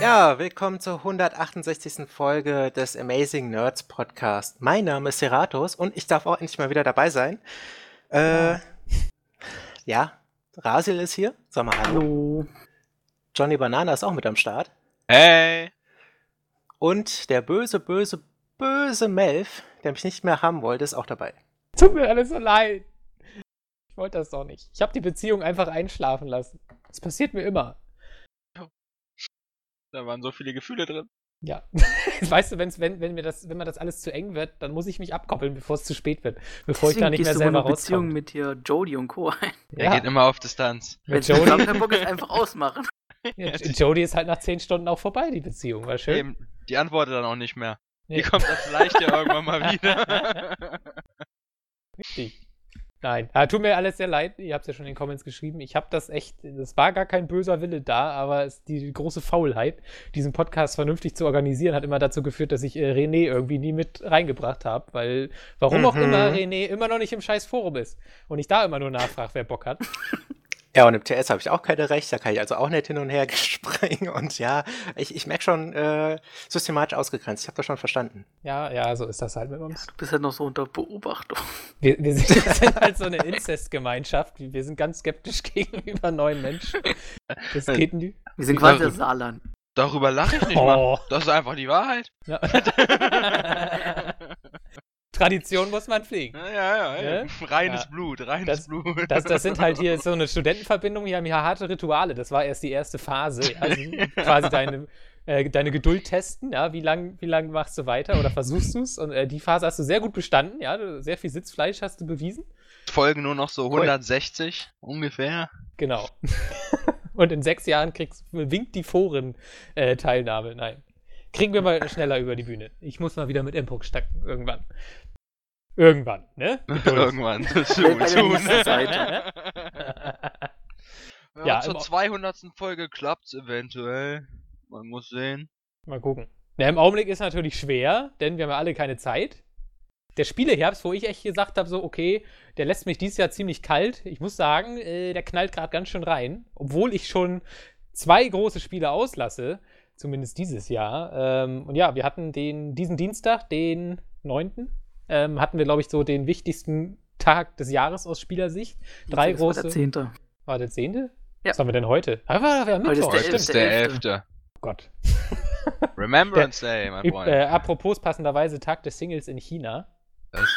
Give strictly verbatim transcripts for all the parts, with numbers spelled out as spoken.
Ja, willkommen zur hundertachtundsechzigsten. Folge des Amazing Nerds Podcast. Mein Name ist Seratos und ich darf auch endlich mal wieder dabei sein. Äh, ja. ja, Rasil ist hier. Sag mal hallo. hallo. Johnny Banana ist auch mit am Start. Hey. Und der böse, böse, böse Melf, der mich nicht mehr haben wollte, ist auch dabei. Tut mir alles so leid. Ich wollte das doch nicht. Ich habe die Beziehung einfach einschlafen lassen. Das passiert mir immer. Da waren so viele Gefühle drin. Ja. Weißt du, wenn's, wenn, wenn, mir das, wenn mir das alles zu eng wird, dann muss ich mich abkoppeln, bevor es zu spät wird. Bevor Deswegen ich da nicht mehr selber rauskomme. Deswegen eine Beziehung mit hier Jodie und Co. ein. Der ja. geht immer auf Distanz. Wenn Jodie Bock ist, einfach ausmachen. Ja, Jodie ist halt nach zehn Stunden auch vorbei, die Beziehung, war schön. Eben, die antwortet dann auch nicht mehr. Nee. Die kommt dann vielleicht ja irgendwann mal wieder. Richtig. Nein, ah, tut mir alles sehr leid, ihr habt es ja schon in den Comments geschrieben, ich habe das echt, das war gar kein böser Wille da, aber es, die große Faulheit, diesen Podcast vernünftig zu organisieren, hat immer dazu geführt, dass ich äh, René irgendwie nie mit reingebracht habe, weil, warum mhm. auch immer, René immer noch nicht im scheiß Forum ist und ich da immer nur nachfrage, wer Bock hat. Ja, und im T S habe ich auch keine Rechte, da kann ich also auch nicht hin und her springen. Und ja, ich, ich merke schon, äh, systematisch ausgegrenzt, ich habe das schon verstanden. Ja, ja, so ist das halt mit uns. Ja, du bist halt noch so unter Beobachtung. Wir, wir, sind, wir sind halt so eine Inzestgemeinschaft, wir sind ganz skeptisch gegenüber neuen Menschen. Das geht nicht. Wir sind quasi das Saarland. Darüber lache ich nicht oh. mal, das ist einfach die Wahrheit. Ja. Tradition muss man pflegen. Ja, ja, ja. ja? Reines ja. Blut, reines das, Blut. Das, das sind halt hier so eine Studentenverbindung, die haben hier harte Rituale. Das war erst die erste Phase. Also quasi deine, äh, deine Geduld testen, ja, wie lange wie lang machst du weiter oder versuchst du es? Und äh, die Phase hast du sehr gut bestanden, ja, du, sehr viel Sitzfleisch hast du bewiesen. Folgen nur noch so hundertsechzig cool. ungefähr. Genau. Und in sechs Jahren kriegst, winkt die Foren-Teilnahme. Äh, Nein. Kriegen wir mal schneller über die Bühne. Ich muss mal wieder mit Impuck stacken, irgendwann. Irgendwann, ne? Irgendwann. Zu, zu, Seite. Ja, ja, zur zweihundertsten. Folge klappt's eventuell. Man muss sehen. Mal gucken. Na, im Augenblick ist natürlich schwer, denn wir haben ja alle keine Zeit. Der Spieleherbst, wo ich echt gesagt habe, so, okay, der lässt mich dieses Jahr ziemlich kalt. Ich muss sagen, äh, der knallt gerade ganz schön rein. Obwohl ich schon zwei große Spiele auslasse. Zumindest dieses Jahr. Ähm, und ja, wir hatten den diesen Dienstag, den neunten, ähm, hatten wir, glaube ich, so den wichtigsten Tag des Jahres aus Spielersicht. Drei das große... War der zehnte. War der zehnte? Ja. Was haben wir denn heute? Ah, war, war Mittwoch. Heute ist der elfte. Oh Gott. Remembrance der, Day, mein Freund. Äh, apropos passenderweise Tag des Singles in China. Das.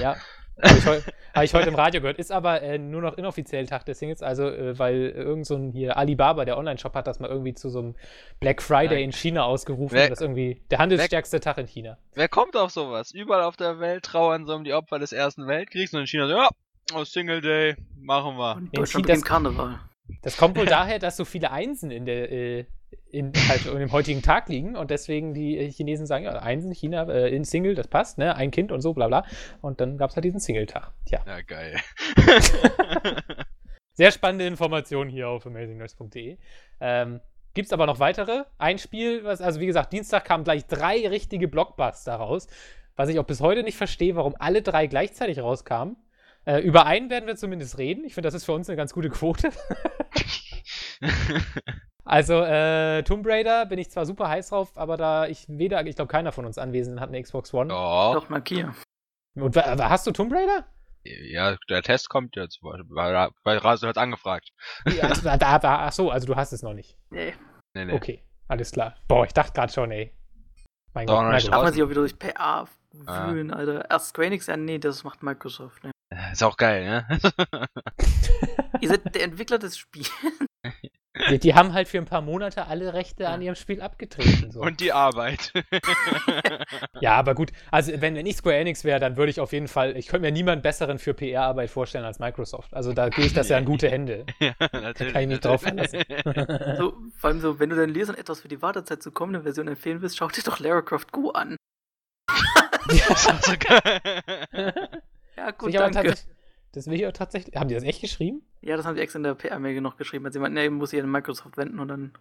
Ja. Habe ich, heu- hab ich heute im Radio gehört. Ist aber äh, nur noch inoffiziell Tag der Singles, also äh, weil irgend so ein hier Alibaba, der Online-Shop, hat das mal irgendwie zu so einem Black Friday Nein. in China ausgerufen. Wer, das irgendwie der handelsstärkste wer, Tag in China. Wer kommt auf sowas? Überall auf der Welt trauern so um die Opfer des Ersten Weltkriegs und in China so, ja, oh, Single Day, machen wir. Und Deutschland das, Karneval. Das kommt wohl daher, dass so viele Einsen in der äh, in, halt, in dem heutigen Tag liegen und deswegen die Chinesen sagen, ja, Einsen, China, äh, in Single, das passt, ne, ein Kind und so, bla bla. Und dann gab es halt diesen Single-Tag. Tja. Ja, geil. Sehr spannende Informationen hier auf amazing nerds punkt de. Ähm, gibt's aber noch weitere. Ein Spiel, was, also wie gesagt, Dienstag kamen gleich drei richtige Blockbuster raus, was ich auch bis heute nicht verstehe, warum alle drei gleichzeitig rauskamen. Äh, über einen werden wir zumindest reden. Ich finde, das ist für uns eine ganz gute Quote. Also, äh, Tomb Raider bin ich zwar super heiß drauf, aber da ich weder, ich glaube, keiner von uns Anwesenden hat eine Xbox One. Oh. Doch, markier. Und wa- hast du Tomb Raider? Ja, der Test kommt jetzt, weil, weil Raso hat angefragt. Ja, da, da, da, ach so, also du hast es noch nicht. Nee. Nee, nee. Okay, alles klar. Boah, ich dachte gerade schon, ey. Mein Gott, da darf man sich auch wieder durch P A fühlen, ah. Alter. Erst Square Enix, nee, das macht Microsoft, ne. Ist auch geil, ne? Ihr seid der Entwickler des Spiels. Die, die haben halt für ein paar Monate alle Rechte an ihrem Spiel abgetreten. So. Und die Arbeit. Ja, aber gut. Also, wenn, wenn ich Square Enix wäre, dann würde ich auf jeden Fall, ich könnte mir niemanden besseren für P R-Arbeit vorstellen als Microsoft. Also, da gehe ich das ja an gute Hände. Ja, da kann ich mich drauf verlassen. So, vor allem so, wenn du deinen Lesern etwas für die Wartezeit zur kommenden Version empfehlen willst, schau dir doch Lara Croft Go an. Ja, das ist so geil. Ja, gut, so, danke. Das will ich auch tatsächlich. Haben die das echt geschrieben? Ja, das haben die extra in der P R-Mail noch geschrieben. Als jemand, nee, muss sich an Microsoft wenden und dann.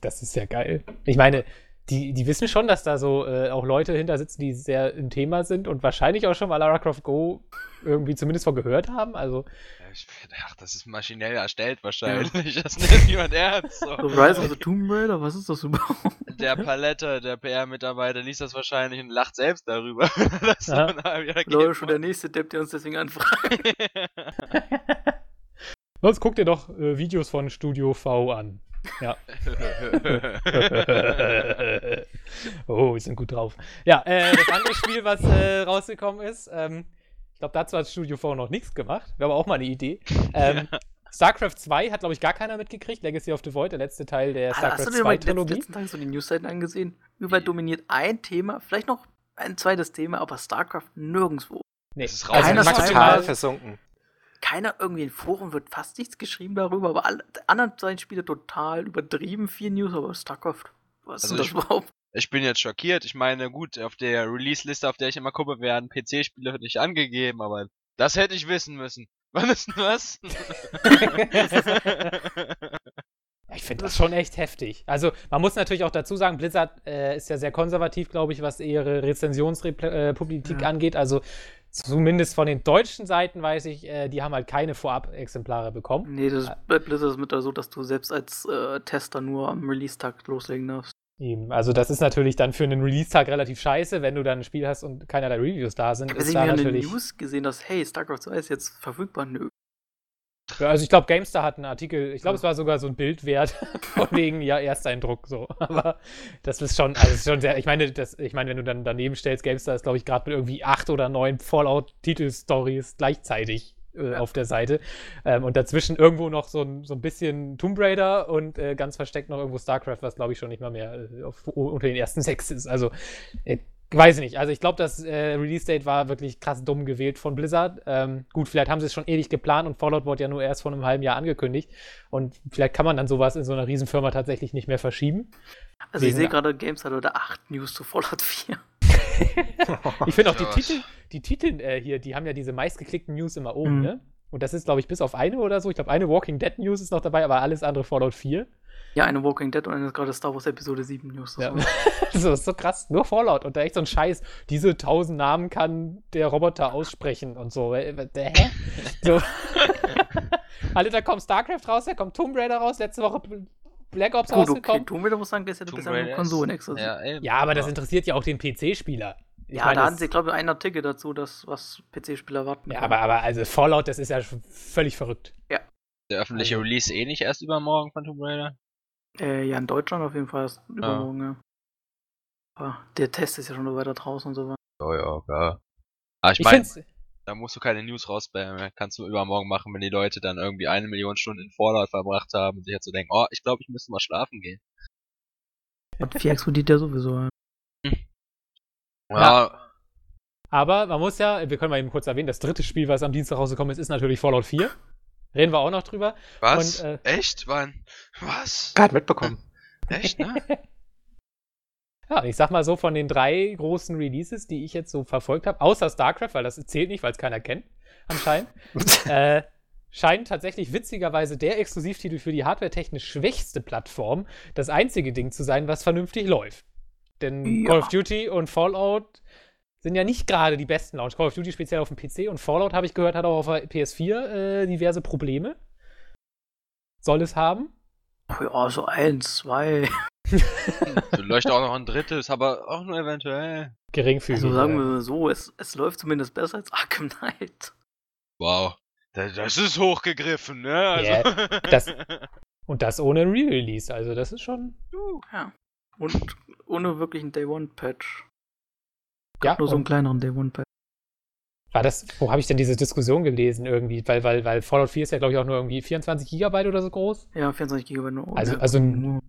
Das ist ja geil. Ich meine, die, die wissen schon, dass da so äh, auch Leute hinter sitzen, die sehr im Thema sind und wahrscheinlich auch schon mal Lara Croft Go irgendwie zumindest von gehört haben. Also ich, ach, das ist maschinell erstellt wahrscheinlich. Ja. Das nimmt niemand ernst. So. Rise of the Tomb Raider, was ist das überhaupt? Der Palette, der P R-Mitarbeiter liest das wahrscheinlich und lacht selbst darüber. Das ja. Leute, schon der nächste Depp, der uns deswegen anfragt. Sonst guckt ihr doch äh, Videos von Studio V an. Ja. Oh, wir sind gut drauf. Ja, äh, das andere Spiel, was äh, rausgekommen ist, ähm, ich glaube, dazu hat Studio V noch nichts gemacht. Wir haben auch mal eine Idee. Ähm, ja. StarCraft zwei hat, glaube ich, gar keiner mitgekriegt. Legacy of the Void, der letzte Teil der also, StarCraft zwei-Trilogie. Hast du dir letzten Tag so die Newsseiten angesehen? Überall dominiert ein Thema, vielleicht noch ein zweites Thema, aber StarCraft nirgendwo. Nee, das ist raus. Keiner ist total versunken. Keiner irgendwie in Foren wird fast nichts geschrieben darüber, aber alle anderen seien Spiele total übertrieben viel News, aber StarCraft, was also ist das ich, überhaupt? Ich bin jetzt schockiert. Ich meine, gut, auf der Release-Liste, auf der ich immer gucke, werden P C-Spiele nicht angegeben, aber das hätte ich wissen müssen. Wann ist denn das? Ich finde das schon echt heftig. Also, man muss natürlich auch dazu sagen, Blizzard äh, ist ja sehr konservativ, glaube ich, was ihre Rezensionspolitik ja. angeht, also zumindest von den deutschen Seiten weiß ich, äh, die haben halt keine Vorab-Exemplare bekommen. Nee, das bei Blizzard ist mit so, dass du selbst als äh, Tester nur am Release-Tag loslegen darfst. Eben, also das ist natürlich dann für einen Release-Tag relativ scheiße, wenn du dann ein Spiel hast und keiner der Reviews da sind. Ist ich da natürlich... Ich habe in den News gesehen, dass, hey, StarCraft zwei ist jetzt verfügbar, nö. Ja, also ich glaube, GameStar hat einen Artikel, ich glaube, ja. es war sogar so ein Bildwert von wegen, ja, Ersteindruck, so. Aber das ist schon, also ist schon sehr, ich meine, das, ich meine, wenn du dann daneben stellst, GameStar ist, glaube ich, gerade mit irgendwie acht oder neun Fallout-Titel-Stories gleichzeitig äh, ja. auf der Seite. Ähm, und dazwischen irgendwo noch so ein, so ein bisschen Tomb Raider und äh, ganz versteckt noch irgendwo StarCraft, was, glaube ich, schon nicht mal mehr äh, auf, unter den ersten sechs ist. Also, äh, weiß nicht. Also ich glaube, das äh, Release-Date war wirklich krass dumm gewählt von Blizzard. Ähm, gut, vielleicht haben sie es schon ewig geplant und Fallout wurde ja nur erst vor einem halben Jahr angekündigt. Und vielleicht kann man dann sowas in so einer Riesenfirma tatsächlich nicht mehr verschieben. Also ich sehe gerade, Games hat heute acht News zu Fallout vier. Ich finde auch die Titel, die Titel äh, hier, die haben ja diese meistgeklickten News immer oben, mhm. ne? Und das ist, glaube ich, bis auf eine oder so. Ich glaube, eine Walking Dead News ist noch dabei, aber alles andere Fallout vier. Ja, eine Walking Dead und eine gerade Star Wars Episode sieben News. Das ja. so, ist so krass. Nur Fallout und da echt so ein Scheiß. Diese tausend Namen kann der Roboter aussprechen und so. Hä? So. Alter, da kommt StarCraft raus, da kommt Tomb Raider raus. Letzte Woche Black Ops Gut, rausgekommen. Okay. Tomb Raider muss sagen, der ist ja bisher nur Konsolen extra. Ja, eben, ja, aber ja. das interessiert ja auch den P C-Spieler. Ich ja, meine, da hatten sie, glaube ich, einen Artikel dazu, dass was P C-Spieler warten. Ja, aber, aber also Fallout, das ist ja völlig verrückt. Ja. Der öffentliche Release eh nicht erst übermorgen von Tomb Raider? Äh, ja, in Deutschland auf jeden Fall erst übermorgen, ja. ja. Aber der Test ist ja schon noch weiter draußen und so weiter. Ja, ja, klar. Aber ich, ich meine, da musst du keine News rausbämmen. Kannst du übermorgen machen, wenn die Leute dann irgendwie eine Million Stunden in Fallout verbracht haben und sich jetzt so denken, oh, ich glaube, ich müsste mal schlafen gehen. Und vier explodiert ja sowieso, ja. Ja. Aber man muss ja, wir können mal eben kurz erwähnen, das dritte Spiel, was am Dienstag rausgekommen ist, ist natürlich Fallout vier. Reden wir auch noch drüber. Was? Und, äh, Echt? Wann? Was? Gerade mitbekommen. Echt, ne? Ja, und ich sag mal so, von den drei großen Releases, die ich jetzt so verfolgt habe, außer StarCraft, weil das zählt nicht, weil es keiner kennt, anscheinend, äh, scheint tatsächlich witzigerweise der Exklusivtitel für die hardwaretechnisch schwächste Plattform das einzige Ding zu sein, was vernünftig läuft. Denn ja. Call of Duty und Fallout sind ja nicht gerade die besten Launch. Call of Duty speziell auf dem P C und Fallout, habe ich gehört, hat auch auf der P S vier äh, diverse Probleme. Soll es haben? Ja, so eins, zwei. Vielleicht auch noch ein drittes, aber auch nur eventuell. Geringfügig. Also sagen wir so, es, es läuft zumindest besser als Arkham Knight. Wow, das, das ist hochgegriffen, ne? Also. Yeah, das, und das ohne Re-Release, also das ist schon... Uh, ja. Und ohne wirklich einen Day-One-Patch. Ja, nur so einen kleineren Day-One-Patch. War das, wo habe ich denn diese Diskussion gelesen irgendwie? Weil, weil, weil Fallout vier ist ja, glaube ich, auch nur irgendwie vierundzwanzig Gigabyte oder so groß. Ja, vierundzwanzig Gigabyte nur. Also, also n-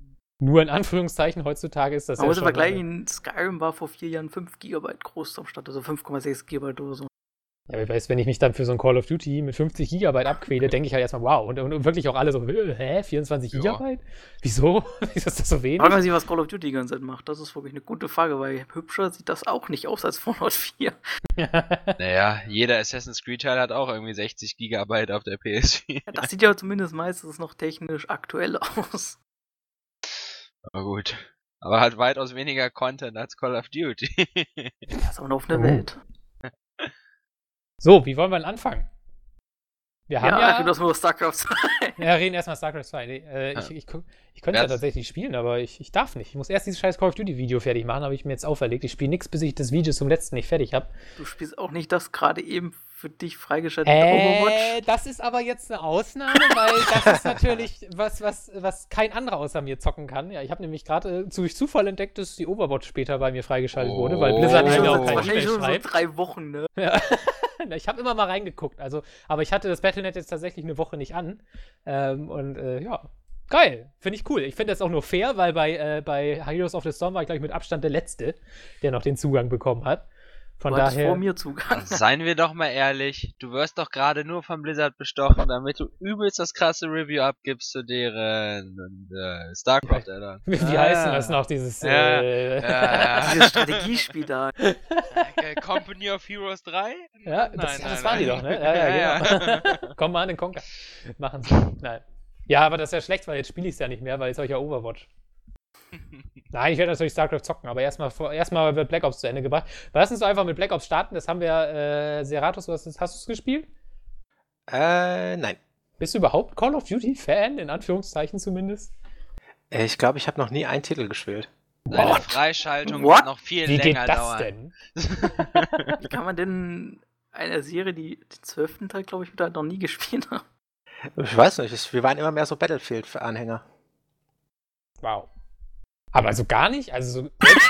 nur in Anführungszeichen heutzutage ist das aber ja schon... Aber vergleichen, Skyrim war vor vier Jahren fünf Gigabyte groß am Start, also fünf Komma sechs Gigabyte oder so. Ja, aber ich weiß, wenn ich mich dann für so ein Call of Duty mit fünfzig Gigabyte abquäle, denke ich halt erstmal, wow. Und, und wirklich auch alle so, hä, vierundzwanzig Gigabyte? Wieso? Wieso ist das so wenig? Fragen Sie, was Call of Duty die ganze Zeit macht. Das ist wirklich eine gute Frage, weil hübscher sieht das auch nicht aus als Fallout vier. Naja, jeder Assassin's Creed-Teil hat auch irgendwie sechzig Gigabyte auf der P S vier. Ja, das sieht ja zumindest meistens noch technisch aktuell aus. Aber gut. Aber halt weitaus weniger Content als Call of Duty. Das ist auch eine offene Welt. So, wie wollen wir denn anfangen? Wir haben ja, ja ich das nur StarCraft zwei. Ja, reden erstmal StarCraft zwei. Nee, äh, ja. Ich, ich, ich, ich könnte ja tatsächlich spielen, aber ich, ich darf nicht. Ich muss erst dieses scheiß Call of Duty Video fertig machen, habe ich mir jetzt auferlegt. Ich spiele nichts, bis ich das Video zum letzten nicht fertig habe. Du spielst auch nicht das gerade eben für dich freigeschaltete äh, Overwatch? Das ist aber jetzt eine Ausnahme, weil das ist natürlich was, was, was kein anderer außer mir zocken kann. Ja, ich habe nämlich gerade äh, durch Zufall entdeckt, dass die Overwatch später bei mir freigeschaltet oh. wurde, weil Blizzard nicht auch keinen Spiel schreibt. Wahrscheinlich so drei Wochen, ne? Ja. Ich habe immer mal reingeguckt, also, aber ich hatte das Battle Punkt net jetzt tatsächlich eine Woche nicht an. Ähm, und äh, ja, geil. Finde ich cool. Ich finde das auch nur fair, weil bei, äh, bei Heroes of the Storm war ich, glaube ich, mit Abstand der Letzte, der noch den Zugang bekommen hat. Von du daher. Vor mir Zugang. Seien wir doch mal ehrlich, du wirst doch gerade nur von Blizzard bestochen, damit du übelst das krasse Review abgibst zu deren äh, StarCraft, Alter. Wie, wie ah. heißt denn das noch, dieses ja. Äh, ja. dieses Strategiespiel da? Company of Heroes drei? Ja, nein, das, nein, das waren die doch, ne? Ja, ja, ja, genau. Ja. Komm mal an den Conker. Machen Sie. Nein. Ja, aber das ist ja schlecht, weil jetzt spiele ich es ja nicht mehr, weil jetzt habe ich ja Overwatch. Nein, ich werde natürlich StarCraft zocken, aber erstmal erstmal wird Black Ops zu Ende gebracht. Lass uns doch einfach mit Black Ops starten. Das haben wir, äh, Seratus, hast du es gespielt? Äh, nein. Bist du überhaupt Call of Duty-Fan, in Anführungszeichen zumindest? Äh, ich glaube, ich habe noch nie einen Titel gespielt. Seine Freischaltung wird noch viel Wie länger dauern. Wie geht das dauern. denn? Wie kann man denn eine Serie, die den zwölften Teil, glaube ich, wieder noch nie gespielt hat? Ich weiß nicht, wir waren immer mehr so Battlefield-Anhänger. Wow. Aber so gar nicht, also so, selbst,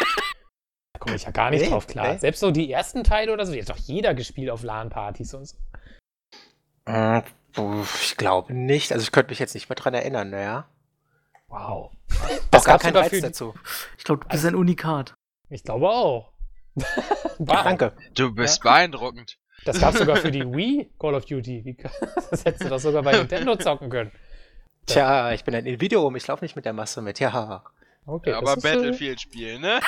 da komme ich ja gar nicht nee, drauf klar. Nee. Selbst so die ersten Teile oder so, die hat doch jeder gespielt auf LAN-Partys und so. Ich glaube nicht, also ich könnte mich jetzt nicht mehr dran erinnern, naja. Wow. Das auch gab keinen Reiz dazu. Ich glaube, du bist also ein Unikat. Ich glaube auch. Bah, danke. Du bist ja beeindruckend. Das gab es sogar für die Wii Call of Duty. Das hättest du doch sogar bei Nintendo zocken können. Tja, ich bin ein Individuum, ich laufe nicht mit der Masse mit, ja. Okay, ja, aber Battlefield so spielen, ne?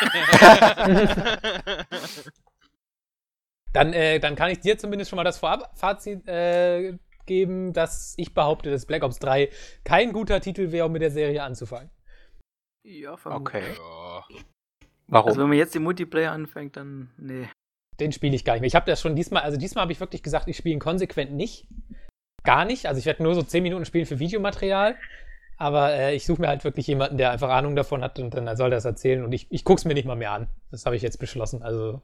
dann, äh, dann kann ich dir zumindest schon mal das Vorab-Fazit äh, geben, dass ich behaupte, dass Black Ops drei kein guter Titel wäre, um mit der Serie anzufangen. Ja, vermutlich. Okay. Ja. Warum? Also wenn man jetzt den Multiplayer anfängt, dann nee. Den spiele ich gar nicht mehr. Ich habe das schon diesmal, also diesmal habe ich wirklich gesagt, ich spiele ihn konsequent nicht. Gar nicht. Also ich werde nur so zehn Minuten spielen für Videomaterial. Aber äh, ich suche mir halt wirklich jemanden, der einfach Ahnung davon hat und dann soll das erzählen. Und ich, ich guck's mir nicht mal mehr an. Das habe ich jetzt beschlossen. Also,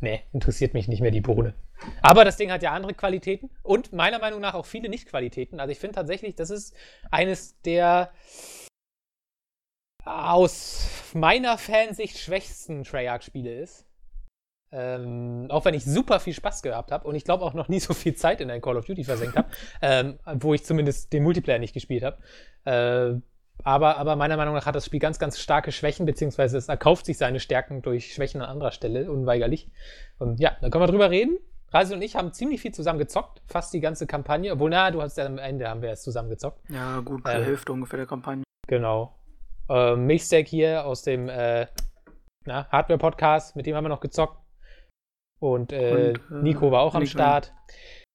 nee, interessiert mich nicht mehr die Bohne. Aber das Ding hat ja andere Qualitäten und meiner Meinung nach auch viele Nicht-Qualitäten. Also ich finde tatsächlich, das ist eines der aus meiner Fansicht schwächsten Treyarch-Spiele ist. Ähm, auch wenn ich super viel Spaß gehabt habe und ich glaube auch noch nie so viel Zeit in ein Call of Duty versenkt habe, ähm, wo ich zumindest den Multiplayer nicht gespielt habe. Äh, aber, aber meiner Meinung nach hat das Spiel ganz, ganz starke Schwächen, beziehungsweise es erkauft sich seine Stärken durch Schwächen an anderer Stelle, unweigerlich. Und ja, da können wir drüber reden. Razi und ich haben ziemlich viel zusammen gezockt, fast die ganze Kampagne. Obwohl, na, du hast ja am Ende haben wir es zusammen gezockt. Ja, gut, die äh, Hälfte ungefähr der Kampagne. Genau. Äh, Milchstack hier aus dem äh, na, Hardware-Podcast, mit dem haben wir noch gezockt. Und, äh, und äh, Nico war auch am Start.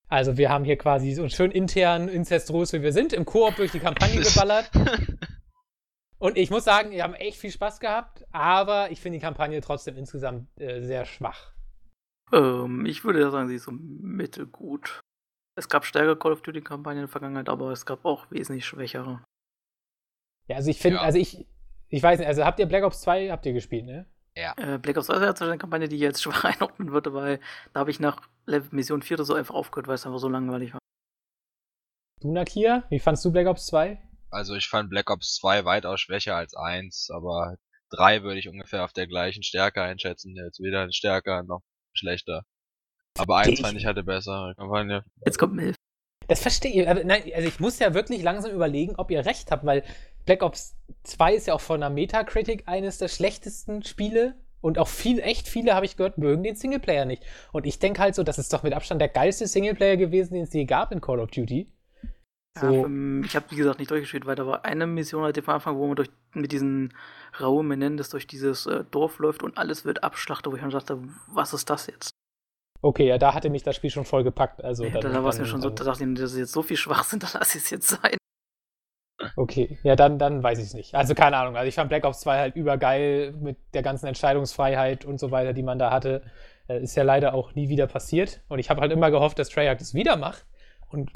Also wir haben hier quasi so schön intern, inzestuös, wie wir sind, im Koop durch die Kampagne geballert. Und ich muss sagen, wir haben echt viel Spaß gehabt, aber ich finde die Kampagne trotzdem insgesamt äh, sehr schwach. Ähm, ich würde sagen, sie ist so mittelgut. Es gab stärkere Call of Duty-Kampagnen in der Vergangenheit, aber es gab auch wesentlich schwächere. Ja, also ich finde, ja. also ich, ich weiß nicht, also habt ihr Black Ops zwei, habt ihr gespielt, ne? Ja. Äh, Black Ops zwei hat eine Kampagne, die ich jetzt schwach einordnen würde, weil da habe ich nach Level Mission vier oder so einfach aufgehört, weil es einfach so langweilig war. Du, Nakia, wie fandst du Black Ops zwei? Also ich fand Black Ops zwei weitaus schwächer als eins, aber drei würde ich ungefähr auf der gleichen Stärke einschätzen. Jetzt weder stärker noch schlechter. Aber eins ich. fand ich hatte bessere Kampagne. Jetzt kommt Milf. Das verstehe ich. Aber nein, also ich muss ja wirklich langsam überlegen, ob ihr recht habt, weil Black Ops zwei ist ja auch von der Metacritic eines der schlechtesten Spiele und auch viel, echt viele, habe ich gehört, mögen den Singleplayer nicht. Und ich denke halt so, das ist doch mit Abstand der geilste Singleplayer gewesen, den es je gab in Call of Duty. So. Ja, ich habe, wie gesagt, nicht durchgespielt, weil da war eine Mission halt am Anfang, wo man durch, mit diesem Raul Menendez durch dieses äh, Dorf läuft und alles wird abschlachtet, wo ich dann dachte, was ist das jetzt? Okay, ja, da hatte mich das Spiel schon voll gepackt. Also, ja, dann, da war es mir schon so, da dachte ich, das ist jetzt so viel Schwachsinn, da lasse ich es jetzt sein. Okay, ja, dann, dann weiß ich es nicht. Also keine Ahnung. Also ich fand Black Ops zwei halt übergeil mit der ganzen Entscheidungsfreiheit und so weiter, die man da hatte. Ist ja leider auch nie wieder passiert. Und ich habe halt immer gehofft, dass Treyarch das wieder macht. Und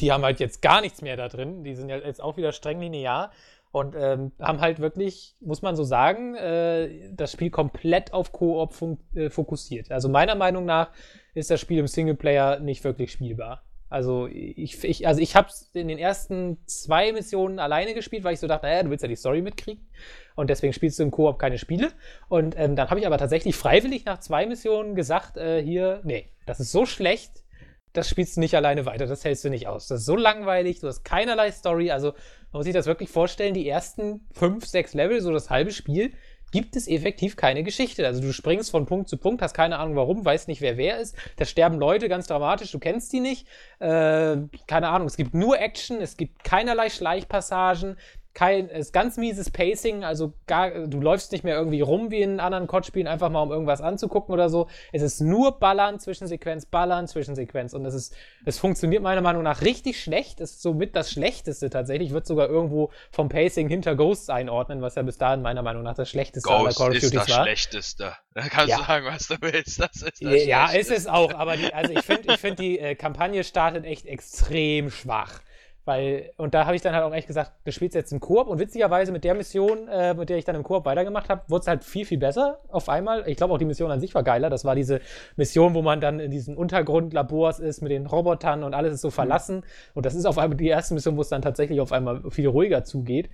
die haben halt jetzt gar nichts mehr da drin. Die sind ja jetzt auch wieder streng linear. Und ähm, haben halt wirklich, muss man so sagen, äh, das Spiel komplett auf Koop fun- äh, fokussiert. Also meiner Meinung nach ist das Spiel im Singleplayer nicht wirklich spielbar. Also ich, ich, also ich habe es in den ersten zwei Missionen alleine gespielt, weil ich so dachte, naja, du willst ja die Story mitkriegen und deswegen spielst du im Koop keine Spiele. Und ähm, dann habe ich aber tatsächlich freiwillig nach zwei Missionen gesagt, äh, hier, nee, das ist so schlecht, das spielst du nicht alleine weiter, das hältst du nicht aus. Das ist so langweilig, du hast keinerlei Story, also man muss sich das wirklich vorstellen, die ersten fünf, sechs Level, so das halbe Spiel, gibt es effektiv keine Geschichte. Also du springst von Punkt zu Punkt, hast keine Ahnung warum, weißt nicht, wer wer ist. Da sterben Leute ganz dramatisch, du kennst die nicht. Äh, keine Ahnung, es gibt nur Action, es gibt keinerlei Schleichpassagen, kein, es ist ganz mieses Pacing, also gar, du läufst nicht mehr irgendwie rum wie in anderen C O D-Spielen, einfach mal um irgendwas anzugucken oder so. Es ist nur Ballern, Zwischensequenz, Ballern, Zwischensequenz und es ist, es funktioniert meiner Meinung nach richtig schlecht, ist somit das Schlechteste tatsächlich, wird sogar irgendwo vom Pacing hinter Ghosts einordnen, was ja bis dahin meiner Meinung nach das Schlechteste aller Call of Duty war. Ghosts ist das Schlechteste, da kannst ja. du sagen, was du willst, das ist das ja, Schlechteste. Ja, ist es auch, aber die, also ich finde, ich find, die äh, Kampagne startet echt extrem schwach. Weil, und da habe ich dann halt auch echt gesagt, du spielst jetzt im Koop und witzigerweise mit der Mission, äh, mit der ich dann im Koop weitergemacht habe, wurde es halt viel, viel besser auf einmal. Ich glaube auch die Mission an sich war geiler. Das war diese Mission, wo man dann in diesen Untergrundlabors ist mit den Robotern und alles ist so verlassen. Und das ist auf einmal die erste Mission, wo es dann tatsächlich auf einmal viel ruhiger zugeht.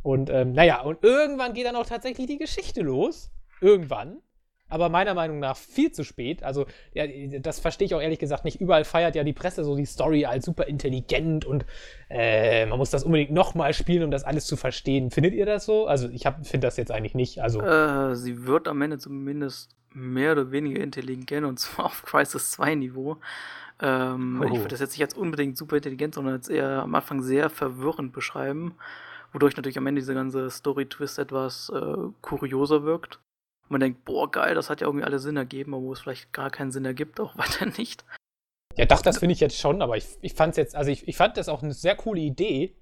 Und ähm, naja, und irgendwann geht dann auch tatsächlich die Geschichte los. Irgendwann. Aber meiner Meinung nach viel zu spät. Also, ja, das verstehe ich auch ehrlich gesagt nicht. Überall feiert ja die Presse so die Story als super intelligent und äh, man muss das unbedingt nochmal spielen, um das alles zu verstehen. Findet ihr das so? Also, ich finde das jetzt eigentlich nicht. Also äh, sie wird am Ende zumindest mehr oder weniger intelligent und zwar auf Crisis zwei Niveau. Ähm, oh. Ich würde das jetzt nicht als unbedingt super intelligent, sondern als eher am Anfang sehr verwirrend beschreiben, wodurch natürlich am Ende diese ganze Story-Twist etwas äh, kurioser wirkt. Man denkt, boah, geil, das hat ja irgendwie alle Sinn ergeben, obwohl es vielleicht gar keinen Sinn ergibt, auch weiter nicht. Ja, doch, das finde ich jetzt schon, aber ich, ich fand's jetzt, also ich, ich fand das auch eine sehr coole Idee.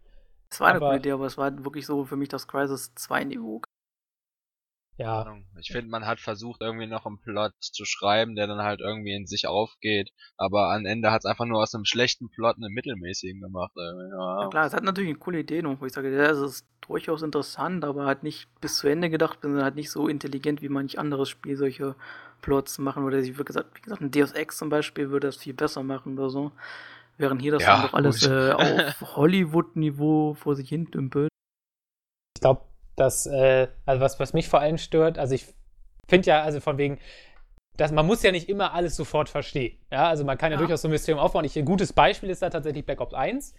Es war eine coole Idee, aber es war wirklich so für mich das Crisis zwei-Niveau. Ja. Ich finde, man hat versucht, irgendwie noch einen Plot zu schreiben, der dann halt irgendwie in sich aufgeht, aber am Ende hat es einfach nur aus einem schlechten Plot einen mittelmäßigen gemacht. Ja. Ja klar, es hat natürlich eine coole Idee noch, wo ich sage, ja, es ist durchaus interessant, aber hat nicht bis zu Ende gedacht, sondern halt nicht so intelligent, wie manch anderes Spiel solche Plots machen, oder wie gesagt, wie gesagt, ein Deus Ex zum Beispiel würde das viel besser machen oder so, während hier das ja, dann doch alles äh, auf Hollywood-Niveau vor sich hin dümpelt. Ich glaube, Das, äh, also was, was mich vor allem stört, also ich finde ja, also von wegen, dass man muss ja nicht immer alles sofort verstehen. Ja, also man kann ja, ja. durchaus so ein Mysterium aufbauen. Ich, ein gutes Beispiel ist da tatsächlich Black Ops eins,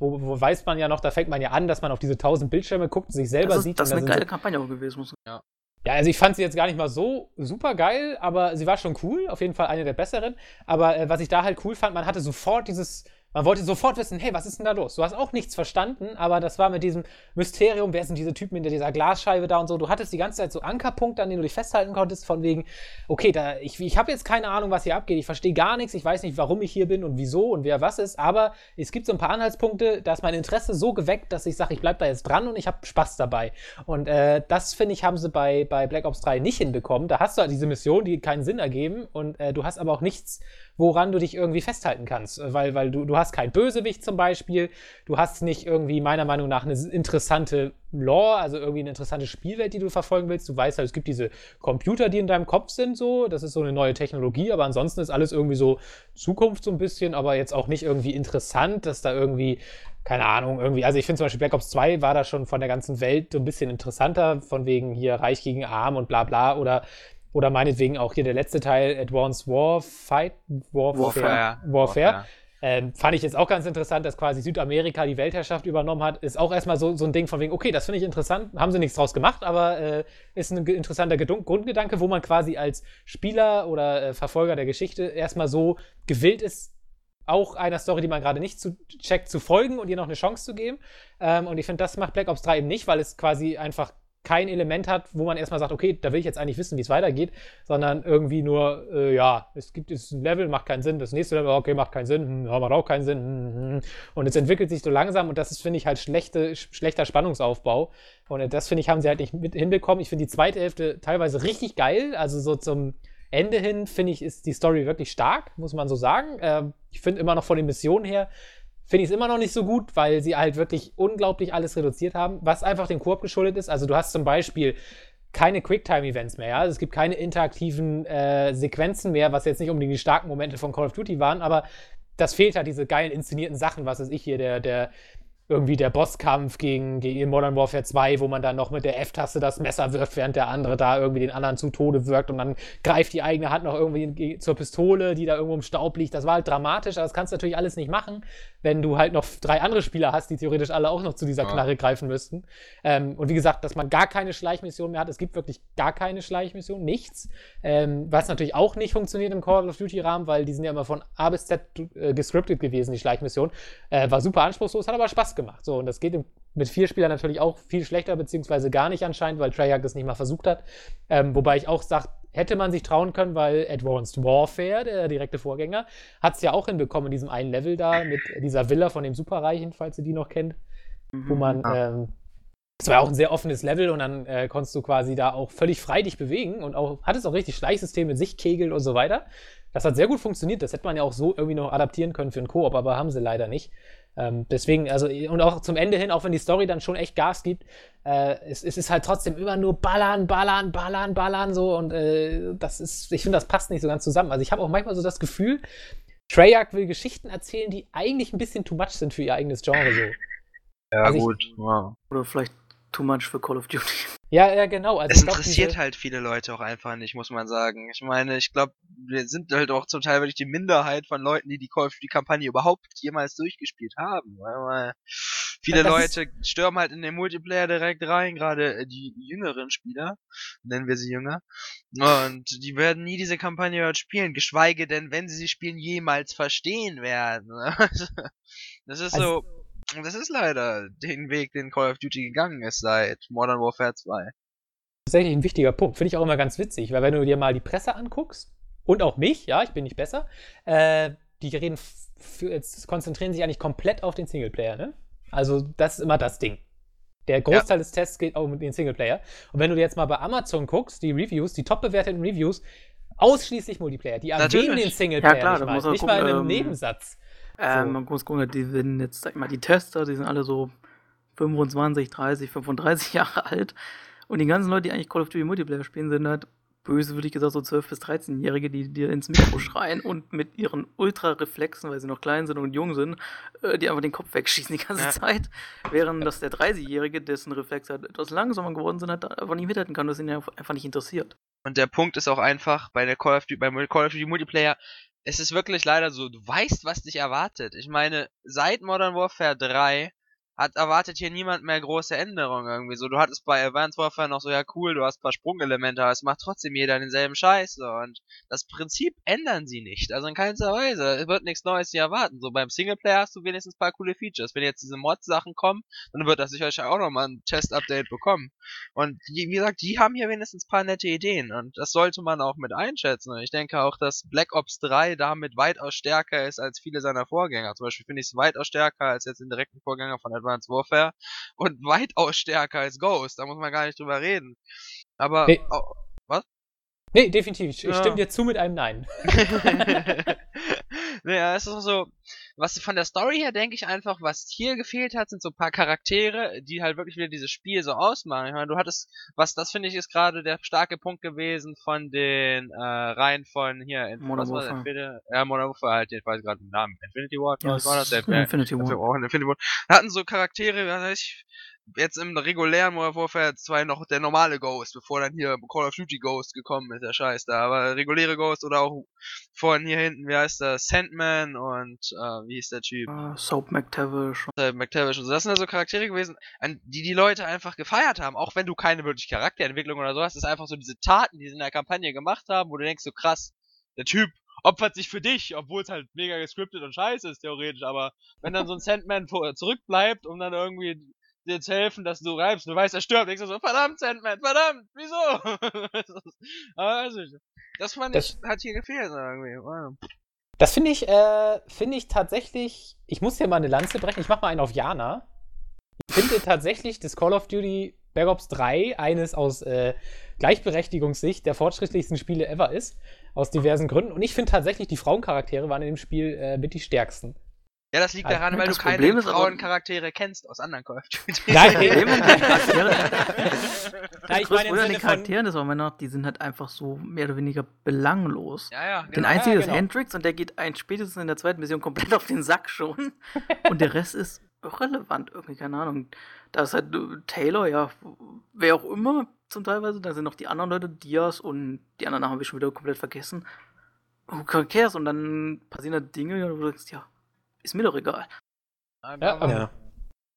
wo, wo weiß man ja noch, da fängt man ja an, dass man auf diese tausend Bildschirme guckt und sich selber das ist, sieht. Das ist eine da geile so Kampagne auch gewesen. Muss. Ja. Ja, also ich fand sie jetzt gar nicht mal so super geil, aber sie war schon cool, auf jeden Fall eine der besseren. Aber äh, was ich da halt cool fand, man hatte sofort dieses... Man wollte sofort wissen, hey, was ist denn da los? Du hast auch nichts verstanden, aber das war mit diesem Mysterium, wer sind diese Typen hinter dieser Glasscheibe da und so. Du hattest die ganze Zeit so Ankerpunkte, an denen du dich festhalten konntest, von wegen, okay, da ich, ich habe jetzt keine Ahnung, was hier abgeht, ich verstehe gar nichts, ich weiß nicht, warum ich hier bin und wieso und wer was ist, aber es gibt so ein paar Anhaltspunkte, da ist mein Interesse so geweckt, dass ich sage, ich bleib da jetzt dran und ich habe Spaß dabei. Und äh, das, finde ich, haben sie bei, bei Black Ops drei nicht hinbekommen. Da hast du halt diese Missionen, die keinen Sinn ergeben und äh, du hast aber auch nichts, woran du dich irgendwie festhalten kannst, weil, weil du, du hast kein Bösewicht zum Beispiel, du hast nicht irgendwie meiner Meinung nach eine interessante Lore, also irgendwie eine interessante Spielwelt, die du verfolgen willst, du weißt halt, es gibt diese Computer, die in deinem Kopf sind, so, das ist so eine neue Technologie, aber ansonsten ist alles irgendwie so Zukunft so ein bisschen, aber jetzt auch nicht irgendwie interessant, dass da irgendwie, keine Ahnung, irgendwie, also ich finde zum Beispiel Black Ops zwei war da schon von der ganzen Welt so ein bisschen interessanter, von wegen hier Reich gegen Arm und bla bla, oder Oder meinetwegen auch hier der letzte Teil, Advanced Warfight, Warfare. Warfare. Warfare. Ähm, fand ich jetzt auch ganz interessant, dass quasi Südamerika die Weltherrschaft übernommen hat. Ist auch erstmal so, so ein Ding von wegen, okay, das finde ich interessant, haben sie nichts draus gemacht, aber äh, ist ein interessanter Gedun- Grundgedanke, wo man quasi als Spieler oder äh, Verfolger der Geschichte erstmal so gewillt ist, auch einer Story, die man gerade nicht zu checkt, zu folgen und ihr noch eine Chance zu geben. Ähm, und ich finde, das macht Black Ops drei eben nicht, weil es quasi einfach kein Element hat, wo man erstmal sagt, okay, da will ich jetzt eigentlich wissen, wie es weitergeht, sondern irgendwie nur, äh, ja, es gibt es ein Level, macht keinen Sinn, das nächste Level, okay, macht keinen Sinn, hm, macht auch keinen Sinn, hm, hm. Und es entwickelt sich so langsam und das ist, finde ich, halt schlechte, schlechter Spannungsaufbau und das, finde ich, haben sie halt nicht mit hinbekommen. Ich finde die zweite Hälfte teilweise richtig geil, also so zum Ende hin, finde ich, ist die Story wirklich stark, muss man so sagen. Äh, ich finde immer noch von den Missionen her, finde ich es immer noch nicht so gut, weil sie halt wirklich unglaublich alles reduziert haben, was einfach dem Koop geschuldet ist. Also du hast zum Beispiel keine Quicktime-Events mehr, ja? Also es gibt keine interaktiven äh, Sequenzen mehr, was jetzt nicht unbedingt die starken Momente von Call of Duty waren, aber das fehlt halt, diese geilen inszenierten Sachen, was weiß ich hier, der, der irgendwie der Bosskampf gegen, gegen Modern Warfare zwei, wo man dann noch mit der F-Taste das Messer wirft, während der andere da irgendwie den anderen zu Tode wirkt und dann greift die eigene Hand noch irgendwie zur Pistole, die da irgendwo im Staub liegt. Das war halt dramatisch, aber das kannst du natürlich alles nicht machen, wenn du halt noch drei andere Spieler hast, die theoretisch alle auch noch zu dieser Knarre greifen müssten. Ähm, und wie gesagt, dass man gar keine Schleichmission mehr hat. Es gibt wirklich gar keine Schleichmission, nichts. Ähm, was natürlich auch nicht funktioniert im Call of Duty-Rahmen, weil die sind ja immer von A bis Z äh, gescriptet gewesen, die Schleichmission. Äh, war super anspruchslos, hat aber Spaß gemacht. gemacht. So, und das geht mit vier Spielern natürlich auch viel schlechter, beziehungsweise gar nicht anscheinend, weil Treyarch das nicht mal versucht hat. Ähm, wobei ich auch sage, hätte man sich trauen können, weil Advanced Warfare, der direkte Vorgänger, hat es ja auch hinbekommen in diesem einen Level da, mit dieser Villa von dem Superreichen, falls ihr die noch kennt, wo man, ähm, das war auch ein sehr offenes Level und dann äh, konntest du quasi da auch völlig frei dich bewegen und auch, hattest auch richtig Schleichsystem mit Sichtkegel und so weiter. Das hat sehr gut funktioniert, das hätte man ja auch so irgendwie noch adaptieren können für einen Koop, aber haben sie leider nicht. Ähm, deswegen, also, und auch zum Ende hin, auch wenn die Story dann schon echt Gas gibt, äh, es, es ist halt trotzdem immer nur ballern, ballern, ballern, ballern, so, und äh, das ist, ich finde, das passt nicht so ganz zusammen. Also ich habe auch manchmal so das Gefühl, Treyarch will Geschichten erzählen, die eigentlich ein bisschen too much sind für ihr eigenes Genre, so. Ja, also gut, ich, wow. Oder vielleicht too much für Call of Duty. Ja, ja, genau. Also es interessiert glaub, halt viele Leute auch einfach nicht, muss man sagen. Ich meine, ich glaube, wir sind halt auch zum Teil wirklich die Minderheit von Leuten, die die Call of Duty Kampagne überhaupt jemals durchgespielt haben. Weil viele das Leute stürmen halt in den Multiplayer direkt rein, gerade die jüngeren Spieler, nennen wir sie jünger, und die werden nie diese Kampagne dort spielen, geschweige denn, wenn sie sie spielen, jemals verstehen werden. Das ist also so... Das ist leider den Weg, den Call of Duty gegangen ist seit Modern Warfare zwei. Tatsächlich ein wichtiger Punkt. Finde ich auch immer ganz witzig, weil wenn du dir mal die Presse anguckst, und auch mich, ja, ich bin nicht besser, äh, die reden, f- jetzt konzentrieren sich eigentlich komplett auf den Singleplayer, ne? Also das ist immer das Ding. Der Großteil ja. des Tests geht auch um den Singleplayer. Und wenn du dir jetzt mal bei Amazon guckst, die Reviews, die top bewerteten Reviews, ausschließlich Multiplayer. Die erwähnen den Singleplayer ja, klar, nicht, mal, nicht gucken, mal in einem ähm Nebensatz. So. Ähm, man muss gucken, die sind jetzt, sag ich mal, die Tester, die sind alle so fünfundzwanzig, dreißig, fünfunddreißig Jahre alt. Und die ganzen Leute, die eigentlich Call of Duty Multiplayer spielen, sind halt böswürdig gesagt so zwölf- bis dreizehnjährige, die dir ins Mikro schreien und mit ihren Ultra-Reflexen, weil sie noch klein sind und jung sind, die einfach den Kopf wegschießen die ganze ja. Zeit. Während dass der dreißigjährige, dessen Reflexe halt etwas langsamer geworden sind, halt einfach nicht mithalten kann, das ihn einfach nicht interessiert. Und der Punkt ist auch einfach, bei der Call of Duty, beim Call of Duty Multiplayer, es ist wirklich leider so, du weißt, was dich erwartet. Ich meine, seit Modern Warfare drei hat erwartet hier niemand mehr große Änderungen irgendwie. So, du hattest bei Advanced Warfare noch so, ja cool, du hast ein paar Sprungelemente, aber es macht trotzdem jeder denselben Scheiß. So. Und das Prinzip ändern sie nicht, also in keinster Weise. Es wird nichts Neues hier erwarten. So, beim Singleplayer hast du wenigstens ein paar coole Features. Wenn jetzt diese Mod-Sachen kommen, dann wird das sicherlich auch nochmal ein Test-Update bekommen. Und die, wie gesagt, die haben hier wenigstens ein paar nette Ideen und das sollte man auch mit einschätzen. Ich denke auch, dass Black Ops drei damit weitaus stärker ist als viele seiner Vorgänger. Zum Beispiel finde ich es weitaus stärker als jetzt den direkten Vorgänger von Advanced Warfare und weitaus stärker als Ghost. Da muss man gar nicht drüber reden. Aber... Nee. Oh, was? Nee, definitiv. Ich ja. stimme dir zu mit einem Nein. Naja, es ist so... Was von der Story her, denke ich einfach, was hier gefehlt hat, sind so ein paar Charaktere, die halt wirklich wieder dieses Spiel so ausmachen. Ich meine, du hattest, was das finde ich, ist gerade der starke Punkt gewesen von den, äh, Reihen von hier, in Modern Warfare. Entweder, ja, Modern Warfare halt, ich weiß gerade den Namen, Infinity Ward, ja, was war das? Infinity Ward. Auch Infinity Ward. Hatten so Charaktere, was weiß ich, jetzt im regulären Modern Warfare zwei noch der normale Ghost, bevor dann hier Call of Duty Ghost gekommen ist, der Scheiß da, aber reguläre Ghost oder auch von hier hinten, wie heißt der, Sandman und, äh, wie hieß der Typ? Uh, Soap McTavish. Soap McTavish und so. Das sind also Charaktere gewesen, an die die Leute einfach gefeiert haben, auch wenn du keine wirkliche Charakterentwicklung oder so hast, das ist einfach so diese Taten, die sie in der Kampagne gemacht haben, wo du denkst so krass, der Typ opfert sich für dich, obwohl es halt mega gescriptet und scheiße ist, theoretisch, aber wenn dann so ein Sandman zurückbleibt, um dann irgendwie jetzt helfen, dass du reibst. Du weißt, er stirbt. Ich so, verdammt, Sandman, verdammt, wieso? Aber also, das fand ich, das hat hier gefehlt. Wow. Das finde ich, äh, finde ich tatsächlich, ich muss hier mal eine Lanze brechen, ich mach mal einen auf Jana. Ich finde tatsächlich, dass Call of Duty Black Ops drei eines aus äh, Gleichberechtigungssicht der fortschrittlichsten Spiele ever ist, aus diversen Gründen. Und ich finde tatsächlich, die Frauencharaktere waren in dem Spiel äh, mit die stärksten. Ja, das liegt also daran, weil du keine Frauencharaktere kennst aus anderen Call of Duty. Nein, nee. Das Problem an den Charakteren ist, aber noch, die sind halt einfach so mehr oder weniger belanglos. Ja, ja, genau. Den einzigen ja, genau. ist Hendrix und der geht ein spätestens in der zweiten Mission komplett auf den Sack schon. Und der Rest ist irrelevant irgendwie, keine Ahnung. Da ist halt Taylor, ja, wer auch immer zum Teilweise. Da sind noch die anderen Leute, Diaz und die anderen haben wir schon wieder komplett vergessen. Who cares? Und dann passieren da Dinge, wo du sagst, ja, ist mir doch egal. Ja,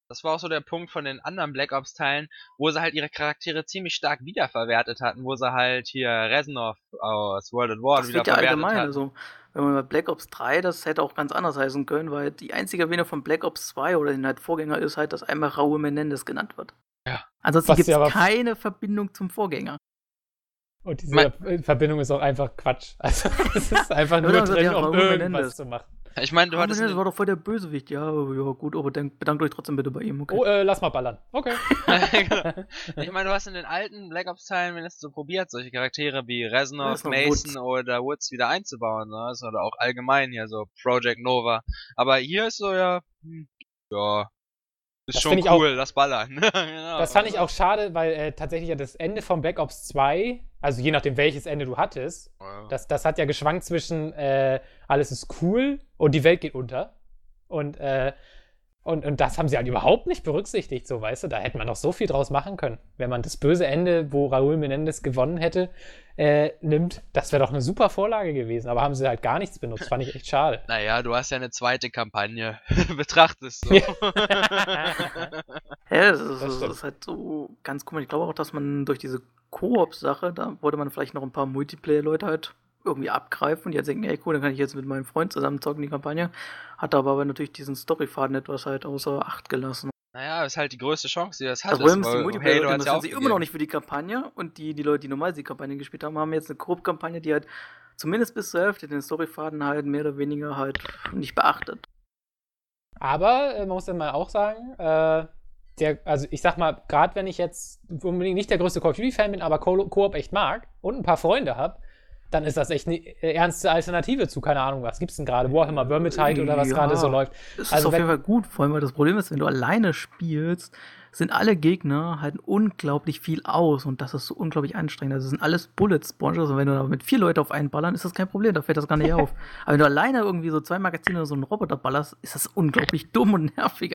das war auch so der Punkt von den anderen Black Ops Teilen, wo sie halt ihre Charaktere ziemlich stark wiederverwertet hatten, wo sie halt hier Reznov aus World at War wiederverwertet ja allgemein hatten. Also, wenn man bei Black Ops drei, das hätte auch ganz anders heißen können, weil die einzige Erwähnung von Black Ops zwei oder den halt Vorgänger ist halt, dass einmal Raúl Menéndez genannt wird. Ja. Ansonsten gibt es keine Verbindung zum Vorgänger. Und diese mein- Verbindung ist auch einfach Quatsch. Also es ist einfach nur drin, ja, um irgendwas zu machen. Ich meine, du hattest. Das war doch voll der Bösewicht. Ja, ja gut, aber denk, bedankt euch trotzdem bitte bei ihm. Okay. Oh, äh, lass mal ballern. Okay. Genau. Ich meine, du hast in den alten Black Ops-Teilen wenigstens so probiert, solche Charaktere wie Reznov, Mason Woods. Oder Woods wieder einzubauen. Ne? Oder auch allgemein hier so Project Nova. Aber hier ist so ja. Hm, ja. Ist das schon cool, auch, das Ballern. Genau. Das fand ich auch schade, weil äh, tatsächlich ja das Ende von Black Ops zwei, also je nachdem welches Ende du hattest, oh ja. das, das hat ja geschwankt zwischen äh, alles ist cool und die Welt geht unter. Und, äh, und, und das haben sie halt überhaupt nicht berücksichtigt, so weißt du, da hätte man noch so viel draus machen können. Wenn man das böse Ende, wo Raúl Menéndez gewonnen hätte, äh, nimmt, das wäre doch eine super Vorlage gewesen, aber haben sie halt gar nichts benutzt, fand ich echt schade. Naja, du hast ja eine zweite Kampagne, betrachtest du. Ja. Ja, das, ist, das, das ist halt so ganz komisch. Ich glaube auch, dass man durch diese Koop-Sache, da wollte man vielleicht noch ein paar Multiplayer-Leute halt irgendwie abgreifen und die halt denken, ey cool, dann kann ich jetzt mit meinem Freund zusammen zocken, die Kampagne. Hat aber natürlich diesen Storyfaden etwas halt außer Acht gelassen. Naja, ist halt die größte Chance, die das hat. Das Problem ist die Multiplayer-Leute, hey, das sind sie immer noch nicht für die Kampagne und die, die Leute, die normal die Kampagne gespielt haben, haben jetzt eine Koop-Kampagne, die halt zumindest bis zur Hälfte den Storyfaden halt mehr oder weniger halt nicht beachtet. Aber, äh, man muss dann mal auch sagen, äh, der, also ich sag mal, gerade wenn ich jetzt unbedingt nicht der größte Call of Duty-Fan bin, aber Ko- Koop echt mag und ein paar Freunde hab, dann ist das echt eine ernste Alternative zu, keine Ahnung, was gibt's denn gerade? Warhammer Vermintide oder was ja, gerade so läuft. Das ist also auf jeden Fall gut, vor allem, weil das Problem ist, wenn du alleine spielst, sind alle Gegner halten unglaublich viel aus und das ist so unglaublich anstrengend. Also das sind alles Bullet-Sponges, also wenn du da mit vier Leuten auf einen ballern, ist das kein Problem, da fällt das gar nicht auf. Aber wenn du alleine irgendwie so zwei Magazine oder so einen Roboter ballerst, ist das unglaublich dumm und nervig.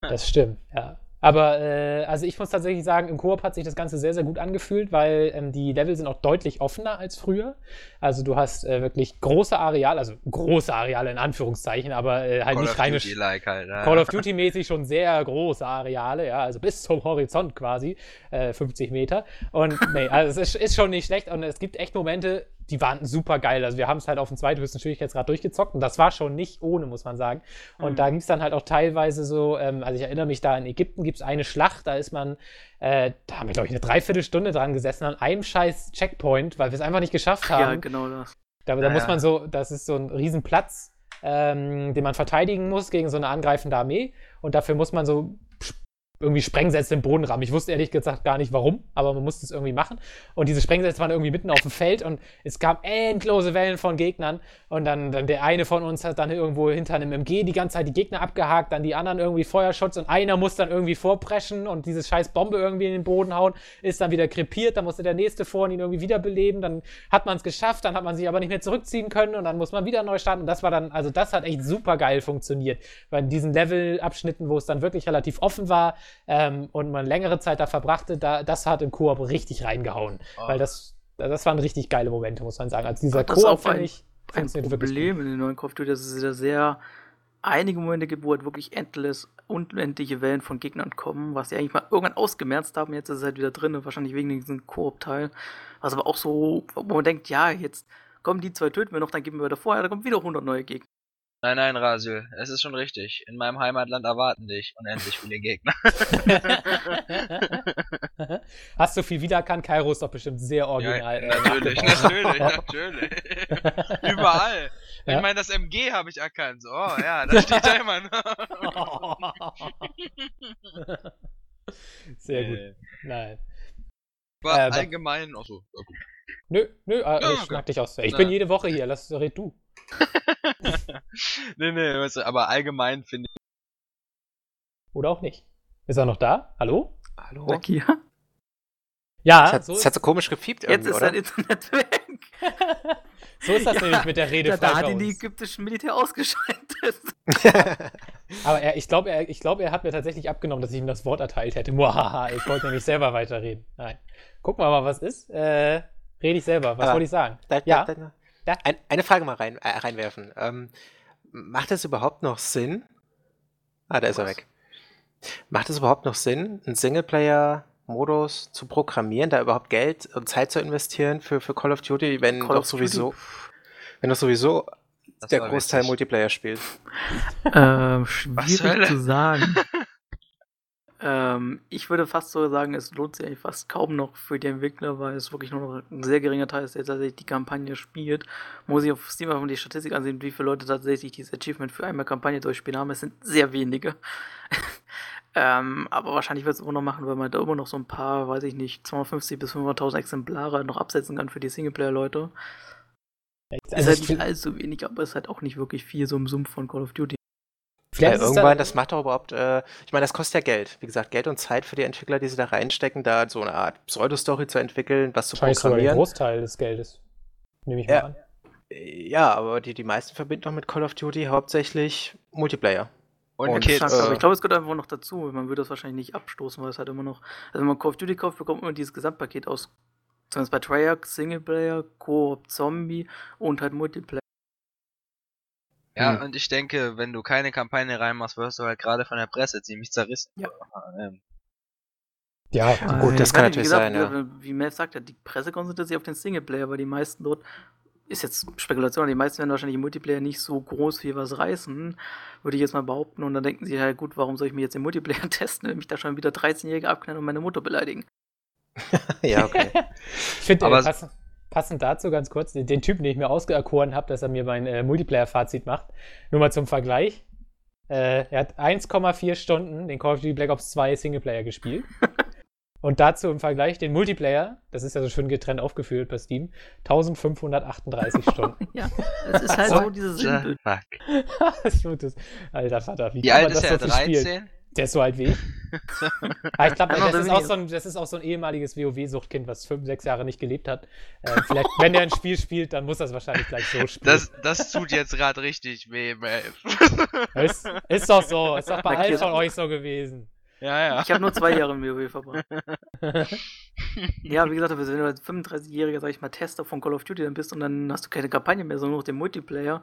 Das stimmt, ja. Aber, äh, also ich muss tatsächlich sagen, im Koop hat sich das Ganze sehr, sehr gut angefühlt, weil ähm, die Level sind auch deutlich offener als früher. Also du hast äh, wirklich große Areale, also große Areale in Anführungszeichen, aber äh, halt Call nicht reine... Sch- like halt, ja. Call of Duty-mäßig schon sehr große Areale, ja, also bis zum Horizont quasi, äh, fünfzig Meter. Und nee, also es ist, ist schon nicht schlecht und es gibt echt Momente, die waren super geil. Also wir haben es halt auf dem zweithöchsten Schwierigkeitsgrad durchgezockt und das war schon nicht ohne, muss man sagen. Und mhm. da gibt es dann halt auch teilweise so, ähm, also ich erinnere mich, da in Ägypten gibt es eine Schlacht, da ist man, äh, da haben wir glaube ich eine Dreiviertelstunde dran gesessen an einem scheiß Checkpoint, weil wir es einfach nicht geschafft haben. Ja, genau das. Da, da ja, muss man so, das ist so ein Riesenplatz, ähm, den man verteidigen muss gegen so eine angreifende Armee und dafür muss man so irgendwie Sprengsätze im Boden rammen. Ich wusste ehrlich gesagt gar nicht, warum, aber man musste es irgendwie machen. Und diese Sprengsätze waren irgendwie mitten auf dem Feld und es kamen endlose Wellen von Gegnern und dann, dann der eine von uns hat dann irgendwo hinter einem M G die ganze Zeit die Gegner abgehakt, dann die anderen irgendwie Feuerschutz und einer muss dann irgendwie vorpreschen und diese scheiß Bombe irgendwie in den Boden hauen, ist dann wieder krepiert, dann musste der nächste vor und ihn irgendwie wiederbeleben, dann hat man es geschafft, dann hat man sich aber nicht mehr zurückziehen können und dann muss man wieder neu starten und das war dann, also das hat echt super geil funktioniert, weil in diesen Levelabschnitten, wo es dann wirklich relativ offen war, Ähm, und man längere Zeit da verbrachte, da, das hat im Koop richtig reingehauen. Oh. Weil das, das waren richtig geile Momente, muss man sagen. Also dieser das Koop, finde ich, ein Problem in den neuen Call of Duty, dass es da sehr einige Momente gibt, wo halt wirklich endless, unendliche Wellen von Gegnern kommen, was sie eigentlich mal irgendwann ausgemerzt haben. Jetzt ist es halt wieder drin, wahrscheinlich wegen diesem Koop-Teil. Was aber auch so, wo man denkt, ja, jetzt kommen die zwei, töten wir noch, dann geben wir wieder vorher, da kommen wieder hundert neue Gegner. Nein, nein, Rasyl, es ist schon richtig. In meinem Heimatland erwarten dich unendlich viele Gegner. Hast du viel wiedererkannt? Kairo ist doch bestimmt sehr original. Ja, natürlich, natürlich, natürlich. Überall. Ja? Ich meine, das M G habe ich erkannt. Oh ja, das steht da immer noch. Sehr gut. Äh. Nein. War äh, allgemein auch so. Okay. Nö, nö, äh, ja, ich okay. schnack dich aus. Ich Na. bin jede Woche hier, lass red du. nee, nee, weißt du, aber allgemein finde ich. Oder auch nicht. Ist er noch da? Hallo? Hallo? Sakia? Ja, es hat, so hat so komisch gepiept irgendwie, jetzt ist dein Internet weg. So ist das ja, nämlich mit der Rede. Da hat ihn die ägyptischen Militär ausgeschaltet. Aber er, ich glaube, er, glaub, er hat mir tatsächlich abgenommen, dass ich ihm das Wort erteilt hätte. Muahaha, ich wollte nämlich selber weiterreden. Nein. Gucken wir mal, was ist. Äh, rede ich selber. Was wollte ich sagen? Da, da, ja. Da, da, da. Ein, eine Frage mal rein, äh, reinwerfen. Ähm, macht es überhaupt noch Sinn? Ah, da ist was? er weg. Macht es überhaupt noch Sinn, ein Singleplayer Modus zu programmieren, da überhaupt Geld und Zeit zu investieren für, für Call of Duty, wenn Call doch sowieso, wenn doch sowieso das der Großteil richtig. Multiplayer spielt? Ähm, schwierig zu sagen. ähm, ich würde fast so sagen, es lohnt sich eigentlich fast kaum noch für die Entwickler, weil es wirklich nur noch ein sehr geringer Teil ist, der tatsächlich die Kampagne spielt. Man muss sich auf Steam einfach die Statistik ansehen, wie viele Leute tatsächlich dieses Achievement für einmal Kampagne durchspielen haben. Es sind sehr wenige. Ähm, aber wahrscheinlich wird es immer noch machen, weil man da immer noch so ein paar, weiß ich nicht, zweihundertfünfzig bis fünfhunderttausend Exemplare noch absetzen kann für die Singleplayer-Leute. Also ist halt nicht allzu wenig, aber ist halt auch nicht wirklich viel so im Sumpf von Call of Duty. Vielleicht ja, irgendwann, das macht doch überhaupt, äh, ich meine, das kostet ja Geld. Wie gesagt, Geld und Zeit für die Entwickler, die sie da reinstecken, da so eine Art Pseudo-Story zu entwickeln, was zu programmieren. Wahrscheinlich sogar den Großteil des Geldes, nehme ich mal ja, an. Ja, aber die, die meisten verbinden doch mit Call of Duty hauptsächlich Multiplayer. Und und Kids, Kids. Aber ich glaube, es gehört einfach noch dazu. Man würde das wahrscheinlich nicht abstoßen, weil es halt immer noch. Also, wenn man Call of Duty kauft, bekommt man immer dieses Gesamtpaket aus. Zumindest bei Treyarch, Singleplayer, Koop, Zombie und halt Multiplayer. Ja, hm. und ich denke, wenn du keine Kampagne reinmachst, wirst du halt gerade von der Presse ziemlich zerrissen. Ja, ja gut, das kann natürlich gesagt, sein. Ja. Wie Mel sagt, die Presse konzentriert sich auf den Singleplayer, weil die meisten dort. Ist jetzt Spekulation, die meisten werden wahrscheinlich im Multiplayer nicht so groß viel was reißen, würde ich jetzt mal behaupten. Und dann denken sie halt, gut, warum soll ich mich jetzt im Multiplayer testen, wenn mich da schon wieder dreizehnjährige abknallen und meine Mutter beleidigen? Ja, okay. Ich finde, äh, pass, passend dazu ganz kurz, den, den Typen, den ich mir ausgeerkoren habe, dass er mir mein äh, Multiplayer-Fazit macht, nur mal zum Vergleich. Äh, er hat eins Komma vier Stunden den Call of Duty Black Ops zwei Singleplayer gespielt. Und dazu im Vergleich den Multiplayer, das ist ja so schön getrennt aufgeführt bei Steam, eintausendfünfhundertachtunddreißig Stunden. Ja, das ist halt so dieses Sinnbild. Alter Vater, wie, wie alt ist er, so dreizehn? Der ist so alt wie ich. Aber ich glaube, das, so das ist auch so ein ehemaliges WoW-Suchtkind, was fünf, sechs Jahre nicht gelebt hat. Äh, vielleicht, wenn der ein Spiel spielt, dann muss das wahrscheinlich gleich so spielen. Das, das tut jetzt gerade richtig weh, Mel. ist, ist doch so, ist doch bei allen von euch so gewesen. Ja, ja. Ich habe nur zwei Jahre im WoW verbracht. Ja, wie gesagt, wenn du als fünfunddreißigjähriger, sag ich mal, Tester von Call of Duty dann bist und dann hast du keine Kampagne mehr, sondern nur noch den Multiplayer,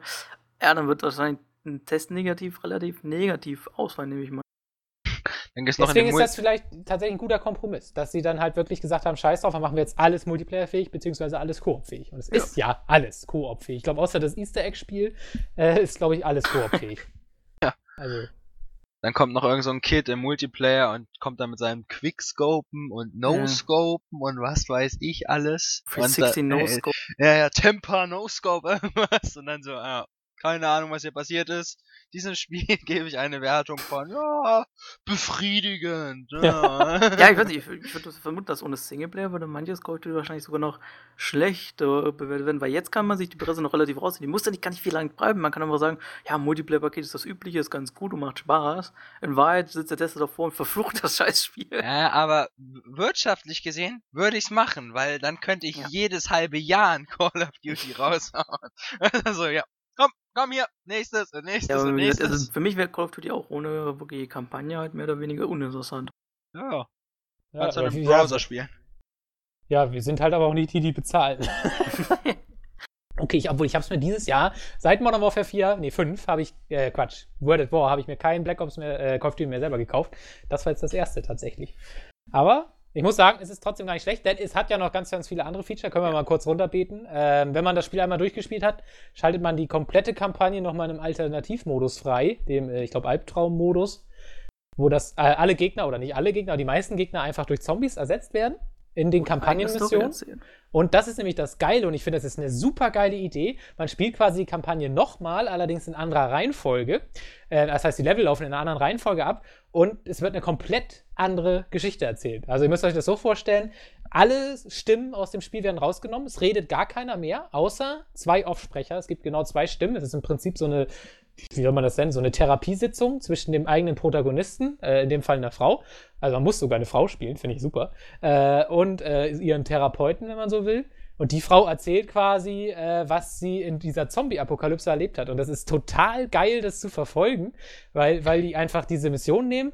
ja, dann wird wahrscheinlich ein Test negativ, relativ negativ ausfallen, nehme ich mal. Dann geht's noch Deswegen in den ist Mul- das vielleicht tatsächlich ein guter Kompromiss, dass sie dann halt wirklich gesagt haben, scheiß drauf, dann machen wir jetzt alles multiplayerfähig, beziehungsweise alles koopfähig. Und es ja. ist ja alles koopfähig. Ich glaube, außer das Easter Egg-Spiel äh, ist, glaube ich, alles koopfähig. Ja. Also. Dann kommt noch irgend so ein Kid im Multiplayer und kommt dann mit seinem Quickscopen und No-Scopen ja. und was weiß ich alles. dreihundertsechzig No-Scope. Äh, ja, ja, Temper, No-Scope, irgendwas. Und dann so, ja, keine Ahnung, was hier passiert ist. Diesem Spiel gebe ich eine Wertung von, ja, befriedigend. Ja, ja ich weiß nicht, ich, ich würde vermuten, dass ohne Singleplayer würde manches Call of Duty wahrscheinlich sogar noch schlechter bewertet werden, weil jetzt kann man sich die Presse noch relativ rausziehen. Die muss ja nicht gar nicht viel lang bleiben. Man kann einfach sagen, ja, Multiplayer-Paket ist das Übliche, ist ganz gut und macht Spaß. In Wahrheit sitzt der Tester davor und verflucht das Scheißspiel. Ja, aber wirtschaftlich gesehen würde ich es machen, weil dann könnte ich ja. jedes halbe Jahr ein Call of Duty raushauen. Also, ja. Komm, komm hier, nächstes und nächstes ja, und nächstes. Also für mich wäre Call of Duty auch ohne wirklich Kampagne halt mehr oder weniger uninteressant. Ja, ja. Als ja, halt ein Browser-Spiel. Ja, wir sind halt aber auch nicht die, die bezahlen. Okay, ich, obwohl ich hab's mir dieses Jahr, seit Modern Warfare vier, nee fünf, habe ich, äh, Quatsch, World at War, habe ich mir keinen Black Ops mehr, äh, Call of Duty mehr selber gekauft. Das war jetzt das erste tatsächlich. Aber Ich muss sagen, es ist trotzdem gar nicht schlecht, denn es hat ja noch ganz, ganz viele andere Feature. Können wir mal kurz runterbeten. Ähm, wenn man das Spiel einmal durchgespielt hat, schaltet man die komplette Kampagne nochmal in einem Alternativmodus frei, dem, äh, ich glaube, Albtraummodus, wo das äh, alle Gegner, oder nicht alle Gegner, aber die meisten Gegner einfach durch Zombies ersetzt werden in den Kampagnenmissionen. Und das ist nämlich das Geile, und ich finde, das ist eine super geile Idee. Man spielt quasi die Kampagne nochmal, allerdings in anderer Reihenfolge. Äh, das heißt, die Level laufen in einer anderen Reihenfolge ab und es wird eine komplett andere Geschichte erzählt. Also ihr müsst euch das so vorstellen, alle Stimmen aus dem Spiel werden rausgenommen, es redet gar keiner mehr, außer zwei Offsprecher. Es gibt genau zwei Stimmen, es ist im Prinzip so eine, wie soll man das nennen, so eine Therapiesitzung zwischen dem eigenen Protagonisten, äh, in dem Fall einer Frau, also man muss sogar eine Frau spielen, finde ich super, äh, und äh, ihrem Therapeuten, wenn man so will. Und die Frau erzählt quasi, äh, was sie in dieser Zombie-Apokalypse erlebt hat. Und das ist total geil, das zu verfolgen, weil, weil die einfach diese Mission nehmen,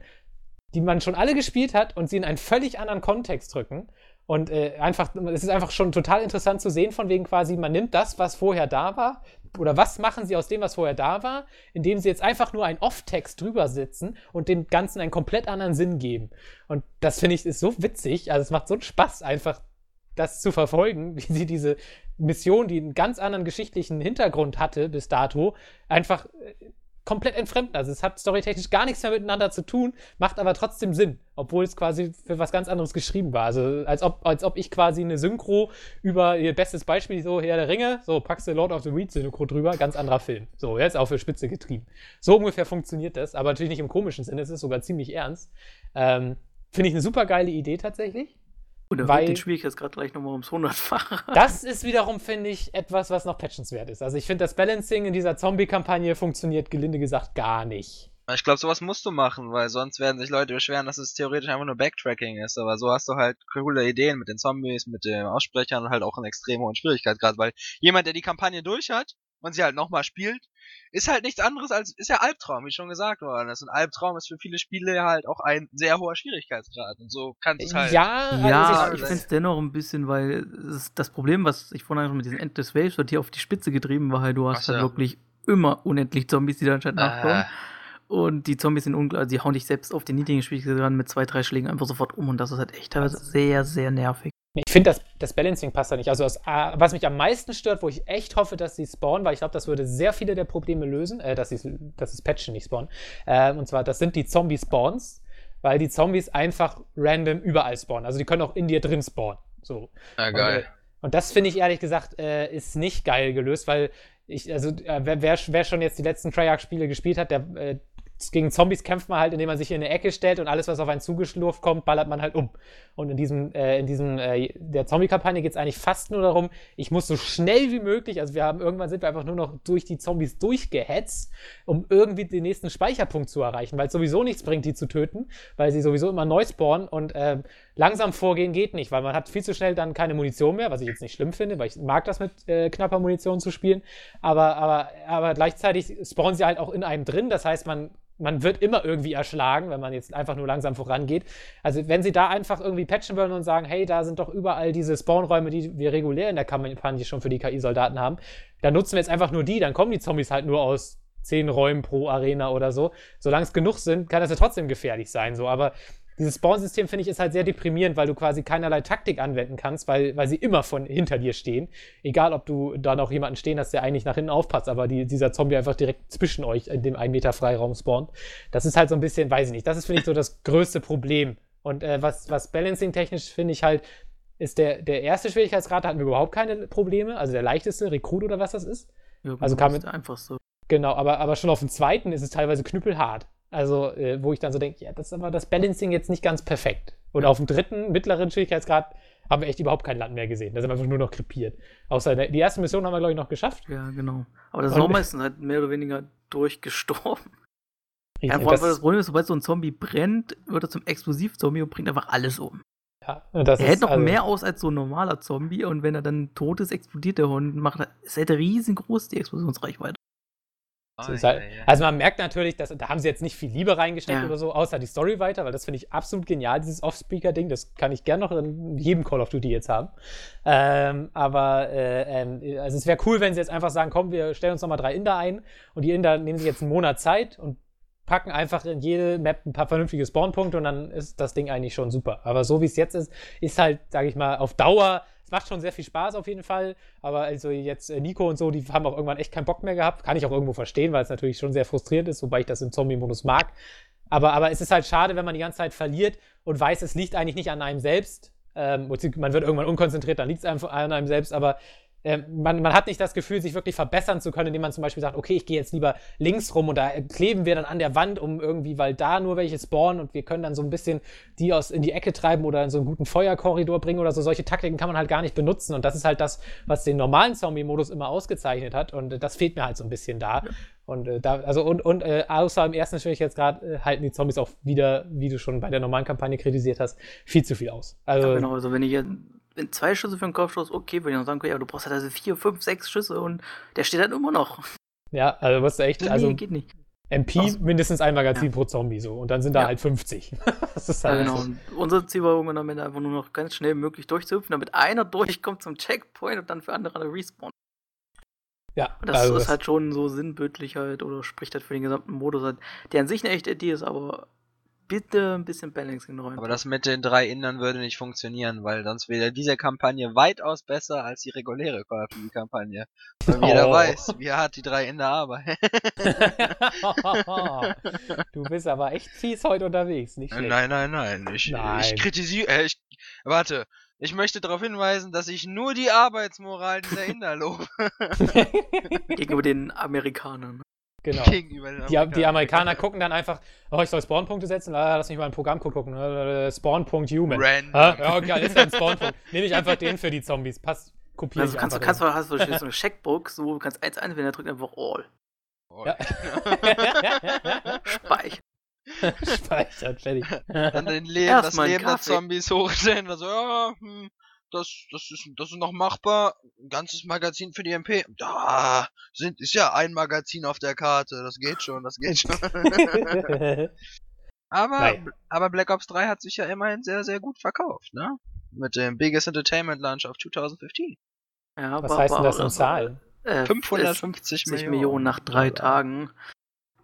die man schon alle gespielt hat, und sie in einen völlig anderen Kontext drücken. Und äh, einfach, es ist einfach schon total interessant zu sehen, von wegen quasi, man nimmt das, was vorher da war, oder was machen sie aus dem, was vorher da war, indem sie jetzt einfach nur einen Off-Text drüber sitzen und dem Ganzen einen komplett anderen Sinn geben. Und das, finde ich, ist so witzig, also es macht so einen Spaß, einfach das zu verfolgen, wie sie diese Mission, die einen ganz anderen geschichtlichen Hintergrund hatte bis dato, einfach komplett entfremden. Also es hat storytechnisch gar nichts mehr miteinander zu tun, macht aber trotzdem Sinn, obwohl es quasi für was ganz anderes geschrieben war. Also als ob, als ob ich quasi eine Synchro über, ihr bestes Beispiel, so Herr der Ringe, so packst du Lord of the Rings Synchro drüber, ganz anderer Film. So, jetzt auch für Spitze getrieben. So ungefähr funktioniert das, aber natürlich nicht im komischen Sinne, es ist sogar ziemlich ernst. Ähm, finde ich eine super geile Idee tatsächlich. Gut, da wird den Schwierigkeitsgrad gleich nochmal ums hundertfache. Das ist wiederum, finde ich, etwas, was noch patchenswert ist. Also ich finde, das Balancing in dieser Zombie-Kampagne funktioniert, gelinde gesagt, gar nicht. Ich glaube, sowas musst du machen, weil sonst werden sich Leute beschweren, dass es theoretisch einfach nur Backtracking ist. Aber so hast du halt coole Ideen mit den Zombies, mit den Aussprechern und halt auch einen extrem hohen Schwierigkeitsgrad. Weil jemand, der die Kampagne durch hat und sie halt nochmal spielt, ist halt nichts anderes als, ist ja Albtraum, wie schon gesagt worden. Das ist ein Albtraum, ist für viele Spiele halt auch ein sehr hoher Schwierigkeitsgrad. Und so kannst du es halt. Ja, ja, ich finde es dennoch ein bisschen, weil das Problem, was ich vorhin schon mit diesen Endless Waves hat hier auf die Spitze getrieben war, halt, du hast Ach, halt ja. wirklich immer unendlich Zombies, die dann anscheinend äh. nachkommen. Und die Zombies sind unglaublich, also die hauen dich selbst auf den niedrigen Schwierigkeitsgrad mit zwei, drei Schlägen einfach sofort um. Und das ist halt echt teilweise sehr, sehr nervig. Ich finde, das, das Balancing passt da nicht. Also das, was mich am meisten stört, wo ich echt hoffe, dass sie spawnen, weil ich glaube, das würde sehr viele der Probleme lösen, äh, dass sie das patchen, nicht spawnen. Äh, und zwar, das sind die Zombie-Spawns, weil die Zombies einfach random überall spawnen. Also die können auch in dir drin spawnen. So. Na geil. Und, äh, und das finde ich ehrlich gesagt, äh, ist nicht geil gelöst, weil ich, also äh, wer, wer schon jetzt die letzten Treyarch-Spiele gespielt hat, der äh, gegen Zombies kämpft man halt, indem man sich in eine Ecke stellt und alles, was auf einen zugeschlurft kommt, ballert man halt um. Und in diesem, äh, in diesem, äh, der Zombie-Kampagne geht es eigentlich fast nur darum, ich muss so schnell wie möglich, also wir haben, irgendwann sind wir einfach nur noch durch die Zombies durchgehetzt, um irgendwie den nächsten Speicherpunkt zu erreichen, weil es sowieso nichts bringt, die zu töten, weil sie sowieso immer neu spawnen und, äh, langsam vorgehen geht nicht, weil man hat viel zu schnell dann keine Munition mehr, was ich jetzt nicht schlimm finde, weil ich mag das mit äh, knapper Munition zu spielen, aber, aber, aber gleichzeitig spawnen sie halt auch in einem drin, das heißt, man Man wird immer irgendwie erschlagen, wenn man jetzt einfach nur langsam vorangeht. Also wenn sie da einfach irgendwie patchen würden und sagen, hey, da sind doch überall diese Spawnräume, die wir regulär in der Kampagne schon für die K I-Soldaten haben, dann nutzen wir jetzt einfach nur die, dann kommen die Zombies halt nur aus zehn Räumen pro Arena oder so. Solange es genug sind, kann das ja trotzdem gefährlich sein, so, aber dieses Spawn-System, finde ich, ist halt sehr deprimierend, weil du quasi keinerlei Taktik anwenden kannst, weil, weil sie immer von hinter dir stehen. Egal, ob du da noch jemanden stehen hast, der eigentlich nach hinten aufpasst, aber die, dieser Zombie einfach direkt zwischen euch in dem einen Meter Freiraum spawnt. Das ist halt so ein bisschen, weiß ich nicht, das ist, finde ich, so das größte Problem. Und äh, was, was Balancing-technisch, finde ich halt, ist der, der erste Schwierigkeitsgrad, da hatten wir überhaupt keine Probleme, also der leichteste, Rekrut oder was das ist. Ja, also kam mit, einfach so. Genau, aber, aber schon auf dem zweiten ist es teilweise knüppelhart. Also, äh, wo ich dann so denke, ja, das ist aber das Balancing jetzt nicht ganz perfekt. Und auf dem dritten, mittleren Schwierigkeitsgrad haben wir echt überhaupt kein Land mehr gesehen. Da sind wir einfach nur noch krepiert. Außer die erste Mission haben wir, glaube ich, noch geschafft. Ja, genau. Aber das ist auch meistens halt mehr oder weniger durchgestorben. Ja, vor allem, weil das Problem ist, sobald so ein Zombie brennt, wird er zum Explosiv-Zombie und bringt einfach alles um. Ja, und das er hält noch also mehr aus als so ein normaler Zombie und wenn er dann tot ist, explodiert der Hund. Macht, ist halt riesengroß, die Explosionsreichweite. So ist halt, also man merkt natürlich, dass, da haben sie jetzt nicht viel Liebe reingesteckt ja. oder so, außer die Story weiter, weil das finde ich absolut genial, dieses Off-Speaker-Ding, das kann ich gern noch in jedem Call of Duty jetzt haben. Ähm, aber äh, äh, also es wäre cool, wenn sie jetzt einfach sagen, komm, wir stellen uns nochmal drei Inder ein und die Inder nehmen sich jetzt einen Monat Zeit und packen einfach in jede Map ein paar vernünftige Spawnpunkte und dann ist das Ding eigentlich schon super. Aber so wie es jetzt ist, ist halt, sage ich mal, auf Dauer, es macht schon sehr viel Spaß auf jeden Fall, aber also jetzt Nico und so, die haben auch irgendwann echt keinen Bock mehr gehabt. Kann ich auch irgendwo verstehen, weil es natürlich schon sehr frustrierend ist, wobei ich das im Zombie-Modus mag. Aber, aber es ist halt schade, wenn man die ganze Zeit verliert und weiß, es liegt eigentlich nicht an einem selbst. Ähm, man wird irgendwann unkonzentriert, dann liegt es an einem selbst, aber Man, man hat nicht das Gefühl, sich wirklich verbessern zu können, indem man zum Beispiel sagt, okay, ich gehe jetzt lieber links rum und da kleben wir dann an der Wand, um irgendwie, weil da nur welche spawnen und wir können dann so ein bisschen die aus in die Ecke treiben oder in so einen guten Feuerkorridor bringen oder so. Solche Taktiken kann man halt gar nicht benutzen und das ist halt das, was den normalen Zombie-Modus immer ausgezeichnet hat und das fehlt mir halt so ein bisschen da. Ja. Und äh, da, also und, und äh, außer im ersten Spiel jetzt gerade äh, halten die Zombies auch wieder, wie du schon bei der normalen Kampagne kritisiert hast, viel zu viel aus. Also, ja, genau, also wenn ich jetzt Wenn zwei Schüsse für den Kopfschuss, okay, würde ich noch sagen, okay, aber du brauchst halt also vier, fünf, sechs Schüsse und der steht halt immer noch. Ja, also was echt, nee, also geht nicht. M P Aus. Mindestens ein Magazin ja. pro Zombie so und dann sind da ja. halt fünfzig. Das ist halt ja, genau. Und unser Ziel war irgendwann am Ende einfach nur noch ganz schnell möglich durchzuhüpfen, damit einer durchkommt zum Checkpoint und dann für andere eine Respawn. Ja, und das also ist das halt schon so sinnbildlich halt oder spricht halt für den gesamten Modus halt, der an sich eine echte Idee ist, aber bitte ein bisschen Balance hinräumen. Aber das mit den drei Innern würde nicht funktionieren, weil sonst wäre diese Kampagne weitaus besser als die reguläre Call of Duty Kampagne. Weil oh. jeder weiß, wie hart die drei Inder arbeiten. Du bist aber echt fies heute unterwegs, nicht schlecht. Nein, nein, nein. Ich, nein. ich kritisiere... Äh, ich, warte, ich möchte darauf hinweisen, dass ich nur die Arbeitsmoral dieser Inder lobe. Gegenüber den Amerikanern. Genau. Die, die Amerikaner gucken dann einfach, oh, ich soll Spawnpunkte setzen, ah, lass mich mal ein Programm gucken, Spawnpunkt Human. Random. Ah, okay, ist ein Spawnpunkt. Nehme ich einfach den für die Zombies. Pass, kopiere also ich kannst, einfach. Du kannst, hast du so eine Checkbox, wo du kannst eins einwählen, dann drückt einfach All. All. Ja. Speichern. Speichern, fertig. Dann den Leben, Erst das Leben der Zombies hochstellen, also, ja, hm. Das, das, ist, das ist noch machbar. Ein ganzes Magazin für die M P. Da sind, ist ja ein Magazin auf der Karte. Das geht schon, das geht schon. aber, aber Black Ops drei hat sich ja immerhin sehr, sehr gut verkauft, ne? Mit dem Biggest Entertainment Launch of zwanzig fünfzehn. Ja, was aber, heißt denn das in Zahlen? Äh, fünfhundertfünfzig Millionen. Millionen nach drei Tagen.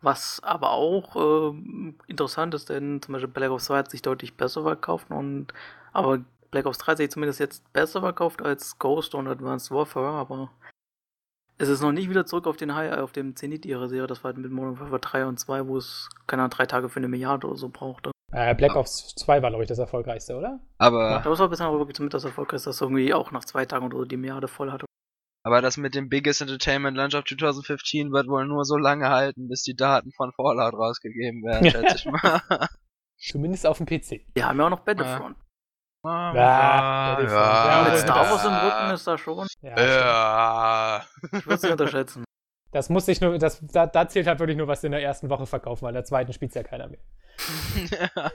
Was aber auch äh, interessant ist, denn zum Beispiel Black Ops zwei hat sich deutlich besser verkauft. und Aber Black Ops drei hat sich zumindest jetzt besser verkauft als Ghost und Advanced Warfare, aber es ist noch nicht wieder zurück auf den High, auf dem Zenit ihrer Serie. Das war halt mit Modern Warfare drei und zwei, wo es, keine Ahnung, drei Tage für eine Milliarde oder so brauchte. Äh, Black Ops zwei war, glaube ich, das erfolgreichste, oder? Aber das war bisher auch wirklich mit das erfolgreichste, dass irgendwie auch nach zwei Tagen oder so die Milliarde voll hatte. Aber das mit dem Biggest Entertainment Launch of zwanzig fünfzehn wird wohl nur so lange halten, bis die Daten von Fallout rausgegeben werden, schätze ich mal. Zumindest auf dem P C. Die haben ja auch noch Battlefront. Ja. Ah, ja, ja, ja, ja, mit Star Wars im Rücken ist da schon. Ja, ja. Ich würde es nicht unterschätzen. Das muss ich nur, das, da, da zählt halt wirklich nur, was sie in der ersten Woche verkaufen, weil in der zweiten spielt es ja keiner mehr. Ja.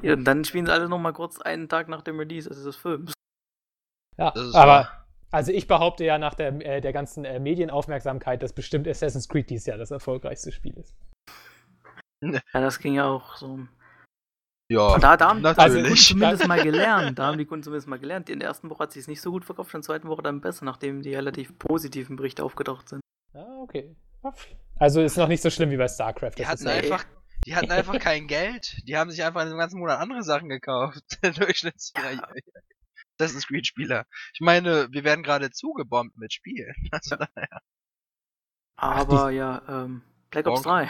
Ja, und dann spielen sie alle nochmal kurz einen Tag nach dem Release des Films. Ja, aber also ich behaupte ja nach der, äh, der ganzen äh, Medienaufmerksamkeit, dass bestimmt Assassin's Creed dies Jahr das erfolgreichste Spiel ist. Ja, das ging ja auch so. Ja, da, da haben die also Kunden zumindest mal gelernt. Da haben die Kunden zumindest mal gelernt. In der ersten Woche hat sie es nicht so gut verkauft, in der zweiten Woche dann besser, nachdem die relativ positiven Berichte aufgetaucht sind. Ah, okay. Also ist noch nicht so schlimm wie bei StarCraft. Die hatten, einfach, die hatten einfach kein Geld. Die haben sich einfach in den ganzen Monat andere Sachen gekauft. Durchschnittsspieler. Ja. Das ist ein Screenspieler. Ich meine, wir werden gerade zugebombt mit Spielen. Also, naja. Aber Ach, ja, ähm, Black Ops drei.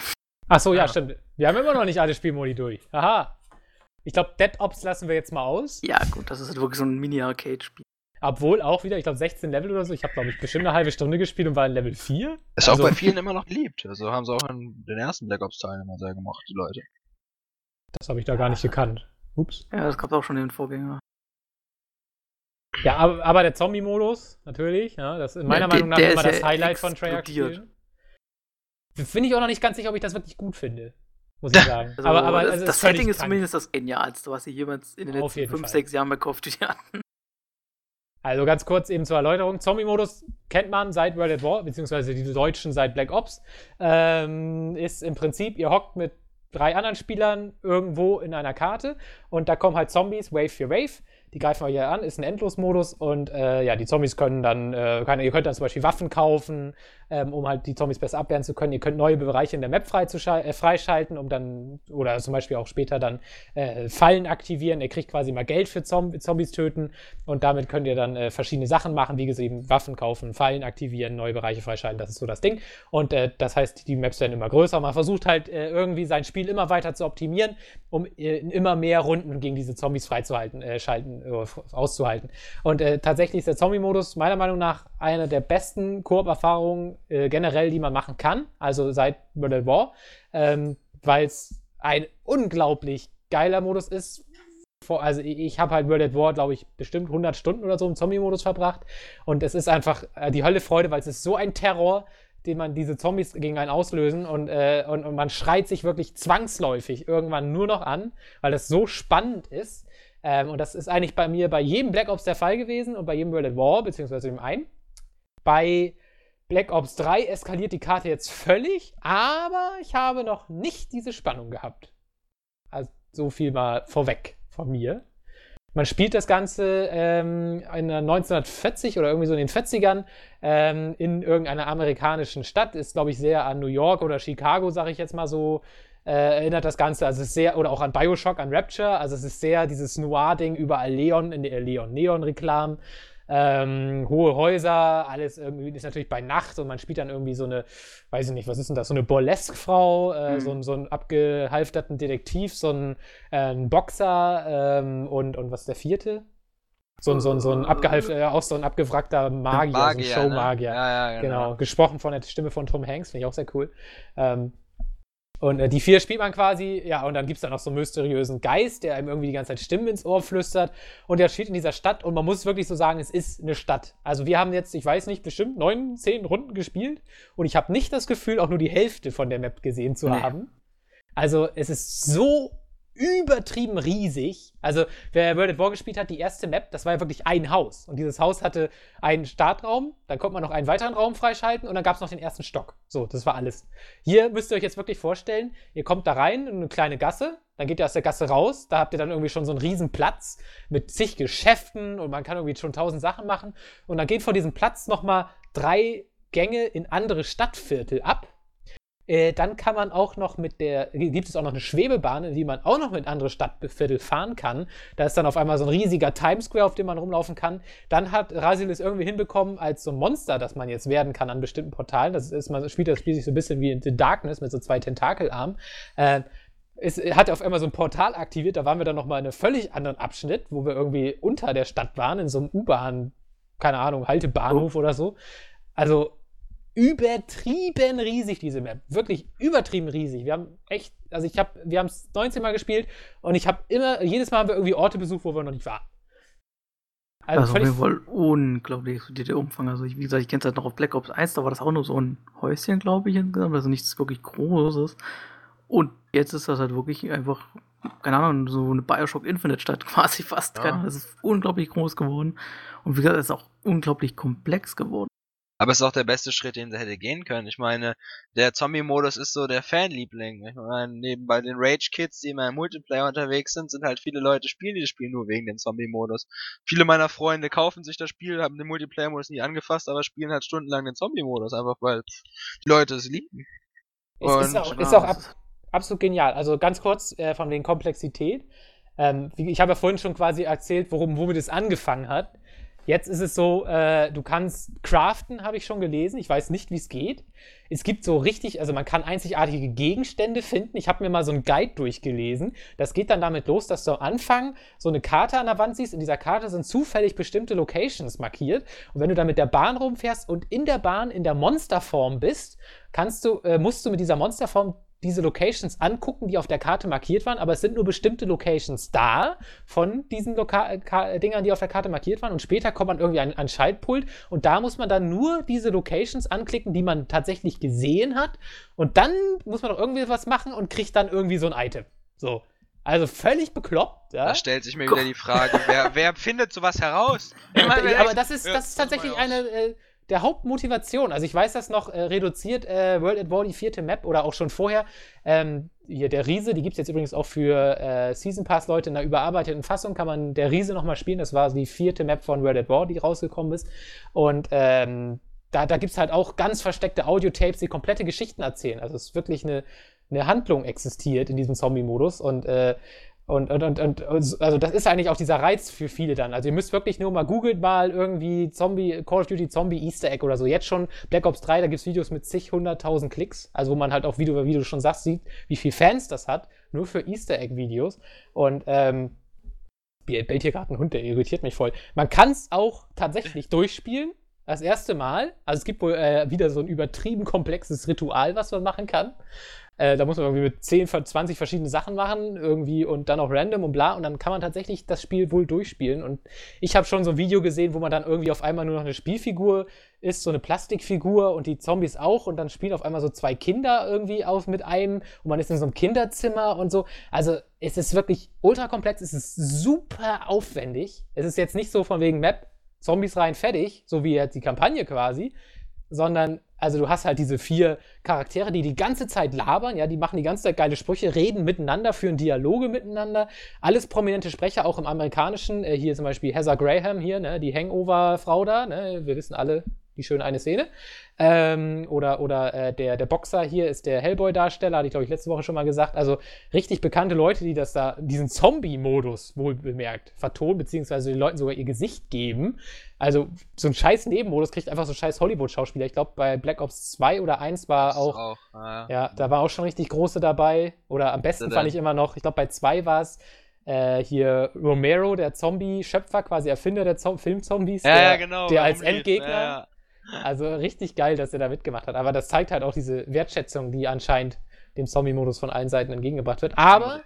Achso, ja, ja, stimmt. Wir haben immer noch nicht alle Spielmodi durch. Aha. Ich glaube, Dead Ops lassen wir jetzt mal aus. Ja, gut, das ist halt wirklich so ein Mini-Arcade-Spiel. Obwohl auch wieder, ich glaube, sechzehn Level oder so. Ich habe, glaube ich, bestimmt eine halbe Stunde gespielt und war in Level vier. Ist also auch bei vielen immer noch beliebt. Also haben sie auch in den ersten Black Ops-Teilen immer sehr gemacht, die Leute. Das habe ich da gar nicht gekannt. Ups. Ja, das gab es auch schon in den Vorgänger. Ja, aber, aber der Zombie-Modus, natürlich. Ja, das ist meiner ja, Meinung nach immer das Highlight von Treyarch-Spielen. Finde ich auch noch nicht ganz sicher, ob ich das wirklich gut finde. Muss ich sagen. Also, aber, aber, also das Setting ist zumindest das Genialste, was sie jemals in den letzten fünf, sechs Jahren bei Call of Duty hatten. Also ganz kurz eben zur Erläuterung. Zombie-Modus kennt man seit World at War, beziehungsweise die Deutschen seit Black Ops. Ähm, ist im Prinzip, ihr hockt mit drei anderen Spielern irgendwo in einer Karte und da kommen halt Zombies Wave für Wave. Die greifen euch ja an, ist ein Endlosmodus und äh, ja, die Zombies können dann, äh, kann, ihr könnt dann zum Beispiel Waffen kaufen, ähm, um halt die Zombies besser abwehren zu können. Ihr könnt neue Bereiche in der Map freizuschal- äh, freischalten, um dann, oder zum Beispiel auch später dann äh, Fallen aktivieren. Ihr kriegt quasi mal Geld für Zomb- Zombies töten und damit könnt ihr dann äh, verschiedene Sachen machen, wie gesagt, eben Waffen kaufen, Fallen aktivieren, neue Bereiche freischalten, das ist so das Ding. Und äh, das heißt, die Maps werden immer größer. Man versucht halt äh, irgendwie sein Spiel immer weiter zu optimieren, um äh, immer mehr Runden gegen diese Zombies freizuhalten, äh, schalten. auszuhalten. Und äh, tatsächlich ist der Zombie-Modus meiner Meinung nach eine der besten Koop-Erfahrungen äh, generell, die man machen kann, also seit Modern War, ähm, weil es ein unglaublich geiler Modus ist. Also ich habe halt World at War, glaube ich, bestimmt hundert Stunden oder so im Zombie-Modus verbracht und es ist einfach äh, die Höllefreude, weil es ist so ein Terror, den man diese Zombies gegen einen auslösen und, äh, und, und man schreit sich wirklich zwangsläufig irgendwann nur noch an, weil das so spannend ist. Ähm, und das ist eigentlich bei mir bei jedem Black Ops der Fall gewesen und bei jedem World at War, beziehungsweise dem einen. Bei Black Ops drei eskaliert die Karte jetzt völlig, aber ich habe noch nicht diese Spannung gehabt. Also so viel mal vorweg von mir. Man spielt das Ganze ähm, in neunzehnhundertvierzig oder irgendwie so in den vierzigern ähm, in irgendeiner amerikanischen Stadt. Ist, glaube ich, sehr an New York oder Chicago, sage ich jetzt mal so, Äh, erinnert das Ganze, also es ist sehr, oder auch an Bioshock, an Rapture, also es ist sehr dieses Noir-Ding, überall Leon, in der Leon, Neon-Reklam, ähm, hohe Häuser, alles irgendwie, ist natürlich bei Nacht und man spielt dann irgendwie so eine, weiß ich nicht, was ist denn das, so eine Burlesque-Frau, äh, mhm. so einen so einen abgehalfterten Detektiv, so einen äh, Boxer ähm, und, und was ist der vierte? So ein, so ein, so ein abgehalfter, äh, auch so ein abgewrackter Magier, Magier so ein Showmagier, ne? ja, ja, genau. genau, gesprochen von der Stimme von Tom Hanks, finde ich auch sehr cool. Ähm, Und äh, die vier spielt man quasi, ja, und dann gibt es da noch so einen mysteriösen Geist, der einem irgendwie die ganze Zeit Stimmen ins Ohr flüstert und der spielt in dieser Stadt und man muss wirklich so sagen, es ist eine Stadt. Also wir haben jetzt, ich weiß nicht, bestimmt neun, zehn Runden gespielt und ich habe nicht das Gefühl, auch nur die Hälfte von der Map gesehen zu nee. haben. Also es ist so übertrieben riesig. Also wer World at War gespielt hat, die erste Map, das war ja wirklich ein Haus und dieses Haus hatte einen Startraum, dann konnte man noch einen weiteren Raum freischalten und dann gab es noch den ersten Stock. So, das war alles. Hier müsst ihr euch jetzt wirklich vorstellen, ihr kommt da rein in eine kleine Gasse, dann geht ihr aus der Gasse raus, da habt ihr dann irgendwie schon so einen riesen Platz mit zig Geschäften und man kann irgendwie schon tausend Sachen machen und dann geht von diesem Platz nochmal drei Gänge in andere Stadtviertel ab. Äh, dann kann man auch noch mit der, gibt es auch noch eine Schwebebahn, in die man auch noch mit andere Stadtviertel fahren kann. Da ist dann auf einmal so ein riesiger Times Square, auf dem man rumlaufen kann. Dann hat Raziel es irgendwie hinbekommen als so ein Monster, das man jetzt werden kann an bestimmten Portalen. Das ist, man spielt das Spiel sich so ein bisschen wie in The Darkness mit so zwei Tentakelarmen. Äh, Es hat auf einmal so ein Portal aktiviert, da waren wir dann nochmal in einem völlig anderen Abschnitt, wo wir irgendwie unter der Stadt waren, in so einem U-Bahn, keine Ahnung, Haltebahnhof oh. oder so. Also übertrieben riesig, diese Map. Wirklich übertrieben riesig. Wir haben echt, also ich hab, wir haben es neunzehn Mal gespielt und ich habe immer, jedes Mal haben wir irgendwie Orte besucht, wo wir noch nicht waren. Also, also völlig voll unglaublich der Umfang. Also ich, wie gesagt, ich kenne es halt noch auf Black Ops eins, da war das auch nur so ein Häuschen, glaube ich, insgesamt, also nichts wirklich Großes. Und jetzt ist das halt wirklich einfach, keine Ahnung, so eine Bioshock Infinite Stadt quasi fast. Ja. Das ist unglaublich groß geworden. Und wie gesagt, es ist auch unglaublich komplex geworden. Aber es ist auch der beste Schritt, den sie hätte gehen können. Ich meine, der Zombie-Modus ist so der Fanliebling. Ich meine, neben bei den Rage-Kids, die immer im Multiplayer unterwegs sind, sind halt viele Leute spielen dieses Spiel nur wegen dem Zombie-Modus. Viele meiner Freunde kaufen sich das Spiel, haben den Multiplayer-Modus nie angefasst, aber spielen halt stundenlang den Zombie-Modus, einfach weil die Leute es lieben. Es Und, ist auch, ja, ist auch ab, absolut genial. Also ganz kurz äh, von wegen Komplexität. Ähm, ich habe ja vorhin schon quasi erzählt, worum, womit es angefangen hat. Jetzt ist es so, äh, du kannst craften, habe ich schon gelesen. Ich weiß nicht, wie es geht. Es gibt so richtig, also man kann einzigartige Gegenstände finden. Ich habe mir mal so einen Guide durchgelesen. Das geht dann damit los, dass du am Anfang so eine Karte an der Wand siehst. In dieser Karte sind zufällig bestimmte Locations markiert. Und wenn du dann mit der Bahn rumfährst und in der Bahn in der Monsterform bist, kannst du, äh, musst du mit dieser Monsterform diese Locations angucken, die auf der Karte markiert waren, aber es sind nur bestimmte Locations da von diesen Loka- Ka- Dingern, die auf der Karte markiert waren und später kommt man irgendwie an ein Schaltpult und da muss man dann nur diese Locations anklicken, die man tatsächlich gesehen hat und dann muss man doch irgendwie was machen und kriegt dann irgendwie so ein Item. So. Also völlig bekloppt, ja. Da stellt sich mir wieder die Frage, wer, wer findet sowas heraus? Ich meine, aber das ist, das ist tatsächlich eine... Äh, der Hauptmotivation. Also ich weiß das noch, äh, reduziert äh, World at War, die vierte Map oder auch schon vorher. Ähm, hier der Riese, die gibt es jetzt übrigens auch für äh, Season Pass-Leute in einer überarbeiteten Fassung, kann man der Riese nochmal spielen. Das war die vierte Map von World at War, die rausgekommen ist. Und ähm, da, da gibt es halt auch ganz versteckte Audiotapes, die komplette Geschichten erzählen. Also es ist wirklich eine, eine Handlung existiert in diesem Zombie-Modus und äh, Und, und, und, und, also, das ist eigentlich auch dieser Reiz für viele dann. Also, ihr müsst wirklich nur mal googelt mal irgendwie Zombie, Call of Duty Zombie Easter Egg oder so. Jetzt schon Black Ops drei, da gibt's Videos mit zig, hunderttausend Klicks. Also, wo man halt auch, wie du, wie du schon sagst, sieht, wie viel Fans das hat. Nur für Easter Egg Videos. Und, ähm, bellt hier gerade ein Hund, der irritiert mich voll. Man kann's auch tatsächlich durchspielen. Das erste Mal. Also, es gibt wohl äh, wieder so ein übertrieben komplexes Ritual, was man machen kann. Äh, da muss man irgendwie mit zehn, zwanzig verschiedene Sachen machen irgendwie und dann auch random und bla. Und dann kann man tatsächlich das Spiel wohl durchspielen. Und ich habe schon so ein Video gesehen, wo man dann irgendwie auf einmal nur noch eine Spielfigur ist, so eine Plastikfigur und die Zombies auch. Und dann spielen auf einmal so zwei Kinder irgendwie auf mit einem. Und man ist in so einem Kinderzimmer und so. Also es ist wirklich ultra komplex. Es ist super aufwendig. Es ist jetzt nicht so von wegen Map, Zombies rein, fertig. So wie jetzt die Kampagne quasi. Sondern... Also du hast halt diese vier Charaktere, die die ganze Zeit labern, ja, die machen die ganze Zeit geile Sprüche, reden miteinander, führen Dialoge miteinander, alles prominente Sprecher, auch im Amerikanischen, äh, hier zum Beispiel Heather Graham hier, ne, die Hangover-Frau da, ne, wir wissen alle, die schöne eine Szene, ähm, oder, oder äh, der, der Boxer hier ist der Hellboy-Darsteller, hatte ich glaube ich letzte Woche schon mal gesagt, also richtig bekannte Leute, die das da, diesen Zombie-Modus wohl bemerkt, vertonen, beziehungsweise den Leuten sogar ihr Gesicht geben. Also, so ein scheiß Nebenmodus kriegt einfach so ein scheiß Hollywood-Schauspieler. Ich glaube, bei Black Ops zwei oder eins war auch, auch ja. ja, da war auch schon richtig große dabei. Oder am besten fand ich immer noch, ich glaube, bei zwei war es äh, hier Romero, der Zombie-Schöpfer, quasi Erfinder der Zo- Film-Zombies, ja, der, ja, genau, der als Endgegner. Ja, ja. Also, richtig geil, dass er da mitgemacht hat. Aber das zeigt halt auch diese Wertschätzung, die anscheinend dem Zombie-Modus von allen Seiten entgegengebracht wird. Aber...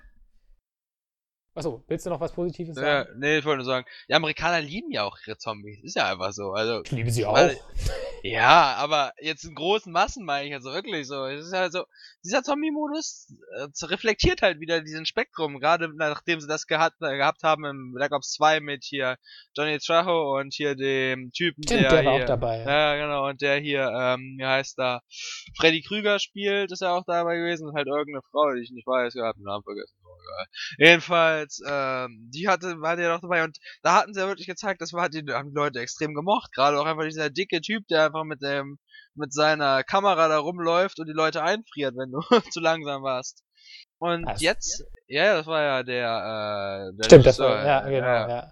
Achso, willst du noch was Positives sagen? Ja, nee, ich wollte nur sagen, die Amerikaner lieben ja auch ihre Zombies. Ist ja einfach so. Also, ich liebe sie auch. Weil, ja, aber jetzt in großen Massen meine ich, also wirklich so. Es ist halt so, dieser Zombie-Modus äh, reflektiert halt wieder diesen Spektrum. Gerade nachdem sie das gehat, äh, gehabt haben im Black Ops zwei mit hier Johnny Trejo und hier dem Typen, Tim, der, der war hier, auch dabei. Ja, äh, genau, und der hier, ähm, wie heißt da, Freddy Krüger spielt, ist ja auch dabei gewesen. Und halt irgendeine Frau, die ich nicht weiß, ich habe den Namen vergessen. Jedenfalls, ähm, die hatte, war ja noch dabei und da hatten sie ja wirklich gezeigt, das war, die haben die Leute extrem gemocht, gerade auch einfach dieser dicke Typ, der einfach mit dem, mit seiner Kamera da rumläuft und die Leute einfriert, wenn du zu langsam warst. Und Was? jetzt, ja, ja, das war ja der, äh, der Stimmt, das war, ja, genau, ja.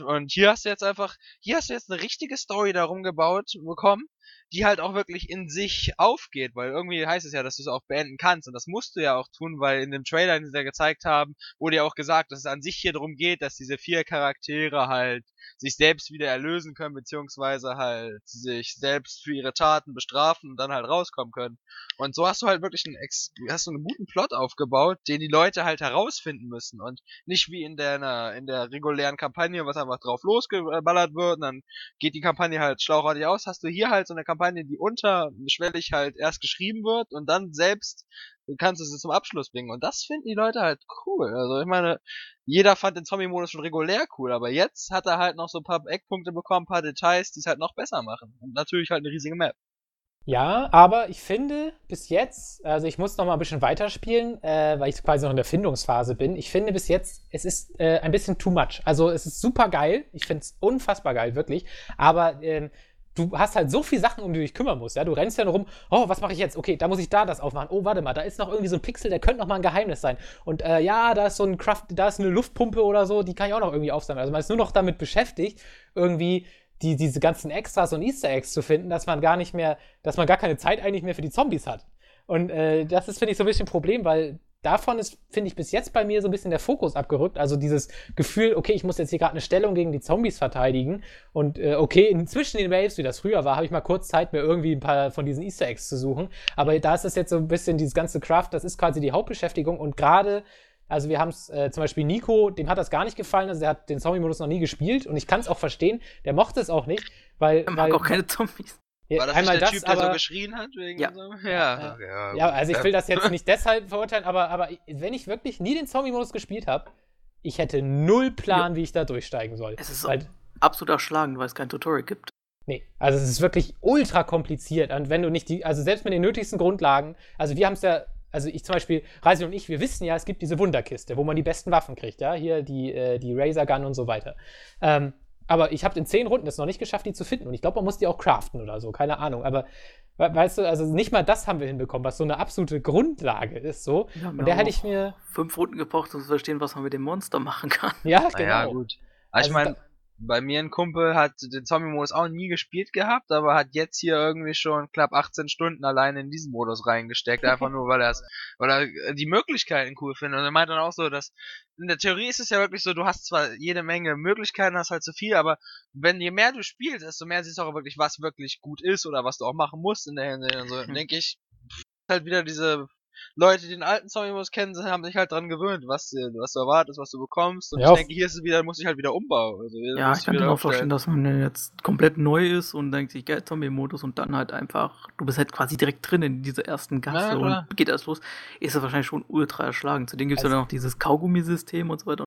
ja. Und hier hast du jetzt einfach, hier hast du jetzt eine richtige Story da rumgebaut bekommen, die halt auch wirklich in sich aufgeht, weil irgendwie heißt es ja, dass du es auch beenden kannst und das musst du ja auch tun, weil in dem Trailer, den sie da gezeigt haben, wurde ja auch gesagt, dass es an sich hier darum geht, dass diese vier Charaktere halt sich selbst wieder erlösen können, beziehungsweise halt sich selbst für ihre Taten bestrafen und dann halt rauskommen können. Und so hast du halt wirklich einen, Ex- hast du einen guten Plot aufgebaut, den die Leute halt herausfinden müssen und nicht wie in der, in der regulären Kampagne, was einfach drauf losgeballert wird und dann geht die Kampagne halt schlauchartig aus, hast du hier halt so eine Kampagne, die unterschwellig halt erst geschrieben wird und dann selbst kannst du sie zum Abschluss bringen. Und das finden die Leute halt cool. Also ich meine, jeder fand den Zombie-Modus schon regulär cool, aber jetzt hat er halt noch so ein paar Eckpunkte bekommen, ein paar Details, die es halt noch besser machen. Und natürlich halt eine riesige Map. Ja, aber ich finde, bis jetzt, also ich muss noch mal ein bisschen weiterspielen, äh, weil ich quasi noch in der Findungsphase bin. Ich finde bis jetzt, es ist äh, ein bisschen too much. Also es ist super geil. Ich finde es unfassbar geil, wirklich. Aber, ähm, du hast halt so viele Sachen, um die du dich kümmern musst, ja, du rennst ja nur rum, oh, was mache ich jetzt, okay, da muss ich da das aufmachen, oh, warte mal, da ist noch irgendwie so ein Pixel, der könnte noch mal ein Geheimnis sein und äh, ja, da ist so ein Craft, da ist eine Luftpumpe oder so, die kann ich auch noch irgendwie aufsammeln, also man ist nur noch damit beschäftigt, irgendwie die, diese ganzen Extras und Easter Eggs zu finden, dass man gar nicht mehr, dass man gar keine Zeit eigentlich mehr für die Zombies hat und äh, das ist, finde ich, so ein bisschen ein Problem, weil davon ist, finde ich, bis jetzt bei mir so ein bisschen der Fokus abgerückt. Also dieses Gefühl, okay, ich muss jetzt hier gerade eine Stellung gegen die Zombies verteidigen. Und äh, okay, inzwischen den Waves, wie das früher war, habe ich mal kurz Zeit, mir irgendwie ein paar von diesen Easter Eggs zu suchen. Aber da ist das jetzt so ein bisschen dieses ganze Craft, das ist quasi die Hauptbeschäftigung. Und gerade, also wir haben es äh, zum Beispiel Nico, dem hat das gar nicht gefallen. Also der hat den Zombie-Modus noch nie gespielt. Und ich kann es auch verstehen, der mochte es auch nicht. weil Er mag weil, auch keine Zombies. Ja, war das einmal nicht der das, Typ, aber, der so geschrien hat? Wegen ja. So? Ja. Ja, ja, also ich will das jetzt nicht deshalb verurteilen, aber, aber wenn ich wirklich nie den Zombie-Modus gespielt habe, ich hätte null Plan, ja. wie ich da durchsteigen soll. Es ist Weil, absolut erschlagend, weil es kein Tutorial gibt. Nee, also es ist wirklich ultra kompliziert. Und wenn du nicht die, also selbst mit den nötigsten Grundlagen, also wir haben es ja, also ich zum Beispiel, Reisel und ich, wir wissen ja, es gibt diese Wunderkiste, wo man die besten Waffen kriegt, ja, hier die, äh, die Razor Gun und so weiter. Ähm, aber ich habe in zehn Runden es noch nicht geschafft, die zu finden. Und ich glaube, man muss die auch craften oder so, keine Ahnung. Aber weißt du, also nicht mal das haben wir hinbekommen, was so eine absolute Grundlage ist. So. Ja, und da hätte ich mir fünf Runden gebraucht, um zu verstehen, was man mit dem Monster machen kann. Ja, genau. Ja, gut. Also, also ich meine, bei mir ein Kumpel hat den Zombie-Modus auch nie gespielt gehabt, aber hat jetzt hier irgendwie schon knapp achtzehn Stunden alleine in diesen Modus reingesteckt, einfach nur, weil, weil er die Möglichkeiten cool findet. Und er meint dann auch so, dass in der Theorie ist es ja wirklich so, du hast zwar jede Menge Möglichkeiten, hast halt so viel, aber wenn je mehr du spielst, desto mehr siehst du auch wirklich, was wirklich gut ist oder was du auch machen musst in der Hände. Und so, dann denke ich, halt wieder diese Leute, die den alten Zombie-Modus kennen, haben sich halt dran gewöhnt, was, was du erwartest, was du bekommst. Und ja, ich denke, hier ist es wieder, muss ich halt wieder umbauen. Also, ja, ich kann mir auch vorstellen, dass man jetzt komplett neu ist und denkt sich, geil, Zombie-Modus, und dann halt einfach, du bist halt quasi direkt drin in dieser ersten Gasse, ja, und geht erst los, ist das wahrscheinlich schon ultra erschlagen. Zudem gibt es also, ja dann noch dieses Kaugummi-System und so weiter.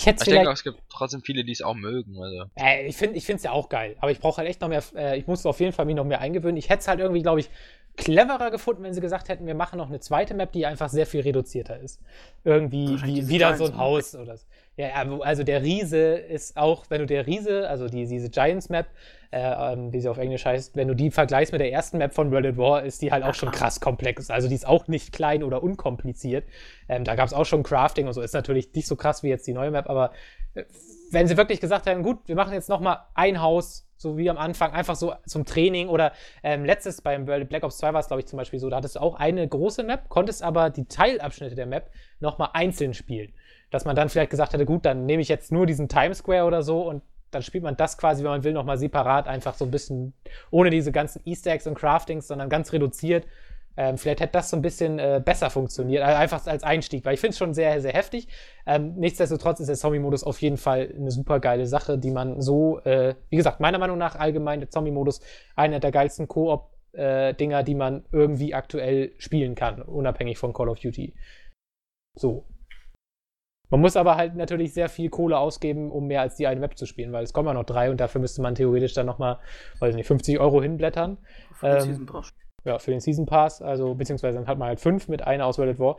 Ich, ich denke auch, es gibt trotzdem viele, die es auch mögen. Also. Äh, ich finde es ja auch geil, aber ich brauche halt echt noch mehr, äh, ich muss auf jeden Fall mich noch mehr eingewöhnen. Ich hätte es halt irgendwie, glaube ich, cleverer gefunden, wenn sie gesagt hätten, wir machen noch eine zweite Map, die einfach sehr viel reduzierter ist. Irgendwie wie, wieder so ein Haus oder so. Ja, also der Riese ist auch, wenn du der Riese, also die, diese Giants-Map, äh, wie sie auf Englisch heißt, wenn du die vergleichst mit der ersten Map von World at War, ist die halt auch schon krass komplex. Also die ist auch nicht klein oder unkompliziert. Ähm, da gab es auch schon Crafting und so. Ist natürlich nicht so krass wie jetzt die neue Map, aber äh, wenn sie wirklich gesagt hätten, gut, wir machen jetzt nochmal ein Haus, so wie am Anfang, einfach so zum Training oder ähm, letztes beim Black Ops zwei war es, glaube ich, zum Beispiel so, da hattest du auch eine große Map, konntest aber die Teilabschnitte der Map nochmal einzeln spielen. Dass man dann vielleicht gesagt hätte, gut, dann nehme ich jetzt nur diesen Times Square oder so und dann spielt man das quasi, wenn man will, nochmal separat, einfach so ein bisschen ohne diese ganzen Easter Eggs und Craftings, sondern ganz reduziert. Ähm, vielleicht hätte das so ein bisschen äh, besser funktioniert, also einfach als Einstieg, weil ich finde es schon sehr, sehr heftig. Ähm, nichtsdestotrotz ist der Zombie-Modus auf jeden Fall eine super geile Sache, die man so, äh, wie gesagt, meiner Meinung nach allgemein der Zombie-Modus einer der geilsten Koop-Dinger, äh, die man irgendwie aktuell spielen kann, unabhängig von Call of Duty. So. Man muss aber halt natürlich sehr viel Kohle ausgeben, um mehr als die eine Map zu spielen, weil es kommen ja noch drei und dafür müsste man theoretisch dann nochmal, weiß nicht, fünfzig Euro hinblättern. Für den ähm, Season Pass. Ja, für den Season Pass, also beziehungsweise dann hat man halt fünf mit einer aus World at War.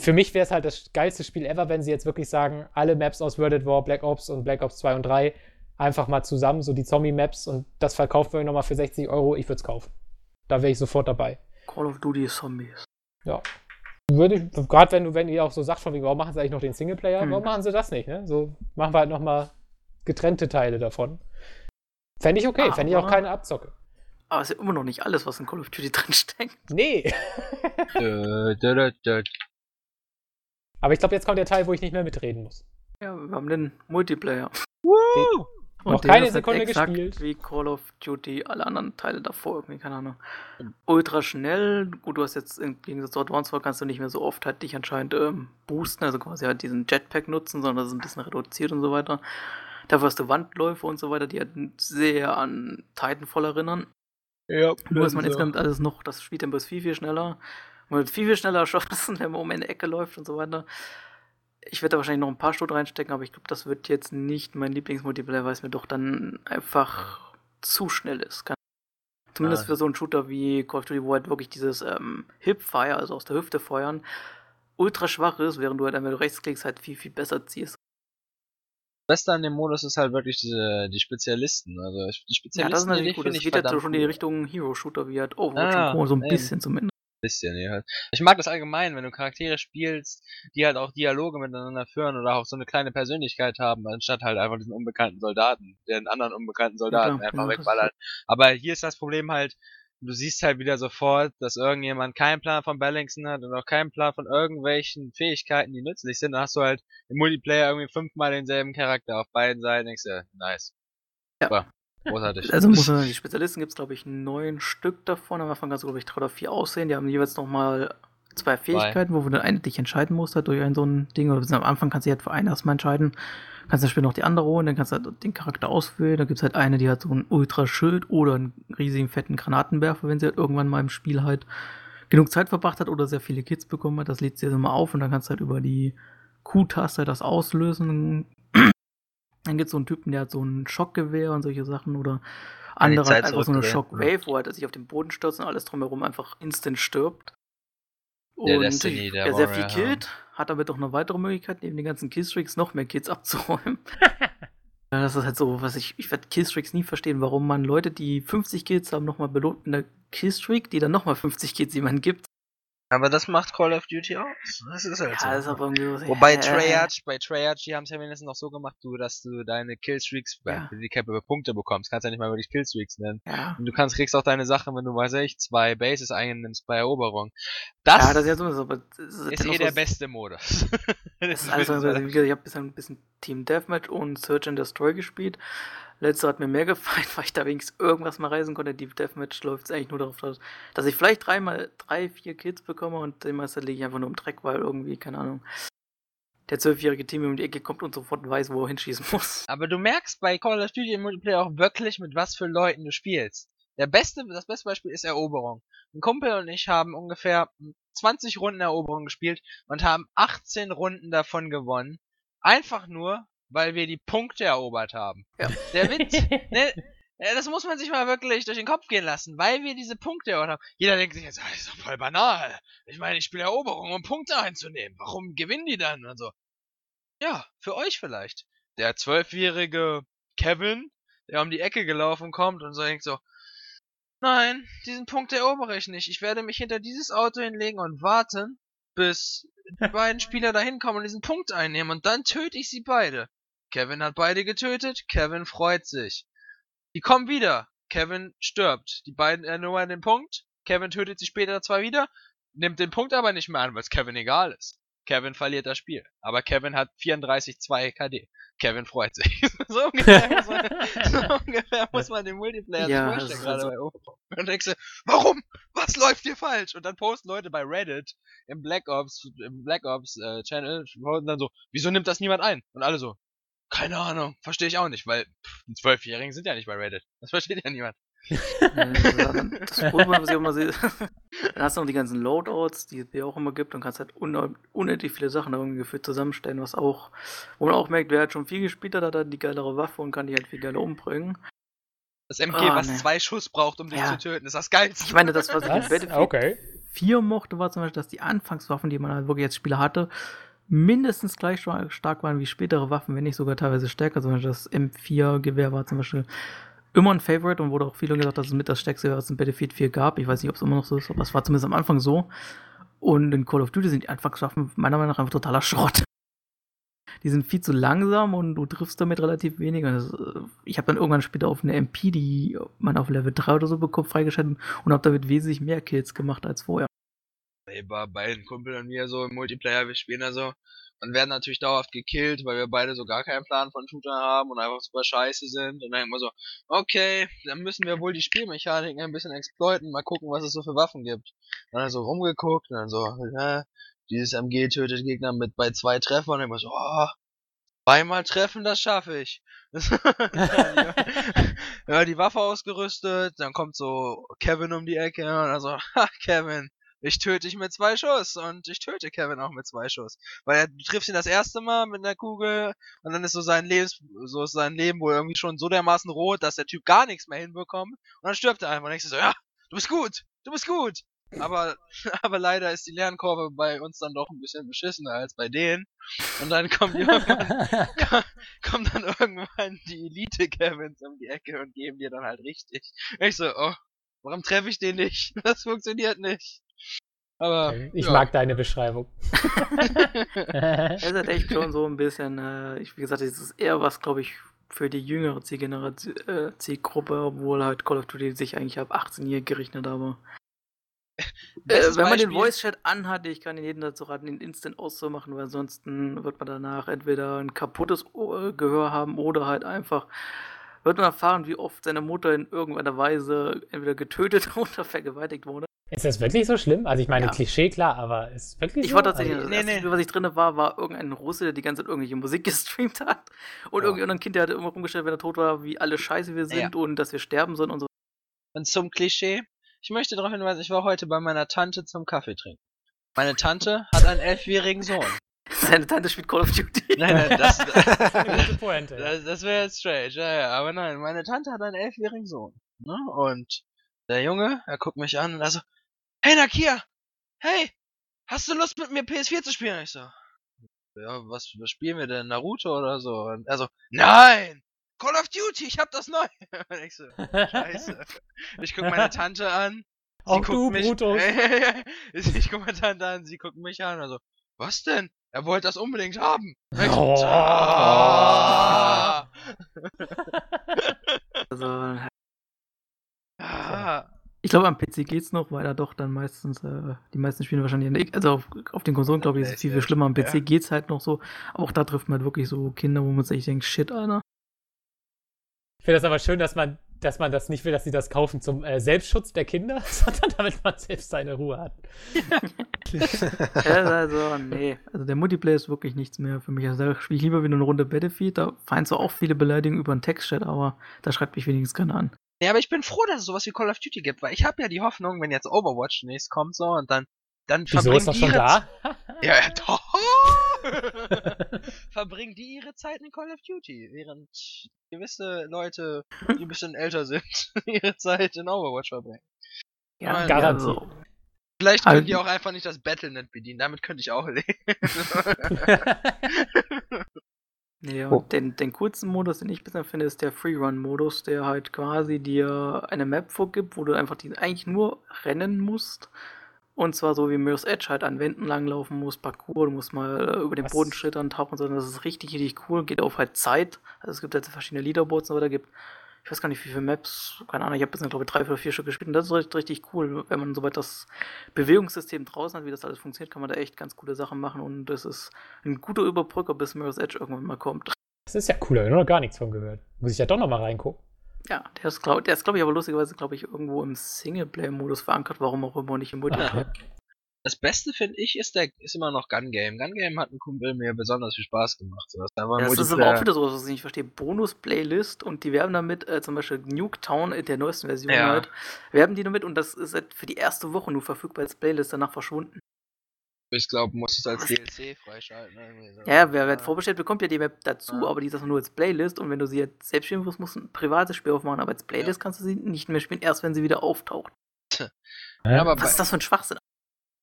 Für mich wäre es halt das geilste Spiel ever, wenn sie jetzt wirklich sagen, alle Maps aus World at War, Black Ops und Black Ops zwei und drei einfach mal zusammen, so die Zombie-Maps, und das verkauft wir nochmal für sechzig Euro, ich würde es kaufen. Da wäre ich sofort dabei. Call of Duty Zombies. Ja. Würde ich, gerade wenn du, wenn ihr auch so sagt, von wegen, warum machen sie eigentlich noch den Singleplayer, hm. warum machen sie das nicht, ne? So machen wir halt nochmal getrennte Teile davon. Fände ich okay, fände ich auch keine Abzocke. Aber es ist ja immer noch nicht alles, was in Call of Duty drinsteckt. Nee. Aber ich glaube, jetzt kommt der Teil, wo ich nicht mehr mitreden muss. Ja, wir haben den Multiplayer. Woo! Und noch keine Sekunde halt exakt gespielt. Wie Call of Duty, alle anderen Teile davor, irgendwie, keine Ahnung. Ultra schnell, gut, du hast jetzt im Gegensatz zu Advanced War, kannst du nicht mehr so oft halt dich anscheinend ähm, boosten, also quasi halt diesen Jetpack nutzen, sondern das ist ein bisschen reduziert und so weiter. Dafür hast du Wandläufe und so weiter, die halt sehr an Titanfall erinnern. Ja, nur dass man insgesamt alles noch, das Spieltempo ist viel, viel schneller. Man wird viel, viel schneller schossen, wenn man um eine Ecke läuft und so weiter. Ich werde da wahrscheinlich noch ein paar Stunden reinstecken, aber ich glaube, das wird jetzt nicht mein Lieblingsmultiplayer, weil es mir doch dann einfach zu schnell ist. Zumindest ah. für so einen Shooter wie Call of Duty, wo halt wirklich dieses ähm, Hip-Fire, also aus der Hüfte feuern, ultra schwach ist, während du halt, wenn du rechts klickst, halt viel, viel besser ziehst. Das Beste an dem Modus ist halt wirklich diese, die Spezialisten. Also die Spezialisten, ja, das ist natürlich gut. Das geht jetzt schon in die Richtung Hero-Shooter, wie halt Overwatch ah, und Co. So ein ey. bisschen zumindest. Bisschen, ja. Ich mag das allgemein, wenn du Charaktere spielst, die halt auch Dialoge miteinander führen oder auch so eine kleine Persönlichkeit haben, anstatt halt einfach diesen unbekannten Soldaten, der einen anderen unbekannten Soldaten ja, klar, einfach ja, wegballert. Aber hier ist das Problem halt, du siehst halt wieder sofort, dass irgendjemand keinen Plan von Balancen hat und auch keinen Plan von irgendwelchen Fähigkeiten, die nützlich sind. Dann hast du halt im Multiplayer irgendwie fünfmal denselben Charakter auf beiden Seiten. Denkst du, nice. Ja. Super. Großartig. Also muss man, die Spezialisten gibt es, glaube ich, neun Stück davon. Am Anfang kannst du, glaube ich, drei oder vier aussehen. Die haben jeweils nochmal zwei Fähigkeiten, wofür du eine dich entscheiden musst halt durch ein so ein Ding. Oder am Anfang kannst du dich halt für einen erstmal entscheiden. Kannst du später noch die andere holen, dann kannst du halt den Charakter auswählen. Dann gibt es halt eine, die hat so ein Ultraschild oder einen riesigen fetten Granatenwerfer, wenn sie halt irgendwann mal im Spiel halt genug Zeit verbracht hat oder sehr viele Kills bekommen hat. Das lädt sie dann mal auf und dann kannst du halt über die Q-Taste das auslösen. Dann gibt es so einen Typen, der hat so ein Schockgewehr und solche Sachen, oder andere hat einfach so eine Shockwave, wo er sich auf den Boden stürzt und alles drumherum einfach instant stirbt. Und der Destiny, der der sehr viel killt, hat damit auch eine weitere Möglichkeit, neben den ganzen Killstreaks noch mehr Kills abzuräumen. Das ist halt so, was ich, ich werde Killstreaks nie verstehen, warum man Leute, die fünfzig Kills haben, nochmal belohnt mit einer Killstreak, die dann nochmal fünfzig Kills jemandem gibt. Aber das macht Call of Duty aus. Das ist halt ja, so. Das ist aber irgendwie Wobei so, Treyarch, ja. bei Treyarch, die haben es ja mindestens noch so gemacht, du, dass du deine Killstreaks, ja. die Cap über Punkte bekommst. Kannst ja nicht mal wirklich Killstreaks nennen. Ja. Und du kannst, kriegst auch deine Sachen, wenn du, weiß ich, zwei Bases einnimmst bei Eroberung. Das, ja, das ist, ja so, aber das ist, ist eh der beste Modus. das ist also, also, ich habe bisher ein bisschen Team Deathmatch und Search and Destroy gespielt. Letzter hat mir mehr gefallen, weil ich da wenigstens irgendwas mal reisen konnte. Die Deathmatch läuft eigentlich nur darauf, dass ich vielleicht dreimal drei, vier Kills bekomme und den Meister lege ich einfach nur im Dreck, weil irgendwie, keine Ahnung, der zwölfjährige Team um die Ecke kommt und sofort weiß, wo er hinschießen muss. Aber du merkst bei Call of Duty im Multiplayer auch wirklich, mit was für Leuten du spielst. Der beste, das beste Beispiel ist Eroberung. Ein Kumpel und ich haben ungefähr zwanzig Runden Eroberung gespielt und haben achtzehn Runden davon gewonnen. Einfach nur, weil wir die Punkte erobert haben. Ja. Der Witz, ne, das muss man sich mal wirklich durch den Kopf gehen lassen, weil wir diese Punkte erobert haben. Jeder denkt sich jetzt, das ist doch voll banal. Ich meine, ich spiele Eroberung, um Punkte einzunehmen. Warum gewinnen die dann? Und so. Ja, für euch vielleicht. Der zwölfjährige Kevin, der um die Ecke gelaufen kommt und so denkt so, nein, diesen Punkt erobere ich nicht. Ich werde mich hinter dieses Auto hinlegen und warten, bis die beiden Spieler da hinkommen und diesen Punkt einnehmen und dann töte ich sie beide. Kevin hat beide getötet, Kevin freut sich. Die kommen wieder, Kevin stirbt. Die beiden erobern den Punkt, Kevin tötet sie später zwar wieder, nimmt den Punkt aber nicht mehr an, weil es Kevin egal ist. Kevin verliert das Spiel, aber Kevin hat vierunddreißig Komma zwei K D. Kevin freut sich. so, ungefähr muss man, so ungefähr muss man den Multiplayer ja, vorstellen, gerade so. Bei Oberhof. Und denkst du, warum? Was läuft hier falsch? Und dann posten Leute bei Reddit im Black Ops, im Black Ops äh, Channel, und dann so, wieso nimmt das niemand ein? Und alle so, keine Ahnung, verstehe ich auch nicht, weil pff, die Zwölfjährigen sind ja nicht bei Reddit. Das versteht ja niemand. das ist cool, was ich immer sehe. Dann hast du noch die ganzen Loadouts, die es dir auch immer gibt und kannst halt un- unendlich viele Sachen da irgendwie gefühlt zusammenstellen, was auch, wo man auch merkt, wer halt schon viel gespielt hat, hat halt die geilere Waffe und kann die halt viel geiler umbringen. Das M G, oh, was nee. zwei Schuss braucht, um dich ja. zu töten, ist das Geilste. Ich meine, das, was, was? ich in Battlefield okay. vier mochte, war zum Beispiel, dass die Anfangswaffen, die man halt wirklich als Spieler hatte, mindestens gleich stark waren wie spätere Waffen, wenn nicht sogar teilweise stärker. Zum Beispiel das M vier Gewehr war zum Beispiel immer ein Favorite und wurde auch viele gesagt, dass es mit das stärkste Gewehr, was es in Battlefield vier gab. Ich weiß nicht, ob es immer noch so ist, aber es war zumindest am Anfang so. Und in Call of Duty sind die Anfangswaffen meiner Meinung nach einfach totaler Schrott. Die sind viel zu langsam und du triffst damit relativ wenig. Das, ich habe dann irgendwann später auf eine M P, die man auf Level drei oder so bekommt, freigeschaltet und habe damit wesentlich mehr Kills gemacht als vorher. Hey, bei beiden Kumpel und mir so im Multiplayer, wir spielen da so und werden natürlich dauerhaft gekillt, weil wir beide so gar keinen Plan von Shootern haben und einfach super scheiße sind. Und dann denkt man so, okay, dann müssen wir wohl die Spielmechaniken ein bisschen exploiten, mal gucken, was es so für Waffen gibt. Und dann so rumgeguckt und dann so, ja, dieses M G tötet Gegner mit bei zwei Treffern. Und dann immer so, oh, zweimal treffen, das schaffe ich. ja, die Waffe ausgerüstet, dann kommt so Kevin um die Ecke und dann so, ha, Kevin. Ich töte dich mit zwei Schuss und ich töte Kevin auch mit zwei Schuss. Weil er, du triffst ihn das erste Mal mit einer Kugel und dann ist so sein Leben, so ist sein Leben wohl irgendwie schon so dermaßen rot, dass der Typ gar nichts mehr hinbekommt und dann stirbt er einfach. Und denkst du so, ja, du bist gut, du bist gut. Aber, aber leider ist die Lernkurve bei uns dann doch ein bisschen beschissener als bei denen. Und dann kommt irgendwann, kommt dann irgendwann die Elite-Kevins um die Ecke und geben dir dann halt richtig. Und ich so, oh, warum treffe ich den nicht? Das funktioniert nicht. Aber, ich ja. mag deine Beschreibung. Es ist halt echt schon so ein bisschen, äh, ich, wie gesagt, es ist eher was, glaube ich, für die jüngere Zielgeneration, äh, Zielgruppe, obwohl halt Call of Duty sich eigentlich ab achtzehn Jahre gerechnet habe. Äh, wenn man Beispiel. den Voice-Chat anhat, ich kann jeden dazu raten, den instant auszumachen, weil ansonsten wird man danach entweder ein kaputtes Gehör haben oder halt einfach wird man erfahren, wie oft seine Mutter in irgendeiner Weise entweder getötet oder vergewaltigt wurde. Ist das wirklich so schlimm? Also ich meine, ja. Klischee, klar, aber ist wirklich ich so? Ich war tatsächlich, also, das nee, erste, nee. was ich drin war, war irgendein Russe, der die ganze Zeit irgendwelche Musik gestreamt hat und ja. irgendein Kind, der hat immer rumgestellt, wenn er tot war, wie alle scheiße wir sind ja. und dass wir sterben sollen und so. Und zum Klischee, ich möchte darauf hinweisen, ich war heute bei meiner Tante zum Kaffee trinken. Meine Tante hat einen elfjährigen Sohn. Seine Tante spielt Call of Duty. Nein, nein, das, das, das, das wäre jetzt strange. Ja, ja, aber nein, meine Tante hat einen elfjährigen Sohn. Ne? Und der Junge, er guckt mich an und also, hey Nakia, hey, hast du Lust mit mir P S vier zu spielen? Ich so, ja, was, was spielen wir denn, Naruto oder so? Und er so, nein, Call of Duty, ich hab das neu. Und ich so, scheiße. Ich guck meine Tante an. Sie auch du, mich, Brutus. Ich guck meine Tante an, sie guckt mich an, also, was denn? Er wollte das unbedingt haben. Oh. Also, ah. Ich glaube, am P C geht's noch, weil da doch dann meistens, äh, die meisten spielen wahrscheinlich, also auf, auf den Konsolen, glaube ich, ist es viel, viel schlimmer. Am P C ja. geht's halt noch so. Aber auch da trifft man halt wirklich so Kinder, wo man sich denkt, shit, Alter. Ich finde das aber schön, dass man, dass man das nicht will, dass sie das kaufen zum äh, Selbstschutz der Kinder, sondern damit man selbst seine Ruhe hat. Also, nee. Also der Multiplayer ist wirklich nichts mehr für mich. Also da spiele ich lieber wieder eine Runde Battlefield, da fallen zwar auch viele Beleidigungen über den Textchat, aber da schreibt mich wenigstens keiner an. Ja, aber ich bin froh, dass es sowas wie Call of Duty gibt, weil ich habe ja die Hoffnung, wenn jetzt Overwatch demnächst kommt, so, und dann, dann verbringen die... Wieso, ist das schon da? Ja, ja, doch! Verbringen die ihre Zeit in Call of Duty, während gewisse Leute, die ein bisschen älter sind, ihre Zeit in Overwatch verbringen. Ja, Nein, garantiert. Also. Vielleicht können die auch einfach nicht das Battle Punkt net bedienen, damit könnte ich auch leben. Ja, oh. den, den kurzen Modus, den ich bisher finde, ist der Free-Run-Modus, der halt quasi dir eine Map vorgibt, wo du einfach die eigentlich nur rennen musst. Und zwar so wie Mirror's Edge halt an Wänden langlaufen musst, Parkour, du musst mal äh, über den Was? Boden schlittern, tauchen, sondern das ist richtig, richtig cool, geht auf halt Zeit. Also es gibt halt verschiedene Leaderboards und so weiter, gibt, ich weiß gar nicht wie viele Maps, keine Ahnung, ich habe bisher glaube ich drei oder vier Stück gespielt und das ist richtig, richtig cool. Wenn man soweit das Bewegungssystem draußen hat, wie das alles funktioniert, kann man da echt ganz coole Sachen machen und das ist ein guter Überbrücker, bis Mirror's Edge irgendwann mal kommt. Das ist ja cooler, ich habe noch gar nichts von gehört. Muss ich ja doch nochmal reingucken. Ja, der ist, glaube ich, glaub ich, aber lustigerweise, glaube ich, irgendwo im Singleplayer-Modus verankert, warum auch immer, nicht im Multiplayer. Das Beste, finde ich, ist der ist immer noch Gun Game. Gun Game hat ein Kumpel mir besonders viel Spaß gemacht. So. Das, ja, das ist aber auch wieder so, was ich nicht verstehe. Bonus-Playlist und die werben damit, äh, zum Beispiel Nuketown in der neuesten Version ja. halt, werben die damit und das ist halt für die erste Woche nur verfügbar als Playlist, danach verschwunden. Ich glaube, muss es als D L C freischalten. So. Ja, wer halt vorbestellt, bekommt ja die Map dazu, ja. aber die ist das nur als Playlist und wenn du sie jetzt selbst spielen musst, musst du ein privates Spiel aufmachen, aber als Playlist ja. kannst du sie nicht mehr spielen, erst wenn sie wieder auftaucht. Ja, aber was ist das für ein Schwachsinn?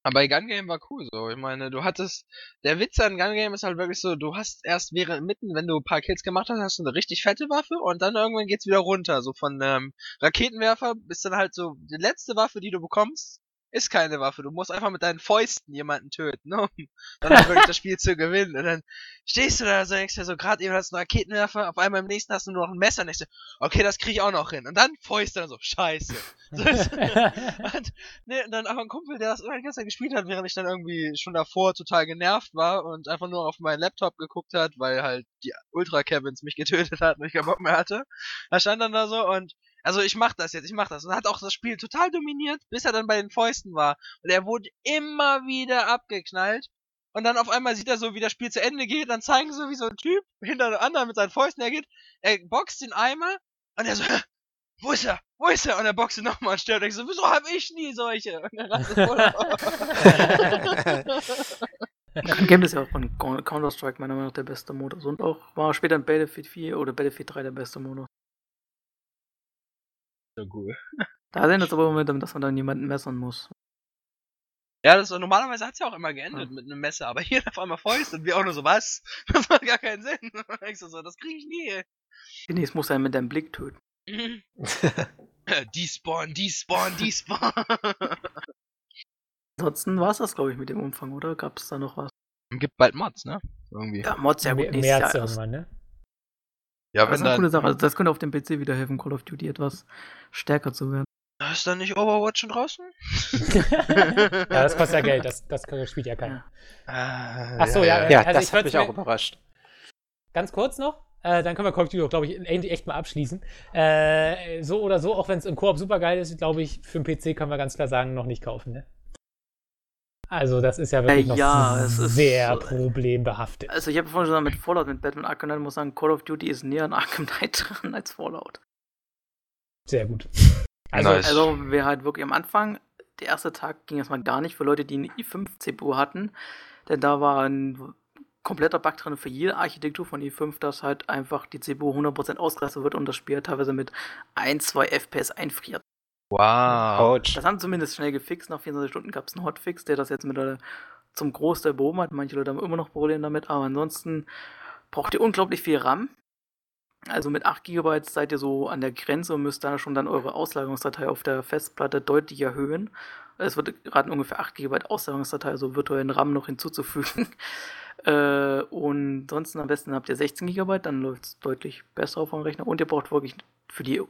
Aber Gun Game war cool so. Ich meine, du hattest, der Witz an Gun Game ist halt wirklich so, du hast erst während mitten, wenn du ein paar Kills gemacht hast, hast du eine richtig fette Waffe und dann irgendwann geht's wieder runter. So von ähm, Raketenwerfer bis dann halt so die letzte Waffe, die du bekommst, ist keine Waffe, du musst einfach mit deinen Fäusten jemanden töten, um dann wirklich das Spiel zu gewinnen. Und dann stehst du da so, denkst du so, gerade eben hast du einen Raketenwerfer, auf einmal im nächsten hast du nur noch ein Messer, denkst du, okay, das krieg ich auch noch hin. Und dann Fäuste, dann so, scheiße. und, ne, und dann auch ein Kumpel, der das immer die ganze Zeit gespielt hat, während ich dann irgendwie schon davor total genervt war und einfach nur auf meinen Laptop geguckt hat, weil halt die Ultra-Kevins mich getötet hatten und ich keinen Bock mehr hatte. Da stand dann da so und also ich mach das jetzt, ich mach das. Und hat auch das Spiel total dominiert, bis er dann bei den Fäusten war. Und er wurde immer wieder abgeknallt. Und dann auf einmal sieht er so, wie das Spiel zu Ende geht. Dann zeigen sie so, wie so ein Typ hinter einem anderen mit seinen Fäusten hergeht. Er boxt den einmal. Und er so, wo ist er? Wo ist er? Und er boxt ihn nochmal und stirbt. Und ich so, wieso hab ich nie solche? Und er rastet voll. Game ist ja auch von Counter-Strike meiner Meinung nach der beste Modus. Und auch war später in Battlefield vier oder Battlefield drei der beste Modus. Cool. Da sind jetzt aber im Moment, dass man dann jemanden messern muss. Ja, das normalerweise hat es ja auch immer geendet ja. mit einem Messer, aber hier auf einmal Fäust und wir auch nur so, was? Das macht gar keinen Sinn. So, das kriege ich nie. Nee, es muss ja mit deinem Blick töten. Mhm. despawn, despawn, despawn. Ansonsten war es das, glaube ich, mit dem Umfang, oder? Gab es da noch was? Gibt bald Mods, ne? Irgendwie. Ja, Mods, ja gut. März irgendwann, ne? Ja, das wenn ist eine dann, coole Sache. Also das könnte auf dem P C wieder helfen, Call of Duty etwas stärker zu werden. Ist dann nicht Overwatch schon draußen? ja, das kostet ja Geld, das, das spielt ja keiner. Ach so, ja, ja, ja. Also ja das hat mich auch überrascht. Ganz kurz noch, äh, dann können wir Call of Duty auch, glaube ich, echt mal abschließen. Äh, so oder so, auch wenn es im Koop super geil ist, glaube ich, für den P C können wir ganz klar sagen, noch nicht kaufen, ne? Also, das ist ja wirklich äh, noch ja, sehr ist, problembehaftet. Also, ich habe vorhin schon gesagt, mit Fallout, mit Batman Arkham Knight, muss sagen, Call of Duty ist näher an Arkham Knight dran als Fallout. Sehr gut. Also, nice. also wer halt wirklich am Anfang, der erste Tag ging erstmal gar nicht für Leute, die eine i fünf C P U hatten, denn da war ein kompletter Bug drin für jede Architektur von i fünf, dass halt einfach die C P U hundert Prozent ausgelastet wird und das Spiel teilweise mit ein, zwei F P S einfriert. Wow. Das haben zumindest schnell gefixt. Nach vierundzwanzig Stunden gab es einen Hotfix, der das jetzt mit der, zum Großteil behoben hat. Manche Leute haben immer noch Probleme damit, aber ansonsten braucht ihr unglaublich viel RAM. Also mit acht Gigabyte seid ihr so an der Grenze und müsst da schon dann eure Auslagerungsdatei auf der Festplatte deutlich erhöhen. Es wird geraten, ungefähr acht Gigabyte Auslagerungsdatei, also virtuellen RAM noch hinzuzufügen. Äh, und sonst am besten habt ihr sechzehn Gigabyte, dann läuft es deutlich besser auf eurem Rechner. Und ihr braucht wirklich für die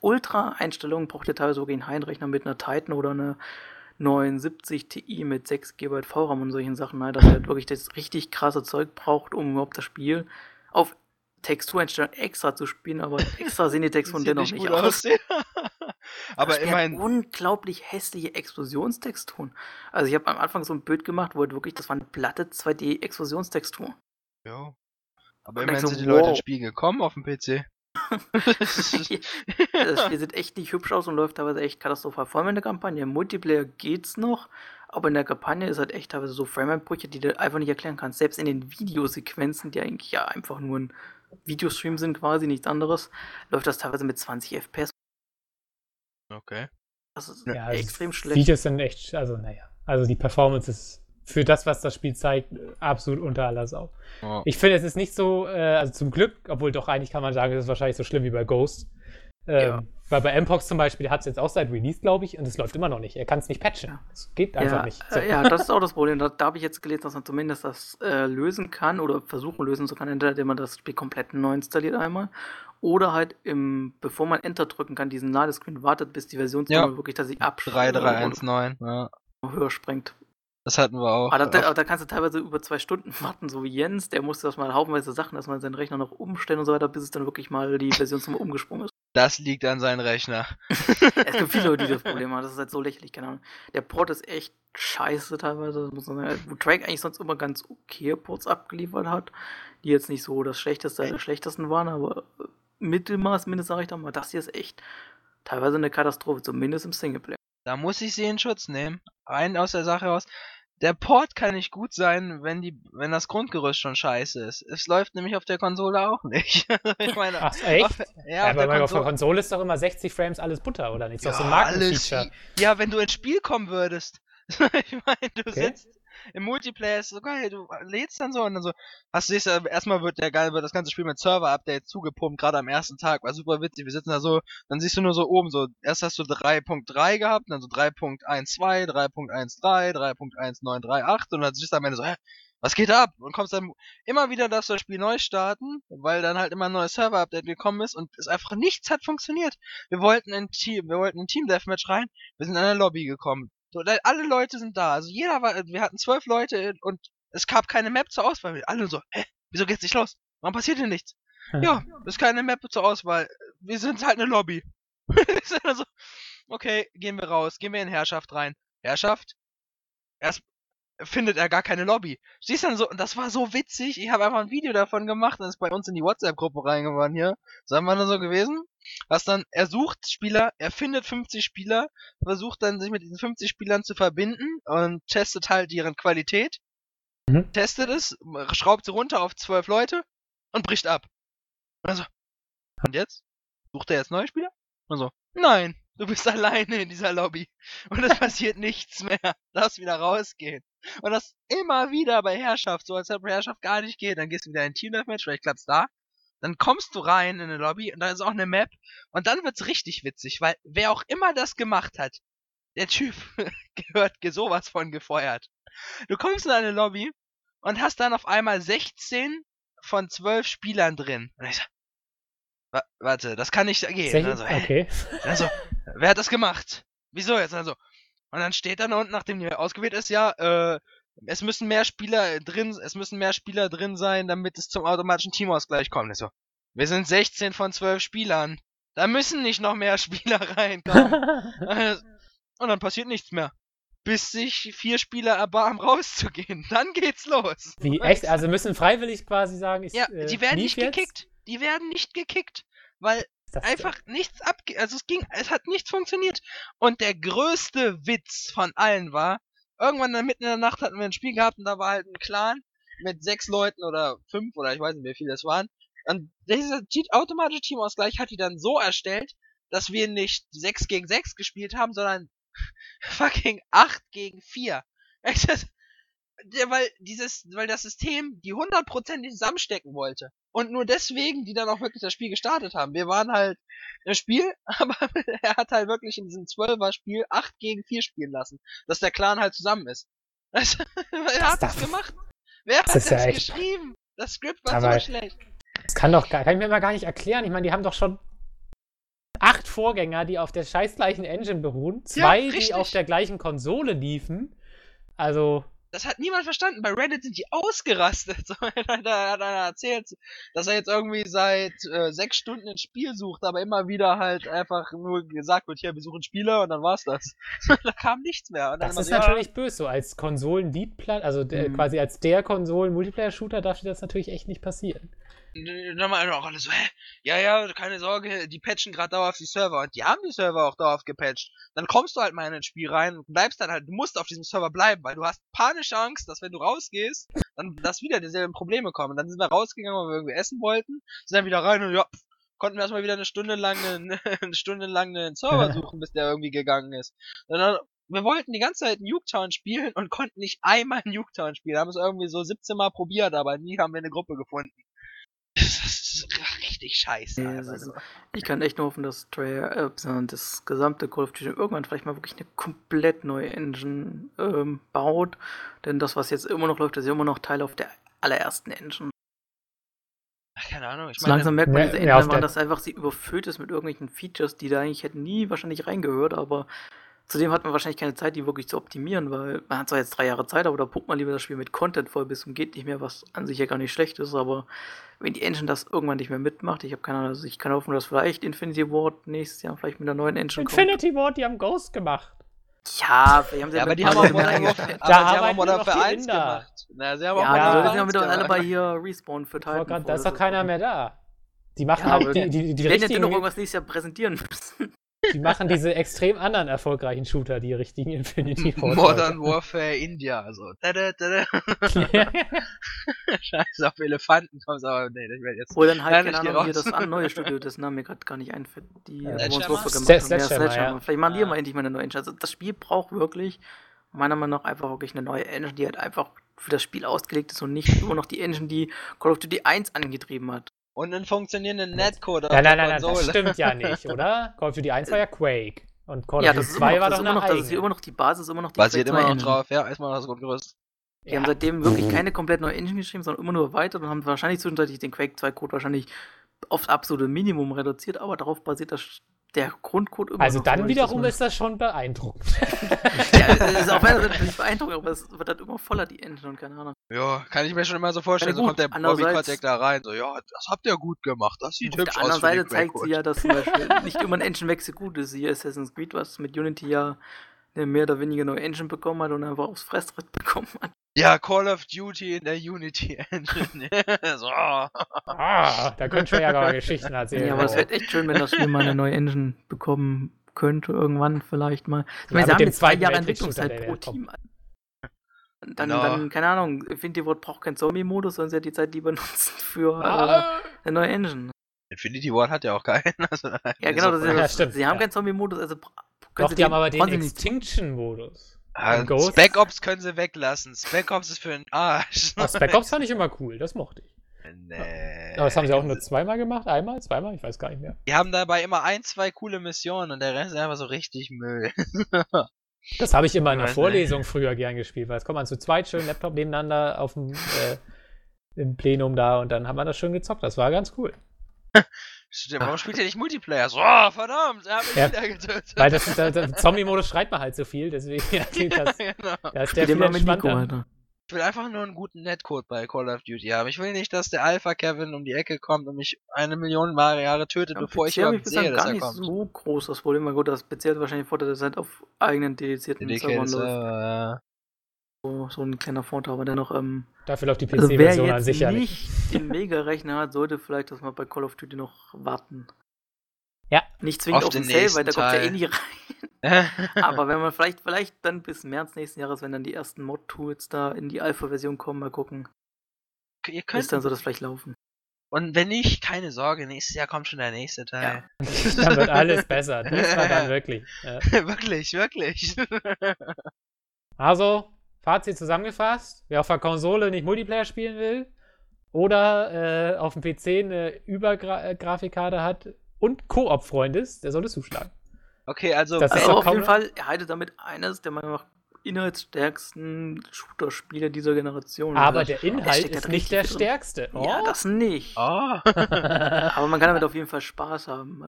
Ultra-Einstellungen braucht ihr teilweise wirklich einen Heidenrechner mit einer Titan oder einer neunundsiebzig Ti mit sechs Gigabyte V RAM und solchen Sachen. Nein, dass ihr halt wirklich das richtig krasse Zeug braucht, um überhaupt das Spiel auf Textureinstellung extra zu spielen, aber extra sehen die Texturen dennoch nicht aus. Aber immerhin unglaublich hässliche Explosionstexturen. Also ich habe am Anfang so ein Bild gemacht, wo halt wirklich, das war eine platte zwei D-Explosionstextur. Ja. Aber immerhin so, sind die wow. Leute ins Spiel gekommen auf dem P C. Das Spiel sieht echt nicht hübsch aus und läuft teilweise echt katastrophal. Vor allem in der Kampagne. Im Multiplayer geht's noch, aber in der Kampagne ist halt echt teilweise so Frame-Einbrüche, die du einfach nicht erklären kannst. Selbst in den Videosequenzen, die eigentlich ja einfach nur ein Videostream sind, quasi nichts anderes, läuft das teilweise mit zwanzig F P S. Okay. Das ist ja, extrem also schlecht. Videos sind echt, also naja, also die Performance ist für das, was das Spiel zeigt, absolut unter aller Sau. Oh. Ich finde, es ist nicht so, äh, also zum Glück, obwohl doch eigentlich kann man sagen, es ist wahrscheinlich so schlimm wie bei Ghost. Ähm, ja. Weil bei M P O X zum Beispiel hat es jetzt auch seit Release, glaube ich, und es läuft immer noch nicht. Er kann es nicht patchen. Es geht einfach ja, nicht. So. Äh, ja, das ist auch das Problem. Da, da habe ich jetzt gelesen, dass man zumindest das äh, lösen kann oder versuchen lösen zu können, indem man das Spiel komplett neu installiert einmal. Oder halt, im, bevor man Enter drücken kann, diesen Ladescreen wartet, bis die Versionsnummer ja. wirklich, dass sie abspringt. drei drei eins neun ja. höher springt. Das hatten wir auch. Aber da, da, da kannst du teilweise über zwei Stunden warten, so wie Jens. Der musste das mal haufenweise Sachen, dass man seinen Rechner noch umstellen und so weiter, bis es dann wirklich mal die Versionsnummer umgesprungen ist. Das liegt an seinem Rechner. Es gibt viele Leute, die das Problem haben. Das ist halt so lächerlich, keine Ahnung. Der Port ist echt scheiße teilweise, muss man sagen. Wo Drake eigentlich sonst immer ganz okay Ports abgeliefert hat, die jetzt nicht so das Schlechteste, das Schlechtesten waren, aber Mittelmaß mindestens, sage ich doch mal. Das hier ist echt teilweise eine Katastrophe, zumindest im Singleplayer. Da muss ich sie in Schutz nehmen. Rein aus der Sache raus. Der Port kann nicht gut sein, wenn die, wenn das Grundgerüst schon scheiße ist. Es läuft nämlich auf der Konsole auch nicht. Ich meine, ach, echt? Auf, ja, ja, auf, aber der Konsole. Auf der Konsole ist doch immer sechzig Frames alles Butter, oder nicht? Das ist ja, doch so ein Markenfeature. Ja, wenn du ins Spiel kommen würdest. Ich meine, du okay. sitzt im Multiplayer, ist so geil, du lädst dann so und dann so. Hast du siehst, erstmal wird der geil, wird das ganze Spiel mit Server-Updates zugepumpt, gerade am ersten Tag, war super witzig, wir sitzen da so, dann siehst du nur so oben, so, erst hast du drei Punkt drei gehabt, dann so drei Punkt zwölf, drei Punkt dreizehn, drei Punkt neunzehn achtunddreißig und dann siehst du am Ende so, hä, was geht ab? Und kommst dann, immer wieder darfst du das Spiel neu starten, weil dann halt immer ein neues Server-Update gekommen ist und es einfach nichts hat funktioniert. Wir wollten ein Team, wir wollten ein Team-Deathmatch rein, wir sind in eine Lobby gekommen. So, alle Leute sind da, also jeder war, wir hatten zwölf Leute und es gab keine Map zur Auswahl. Alle so, hä, wieso geht's nicht los? Warum passiert denn nichts? Ja, ja ist keine Map zur Auswahl. Wir sind halt eine Lobby. So, okay, gehen wir raus, gehen wir in Herrschaft rein. Herrschaft? Erst findet er gar keine Lobby. Siehst du dann so, und das war so witzig, ich habe einfach ein Video davon gemacht und ist bei uns in die WhatsApp-Gruppe reingeworden hier. Sagen wir dann so gewesen? Was dann, er sucht Spieler, er findet fünfzig Spieler, versucht dann sich mit diesen fünfzig Spielern zu verbinden und testet halt deren Qualität, mhm. testet es, schraubt sie runter auf zwölf Leute und bricht ab. Und so, und jetzt? Sucht er jetzt neue Spieler? Und so, nein, du bist alleine in dieser Lobby und es passiert nichts mehr, lass wieder rausgehen. Und das immer wieder bei Herrschaft, so als ob Herrschaft gar nicht geht, dann gehst du wieder in Team-Deathmatch, vielleicht klappt's da. Dann kommst du rein in eine Lobby und da ist auch eine Map und dann wird's richtig witzig, weil wer auch immer das gemacht hat, der Typ gehört sowas von gefeuert. Du kommst in eine Lobby und hast dann auf einmal sechzehn von zwölf Spielern drin. Und ich so, wa- warte, das kann nicht gehen. Also, okay. Also, wer hat das gemacht? Wieso jetzt? Also, und dann steht da unten, nachdem die ausgewählt ist, ja, äh, Es müssen mehr Spieler drin, es müssen mehr Spieler drin sein, damit es zum automatischen Teamausgleich kommt. Ich so, wir sind sechzehn von zwölf Spielern. Da müssen nicht noch mehr Spieler reinkommen. Und dann passiert nichts mehr. Bis sich vier Spieler erbarmen rauszugehen. Dann geht's los. Wie, echt? Also müssen freiwillig quasi sagen, ich, ja, äh, die werden nicht jetzt? gekickt. Die werden nicht gekickt. Weil einfach denn? nichts abge, also es ging, es hat nichts funktioniert. Und der größte Witz von allen war, irgendwann mitten in der Nacht hatten wir ein Spiel gehabt und da war halt ein Clan, mit sechs Leuten oder fünf oder ich weiß nicht, wie viele das waren. Und dieser automatische Teamausgleich hat die dann so erstellt, dass wir nicht sechs gegen sechs gespielt haben, sondern fucking acht gegen vier. Weil dieses, weil das System die hundertprozentig zusammenstecken wollte. Und nur deswegen, die dann auch wirklich das Spiel gestartet haben. Wir waren halt im Spiel, aber er hat halt wirklich in diesem Zwölfer-Spiel acht gegen vier spielen lassen. Dass der Clan halt zusammen ist. Also, wer hat das gemacht? Wer hat das geschrieben? Das Skript war so schlecht. Das kann doch gar, kann ich mir mal gar nicht erklären. Ich meine, die haben doch schon acht Vorgänger, die auf der scheißgleichen Engine beruhen. Zwei, ja, die auf der gleichen Konsole liefen. Also... Das hat niemand verstanden. Bei Reddit sind die ausgerastet. Da hat einer erzählt, dass er jetzt irgendwie seit äh, sechs Stunden ein Spiel sucht, aber immer wieder halt einfach nur gesagt wird, hier, wir suchen Spieler und dann war's das. Da kam nichts mehr. Und dann das ist so, natürlich ja, böse. So als Konsolen-Lead-Plan, also der, mhm. quasi als der Konsolen-Multiplayer-Shooter darf dir das natürlich echt nicht passieren. Dann waren auch alle so, hä? Ja, ja, keine Sorge, die patchen gerade dauerhaft die Server. Und die haben die Server auch dauerhaft gepatcht. Dann kommst du halt mal in ein Spiel rein und bleibst dann halt, du musst auf diesem Server bleiben, weil du hast panische Angst, dass wenn du rausgehst, dann dass wieder dieselben Probleme kommen. Und dann sind wir rausgegangen, weil wir irgendwie essen wollten, sind dann wieder rein und ja, konnten wir erstmal wieder eine Stunde lang einen, eine Stunde lang einen Server suchen, bis der irgendwie gegangen ist. Und dann, wir wollten die ganze Zeit Nuketown spielen und konnten nicht einmal Nuketown spielen. Haben es irgendwie so siebzehn Mal probiert, aber nie haben wir eine Gruppe gefunden. Das ist richtig scheiße. Also, ich kann echt nur hoffen, dass Treyarch, äh, das gesamte Call of Duty irgendwann vielleicht mal wirklich eine komplett neue Engine ähm, baut. Denn das, was jetzt immer noch läuft, ist ja immer noch Teil auf der allerersten Engine. Ach, keine Ahnung. Ich so meine, langsam merkt man, ne, diese Engine, ja, dass einfach sie überfüllt ist mit irgendwelchen Features, die da eigentlich hätten nie wahrscheinlich reingehört, aber zudem hat man wahrscheinlich keine Zeit, die wirklich zu optimieren, weil man hat zwar jetzt drei Jahre Zeit, aber da pumpt man lieber das Spiel mit Content voll bis zum geht nicht mehr, was an sich ja gar nicht schlecht ist, aber wenn die Engine das irgendwann nicht mehr mitmacht, ich habe keine Ahnung, also ich kann hoffen, dass vielleicht Infinity Ward nächstes Jahr vielleicht mit einer neuen Engine Infinity kommt. Infinity Ward, die haben Ghost gemacht. Ja, die haben sie ja, aber die haben auch Modern Warfare, aber die haben auch Modern Warfare eins gemacht. Na, sie haben auch ja, Modern Warfare eins gemacht. Ja, wir sind alle bei hier Respawn für Titanfall. Da vor, ist doch keiner mehr da. Die machen ja, halt die, die, die, die richtigen... Die hätten noch irgendwas nächstes Jahr präsentieren müssen. Die machen diese extrem anderen erfolgreichen Shooter, die richtigen Infinity Ward. Modern Warfare India, also. Tada, tada. Scheiße, auf Elefanten kommst aber nee, das werde jetzt. Oder dann halt keine Ahnung, hier das neue Studio, das Name mir gerade gar nicht einfällt, die äh, Modern Warfare gemacht haben. Sledgehammer, ja. Vielleicht machen die ja mal endlich mal eine neue Engine. Also das Spiel braucht wirklich, meiner Meinung nach, einfach wirklich eine neue Engine, die halt einfach für das Spiel ausgelegt ist und nicht nur noch die Engine, die Call of Duty eins angetrieben hat. Und einen funktionierenden Netcode auf der Konsole. Nein, nein, nein, das stimmt ja nicht, oder? Call of Duty eins war ja Quake. Und Call of Duty zwei war doch eine eigene. Das ist immer noch die Basis, immer noch die Basiert immer noch drauf, ja, erstmal das Grundgerüst. Die ja. haben seitdem wirklich keine komplett neue Engine geschrieben, sondern immer nur erweitert und haben wahrscheinlich zwischenzeitlich den Quake zwei Code wahrscheinlich aufs absolute Minimum reduziert, aber darauf basiert das der Grundcode immer. Also noch dann wiederum das ist das schon beeindruckend. Ja, das ist auch nicht beeindruckend, aber es wird halt immer voller, die Engine und keine Ahnung. Ja, kann ich mir schon immer so vorstellen, so kommt der Bobby Kotick da rein, so, ja, das habt ihr gut gemacht, das sieht hübsch aus. Auf der anderen Seite zeigt sie ja, dass zum Beispiel nicht immer ein Engine-Wechsel gut ist, hier Assassin's Creed, was mit Unity ja eine mehr oder weniger neue Engine bekommen hat und einfach aufs Fressritt bekommen hat. Ja, Call of Duty in der Unity-Engine. So. Ah, da könnt ihr ja gar Geschichten erzählen. Ja, aber es wäre echt schön, wenn das Spiel mal eine neue Engine bekommen könnte, irgendwann vielleicht mal. Ich ja, meine, sie haben jetzt zwei Jahre Entwicklungszeit pro Team. Dann, no. dann, keine Ahnung, Infinity Ward braucht keinen Zombie-Modus, sondern sie hat die Zeit lieber nutzen für ah. äh, eine neue Engine. Infinity Ward hat ja auch keinen. Also ja, genau, das ist ja, das stimmt. Sie haben ja keinen Zombie-Modus, also doch, die haben aber den Extinction-Modus. Ah, Spec Ops können sie weglassen. Spec Ops ist für den Arsch. Oh, Spec Ops fand ich immer cool, das mochte ich. Nee. Aber das haben sie auch nur zweimal gemacht? Einmal? Zweimal? Ich weiß gar nicht mehr. Die haben dabei immer ein, zwei coole Missionen und der Rest ist einfach so richtig Müll. Das habe ich immer in der Vorlesung früher gern gespielt, weil es kommt man zu zweit schön Laptop nebeneinander auf dem äh, im Plenum da und dann haben wir das schön gezockt. Das war ganz cool. Stimmt, warum spielt ihr nicht Multiplayer? So, oh, verdammt, er hat mich ja, wieder getötet. Weil das, das, das Zombie-Modus schreit man halt so viel, deswegen ja, das, genau. das ist der viel entspannter. Ich will einfach nur einen guten Netcode bei Call of Duty haben. Ich will nicht, dass der Alpha-Kevin um die Ecke kommt und mich eine Million Mal Jahre tötet, ja, bevor ich überhaupt sehe, dass er kommt. Das ist gar nicht so groß das Problem. Gut, das speziell wahrscheinlich Vorteil, dass er halt auf eigenen dedizierten Servern läuft. So, so ein kleiner Vorteil, aber dennoch, ähm... Dafür läuft die P C-Version an sich ja nicht. Wer den Mega-Rechner hat, sollte vielleicht das mal bei Call of Duty noch warten. Ja. Nicht zwingend auf, auf den Sale, weil da kommt ja eh nie rein. Aber wenn man vielleicht, vielleicht dann bis März nächsten Jahres, wenn dann die ersten Mod-Tools da in die Alpha-Version kommen, mal gucken. ihr könnt. Bis dann soll das vielleicht laufen. Und wenn nicht, keine Sorge, nächstes Jahr kommt schon der nächste Teil. Ja. Dann wird alles besser. Das war dann wirklich. Ja. Wirklich, wirklich. Also, Fazit zusammengefasst. Wer auf der Konsole nicht Multiplayer spielen will oder äh, auf dem P C eine Übergrafikkarte hat und Koop-Freund ist, der soll es zuschlagen. Okay, also... Das also ist auf jeden Fall, er haltet damit eines der meiner Meinung nach inhaltsstärksten Shooter-Spieler dieser Generation. Aber also, der Inhalt ist nicht der drin. Stärkste. Oh. Ja, das nicht. Oh. Aber man kann damit auf jeden Fall Spaß haben.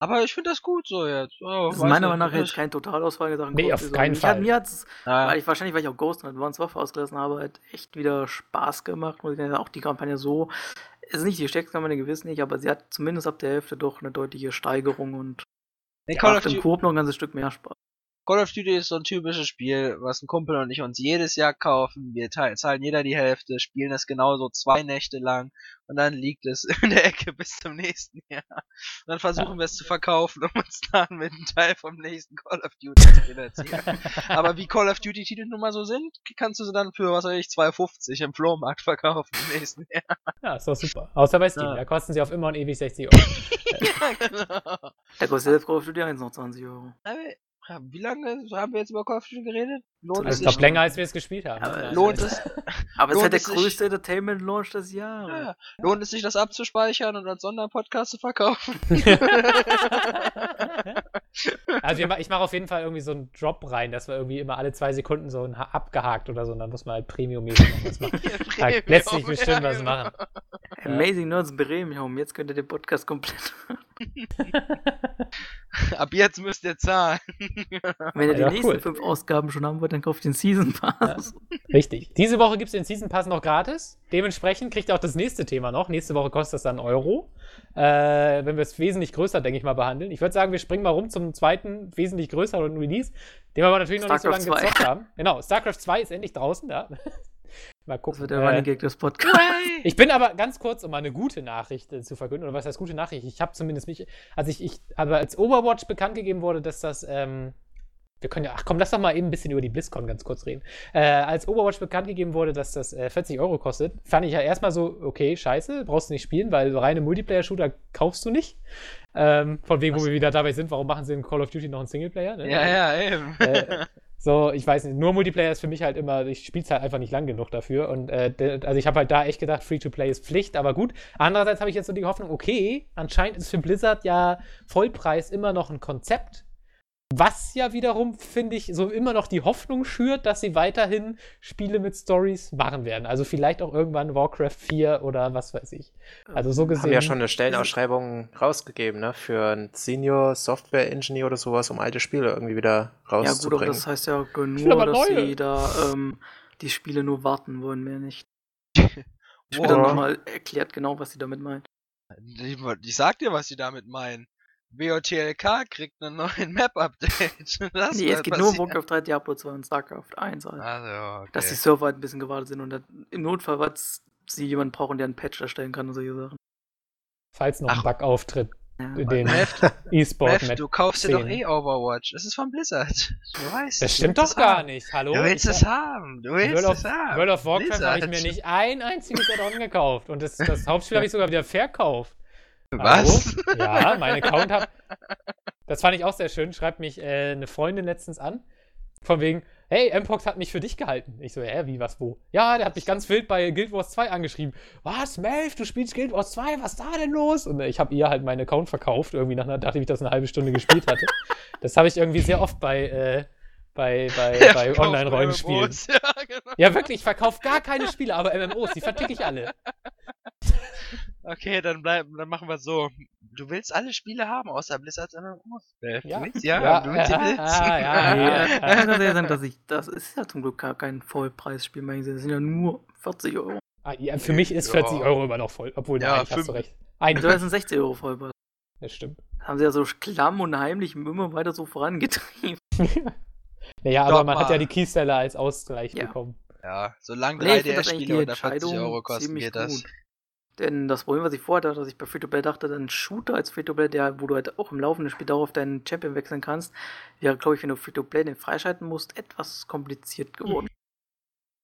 Aber ich finde das gut so jetzt. Oh, das ist meiner Meinung nach jetzt kein Totalausfall gesagt. Nee, auf keinen Fall. Mir hat es, weil ich wahrscheinlich, weil ich auch Ghost und Advanced Warfare ausgelassen habe, halt echt wieder Spaß gemacht. Und auch die Kampagne so, ist nicht die stärkste Kampagne gewiss nicht, aber sie hat zumindest ab der Hälfte doch eine deutliche Steigerung und nee, ja, macht im Koop noch ein ganzes Stück mehr Spaß. Call of Duty ist so ein typisches Spiel, was ein Kumpel und ich uns jedes Jahr kaufen. Wir te- zahlen jeder die Hälfte, spielen das genauso zwei Nächte lang und dann liegt es in der Ecke bis zum nächsten Jahr. Und dann versuchen ja. wir es zu verkaufen, um uns dann mit einem Teil vom nächsten Call of Duty zu finanzieren. Aber wie Call of Duty Titel nun mal so sind, kannst du sie dann für, was weiß ich, zwei Euro fünfzig im Flohmarkt verkaufen im nächsten Jahr. Ja, ist doch super. Außer bei Steam, ja. da kosten sie auf immer und ewig sechzig Euro. Ja, genau. Da kostet jetzt Call of Duty eins noch zwanzig Euro. Wie lange haben wir jetzt über Call of Duty geredet? Lohnt es sich? Ich glaube, länger als wir es gespielt haben. Aber lohnt es Aber lohnt es ist halt der größte Entertainment-Launch des Jahres. Ja, ja. Lohnt es sich, das abzuspeichern und als Sonderpodcast zu verkaufen? Also ich mache auf jeden Fall irgendwie so einen Drop rein, dass wir irgendwie immer alle zwei Sekunden so ein abgehakt oder so und dann muss man halt Premium-mäßig noch was machen. Ja, Premium, letztlich bestimmt ja, was machen. Amazing Nerds Premium, jetzt könnt ihr den Podcast komplett ab jetzt müsst ihr zahlen. Wenn ihr ja, die nächsten cool. fünf Ausgaben schon haben wollt, dann kauft den Season Pass. Ja, richtig. Diese Woche gibt es den Season Pass noch gratis. Dementsprechend kriegt ihr auch das nächste Thema noch. Nächste Woche kostet das dann einen Euro. Äh, wenn wir es wesentlich größer, denke ich mal, behandeln. Ich würde sagen, wir springen mal rum zum zweiten, wesentlich größeren Release, den wir aber natürlich Starcraft noch nicht so lange gezockt haben. Genau, StarCraft zwei ist endlich draußen, ja. Mal gucken. Das wird der äh, Running Gag des Podcasts. Ich bin aber ganz kurz, um mal eine gute Nachricht äh, zu verkünden. Oder was heißt gute Nachricht? Ich habe zumindest mich, also ich, ich, aber als Overwatch bekannt gegeben wurde, dass das, ähm, wir können ja, ach komm, lass doch mal eben ein bisschen über die BlizzCon ganz kurz reden. Äh, als Overwatch bekannt gegeben wurde, dass das äh, vierzig Euro kostet, fand ich ja erstmal so, okay, scheiße, brauchst du nicht spielen, weil reine Multiplayer-Shooter kaufst du nicht. Ähm, von wegen, was? Wo wir wieder dabei sind, warum machen sie in Call of Duty noch einen Singleplayer? Ne? Ja, ja, eben. Äh, So, ich weiß nicht, nur Multiplayer ist für mich halt immer, ich spiel's halt einfach nicht lang genug dafür und äh, also ich habe halt da echt gedacht, Free-to-Play ist Pflicht, aber gut. Andererseits habe ich jetzt so die Hoffnung, okay, anscheinend ist für Blizzard ja Vollpreis immer noch ein Konzept, was ja wiederum, finde ich, so immer noch die Hoffnung schürt, dass sie weiterhin Spiele mit Stories machen werden. Also vielleicht auch irgendwann Warcraft vier oder was weiß ich. Also so gesehen... Haben ja schon eine Stellenausschreibung rausgegeben, ne? Für einen Senior Software Engineer oder sowas, um alte Spiele irgendwie wieder rauszubringen. Ja gut, aber das heißt ja nur, dass sie da ähm, die Spiele nur warten wollen, mehr nicht. Ich will dann nochmal erklärt genau, was sie damit meinen. Ich sag dir, was sie damit meinen. W O T L K kriegt einen neuen Map-Update. Das nee, es geht passieren. Nur um Warcraft drei, Diablo zwei und StarCraft eins. Also. Also, okay. Dass die Server halt ein bisschen gewartet sind und das, im Notfall, was sie jemanden brauchen, der einen Patch erstellen kann und solche Sachen. Falls noch Ach. ein Bug auftritt. Ja, in den E-Sport Map, du kaufst dir doch eh Overwatch. Das ist von Blizzard. Du weißt. Das stimmt doch gar haben. nicht. Hallo? Du willst ich es haben. Du willst World es of, haben. World of Warcraft habe ich mir nicht ein einziges Add-on gekauft. Und das, das Hauptspiel habe ich sogar wieder verkauft. Was? Also, ja, mein Account hat. Das fand ich auch sehr schön. Schreibt mich äh, eine Freundin letztens an. Von wegen, hey, M P O X hat mich für dich gehalten. Ich so, hä, wie, was, wo? Ja, der hat mich ganz wild bei Guild Wars zwei angeschrieben. Was, Melf, du spielst Guild Wars zwei, was ist da denn los? Und äh, ich habe ihr halt meinen Account verkauft, irgendwie nach einer, nachdem ich das eine halbe Stunde gespielt hatte. Das habe ich irgendwie sehr oft bei. Äh, Bei, bei, ja, bei Online-Rollenspielen. Ja, genau. Ja, wirklich, ich verkaufe gar keine Spiele, aber M M Os, die verticke ich alle. Okay, dann bleiben, dann machen wir so. Du willst alle Spiele haben, außer Blizzard M M Os. Ja, du willst, ja, ja, du willst, ja, ja, ja, ja, ja, ja, ja. Dass ich, das ist ja zum Glück gar kein Vollpreisspiel mehr. Das sind ja nur vierzig Euro. Ah, ja, für mich ist vierzig Euro immer noch voll, obwohl, ja, nein, hast du recht. Also das sind sechzig Euro Vollpreis. Das stimmt. Das haben sie ja so klamm und heimlich immer weiter so vorangetrieben. Naja, Doch aber man mal. hat ja die Keyseller als Ausgleich ja. bekommen. Ja, solange drei D S Spiele unter vierzig Euro kosten, geht das. Gut. Denn das Problem, was ich vorher dachte, dass ich bei Free-to-Play dachte, dann Shooter als Free-to-Play, der, wo du halt auch im laufenden Spiel darauf deinen Champion wechseln kannst, wäre, glaube ich, wenn du Free-to-Play den freischalten musst, etwas kompliziert geworden.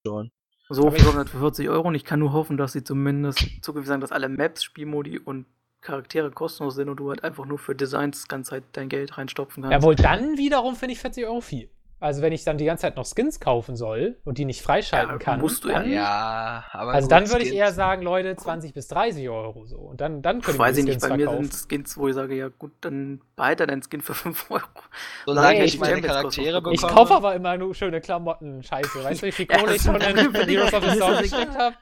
Schon. So hochgekommen für vierzig Euro und ich kann nur hoffen, dass sie zumindest zukünftig sagen, dass alle Maps, Spielmodi und Charaktere kostenlos sind und du halt einfach nur für Designs die ganze Zeit dein Geld reinstopfen kannst. Jawohl, dann wiederum finde ich vierzig Euro viel. Also wenn ich dann die ganze Zeit noch Skins kaufen soll und die nicht freischalten ja, kann. Musst du dann, ja, aber also dann würde ich eher sagen, Leute, zwanzig bis dreißig Euro so. Und dann, dann könnte ich weiß Skins ich nicht, bei verkaufen. Mir sind Skins, wo ich sage, ja gut, dann behalte deinen Skin für fünf Euro. Solange nee, ich, ich meine Charaktere bekomme. Ich kaufe aber immer nur schöne Klamotten, Scheiße. Weißt du, wie viel Kohle ich schon in Heroes of the Storm gesteckt habe?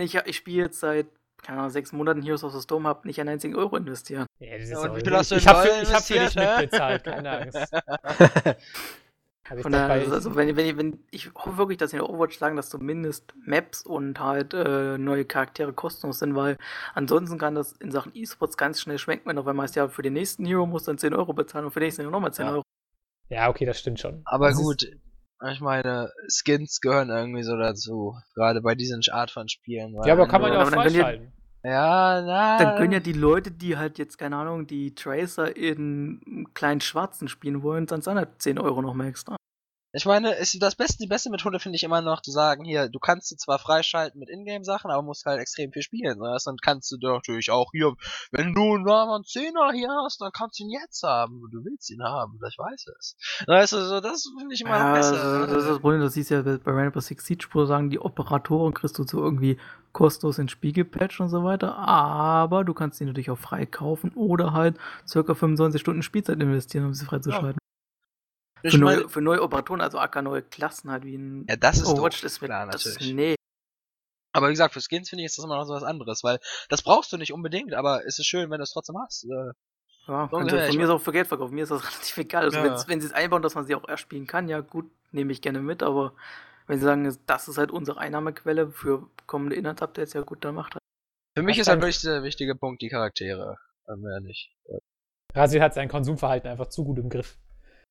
Ich, ich spiele jetzt seit keine Ahnung, sechs Monaten Heroes of the Storm, habe nicht einen einzigen Euro investiert. Ja, das ist und du hast du ich habe für, hab für dich mitbezahlt, keine Angst. Von daher, also wenn, wenn, wenn, ich hoffe wirklich, dass sie in Overwatch sagen, dass zumindest Maps und halt äh, neue Charaktere kostenlos sind, weil ansonsten kann das in Sachen E-Sports ganz schnell schwenken, wenn du auf einmal heißt, ja, für den nächsten Hero musst du dann zehn Euro bezahlen und für den nächsten Hero nochmal zehn Euro. Ja, okay, das stimmt schon. Aber das gut, ich meine, Skins gehören irgendwie so dazu, gerade bei diesen Art von Spielen. Ja, aber kann man ja auch freischalten. Ja, na. Dann können ja die Leute, die halt jetzt, keine Ahnung, die Tracer in kleinen Schwarzen spielen wollen, dann sind halt zehn Euro noch mehr extra. Ich meine, ist das Beste, die beste Methode finde ich immer noch, zu sagen, hier, du kannst sie zwar freischalten mit Ingame-Sachen, aber musst halt extrem viel spielen. Ne? Dann kannst du natürlich auch hier, wenn du einen Zehner hier hast, dann kannst du ihn jetzt haben. Du willst ihn haben, ich weiß es. Weißt du, so, das finde ich immer ja, besser. Das ist das Problem, das siehst du ja bei Rainbow Six Siege, wo sagen, die Operatoren kriegst du so irgendwie kostenlos ins Spiel gepatcht und so weiter, aber du kannst ihn natürlich auch freikaufen oder halt ca. fünfundzwanzig Stunden Spielzeit investieren, um sie freizuschalten. Ja. Für neue, für neue Operatoren, also A K neue Klassen halt wie ein ja, das ist Overwatch, ist klar, das natürlich. Nee. Aber wie gesagt, für Skins finde ich ist das immer noch so was anderes, weil das brauchst du nicht unbedingt, aber es ist schön, wenn du es trotzdem hast. Äh, ja, so, also ja, von mir ist auch für Geld verkauft, mir ist das relativ egal. Also ja. Wenn sie es einbauen, dass man sie auch erspielen kann, ja gut, nehme ich gerne mit, aber wenn sie sagen, das ist halt unsere Einnahmequelle für kommende Inhaltsupdates, ja gut, dann macht halt. Für mich das ist halt wirklich der wichtige Punkt, die Charaktere. Mehr nicht. Rasil hat sein Konsumverhalten einfach zu gut im Griff.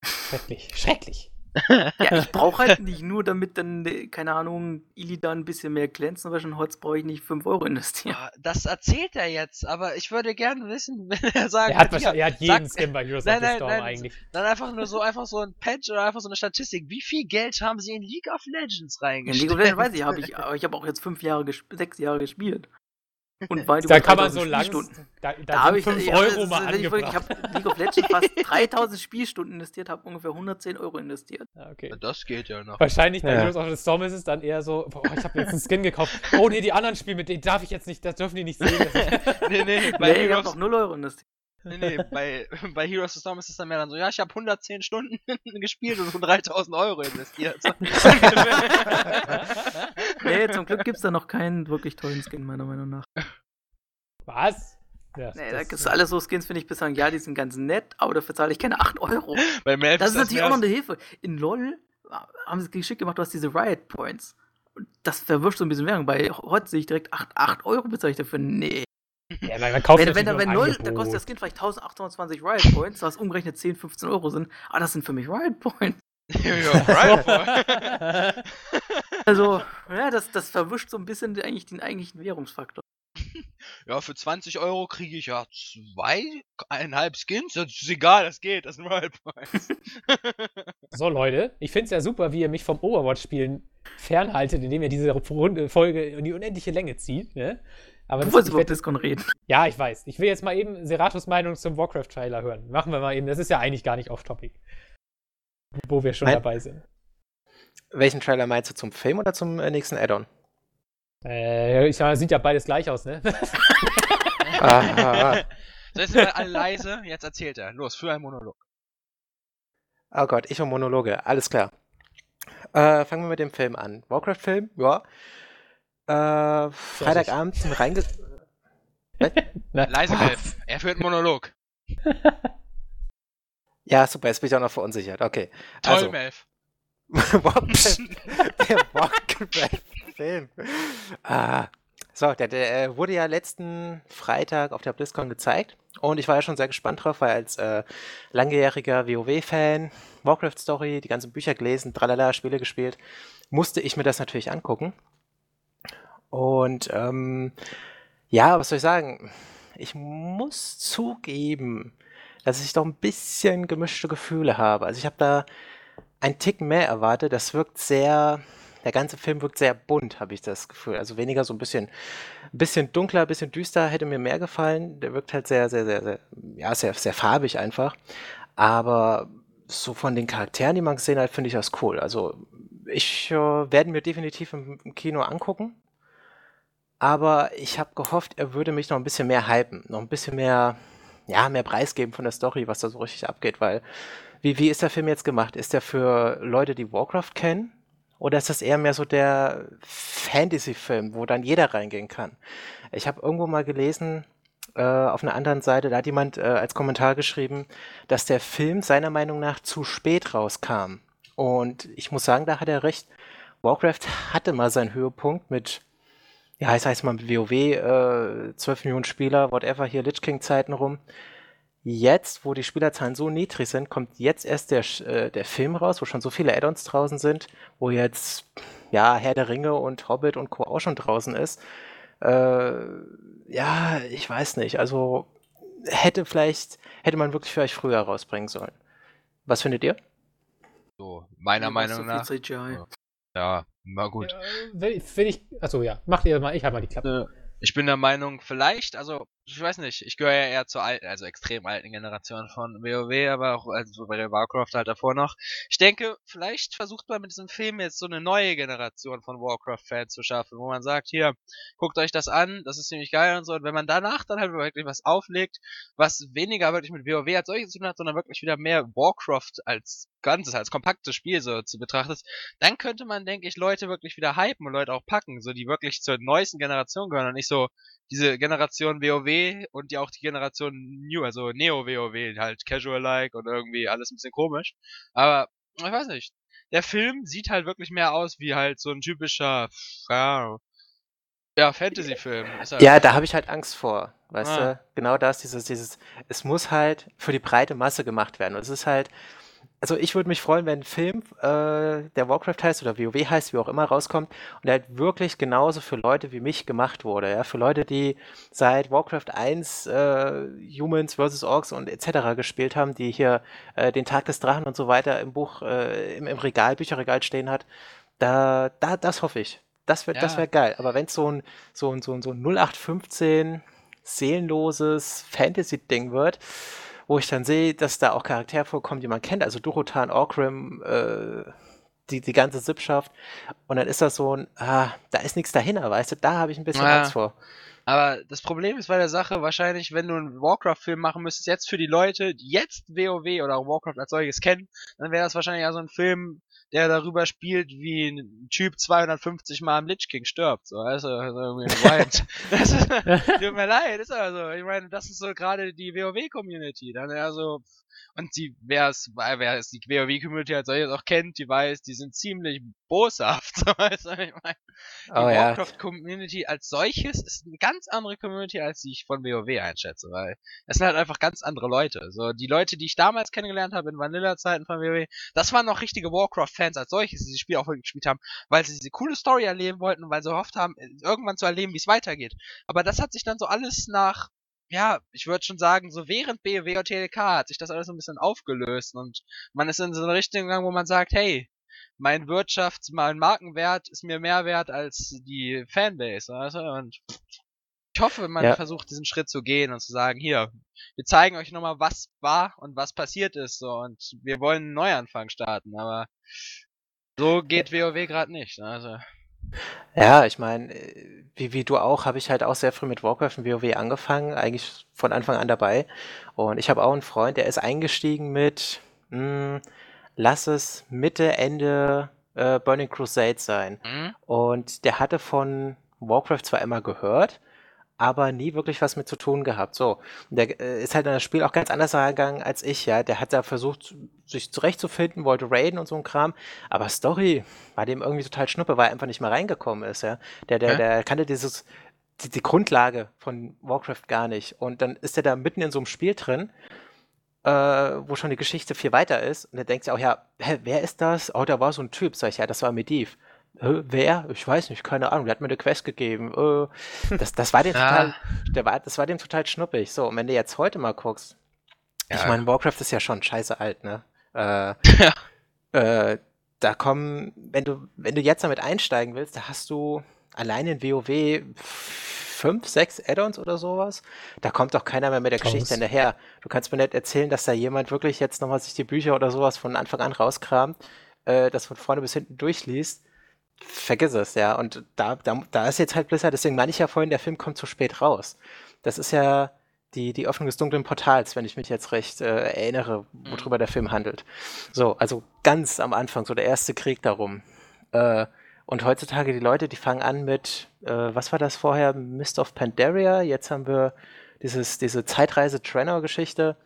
Schrecklich, schrecklich. Ja, ich brauche halt nicht nur, damit dann, keine Ahnung, Illidan ein bisschen mehr glänzen, aber schon Holz brauche ich nicht fünf Euro investieren. Das erzählt er jetzt, aber ich würde gerne wissen, wenn er sagt... Er hat, ja, er hat jeden sagt, Skin bei Heroes nein, of the Storm nein, nein, eigentlich. Dann einfach nur so einfach so ein Patch oder einfach so eine Statistik. Wie viel Geld haben sie in League of Legends reingestellt? In League of Legends weiß ich, hab ich aber ich habe auch jetzt fünf Jahre, gesp- sechs Jahre gespielt. Und weil da kann man so lange, da, da, da habe ich fünf Euro mal angebracht. Ich, ich habe League of Legends fast dreitausend Spielstunden investiert, habe ungefähr hundertzehn Euro investiert. Ja, okay. Das geht ja noch. Wahrscheinlich bei Heroes of the Storm ist es dann eher so, boah, ich habe jetzt einen Skin gekauft. Oh nee, die anderen Spiele, mit denen darf ich jetzt nicht, das dürfen die nicht sehen. nee, nee, bei nee, ich habe doch null Euro investiert. Nee, nee, bei, bei Heroes of the Storm ist es dann mehr dann so, ja, ich habe hundertzehn Stunden gespielt und so dreitausend Euro investiert. Nee, zum Glück gibt's da noch keinen wirklich tollen Skin, meiner Meinung nach. Was? Ja, nee, das ist alles so Skins, finde ich bislang, ja, die sind ganz nett, aber dafür zahle ich keine acht Euro. Bei Maps das ist natürlich auch noch eine Hilfe. In LoL haben sie es geschickt gemacht, du hast diese Riot Points. Das verwirrt so ein bisschen Werbung. Bei H O T sehe ich direkt acht Euro bezahle ich dafür, nee. Ja, man, man kauft wenn, wenn, wenn, wenn null, da kostet das Kind vielleicht eintausendachthundertzwanzig Riot Points, was umgerechnet zehn, fünfzehn Euro sind, aber das sind für mich Riot Points. Ja, Riot Points. Also, ja, das, das verwischt so ein bisschen eigentlich den eigentlichen Währungsfaktor. Ja, für zwanzig Euro kriege ich ja zweieinhalb Skins, das ist egal, das geht, das sind Riot Points. So, Leute, ich find's ja super, wie ihr mich vom Overwatch-Spielen fernhaltet, indem ihr diese Runde, Folge in die unendliche Länge zieht, ne? Aber du wolltest über Discon reden. Ja, ich weiß. Ich will jetzt mal eben Seratos Meinung zum Warcraft-Trailer hören. Machen wir mal eben. Das ist ja eigentlich gar nicht off-topic. Wo wir schon mein, dabei sind. Welchen Trailer meinst du? Zum Film oder zum nächsten Add-on? Äh, ich, sieht ja beides gleich aus, ne? Aha. So, jetzt sind wir alle leise. Jetzt erzählt er. Los, für einen Monolog. Oh Gott, ich und Monologe. Alles klar. Äh, fangen wir mit dem Film an. Warcraft-Film? Ja. Äh, Freitagabend sind reinge... Leise, Elf. Er führt einen Monolog. Ja, super, jetzt bin ich auch noch verunsichert. Okay. Toll, also. Melf. Der Warcraft-Film. Ah. So, der, der wurde ja letzten Freitag auf der BlizzCon gezeigt. Und ich war ja schon sehr gespannt drauf, weil als äh, langjähriger WoW-Fan, Warcraft-Story, die ganzen Bücher gelesen, tralala, Spiele gespielt, musste ich mir das natürlich angucken. Und ähm, ja, was soll ich sagen? Ich muss zugeben, dass ich doch ein bisschen gemischte Gefühle habe. Also ich habe da einen Tick mehr erwartet. Das wirkt sehr, der ganze Film wirkt sehr bunt, habe ich das Gefühl. Also weniger so ein bisschen, bisschen dunkler, ein bisschen düster, hätte mir mehr gefallen. Der wirkt halt sehr, sehr, sehr, sehr, ja, sehr, sehr farbig einfach. Aber so von den Charakteren, die man gesehen hat, finde ich das cool. Also ich äh, werde mir definitiv im, im Kino angucken. Aber ich habe gehofft, er würde mich noch ein bisschen mehr hypen, noch ein bisschen mehr, ja, mehr preisgeben von der Story, was da so richtig abgeht, weil wie, wie ist der Film jetzt gemacht? Ist der für Leute, die Warcraft kennen? Oder ist das eher mehr so der Fantasy-Film, wo dann jeder reingehen kann? Ich habe irgendwo mal gelesen, äh, auf einer anderen Seite, da hat jemand äh, als Kommentar geschrieben, dass der Film seiner Meinung nach zu spät rauskam. Und ich muss sagen, da hat er recht. Warcraft hatte mal seinen Höhepunkt mit, ja, ich sag's mal, mit WoW, äh, zwölf Millionen Spieler, whatever, hier Lich King-Zeiten rum. Jetzt, wo die Spielerzahlen so niedrig sind, kommt jetzt erst der, äh, der Film raus, wo schon so viele Add-ons draußen sind, wo jetzt, ja, Herr der Ringe und Hobbit und Co. auch schon draußen ist. Äh, ja, ich weiß nicht, also hätte vielleicht, hätte man wirklich vielleicht früher rausbringen sollen. Was findet ihr? So, meiner ja, Meinung so nach. C G I. Ja, war gut. Ja, will, will ich, achso, ja, macht ihr mal, ich habe mal die Klappe. Ja. Ich bin der Meinung, vielleicht, also, ich weiß nicht, ich gehöre ja eher zur alten, also extrem alten Generation von WoW, aber auch also bei Warcraft halt davor noch. Ich denke, vielleicht versucht man mit diesem Film jetzt so eine neue Generation von Warcraft-Fans zu schaffen, wo man sagt, hier, guckt euch das an, das ist ziemlich geil und so. Und wenn man danach dann halt wirklich was auflegt, was weniger wirklich mit WoW als solches zu tun hat, sondern wirklich wieder mehr Warcraft als Ganzes, als kompaktes Spiel so zu betrachtet, dann könnte man, denke ich, Leute wirklich wieder hypen und Leute auch packen, so die wirklich zur neuesten Generation gehören und nicht so diese Generation WoW und ja auch die Generation New, also Neo-WoW, halt Casual-like und irgendwie alles ein bisschen komisch. Aber, ich weiß nicht, der Film sieht halt wirklich mehr aus wie halt so ein typischer, ja, ja Fantasy-Film. Halt ja, da habe ich halt Angst vor, weißt ah. du, genau das, dieses, dieses, es muss halt für die breite Masse gemacht werden und es ist halt, also ich würde mich freuen, wenn ein Film, äh, der Warcraft heißt oder WoW heißt, wie auch immer, rauskommt und der halt wirklich genauso für Leute wie mich gemacht wurde, ja, für Leute, die seit Warcraft eins äh, Humans versus. Orcs und et cetera gespielt haben, die hier äh, den Tag des Drachen und so weiter im Buch, äh, im, im Regal, Bücherregal stehen hat, da, da, das hoffe ich. Das wird, ja. das wäre geil. Aber wenn es so ein, so ein, so ein, so ein null acht fünfzehn seelenloses Fantasy-Ding wird, wo ich dann sehe, dass da auch Charaktere vorkommen, die man kennt, also Durotan, Orgrim, äh, die, die ganze Sippschaft. Und dann ist das so ein, ah, da ist nichts dahinter, weißt du, da habe ich ein bisschen ja. Angst vor. Aber das Problem ist bei der Sache wahrscheinlich, wenn du einen Warcraft-Film machen müsstest, jetzt für die Leute, die jetzt WoW oder auch Warcraft als solches kennen, dann wäre das wahrscheinlich ja so ein Film, der darüber spielt, wie ein Typ zweihundertfünfzig Mal am Lich King stirbt. So, also, also irgendwie wild. Das ist, tut mir leid, ist aber so. Ich meine, das ist so gerade die WoW-Community. Dann ja so, und die, wer es, wer es die WoW-Community als solches auch kennt, die weiß, die sind ziemlich boshaft. So, also, ich meine, die oh, Warcraft-Community ja. als solches ist eine ganz andere Community, als die ich von WoW einschätze, weil es sind halt einfach ganz andere Leute. So, die Leute, die ich damals kennengelernt habe in Vanilla-Zeiten von WoW, das waren noch richtige Warcraft-Fans als solches, die das Spiel auch wirklich gespielt haben, weil sie diese coole Story erleben wollten und weil sie gehofft haben, irgendwann zu erleben, wie es weitergeht. Aber das hat sich dann so alles nach ja, ich würde schon sagen, so während B W und T L K hat sich das alles so ein bisschen aufgelöst und man ist in so eine Richtung gegangen, wo man sagt, hey, mein Wirtschafts-, mein Markenwert ist mir mehr wert als die Fanbase. Also, und ich hoffe, man ja. versucht, diesen Schritt zu gehen und zu sagen, hier, wir zeigen euch nochmal, was war und was passiert ist so und wir wollen einen Neuanfang starten, aber so geht WoW gerade nicht. Also... Ja, ich meine, wie, wie du auch, habe ich halt auch sehr früh mit Warcraft und WoW angefangen, eigentlich von Anfang an dabei. Und ich habe auch einen Freund, der ist eingestiegen mit, mh, lass es Mitte, Ende äh, Burning Crusade sein. Mhm. Und der hatte von Warcraft zwar immer gehört, aber nie wirklich was mit zu tun gehabt. So, und der äh, ist halt an das Spiel auch ganz anders herangegangen als ich, ja. Der hat da versucht, sich zurechtzufinden, wollte raiden und so ein Kram, aber Story war dem irgendwie total schnuppe, weil er einfach nicht mehr reingekommen ist, ja. Der, der, ja. der kannte dieses, die, die Grundlage von Warcraft gar nicht. Und dann ist er da mitten in so einem Spiel drin, äh, wo schon die Geschichte viel weiter ist. Und er denkt sich auch, ja, hä, wer ist das? Oh, da war so ein Typ, sag ich, ja, das war Medivh. Wer? Ich weiß nicht, keine Ahnung, der hat mir eine Quest gegeben. Das, das, war, dem total, der war, das war dem total schnuppig. So, und wenn du jetzt heute mal guckst, ja. ich meine, Warcraft ist ja schon scheiße alt, ne? Äh, ja. äh, da kommen, wenn du, wenn du jetzt damit einsteigen willst, da hast du allein in WoW fünf, sechs Add-ons oder sowas. Da kommt doch keiner mehr mit der Geschichte hinterher. Du kannst mir nicht erzählen, dass da jemand wirklich jetzt nochmal sich die Bücher oder sowas von Anfang an rauskramt, äh, das von vorne bis hinten durchliest. Vergiss es, ja. Und da, da, da ist jetzt halt Blizzard, deswegen meine ich ja vorhin, der Film kommt zu spät raus. Das ist ja die, die Öffnung des dunklen Portals, wenn ich mich jetzt recht äh, erinnere, worüber der Film handelt. So, also ganz am Anfang, so der erste Krieg darum. Äh, und heutzutage die Leute, die fangen an mit, äh, was war das vorher? Mist of Pandaria, jetzt haben wir dieses, diese Zeitreise-Trainer-Geschichte.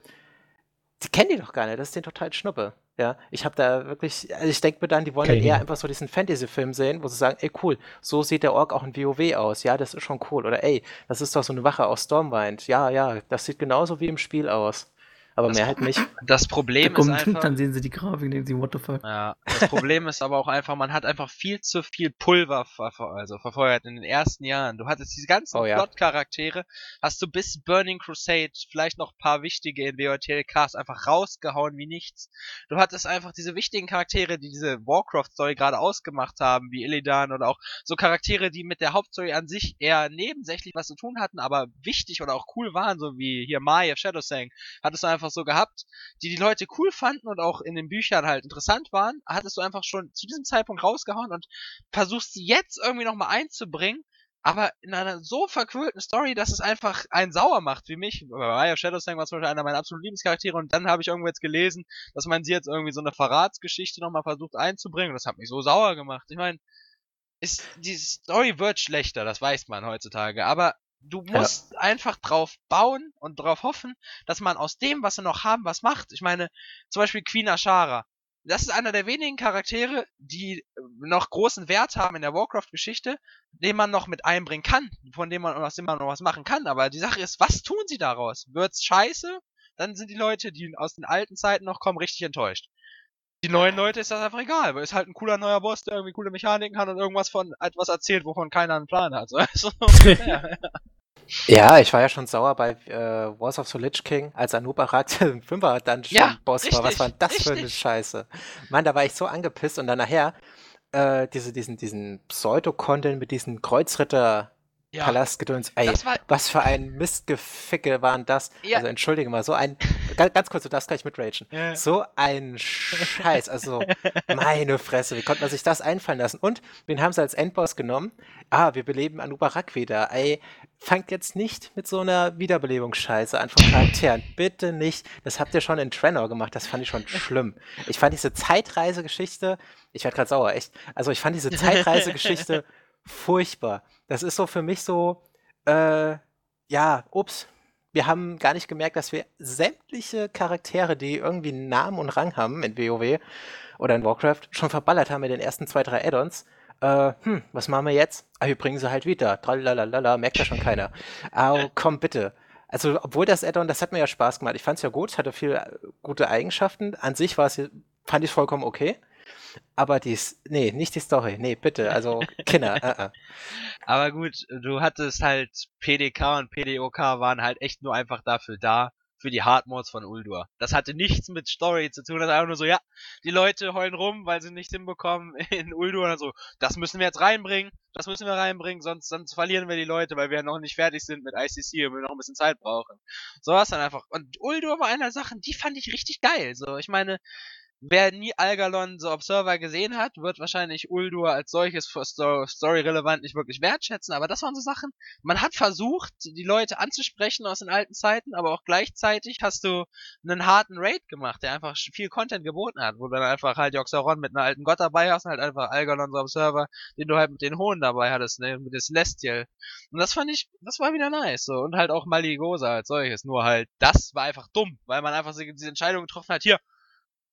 Die kennen die doch gar nicht, das ist denen total Schnuppe. Ja, ich habe da wirklich, also ich denke mir dann, die wollen dann eher einfach so diesen Fantasy-Film sehen, wo sie sagen, ey cool, so sieht der Ork auch in WoW aus, ja, das ist schon cool. Oder ey, das ist doch so eine Wache aus Stormwind, ja, ja, das sieht genauso wie im Spiel aus. Aber das mehr halt nicht. Das Problem da ist einfach... Dann sehen sie die Grafik und denken sie, what the fuck. Ja, das Problem ist aber auch einfach, man hat einfach viel zu viel Pulver ver- also verfeuert in den ersten Jahren. Du hattest diese ganzen oh, ja. Plot-Charaktere, hast du bis Burning Crusade vielleicht noch ein paar wichtige in W O T L Ks einfach rausgehauen wie nichts. Du hattest einfach diese wichtigen Charaktere, die diese Warcraft-Story gerade ausgemacht haben, wie Illidan oder auch so Charaktere, die mit der Hauptstory an sich eher nebensächlich was zu tun hatten, aber wichtig oder auch cool waren, so wie hier Maia, Shadowsang. Hattest du einfach so gehabt, die die Leute cool fanden und auch in den Büchern halt interessant waren, hattest du einfach schon zu diesem Zeitpunkt rausgehauen und versuchst sie jetzt irgendwie nochmal einzubringen, aber in einer so verquälten Story, dass es einfach einen sauer macht, wie mich. Bei Maia Shadowsang war zum Beispiel einer meiner absoluten Lieblingscharaktere und dann habe ich irgendwo jetzt gelesen, dass man sie jetzt irgendwie so eine Verratsgeschichte nochmal versucht einzubringen und das hat mich so sauer gemacht. Ich meine, ist die Story wird schlechter, das weiß man heutzutage, aber du musst ja. einfach drauf bauen und drauf hoffen, dass man aus dem, was sie noch haben, was macht. Ich meine, zum Beispiel Queen Ashara. Das ist einer der wenigen Charaktere, die noch großen Wert haben in der Warcraft-Geschichte, den man noch mit einbringen kann, von dem man, aus dem man noch was machen kann. Aber die Sache ist, was tun sie daraus? Wird's scheiße? Dann sind die Leute, die aus den alten Zeiten noch kommen, richtig enttäuscht. Die neuen Leute ist das einfach egal, weil ist halt ein cooler neuer Boss, der irgendwie coole Mechaniken hat und irgendwas von etwas erzählt, wovon keiner einen Plan hat. Also, ja, ja. Ja, ich war ja schon sauer bei äh, Wars of the Lich King, als Anub Arak im Fünfer-Dungeon-Boss ja, war. Was war denn das richtig. für eine Scheiße? Mann, da war ich so angepisst und dann nachher äh, diese, diesen, diesen Pseudo-Kondeln mit diesen Kreuzritter- Ja. Palastgedöns, ey, war, was für ein Mistgeficke waren das? Ja. Also entschuldige mal, so ein, ganz, ganz kurz, du darfst gleich mitragen, ja. so ein Scheiß, also meine Fresse, wie konnte man sich das einfallen lassen? Und wen haben sie als Endboss genommen? Ah, wir beleben Anub Arak wieder, ey, fangt jetzt nicht mit so einer Wiederbelebungsscheiße an von Charakteren, bitte nicht, das habt ihr schon in Draenor gemacht, das fand ich schon schlimm. Ich fand diese Zeitreisegeschichte, ich werd grad sauer, echt, also ich fand diese Zeitreisegeschichte furchtbar. Das ist so für mich so, äh, ja, ups, wir haben gar nicht gemerkt, dass wir sämtliche Charaktere, die irgendwie Namen und Rang haben in WoW oder in Warcraft, schon verballert haben mit den ersten zwei, drei Add-ons. Äh, hm, was machen wir jetzt? Ah, wir bringen sie halt wieder. Tralalala, merkt ja schon keiner. Au, komm bitte. Also, obwohl das Add-on, das hat mir ja Spaß gemacht. Ich fand's ja gut, hatte viele gute Eigenschaften. An sich war es, fand ich vollkommen okay. Aber dies, nee, nicht die Story, nee, bitte, also Kinder. uh-uh. Aber gut, du hattest halt P D K und P D O K waren halt echt nur einfach dafür da, für die Hardmods von Uldur. Das hatte nichts mit Story zu tun, das war einfach nur so, ja, die Leute heulen rum, weil sie nichts hinbekommen in Uldur und so, das müssen wir jetzt reinbringen, das müssen wir reinbringen, sonst, sonst verlieren wir die Leute, weil wir ja noch nicht fertig sind mit I C C und wir noch ein bisschen Zeit brauchen. So war es dann einfach. Und Uldur war einer der Sachen, die fand ich richtig geil, so, ich meine, wer nie Algalon The Observer gesehen hat, wird wahrscheinlich Uldur als solches für Story-relevant nicht wirklich wertschätzen, aber das waren so Sachen, man hat versucht, die Leute anzusprechen aus den alten Zeiten, aber auch gleichzeitig hast du einen harten Raid gemacht, der einfach viel Content geboten hat, wo du dann einfach halt Yogg-Saron mit einem alten Gott dabei hast und halt einfach Algalon The Observer, den du halt mit den Hohen dabei hattest, ne, mit den Celestial. Und das fand ich, das war wieder nice, so. Und halt auch Maligosa als solches, nur halt, das war einfach dumm, weil man einfach diese Entscheidung getroffen hat, hier,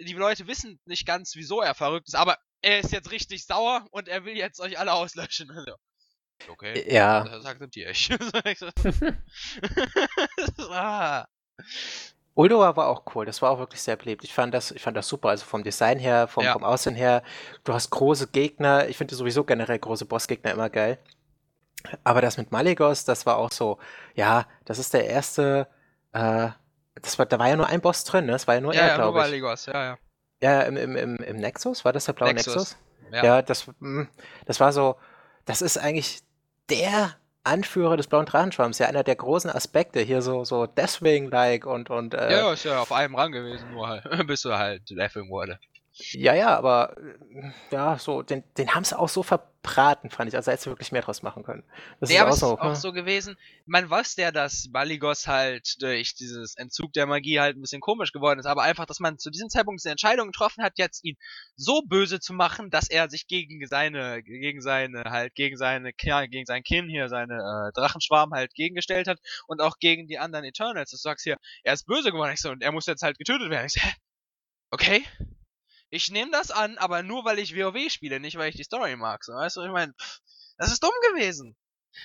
die Leute wissen nicht ganz, wieso er verrückt ist, aber er ist jetzt richtig sauer und er will jetzt euch alle auslöschen. Also, okay, ja. Das akzeptiere ich. ah. Uldur war auch cool, das war auch wirklich sehr beliebt. Ich fand das, ich fand das super, also vom Design her, vom, ja. vom Aussehen her. Du hast große Gegner, ich finde sowieso generell große Bossgegner immer geil. Aber das mit Maligos, das war auch so, ja, das ist der erste, äh, Das war, da war ja nur ein Boss drin, ne? Das war ja nur ja, er, ja, glaube ich. Ja, ja, nur Maligos, ja, ja. Ja, im, im, im, im Nexus, war das der blaue Nexus? Nexus? Ja, ja das, das war so, das ist eigentlich der Anführer des blauen Drachenschwarms, ja, einer der großen Aspekte, hier so, so Deathwing-like und, und äh, ja, ist ja auf einem Rang gewesen, nur halt, bis er halt Laughing wurde. Ja, ja, aber ja, so, den, den haben sie auch so verbraten, fand ich, also hätte sie wirklich mehr draus machen können. Das der ist auch, ist so, auch so gewesen, man wusste ja, dass Maligos halt durch dieses Entzug der Magie halt ein bisschen komisch geworden ist, aber einfach, dass man zu diesem Zeitpunkt eine Entscheidung getroffen hat, jetzt ihn so böse zu machen, dass er sich gegen seine, gegen seine, halt, gegen seine, ja, gegen sein Kin hier, seine äh, Drachenschwarm halt gegengestellt hat und auch gegen die anderen Eternals. Du sagst hier, er ist böse geworden, ich so, und er muss jetzt halt getötet werden. Ich so, hä? Okay? Ich nehme das an, aber nur, weil ich WoW spiele, nicht, weil ich die Story mag. So, weißt du, ich meine, das ist dumm gewesen.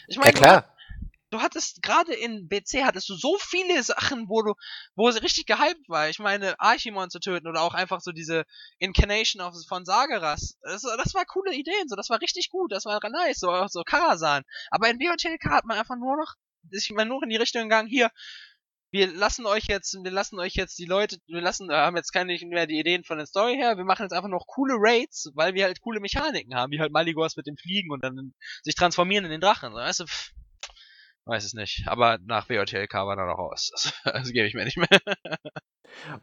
Ich meine, ja, klar. Du, du hattest, gerade in B C hattest du so viele Sachen, wo du, wo es richtig gehypt war. Ich meine, Archimon zu töten oder auch einfach so diese Incarnation of, von Sageras. Das, das war coole Ideen, so, das war richtig gut, das war nice, so, auch so Karazhan. Aber in B H L K hat man einfach nur noch, ich meine, nur in die Richtung gegangen, hier, Wir lassen euch jetzt, wir lassen euch jetzt die Leute, wir lassen, haben jetzt keine mehr die Ideen von der Story her, wir machen jetzt einfach noch coole Raids, weil wir halt coole Mechaniken haben, wie halt Maligos mit dem Fliegen und dann sich transformieren in den Drachen, weißt du, pff, weiß es nicht, aber nach W J L K war da noch raus, das, das gebe ich mir nicht mehr.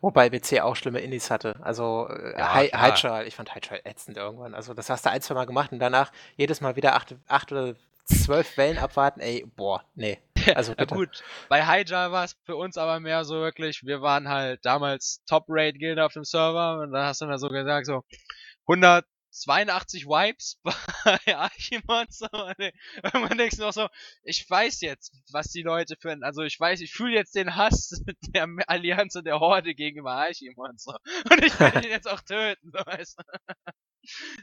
Wobei W C auch schlimme Indies hatte, also ja, Hydra, ich fand Hydra ätzend irgendwann, also das hast du ein, zwei Mal gemacht und danach jedes Mal wieder acht, acht oder zwölf Wellen abwarten, ey, boah, nee. Also ja, gut, bei Hydra war es für uns aber mehr so wirklich, wir waren halt damals Top-Raid-Gilde auf dem Server und dann hast du dann so gesagt, so hundertzweiundachtzig Wipes bei Archimon, so, und irgendwann denkst du noch so, ich weiß jetzt, was die Leute für, also ich weiß, ich fühle jetzt den Hass der Allianz und der Horde gegenüber Archimon, so, und ich will ihn jetzt auch töten, so, weißt du.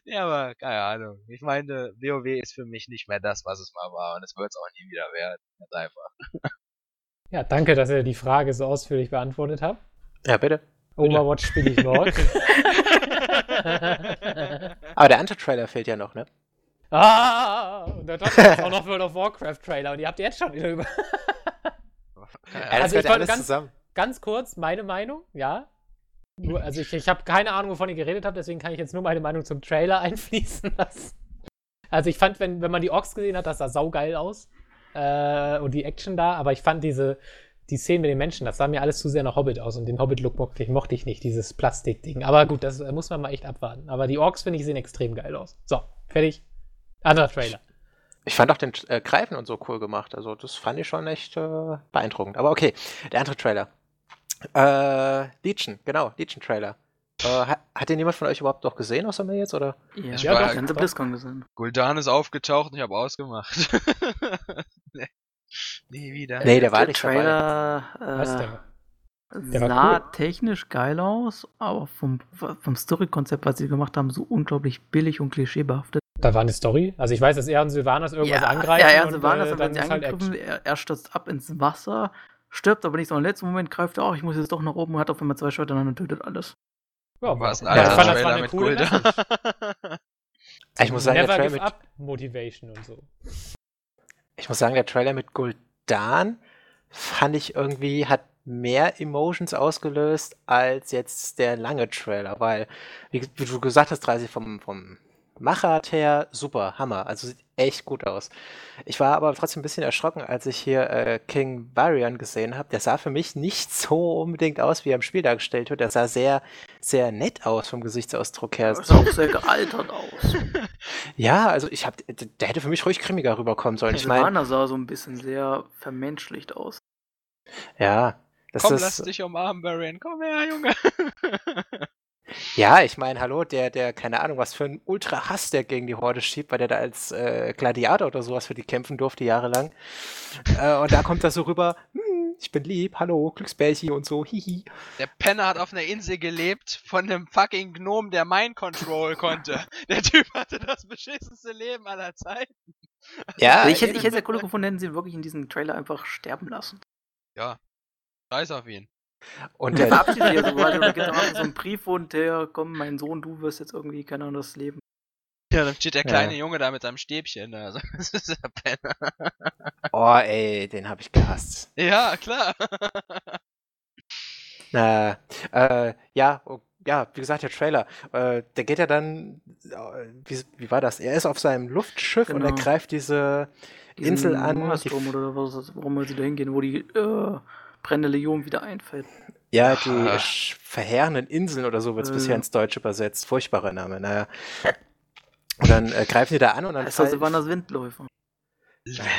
Ja, aber keine Ahnung. Ich meine, WoW ist für mich nicht mehr das, was es mal war. Und es wird es auch nie wieder werden. Ganz einfach. Ja, danke, dass ihr die Frage so ausführlich beantwortet habt. Ja, bitte. Overwatch spiele ich morgen. Aber der andere Trailer fehlt ja noch, ne? Ah! Und da kommt auch noch World of Warcraft Trailer. Und die habt ihr jetzt schon wieder über. Ja, also, das ich alles ganz, zusammen. Ganz kurz meine Meinung, ja. Nur, also ich, ich habe keine Ahnung, wovon ihr geredet habt, deswegen kann ich jetzt nur meine Meinung zum Trailer einfließen lassen. Also ich fand, wenn, wenn man die Orks gesehen hat, das sah saugeil aus äh, und die Action da, aber ich fand diese die Szenen mit den Menschen, das sah mir alles zu sehr nach Hobbit aus und den Hobbit-Look mochte ich, mochte ich nicht, dieses Plastik-Ding. Aber gut, das muss man mal echt abwarten. Aber die Orks, finde ich, sehen extrem geil aus. So, fertig. Anderer Trailer. Ich fand auch den äh, Greifen und so cool gemacht, also das fand ich schon echt äh, beeindruckend. Aber okay, der andere Trailer. Äh, Legion, genau, Legion-Trailer. Äh, hat, hat den jemand von euch überhaupt noch gesehen, außer mir jetzt, oder? Ja, ich habe ganze BlizzCon gesehen. Gul'dan ist aufgetaucht und ich habe ausgemacht. nee. nee, wieder. Nee, der war der nicht Trailer, dabei. Was der? Der sah cool. Technisch geil aus, aber vom, vom Story-Konzept, was sie gemacht haben, so unglaublich billig und klischeebehaftet. Da war eine Story? Also ich weiß, dass er und Sylvanas irgendwas ja, angreifen. Ja, er und Sylvanas haben sie angegriffen, halt er, er stürzt ab ins Wasser. Stirbt aber nicht, so im letzten Moment greift er auch, ich muss jetzt doch nach oben und hat auf einmal zwei Schwerter und tötet alles. Ja, war es ein alter Trailer, Trailer mit cool. Ich muss sagen, Never der Trailer mit up Motivation und so. Ich muss sagen, der Trailer mit Gul'dan fand ich irgendwie, hat mehr Emotions ausgelöst als jetzt der lange Trailer, weil, wie du gesagt hast, dreißig vom, vom Machart her, super, Hammer, also sieht echt gut aus. Ich war aber trotzdem ein bisschen erschrocken, als ich hier äh, King Varian gesehen habe. Der sah für mich nicht so unbedingt aus, wie er im Spiel dargestellt wird. Der sah sehr, sehr nett aus vom Gesichtsausdruck her. Er sah auch sehr gealtert aus. Ja, also ich hab, der hätte für mich ruhig grimmiger rüberkommen sollen. Der ich mein, sah so ein bisschen sehr vermenschlicht aus. Ja, das komm, ist... Komm, lass dich umarmen, Varian. Komm her, Junge. Ja, ich meine, hallo, der, der, keine Ahnung, was für ein Ultra-Hass der gegen die Horde schiebt, weil der da als äh, Gladiator oder sowas für die kämpfen durfte jahrelang. äh, und da kommt er so rüber, hm, ich bin lieb, hallo, Glücksbärchen und so, hihi. Der Penner hat auf einer Insel gelebt von einem fucking Gnom, der Mind-Control konnte. Der Typ hatte das beschissenste Leben aller Zeiten. Also ja, ich hätte es ja cooler gefunden, hätten sie wirklich in diesem Trailer einfach sterben lassen. Ja, scheiß auf ihn. Und der verabschiedet ja so, weil da gibt auch so einen Brief und der, komm, mein Sohn, du wirst jetzt irgendwie, keine Ahnung, das Leben. Ja, dann steht der kleine ja. Junge da mit seinem Stäbchen, also, das ist der Penner. Oh, ey, den hab ich gehasst. Ja, klar. Na, äh, ja, okay. Ja, wie gesagt, der Trailer, äh, der geht ja dann, wie, wie war das? Er ist auf seinem Luftschiff, genau, und er greift diese Insel in an. Monastrum oder was, warum will sie da hingehen, wo die äh, brennende Legion wieder einfällt. Ja, die ah. verheerenden Inseln oder so wird es äh. bisher ins Deutsche übersetzt. Furchtbarer Name, naja. Und dann äh, greifen die da an und dann... Das heißt, sie waren das Windläufer.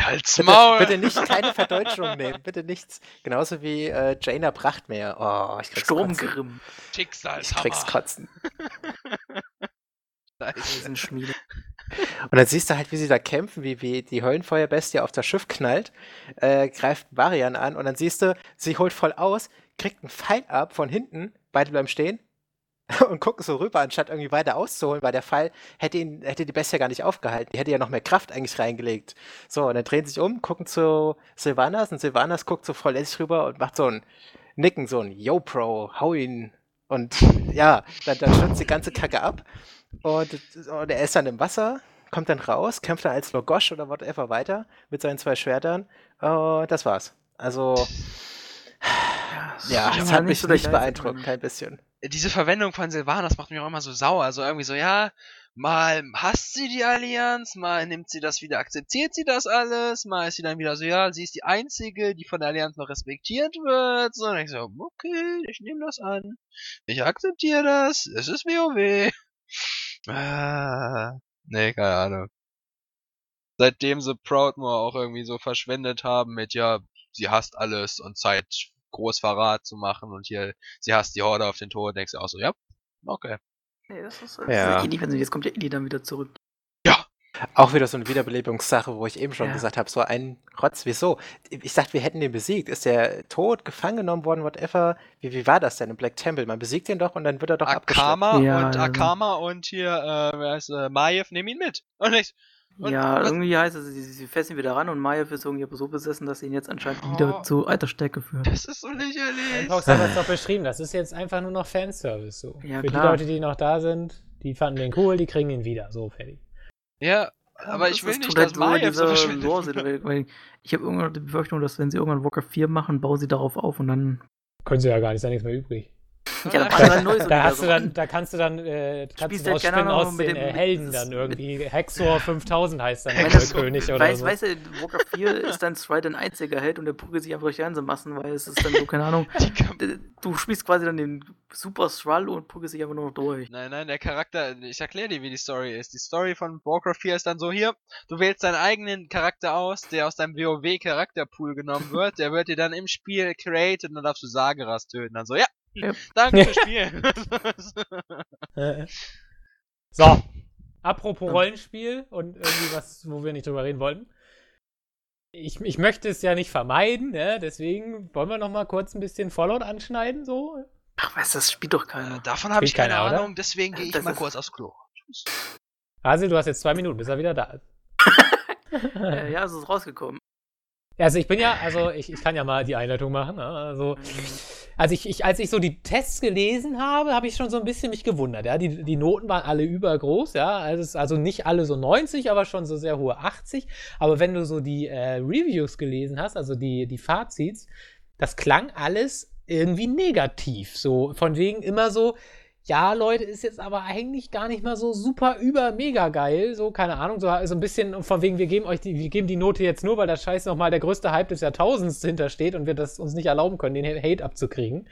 Halt's Maul! Bitte, bitte nicht, keine Verdeutschung nehmen, bitte nichts. Genauso wie äh, Jaina Prachtmeer. Oh, ich krieg's Sturmgrimm. Kotzen. Ich krieg's Kotzen. Schmiede. Und dann siehst du halt, wie sie da kämpfen, wie, wie die Höllenfeuerbestie auf das Schiff knallt, äh, greift Varian an und dann siehst du, sie holt voll aus, kriegt einen Pfeil ab von hinten, beide bleiben stehen und gucken so rüber, anstatt irgendwie weiter auszuholen, weil der Fall hätte ihn, hätte die Bestie gar nicht aufgehalten. Die hätte ja noch mehr Kraft eigentlich reingelegt. So, und dann drehen sie sich um, gucken zu Sylvanas und Sylvanas guckt so voll lässig rüber und macht so ein Nicken, so ein Yo, Pro, hau ihn. Und ja, dann, dann stürzt die ganze Kacke ab und, und er ist dann im Wasser, kommt dann raus, kämpft dann als Logosch oder whatever weiter mit seinen zwei Schwertern. Uh, das war's. Also, ja, das hat mich nicht beeindruckt, kein bisschen. Diese Verwendung von Sylvanas macht mich auch immer so sauer. Also irgendwie so, ja, mal hasst sie die Allianz, mal nimmt sie das wieder, akzeptiert sie das alles, mal ist sie dann wieder so, ja, sie ist die Einzige, die von der Allianz noch respektiert wird. So, und ich so, okay, ich nehme das an. Ich akzeptiere das. Es ist WoW. Ah, nee, keine Ahnung. Seitdem sie Proudmoore auch irgendwie so verschwendet haben mit, ja, sie hasst alles und Zeit... Großverrat zu machen und hier, sie hasst die Horde auf den Tod, denkst du auch so, ja, okay. Nee, das ist ähnlich, ja. Wenn sie, jetzt kommt ja Illy dann wieder zurück. Ja! Auch wieder so eine Wiederbelebungssache, wo ich eben schon ja. gesagt habe, so ein Rotz, wieso? Ich dachte, wir hätten den besiegt. Ist der tot, gefangen genommen worden, whatever? Wie, wie war das denn im Black Temple? Man besiegt den doch und dann wird er doch abgeschleppt. Ja, und ja. Akama und hier, äh, wer heißt, äh, Maiev, nehmen ihn mit. Und nichts. Und, ja, und, irgendwie heißt es, sie, sie fesseln wieder ran und Maiev ist irgendwie so besessen, dass sie ihn jetzt anscheinend oh, wieder zu alter Stärke führt. Das ist so lächerlich. Fox hat das doch beschrieben, das ist jetzt einfach nur noch Fanservice. So. Ja, für klar. Die Leute, die noch da sind, die fanden den cool, die kriegen ihn wieder. So, fertig. Ja, aber ich will das nicht, dass Maiev so verschwindet. Weil ich habe irgendwann die Befürchtung, dass wenn sie irgendwann Walker vier machen, bauen sie darauf auf und dann... Können sie ja gar nicht, ist ja nichts mehr übrig. Ja, da, da, da, hast du dann, da kannst du dann äh, kannst du rausspinnen aus den äh, Helden dann irgendwie. Hexor fünftausend heißt dann der König oder weiß, so. Weißt du, Walker vier ist dann Stride ein einziger Held und der prügelt sich einfach durch die ganze Massen, weil es ist dann so, keine Ahnung, du spielst quasi dann den Super Thrall und prügelt sich einfach nur noch durch. Nein, nein, der Charakter, ich erkläre dir, wie die Story ist. Die Story von Walker vier ist dann so, hier, du wählst deinen eigenen Charakter aus, der aus deinem WoW-Charakterpool genommen wird, der wird dir dann im Spiel created und dann darfst du Sageras töten. Dann so, ja, yep. Danke fürs Spiel. So, apropos Rollenspiel und irgendwie was, wo wir nicht drüber reden wollten. Ich, ich möchte es ja nicht vermeiden, ne? Deswegen wollen wir noch mal kurz ein bisschen Fallout anschneiden, so. Ach, was, das spielt doch keiner. Äh, davon habe ich keine keiner, Ahnung, oder? Deswegen gehe ich das mal kurz aufs Klo. Hazel, du hast jetzt zwei Minuten, bis er wieder da ist. äh, ja, es ist rausgekommen. Also ich bin ja, also ich, ich kann ja mal die Einleitung machen. Also, also ich, ich, als ich so die Tests gelesen habe, habe ich schon so ein bisschen mich gewundert. Ja, die, die Noten waren alle übergroß, ja, also, also nicht alle so neunzig, aber schon so sehr hohe achtzig. Aber wenn du so die äh, Reviews gelesen hast, also die, die Fazits, das klang alles irgendwie negativ. So von wegen immer so, ja, Leute, ist jetzt aber eigentlich gar nicht mal so super über mega geil, so, keine Ahnung, so, so ein bisschen von wegen, wir geben euch die, wir geben die Note jetzt nur, weil das Scheiß nochmal der größte Hype des Jahrtausends hintersteht und wir das uns nicht erlauben können, den Hate abzukriegen.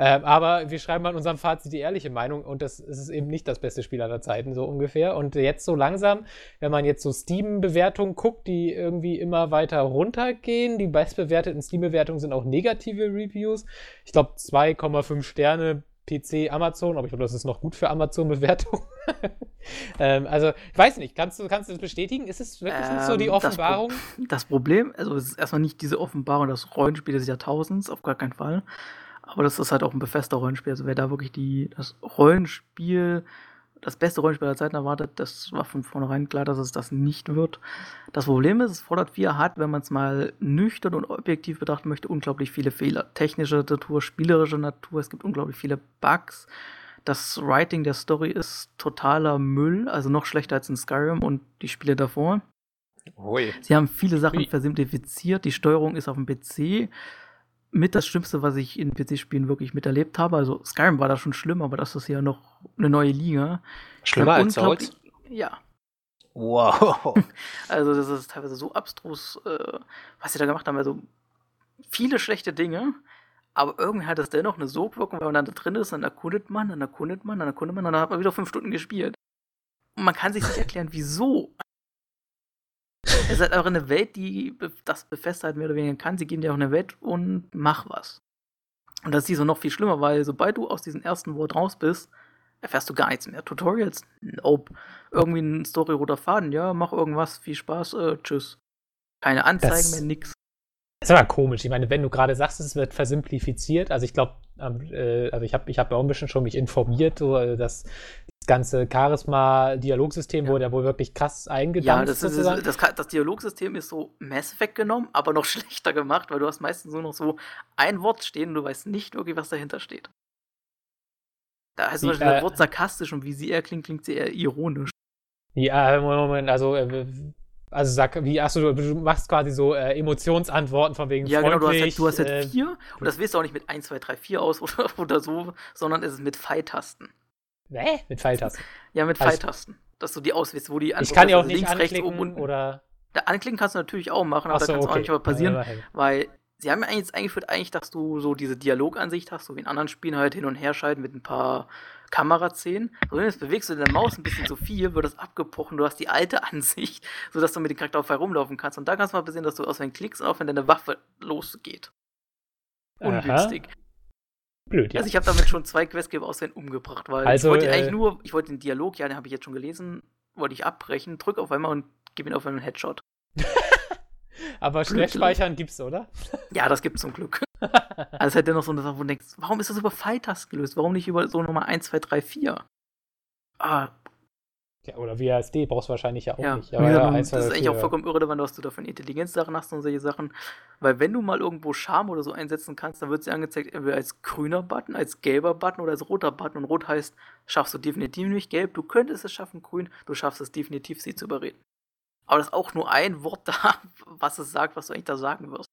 Ähm, aber wir schreiben mal in unserem Fazit die ehrliche Meinung und das ist eben nicht das beste Spiel aller Zeiten, so ungefähr. Und jetzt so langsam, wenn man jetzt so Steam-Bewertungen guckt, die irgendwie immer weiter runtergehen, die bestbewerteten Steam-Bewertungen sind auch negative Reviews. Ich glaube, zwei Komma fünf Sterne P C, Amazon, aber ich glaube, das ist noch gut für Amazon-Bewertung. ähm, also, ich weiß nicht, kannst du, kannst du das bestätigen? Ist es wirklich ähm, so die Offenbarung? Das, Pro- das Problem, also es ist erstmal nicht diese Offenbarung, das Rollenspiel des Jahrtausends, auf gar keinen Fall. Aber das ist halt auch ein befester Rollenspiel. Also wer da wirklich die, das Rollenspiel, das beste Rollenspiel der Zeiten erwartet, das war von vornherein klar, dass es das nicht wird. Das Problem ist, Fallout vier hat, wenn man es mal nüchtern und objektiv betrachten möchte, unglaublich viele Fehler. Technischer Natur, spielerischer Natur, es gibt unglaublich viele Bugs. Das Writing der Story ist totaler Müll, also noch schlechter als in Skyrim und die Spiele davor. Ui. Sie haben viele Sachen versimplifiziert, die Steuerung ist auf dem P C. mit das Schlimmste, was ich in P C-Spielen wirklich miterlebt habe. Also Skyrim war da schon schlimm, aber das ist ja noch eine neue Liga. Schlimmer als Souls? Ja. Wow. Also das ist teilweise so abstrus, äh, was sie da gemacht haben. Also viele schlechte Dinge, aber irgendwie hat das dennoch eine Sogwirkung, weil man dann da drin ist, dann erkundet man, dann erkundet man, dann erkundet man, dann hat man wieder fünf Stunden gespielt. Und man kann sich nicht erklären, wieso. Es ist halt auch eine Welt, die das Bethesda halt mehr oder weniger kann. Sie geben dir auch eine Welt und mach was. Und das ist so noch viel schlimmer, weil sobald du aus diesem ersten Wort raus bist, erfährst du gar nichts mehr. Tutorials? Nope. Irgendwie ein Story-roter Faden. Ja, mach irgendwas. Viel Spaß. Äh, tschüss. Keine Anzeigen das, mehr, nix. Das ist aber komisch. Ich meine, wenn du gerade sagst, es wird versimplifiziert, also ich glaube, äh, also ich habe ich hab auch ein bisschen schon mich informiert, so, dass ganze Charisma-Dialogsystem ja. wurde ja wohl wirklich krass eingedampft. Ja, das, ist, das, das Dialogsystem ist so Mass Effect genommen, aber noch schlechter gemacht, weil du hast meistens nur noch so ein Wort stehen und du weißt nicht wirklich, was dahinter steht. Da heißt zum Beispiel das Wort sarkastisch und wie sie eher klingt, klingt sie eher ironisch. Ja, Moment, also äh, also sag, wie, achso, du machst quasi so äh, Emotionsantworten von wegen ja, freundlich. Ja, genau, du hast halt, du hast halt äh, vier und das wählst du auch nicht mit eins, zwei, drei, vier aus oder, oder so, sondern es ist mit Pfeiltasten. Hä? Mit Pfeiltasten. Ja, mit Pfeiltasten. Also, dass du die auswählst, wo die Antwort ist. Ich kann ja auch also nicht links, anklicken rechts, oben, oder... Da anklicken kannst du natürlich auch machen, aber so, da kann es okay. auch nicht mal passieren, ja, weil sie haben ja jetzt eingeführt, eigentlich, dass du so diese Dialogansicht hast, so wie in anderen Spielen halt hin und her schalten mit ein paar Kamerazähnen. So, jetzt bewegst du deine Maus ein bisschen zu viel, wird das abgebrochen, du hast die alte Ansicht, sodass du mit dem Charakter auf herumlaufen kannst. Und da kannst du mal sehen, dass du auswählen klickst und auch wenn deine Waffe losgeht. Ungünstig. Aha. Blöd, ja. Also ich habe damit schon zwei Questgeber auswählen umgebracht, weil also, ich wollte äh, eigentlich nur, ich wollte den Dialog, ja, den habe ich jetzt schon gelesen, wollte ich abbrechen, drück auf einmal und gebe ihn auf einen Headshot. Aber schnell speichern gibt's, oder? Ja, das gibt's zum Glück. Also es hat ja noch so eine Sache, wo du denkst, warum ist das über Pfeiltasten gelöst? Warum nicht über so Nummer eins, zwei, drei, vier? Ah. Ja, oder W A S D brauchst du wahrscheinlich ja auch ja. nicht. Aber ja, ja, eins, das ist eigentlich auch vollkommen irrelevant, was du da für Intelligenzsachen hast und solche Sachen. Weil wenn du mal irgendwo Charme oder so einsetzen kannst, dann wird sie angezeigt entweder als grüner Button, als gelber Button oder als roter Button. Und rot heißt, schaffst du definitiv nicht gelb, du könntest es schaffen, grün, du schaffst es definitiv, sie zu überreden. Aber das ist auch nur ein Wort da, was es sagt, was du eigentlich da sagen wirst.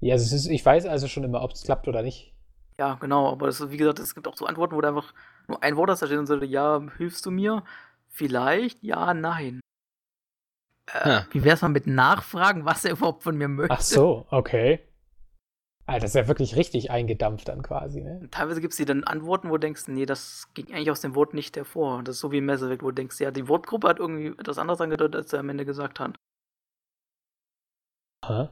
Ja, also es ist, ich weiß also schon immer, ob es klappt oder nicht. Ja, genau, aber das ist, wie gesagt, es gibt auch so Antworten, wo du einfach nur ein Wort hast, da steht und sagt, ja, hilfst du mir? Vielleicht, ja, nein. Äh, ja. Wie wär's mal mit Nachfragen, was er überhaupt von mir möchte? Ach so, okay. Alter, das ist ja wirklich richtig eingedampft dann quasi, ne? Und teilweise gibt's dir dann Antworten, wo du denkst, nee, das ging eigentlich aus dem Wort nicht hervor. Das ist so wie Mass Effect, wo du denkst, ja, die Wortgruppe hat irgendwie etwas anderes angedeutet, als er am Ende gesagt hat. Huh?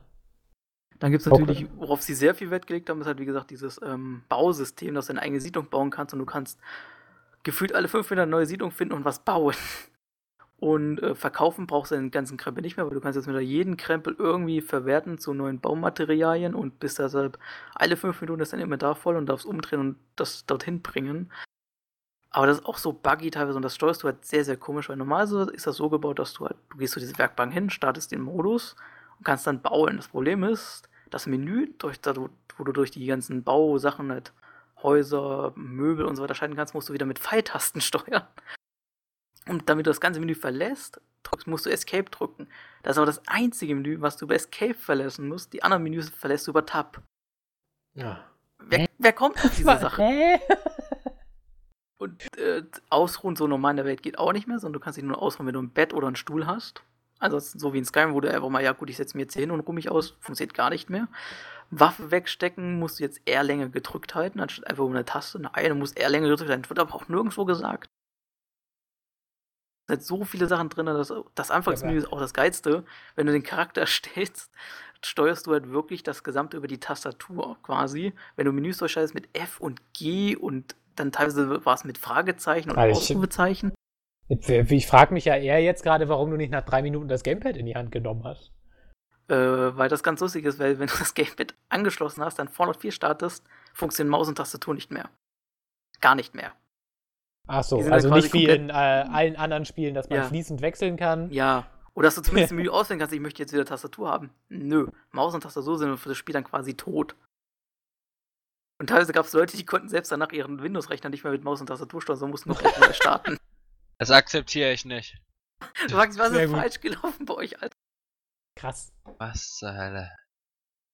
Dann gibt's natürlich, okay. worauf sie sehr viel Wert gelegt haben, ist halt, wie gesagt, dieses ähm, Bausystem, dass du deine eigene Siedlung bauen kannst und du kannst gefühlt alle fünf Meter eine neue Siedlung finden und was bauen. Und äh, verkaufen brauchst du den ganzen Krempel nicht mehr, weil du kannst jetzt mit jedem Krempel irgendwie verwerten zu neuen Baumaterialien und bist deshalb alle fünf Minuten ist dein Inventar voll und darfst umdrehen und das dorthin bringen. Aber das ist auch so buggy teilweise und das steuerst du halt sehr, sehr komisch, weil normalerweise ist das so gebaut, dass du halt, du gehst zu dieser Werkbank hin, startest den Modus und kannst dann bauen. Das Problem ist, das Menü, durch, wo du durch die ganzen Bausachen halt Häuser, Möbel und so weiter schalten kannst, musst du wieder mit Pfeiltasten steuern. Und damit du das ganze Menü verlässt, drückst, musst du Escape drücken. Das ist aber das einzige Menü, was du über Escape verlassen musst. Die anderen Menüs verlässt du über Tab. Ja. Wer, wer kommt auf diese Sache? Und äh, ausruhen so normal in der Welt geht auch nicht mehr, sondern du kannst dich nur ausruhen, wenn du ein Bett oder einen Stuhl hast. Ansonsten so wie in Skyrim, wo du einfach mal, ja gut, ich setze mir jetzt hier hin und ruhe mich aus, funktioniert gar nicht mehr. Waffe wegstecken musst du jetzt eher länger gedrückt halten, anstatt einfach um eine Taste. Nein, du musst eher länger gedrückt halten. Das wird aber auch nirgendwo gesagt. Es sind so viele Sachen drin, dass das Anfangsmenü ist auch das Geilste. Wenn du den Charakter stellst, steuerst du halt wirklich das Gesamte über die Tastatur quasi. Wenn du Menüs durchschaltest mit F und G und dann teilweise war es mit Fragezeichen und Ausrufezeichen. Ich frage mich ja eher jetzt gerade, warum du nicht nach drei Minuten das Gamepad in die Hand genommen hast. Äh, weil das ganz lustig ist, weil wenn du das Gamepad angeschlossen hast, dann Fallout vier startest, funktionieren Maus und Tastatur nicht mehr. Gar nicht mehr. Ach so, also nicht wie in äh, allen anderen Spielen, dass man ja. fließend wechseln kann. Ja, oder dass du zumindest im Menü auswählen kannst, ich möchte jetzt wieder Tastatur haben. Nö, Maus und Tastatur sind für das Spiel dann quasi tot. Und teilweise gab es Leute, die konnten selbst danach ihren Windows-Rechner nicht mehr mit Maus und Tastatur steuern, sondern mussten noch erstmal starten. Das akzeptiere ich nicht. Du sagst, was ist falsch gelaufen bei euch, Alter? Krass. Was zur Hölle?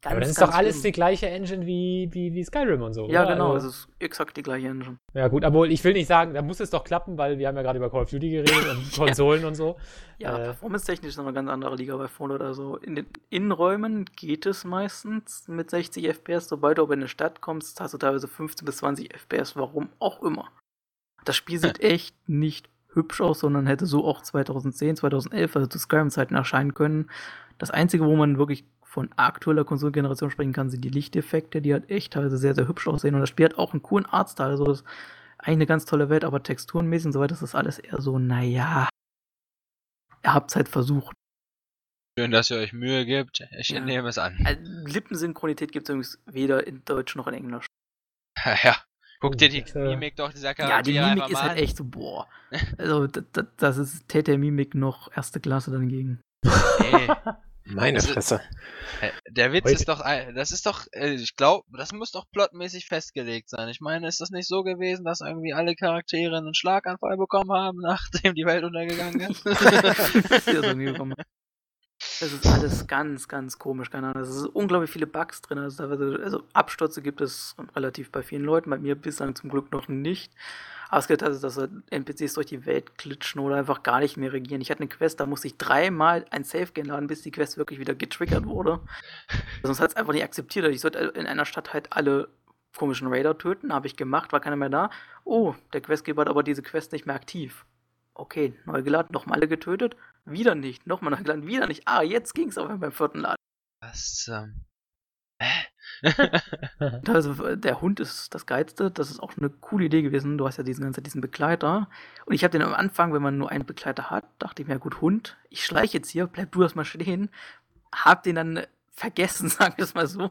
Ganz, aber das ist doch alles eben die gleiche Engine wie, wie, wie Skyrim und so. Ja, oder? Genau, also, das ist exakt die gleiche Engine. Ja gut, aber ich will nicht sagen, da muss es doch klappen, weil wir haben ja gerade über Call of Duty geredet und Konsolen und so. Ja, äh, performance-technisch ist noch eine ganz andere Liga bei Fallout oder so. In den Innenräumen geht es meistens mit sechzig F P S, sobald du aber in eine Stadt kommst, hast du teilweise fünfzehn bis zwanzig F P S, warum auch immer. Das Spiel sieht echt nicht hübsch aus, sondern hätte so auch zweitausendzehn, zweitausendelf, also zu Skyrim-Zeiten erscheinen können. Das Einzige, wo man wirklich von aktueller Konsolengeneration sprechen kann, sind die Lichteffekte, die halt echt teilweise sehr, sehr hübsch aussehen. Und das Spiel hat auch einen coolen Artstyle, also das ist eigentlich eine ganz tolle Welt, aber texturenmäßig und so weiter ist das alles eher so, naja, ihr habt es halt versucht. Schön, dass ihr euch Mühe gebt, ich ja. nehme es an. Also, Lippensynchronität gibt es übrigens weder in Deutsch noch in Englisch. Ja, guck dir die äh, Mimik doch, dieser Charakter. Ja, die Mimik ist halt echt so, boah. Also, d- d- das ist Täter-Mimik noch erste Klasse dagegen. Ey. Meine Fresse. Der Witz Heute. ist doch, das ist doch, ich glaube, das muss doch plotmäßig festgelegt sein. Ich meine, ist das nicht so gewesen, dass irgendwie alle Charaktere einen Schlaganfall bekommen haben, nachdem die Welt untergegangen ist? Das ist alles ganz, ganz komisch, keine Ahnung. Es sind unglaublich viele Bugs drin. Also, also Abstürze gibt es relativ bei vielen Leuten, bei mir bislang zum Glück noch nicht. Aber es geht also, dass N P Cs durch die Welt klitschen oder einfach gar nicht mehr regieren. Ich hatte eine Quest, da musste ich dreimal ein Save-Game laden, bis die Quest wirklich wieder getriggert wurde. Sonst hat es einfach nicht akzeptiert. Ich sollte in einer Stadt halt alle komischen Raider töten, habe ich gemacht, war keiner mehr da. Oh, der Questgeber hat aber diese Quest nicht mehr aktiv. Okay, neu geladen, nochmal alle getötet, wieder nicht, nochmal neu geladen, wieder nicht. Ah, jetzt ging's aber beim vierten Laden. Was zum... Also, der Hund ist das Geilste, das ist auch eine coole Idee gewesen. Du hast ja diesen ganzen diesen Begleiter. Und ich habe den am Anfang, wenn man nur einen Begleiter hat, dachte ich mir, gut, Hund, ich schleiche jetzt hier, bleib du erstmal stehen. Hab den dann vergessen, sag ich das mal so.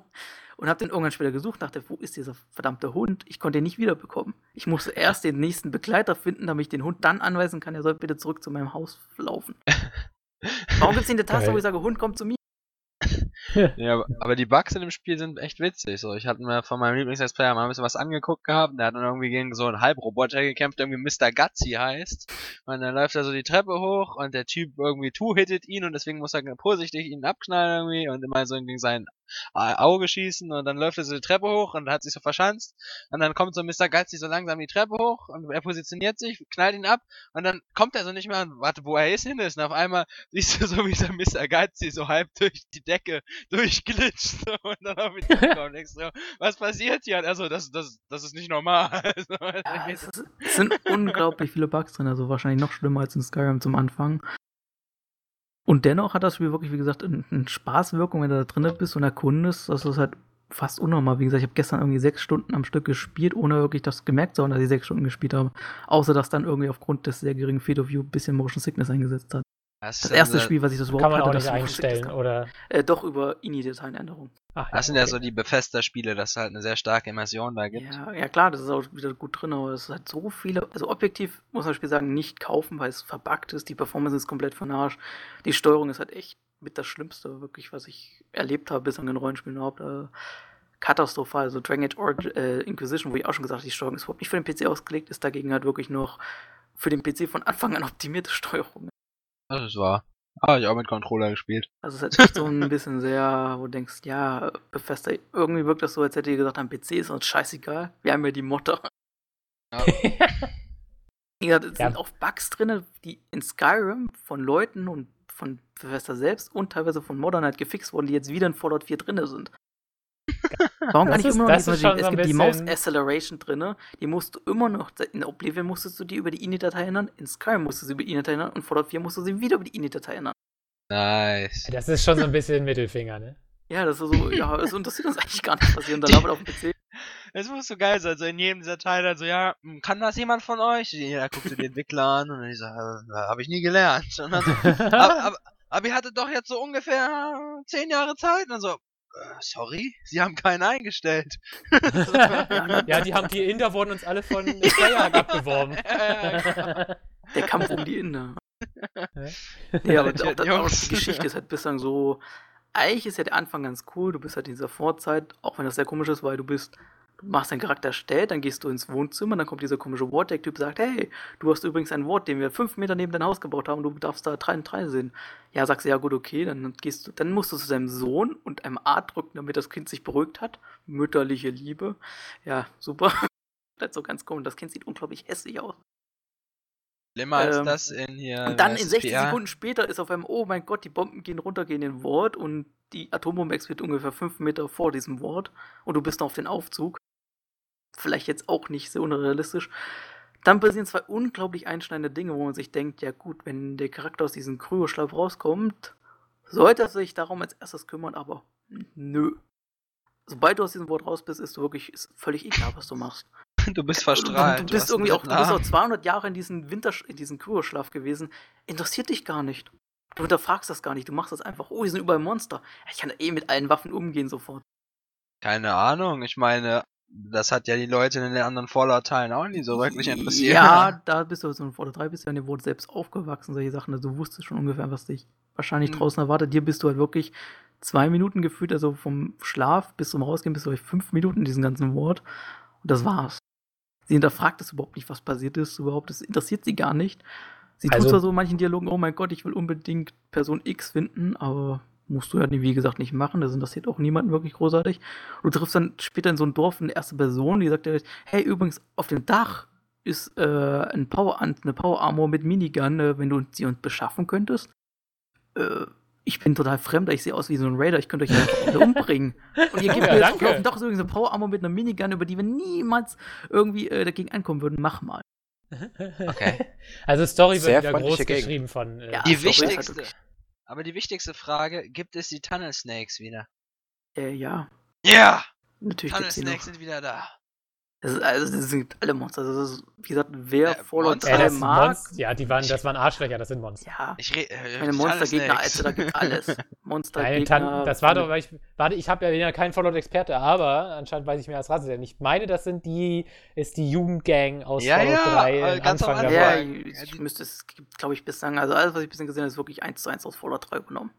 Und hab den irgendwann später gesucht, dachte, wo ist dieser verdammte Hund? Ich konnte ihn nicht wiederbekommen. Ich musste erst den nächsten Begleiter finden, damit ich den Hund dann anweisen kann, er soll bitte zurück zu meinem Haus laufen. Warum gibt's nicht eine Taste, wo ich sage, Hund, komm zu mir? Ja, aber die Bugs in dem Spiel sind echt witzig. So, ich hatte mir von meinem Lieblings-Player mal ein bisschen was angeguckt gehabt. Der hat dann irgendwie gegen so einen Halbroboter gekämpft, der irgendwie Mister Gutsy heißt. Und dann läuft er so die Treppe hoch und der Typ irgendwie two-hittet ihn und deswegen muss er vorsichtig ihn abknallen irgendwie und immer so gegen sein Auge schießen und dann läuft er so die Treppe hoch und hat sich so verschanzt und dann kommt so Mister Gutsy so langsam die Treppe hoch und er positioniert sich, knallt ihn ab und dann kommt er so nicht mehr an, warte, wo er ist, hin ist und auf einmal siehst du so, wie so Mister Gutsy so halb durch die Decke durchglitscht und dann auf die Decke kommt extra, was passiert hier? Also das, das, das ist nicht normal. Ja, es, ist, es sind unglaublich viele Bugs drin, also wahrscheinlich noch schlimmer als in Skyrim zum Anfang. Und dennoch hat das Spiel wirklich, wie gesagt, eine Spaßwirkung, wenn du da drin bist und erkundest. Das ist halt fast unnormal. Wie gesagt, ich habe gestern irgendwie sechs Stunden am Stück gespielt, ohne wirklich das gemerkt zu haben, dass ich sechs Stunden gespielt habe. Außer, dass dann irgendwie aufgrund des sehr geringen Field of View ein bisschen Motion Sickness eingesetzt hat. Das, das erste Spiel, was ich das überhaupt hatte, kann man auch nicht einstellen, oder? Äh, doch, über I N I-Dateienänderung. Ach, das sind okay. ja so die Bethesda-Spiele, dass es halt eine sehr starke Immersion da gibt. Ja, ja klar, das ist auch wieder gut drin, aber es hat so viele, also objektiv muss man das Spiel sagen, nicht kaufen, weil es verbuggt ist, die Performance ist komplett von Arsch, die Steuerung ist halt echt mit das Schlimmste, wirklich, was ich erlebt habe bis an den Rollenspielen überhaupt. Äh, katastrophal, also Dragon Age Origin, äh, Inquisition, wo ich auch schon gesagt habe, die Steuerung ist überhaupt nicht für den P C ausgelegt, ist dagegen halt wirklich noch für den P C von Anfang an optimierte Steuerung. Das ist wahr. Ah, hab ich auch mit Controller gespielt. Also es ist halt echt so ein bisschen sehr, wo du denkst, ja, Bethesda, irgendwie wirkt das so, als hätte ihr gesagt, am P C ist uns scheißegal, wir haben ja die Motte. Ja. Wie gesagt, es ja. sind auch Bugs drin, die in Skyrim von Leuten und von Bethesda selbst und teilweise von Moddern halt gefixt wurden, die jetzt wieder in Fallout vier drin sind. Warum das kann ich immer noch nicht Es gibt die Mouse Acceleration drin, die musst du immer noch, in Oblivion musstest du die über die I N I-Datei ändern, in Skyrim musstest du sie über die I N I-Datei ändern und Fallout vier musstest du sie wieder über die I N I-Datei ändern. Nice. Das ist schon so ein bisschen Mittelfinger, ne? Ja, das ist so, ja, also, und das sieht uns eigentlich gar nicht passieren, da labert auf dem P C. Das muss so geil sein, so in jedem dieser Teile, so, ja, kann das jemand von euch? Ja, guckst du die Entwickler an und ich sage, so, hab ich nie gelernt. Und dann so, aber, aber, aber ihr hattet doch jetzt so ungefähr zehn Jahre Zeit und so. Sorry, sie haben keinen eingestellt. Ja, die haben die Inder wurden uns alle von Skyhack abgeworben. Der Kampf um die Inder. Ja, aber auch, das, auch die Geschichte ist halt bislang so. Eigentlich ist ja der Anfang ganz cool. Du bist halt in dieser Vorzeit, auch wenn das sehr komisch ist, weil du bist machst deinen Charakter stellt, dann gehst du ins Wohnzimmer, dann kommt dieser komische Wardtech-Typ, sagt, hey, du hast übrigens einen Ward, den wir fünf Meter neben dein Haus gebaut haben, du darfst da drei und drei sehen. Ja, sagst du, ja gut, okay, dann gehst du, dann musst du zu deinem Sohn und einem Arzt drücken, damit das Kind sich beruhigt hat. Mütterliche Liebe. Ja, super. Das ist so ganz komisch. Das Kind sieht unglaublich hässlich aus. Schlimmer als ähm, das in hier. Und dann in sechzig Sekunden später ist auf einmal, oh mein Gott, die Bomben gehen runter, gehen in den Ward und die Atombombe explodiert ungefähr fünf Meter vor diesem Ward und du bist noch auf den Aufzug. Vielleicht jetzt auch nicht sehr unrealistisch. Dann passieren zwei unglaublich einschneidende Dinge, wo man sich denkt, ja gut, wenn der Charakter aus diesem Kryoschlaf rauskommt, sollte er sich darum als erstes kümmern, aber nö. Sobald du aus diesem Ward raus bist, ist du wirklich ist völlig egal, was du machst. Du bist verstrahlt. Du, du, bist, du, irgendwie auch, du bist auch zweihundert Jahre in diesem Winter, in diesem Kryoschlaf gewesen. Interessiert dich gar nicht. Du hinterfragst das gar nicht. Du machst das einfach. Oh, hier sind überall Monster. Ich kann eh mit allen Waffen umgehen sofort. Keine Ahnung. Ich meine, das hat ja die Leute in den anderen Fallout-Teilen auch nie so wirklich interessiert. Ja, da bist du so in Fallout drei, bist du an dem Wort selbst aufgewachsen, solche Sachen. Also du wusstest schon ungefähr, was dich wahrscheinlich hm. draußen erwartet. Dir bist du halt wirklich zwei Minuten gefühlt, also vom Schlaf bis zum Rausgehen bist du halt fünf Minuten in diesem ganzen Wort. Und das war's. Sie hinterfragt das überhaupt nicht, was passiert ist überhaupt. Das interessiert sie gar nicht. Sie also, tut zwar so in manchen Dialogen, oh mein Gott, ich will unbedingt Person X finden, aber musst du ja, wie gesagt, nicht machen. Das interessiert auch niemanden wirklich großartig. Und du triffst dann später in so einem Dorf eine erste Person, die sagt dir, hey, übrigens, auf dem Dach ist äh, ein Power, eine Power Armor mit Minigun, äh, wenn du sie uns beschaffen könntest. Äh, ich bin total fremd, ich sehe aus wie so ein Raider, ich könnte euch einfach alle umbringen. Und ihr gebt ja, mir jetzt auf dem Dach so eine Power-Armor mit einer Minigun, über die wir niemals irgendwie äh, dagegen ankommen würden. Mach mal. Okay. Also Story Sehr wird wieder groß Gegend. geschrieben von... Äh, ja, die wichtigste, halt okay. Aber die wichtigste Frage, gibt es die Tunnel Snakes wieder? Äh, ja. Ja! Yeah! Natürlich. Tunnel Snakes sind wieder da. Das ist, also das sind alle Monster. Das ist, wie gesagt, wer äh, Fallout drei äh, mag. Monst- ja, die waren, das waren Arschlöcher, das sind Monster. Ja, ich re- äh, meine Monstergegner, also da gibt alles. Monstergegner. Nein, das war doch, weil ich, warte, ich habe ja keinen Fallout-Experte, aber anscheinend weiß ich mehr als Rasse, denn ich meine, das sind die, ist die Jugendgang aus ja, Fallout ja, drei äh, ganz Anfang dabei. Ja, ich, ich müsste es, glaube ich, bislang, also alles, was ich bislang gesehen habe, ist wirklich eins zu eins aus Fallout drei genommen.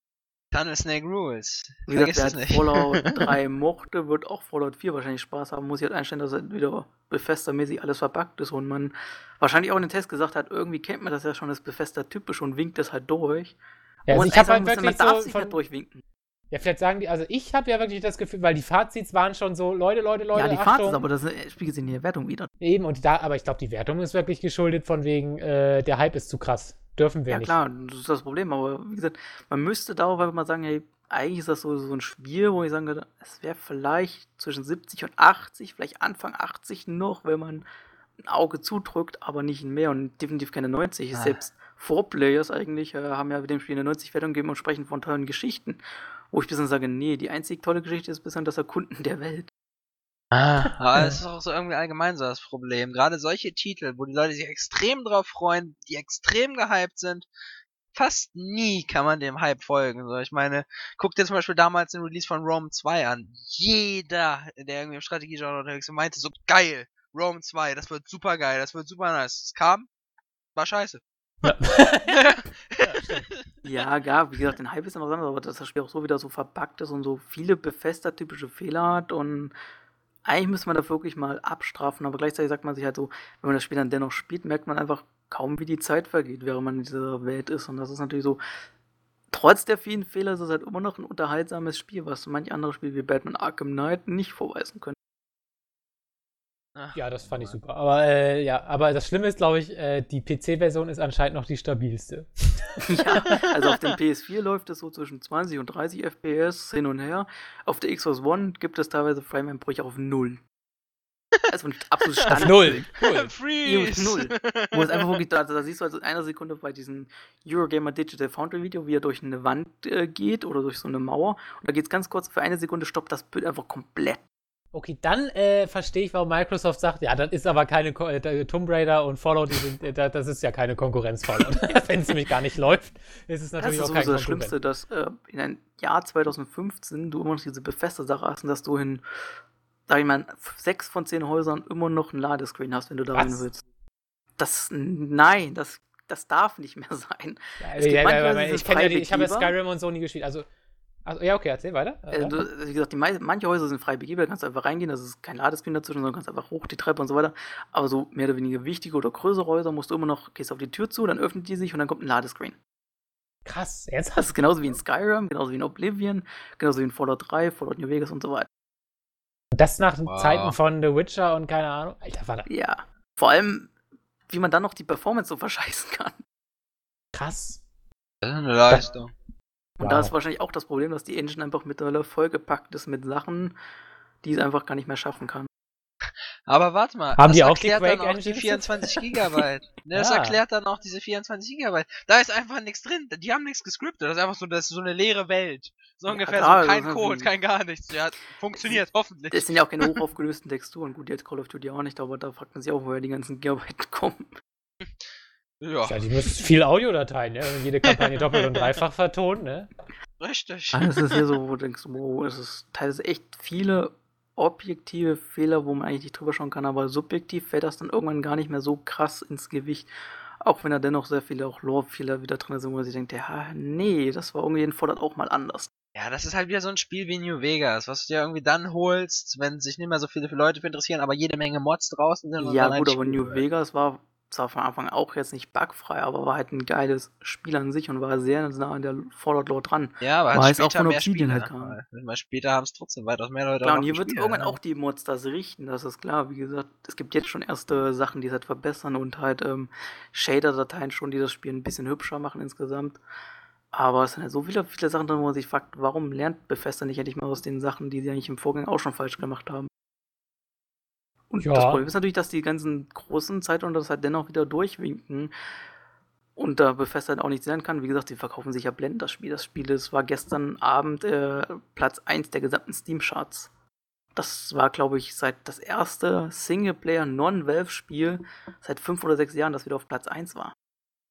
Tunnel Snake Rules. Wie gesagt, wer Fallout drei mochte, wird auch Fallout vier wahrscheinlich Spaß haben. Muss ich halt einstellen, dass halt wieder Bethesda-mäßig alles verpackt ist und man wahrscheinlich auch in den Test gesagt hat, irgendwie kennt man das ja schon, das Bethesda-typisch und winkt das halt durch. Ja, also und ich habe halt wirklich man so darf sich von... halt durchwinken. Ja, vielleicht sagen die, also ich habe ja wirklich das Gefühl, weil die Fazits waren schon so, Leute, Leute, Leute, ja, die Achtung. Fazits, aber das spiegelt sich in der Wertung wieder. Eben, und da, aber ich glaube, die Wertung ist wirklich geschuldet von wegen, äh, der Hype ist zu krass. Dürfen wir ja, nicht. Ja klar, das ist das Problem, aber wie gesagt, man müsste darüber mal sagen, hey, eigentlich ist das so, so ein Spiel, wo ich sagen würde, es wäre vielleicht zwischen siebzig und achtzig, vielleicht Anfang achtzig noch, wenn man ein Auge zudrückt, aber nicht mehr und definitiv keine neunzig. Ah. Selbst Vorplayers eigentlich äh, haben ja mit dem Spiel eine neunzig-Wertung gegeben und sprechen von tollen Geschichten, wo ich bisher sage, nee, die einzig tolle Geschichte ist bisher das Erkunden der Welt. Ah, aber das ist auch so irgendwie allgemein so das Problem. Gerade solche Titel, wo die Leute sich extrem drauf freuen, die extrem gehypt sind, fast nie kann man dem Hype folgen. So, ich meine, guck dir zum Beispiel damals den Release von Rome zwei an. Jeder, der irgendwie im Strategiegenre unterwegs ist, meinte so, geil, Rome zwei, das wird super geil, das wird super nice. Es kam, war scheiße. Ja, ja, ja, wie gesagt, den Hype ist immer was anderes, aber dass das Spiel auch so wieder so verpackt ist und so viele Bethesda-typische Fehler hat und eigentlich müsste man da wirklich mal abstrafen, aber gleichzeitig sagt man sich halt so, wenn man das Spiel dann dennoch spielt, merkt man einfach kaum, wie die Zeit vergeht, während man in dieser Welt ist. Und das ist natürlich so, trotz der vielen Fehler ist es halt immer noch ein unterhaltsames Spiel, was manch andere Spiele wie Batman Arkham Knight nicht vorweisen können. Ja, das fand ich super. Aber äh, ja, aber das Schlimme ist, glaube ich, äh, die P C-Version ist anscheinend noch die stabilste. Ja, also auf dem P S vier läuft es so zwischen zwanzig und dreißig F P S hin und her. Auf der Xbox One gibt es teilweise Frame-Einbrüche auf null. Also ein absolutes Standard. Auf null. Cool. Freeze. null. Wo es einfach wirklich da, da siehst du also in einer Sekunde bei diesem Eurogamer Digital Foundry Video, wie er durch eine Wand äh, geht oder durch so eine Mauer. Und da geht es ganz kurz, für eine Sekunde stoppt das Bild einfach komplett. Okay, dann äh, verstehe ich, warum Microsoft sagt, ja, das ist aber keine Ko- äh, Tomb Raider und Fallout, die sind, äh, das ist ja keine Konkurrenz Fallout. Wenn es nämlich gar nicht läuft, ist es natürlich auch keine Konkurrenz. Das ist so das Schlimmste, dass äh, in einem Jahr zwanzig fünfzehn du immer noch diese Bethesda-Sache hast und dass du in, sag ich mal, sechs von zehn Häusern immer noch einen Ladescreen hast, wenn du da rein willst. Das, nein, das, das darf nicht mehr sein. Ja, es ja, gibt ja, manchmal ja, ich kenne ja die, ich habe ja Skyrim und so nie gespielt, also Also, ja, okay, erzähl weiter. Äh, du, wie gesagt, die mei- manche Häuser sind frei begehbar, kannst einfach reingehen, das ist kein Ladescreen dazwischen, sondern kannst einfach hoch die Treppe und so weiter. Aber so mehr oder weniger wichtige oder größere Häuser musst du immer noch, gehst auf die Tür zu, dann öffnet die sich und dann kommt ein Ladescreen. Krass, jetzt hast du. Das ist genauso wie in Skyrim, genauso wie in Oblivion, genauso wie in Fallout drei, Fallout New Vegas und so weiter. Das nach den wow. Zeiten von The Witcher und keine Ahnung. Alter, Vater. Ja, vor allem, wie man dann noch die Performance so verscheißen kann. Krass. Das ist eine Leistung. Und wow. da ist wahrscheinlich auch das Problem, dass die Engine einfach mittlerweile vollgepackt ist mit Sachen, die es einfach gar nicht mehr schaffen kann. Aber warte mal, haben das die auch erklärt die dann auch die vierundzwanzig Gigabyte. Das ja. erklärt dann auch diese vierundzwanzig Gigabyte. Da ist einfach nichts drin, die haben nichts gescriptet, das ist einfach so, das ist so eine leere Welt. So ungefähr, ja, klar, so kein also, Code, kein gar nichts. Ja, funktioniert, hoffentlich. Das sind ja auch keine hochaufgelösten Texturen. Gut, jetzt Call of Duty auch nicht, aber da fragt man sich auch, woher die ganzen Gigabyte kommen. Ja. Ja, die müssen viel Audiodateien, ne? Und jede Kampagne doppelt und dreifach vertonen, ne? Richtig. Das ist hier so, wo du denkst, wow, es ist teilweise echt viele objektive Fehler, wo man eigentlich nicht drüber schauen kann, aber subjektiv fällt das dann irgendwann gar nicht mehr so krass ins Gewicht, auch wenn da dennoch sehr viele auch Lore-Fehler wieder drin sind, wo man sich denkt, ja, nee, das war irgendwie in Fallout auch mal anders. Ja, das ist halt wieder so ein Spiel wie New Vegas, was du dir irgendwie dann holst, wenn sich nicht mehr so viele Leute für interessieren, aber jede Menge Mods draußen sind. Und ja dann gut, aber New Vegas war zwar von Anfang auch jetzt nicht bugfrei, aber war halt ein geiles Spiel an sich und war sehr nah an der Fallout-Lore dran. Ja, aber halt später auch von mehr Spiele halt kam. Weil später haben es trotzdem weitaus mehr Leute. Klar, und hier wird irgendwann ja. auch die Mods das richten, das ist klar. Wie gesagt, es gibt jetzt schon erste Sachen, die es halt verbessern und halt ähm, Shader-Dateien schon, die das Spiel ein bisschen hübscher machen insgesamt. Aber es sind halt so viele, viele Sachen drin, wo man sich fragt, warum lernt Bethesda nicht endlich mal aus den Sachen, die sie eigentlich im Vorgang auch schon falsch gemacht haben. Und ja. das Problem ist natürlich, dass die ganzen großen Zeitungen das halt dennoch wieder durchwinken und da Bethesda halt auch nichts lernen kann. Wie gesagt, die verkaufen sich ja blendend das Spiel. Das Spiel ist, war gestern Abend äh, Platz eins der gesamten Steam-Charts. Das war, glaube ich, seit das erste Singleplayer-Non-Valve-Spiel seit fünf oder sechs Jahren, das wieder auf Platz eins war.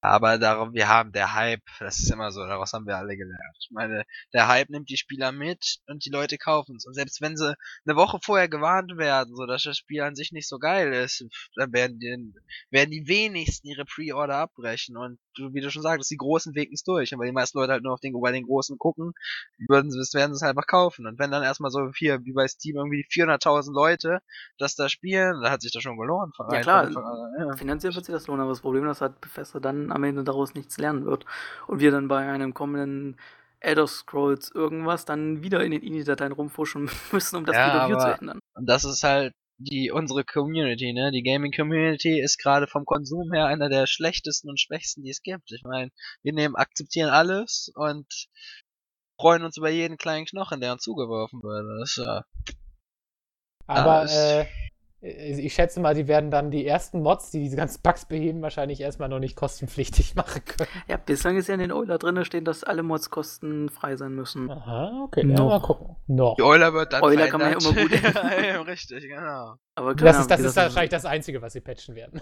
Aber darum, wir haben der Hype, das ist immer so, daraus haben wir alle gelernt. Ich meine, der Hype nimmt die Spieler mit und die Leute kaufen es. Und selbst wenn sie eine Woche vorher gewarnt werden, so dass das Spiel an sich nicht so geil ist, dann werden die, werden die wenigsten ihre Pre-Order abbrechen. Und wie du schon sagtest, die Großen winken es durch. Und weil die meisten Leute halt nur auf den, bei den Großen gucken, würden sie, werden sie es halt einfach kaufen. Und wenn dann erstmal so viel, wie bei Steam, irgendwie vierhunderttausend Leute das da spielen, dann hat sich das schon gelohnt. Von ja klar, von, ja. finanziell wird sich das lohnen, aber das Problem ist halt, Bethesda dann am Ende daraus nichts lernen wird und wir dann bei einem kommenden Elder Scrolls irgendwas dann wieder in den I N I-Dateien rumfuschen müssen, um das ja, Review zu ändern. Und das ist halt die unsere Community, ne? Die Gaming-Community ist gerade vom Konsum her einer der schlechtesten und schwächsten, die es gibt. Ich meine, wir nehmen, akzeptieren alles und freuen uns über jeden kleinen Knochen, der uns zugeworfen wird. Das, ja, Aber, das, äh... ich schätze mal, die werden dann die ersten Mods, die diese ganzen Bugs beheben, wahrscheinlich erstmal noch nicht kostenpflichtig machen können. Ja, bislang ist ja in den Euler drin, stehen, dass alle Mods kostenfrei sein müssen. Aha, okay. No. Ja, mal gucken. No. Die Euler wird dann Euler kann man ja immer gut ja, ja, richtig, genau. Aber das Ahnung, ist, das ist das wahrscheinlich das Einzige, was sie patchen werden.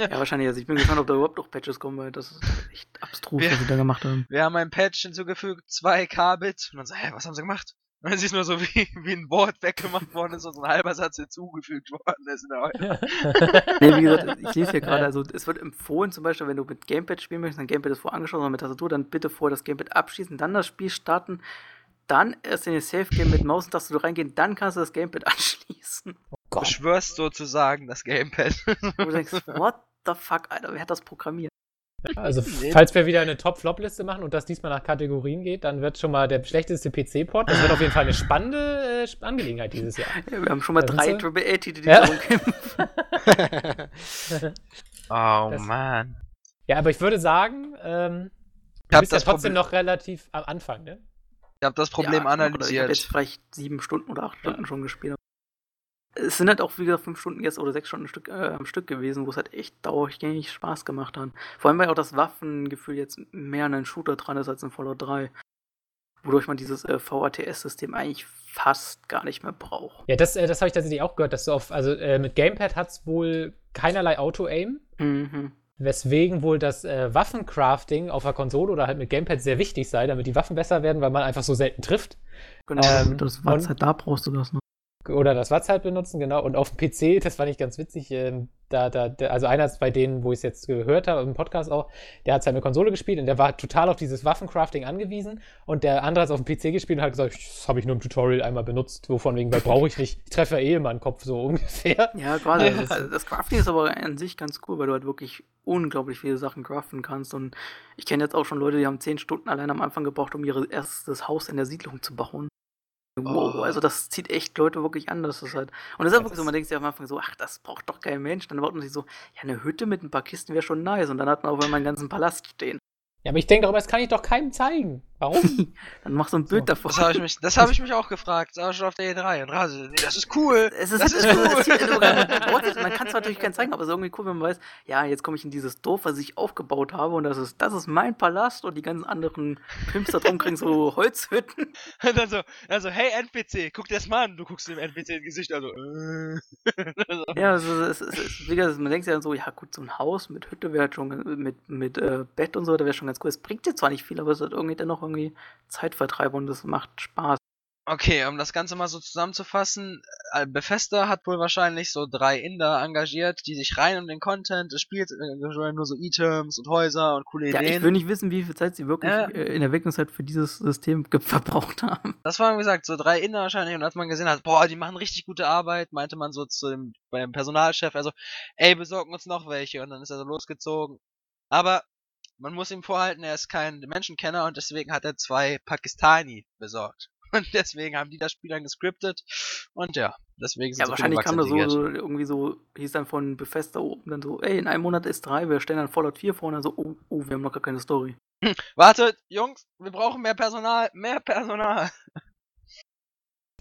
Ja, wahrscheinlich. Also ich bin gespannt, ob da überhaupt noch Patches kommen, weil das ist echt abstrus, wir, was sie da gemacht haben. Wir haben ein Patch hinzugefügt, zwei Kilobit. Und dann so, hä, hey, was haben sie gemacht? Und es ist nur so, wie, wie ein Wort weggemacht worden ist und so ein halber Satz hinzugefügt worden ist in der Eule. Nee, wie gesagt, ich lese hier gerade, also es wird empfohlen zum Beispiel, wenn du mit Gamepad spielen möchtest, dann Gamepad ist vorangeschossen oder mit Tastatur, dann bitte vorher das Gamepad abschießen, dann das Spiel starten, dann erst in den Safe Game mit Maus und Tastatur reingehen, dann kannst du das Gamepad anschließen. Du beschwörst sozusagen das Gamepad. Und du denkst, what the fuck, Alter, wer hat das programmiert? Also, falls wir wieder eine Top-Flop-Liste machen und das diesmal nach Kategorien geht, dann wird schon mal der schlechteste P C-Port. Das wird auf jeden Fall eine spannende äh, Angelegenheit dieses Jahr. Ja, wir haben schon mal da drei Triple A-Titel, die ja. darum kämpfen. Oh, das, man. Ja, aber ich würde sagen, ähm, du bist ja trotzdem Problem. noch relativ am Anfang, ne? Ich habe das Problem ja, analysiert. Ich habe jetzt vielleicht sieben Stunden oder acht Stunden ja. schon gespielt. Es sind halt auch wieder fünf Stunden jetzt oder sechs Stunden ein Stück, äh, am Stück gewesen, wo es halt echt dauergängig Spaß gemacht hat. Vor allem, weil auch das Waffengefühl jetzt mehr an einem Shooter dran ist als in Fallout drei. Wodurch man dieses äh, V A T S-System eigentlich fast gar nicht mehr braucht. Ja, das, äh, das habe ich tatsächlich auch gehört, dass du auf, also äh, mit Gamepad hat es wohl keinerlei Auto-Aim. Mhm. Weswegen wohl das äh, Waffencrafting auf der Konsole oder halt mit Gamepad sehr wichtig sei, damit die Waffen besser werden, weil man einfach so selten trifft. Genau, ähm, das war's halt, da brauchst du das noch. oder das Wattz halt benutzen, genau. Und auf dem P C, das fand ich ganz witzig, ähm, da, da, der, also einer ist bei denen, wo ich es jetzt gehört habe, im Podcast auch, der hat seine Konsole gespielt und der war total auf dieses Waffencrafting angewiesen und der andere hat es auf dem P C gespielt und hat gesagt, das habe ich nur im Tutorial einmal benutzt, wovon wegen, weil brauche ich nicht, ich treffe ja eh immer einen Kopf, so ungefähr. Ja, gerade, ja, das, das Crafting ist aber an sich ganz cool, weil du halt wirklich unglaublich viele Sachen craften kannst und ich kenne jetzt auch schon Leute, die haben zehn Stunden allein am Anfang gebraucht, um ihr erstes Haus in der Siedlung zu bauen. Wow, oh. Also das zieht echt Leute wirklich an, das ist halt. Und das ist ja wirklich so, man denkt sich am Anfang so, ach, das braucht doch kein Mensch. Dann baut man sich so, ja, eine Hütte mit ein paar Kisten wäre schon nice. Und dann hat man auf einmal einen ganzen Palast stehen. Ja, aber ich denke doch, das kann ich doch keinem zeigen. Warum? Dann mach so ein Bild so davon. Das habe ich, hab ich mich auch gefragt. Das war schon auf der E drei. Und Rase, nee, das ist cool. Es ist, das ist cool. Man kann es natürlich keinem zeigen, aber es ist irgendwie cool, wenn man weiß, ja, jetzt komme ich in dieses Dorf, was ich aufgebaut habe. Und das ist das ist mein Palast. Und die ganzen anderen Pimps da drum kriegen so Holzhütten. Und dann so, also, hey N P C, guck dir das mal an. Du guckst dem N P C ins Gesicht. Also, äh. Ja, also, es ist, es ist, man denkt sich dann so, ja gut, so ein Haus mit Hütte wäre halt schon, mit, mit äh, Bett und so, da wäre schon ganz cool. Es bringt dir zwar nicht viel, aber es hat irgendwie dennoch irgendwie Zeitvertreib und das macht Spaß. Okay, um das Ganze mal so zusammenzufassen, Bethesda hat wohl wahrscheinlich so drei Inder engagiert, die sich rein um den Content des Spiels, äh, nur so E-Terms und Häuser und coole Ideen. Ja, ich will nicht wissen, wie viel Zeit sie wirklich äh, in der Entwicklungszeit für dieses System verbraucht haben. Das waren, wie gesagt, so drei Inder wahrscheinlich, und als man gesehen hat, boah, die machen richtig gute Arbeit, meinte man so zu dem, beim Personalchef, also, ey, besorgen uns noch welche, und dann ist er so losgezogen. Aber man muss ihm vorhalten, er ist kein Menschenkenner und deswegen hat er zwei Pakistani besorgt. Und deswegen haben die das Spiel dann gescriptet und ja, deswegen sind ja, so wahrscheinlich kam da so, so, irgendwie so, hieß dann von Bethesda oben dann so, ey, in einem Monat ist drei, wir stellen dann Fallout vier vor und dann so, oh, oh, wir haben noch gar keine Story. Wartet, Jungs, wir brauchen mehr Personal, mehr Personal.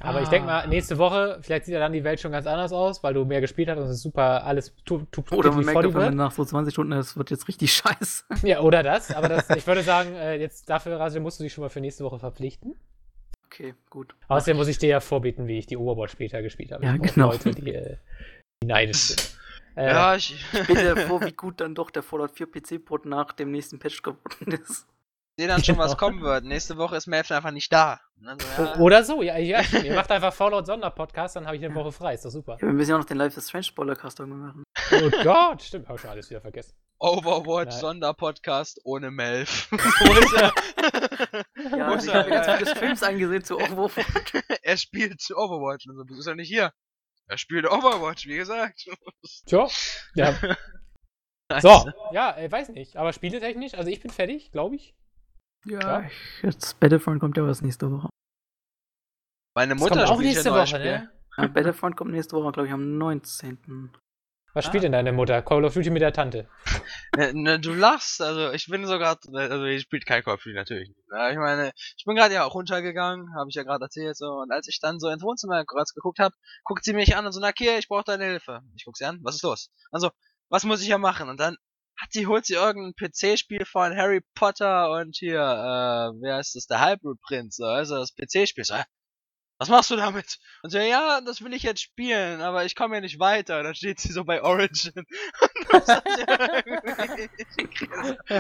Aber ah. ich denke mal, nächste Woche, vielleicht sieht ja dann die Welt schon ganz anders aus, weil du mehr gespielt hast und es ist super, alles tut tu, tu, Oder man merkt auf einmal nach so zwanzig Stunden, das wird jetzt richtig scheiße. Ja, oder das, aber das, ich würde sagen, jetzt dafür, Rasil, musst du dich schon mal für nächste Woche verpflichten. Okay, gut. Außerdem muss ich dir ja vorbieten, wie ich die Overwatch später gespielt habe. Ja, ich genau. Leute, die, äh, die neidisch sind. Äh, ja, ich bitte vor, wie gut dann doch der Fallout vier P C-Port nach dem nächsten Patch geworden ist. Ich sehe dann schon, was kommen wird. Nächste Woche ist Melvin einfach nicht da. Also, ja. Oder so, ja, ja. Ihr macht einfach Fallout-Sonderpodcast, dann habe ich eine Woche frei. Ist doch super. Ja, wir müssen ja auch noch den Life is Strange-Spoilercast machen. Oh Gott, stimmt, habe ich schon alles wieder vergessen. Overwatch-Sonderpodcast ohne Melv. Ja, also ich habe ganz viele Streams angesehen zu Overwatch. Er spielt zu Overwatch und so, bist du ja nicht hier. Er spielt Overwatch, wie gesagt. Tja, ja. Nice. So, ja, ich weiß nicht, aber spieletechnisch, also ich bin fertig, glaube ich. Ja, klar. Jetzt Battlefront kommt ja was nächste Woche. Meine Mutter das kommt auch nächste Woche, Spiel. Ne? Ja, Battlefront kommt nächste Woche, glaube ich, am neunzehnten. Was ah. spielt denn deine Mutter? Call of Duty mit der Tante? Ne, ne, du lachst, also ich bin sogar, also ich spielt kein Call of Duty natürlich nicht. Ich meine, ich bin gerade ja auch runtergegangen, habe ich ja gerade erzählt, so, und als ich dann so ins Wohnzimmer kurz geguckt habe, guckt sie mich an und so, na Kier, ich brauche deine Hilfe. Ich guck sie an, was ist los? Also, was muss ich ja machen? Und dann Hat sie, holt sie irgendein P C-Spiel von Harry Potter und hier, äh, wer ist das, der Halbblutprinz, so, also das P C-Spiel, so, äh, was machst du damit? Und so, ja, das will ich jetzt spielen, aber ich komme ja nicht weiter, und dann steht sie so bei Origin. Und dann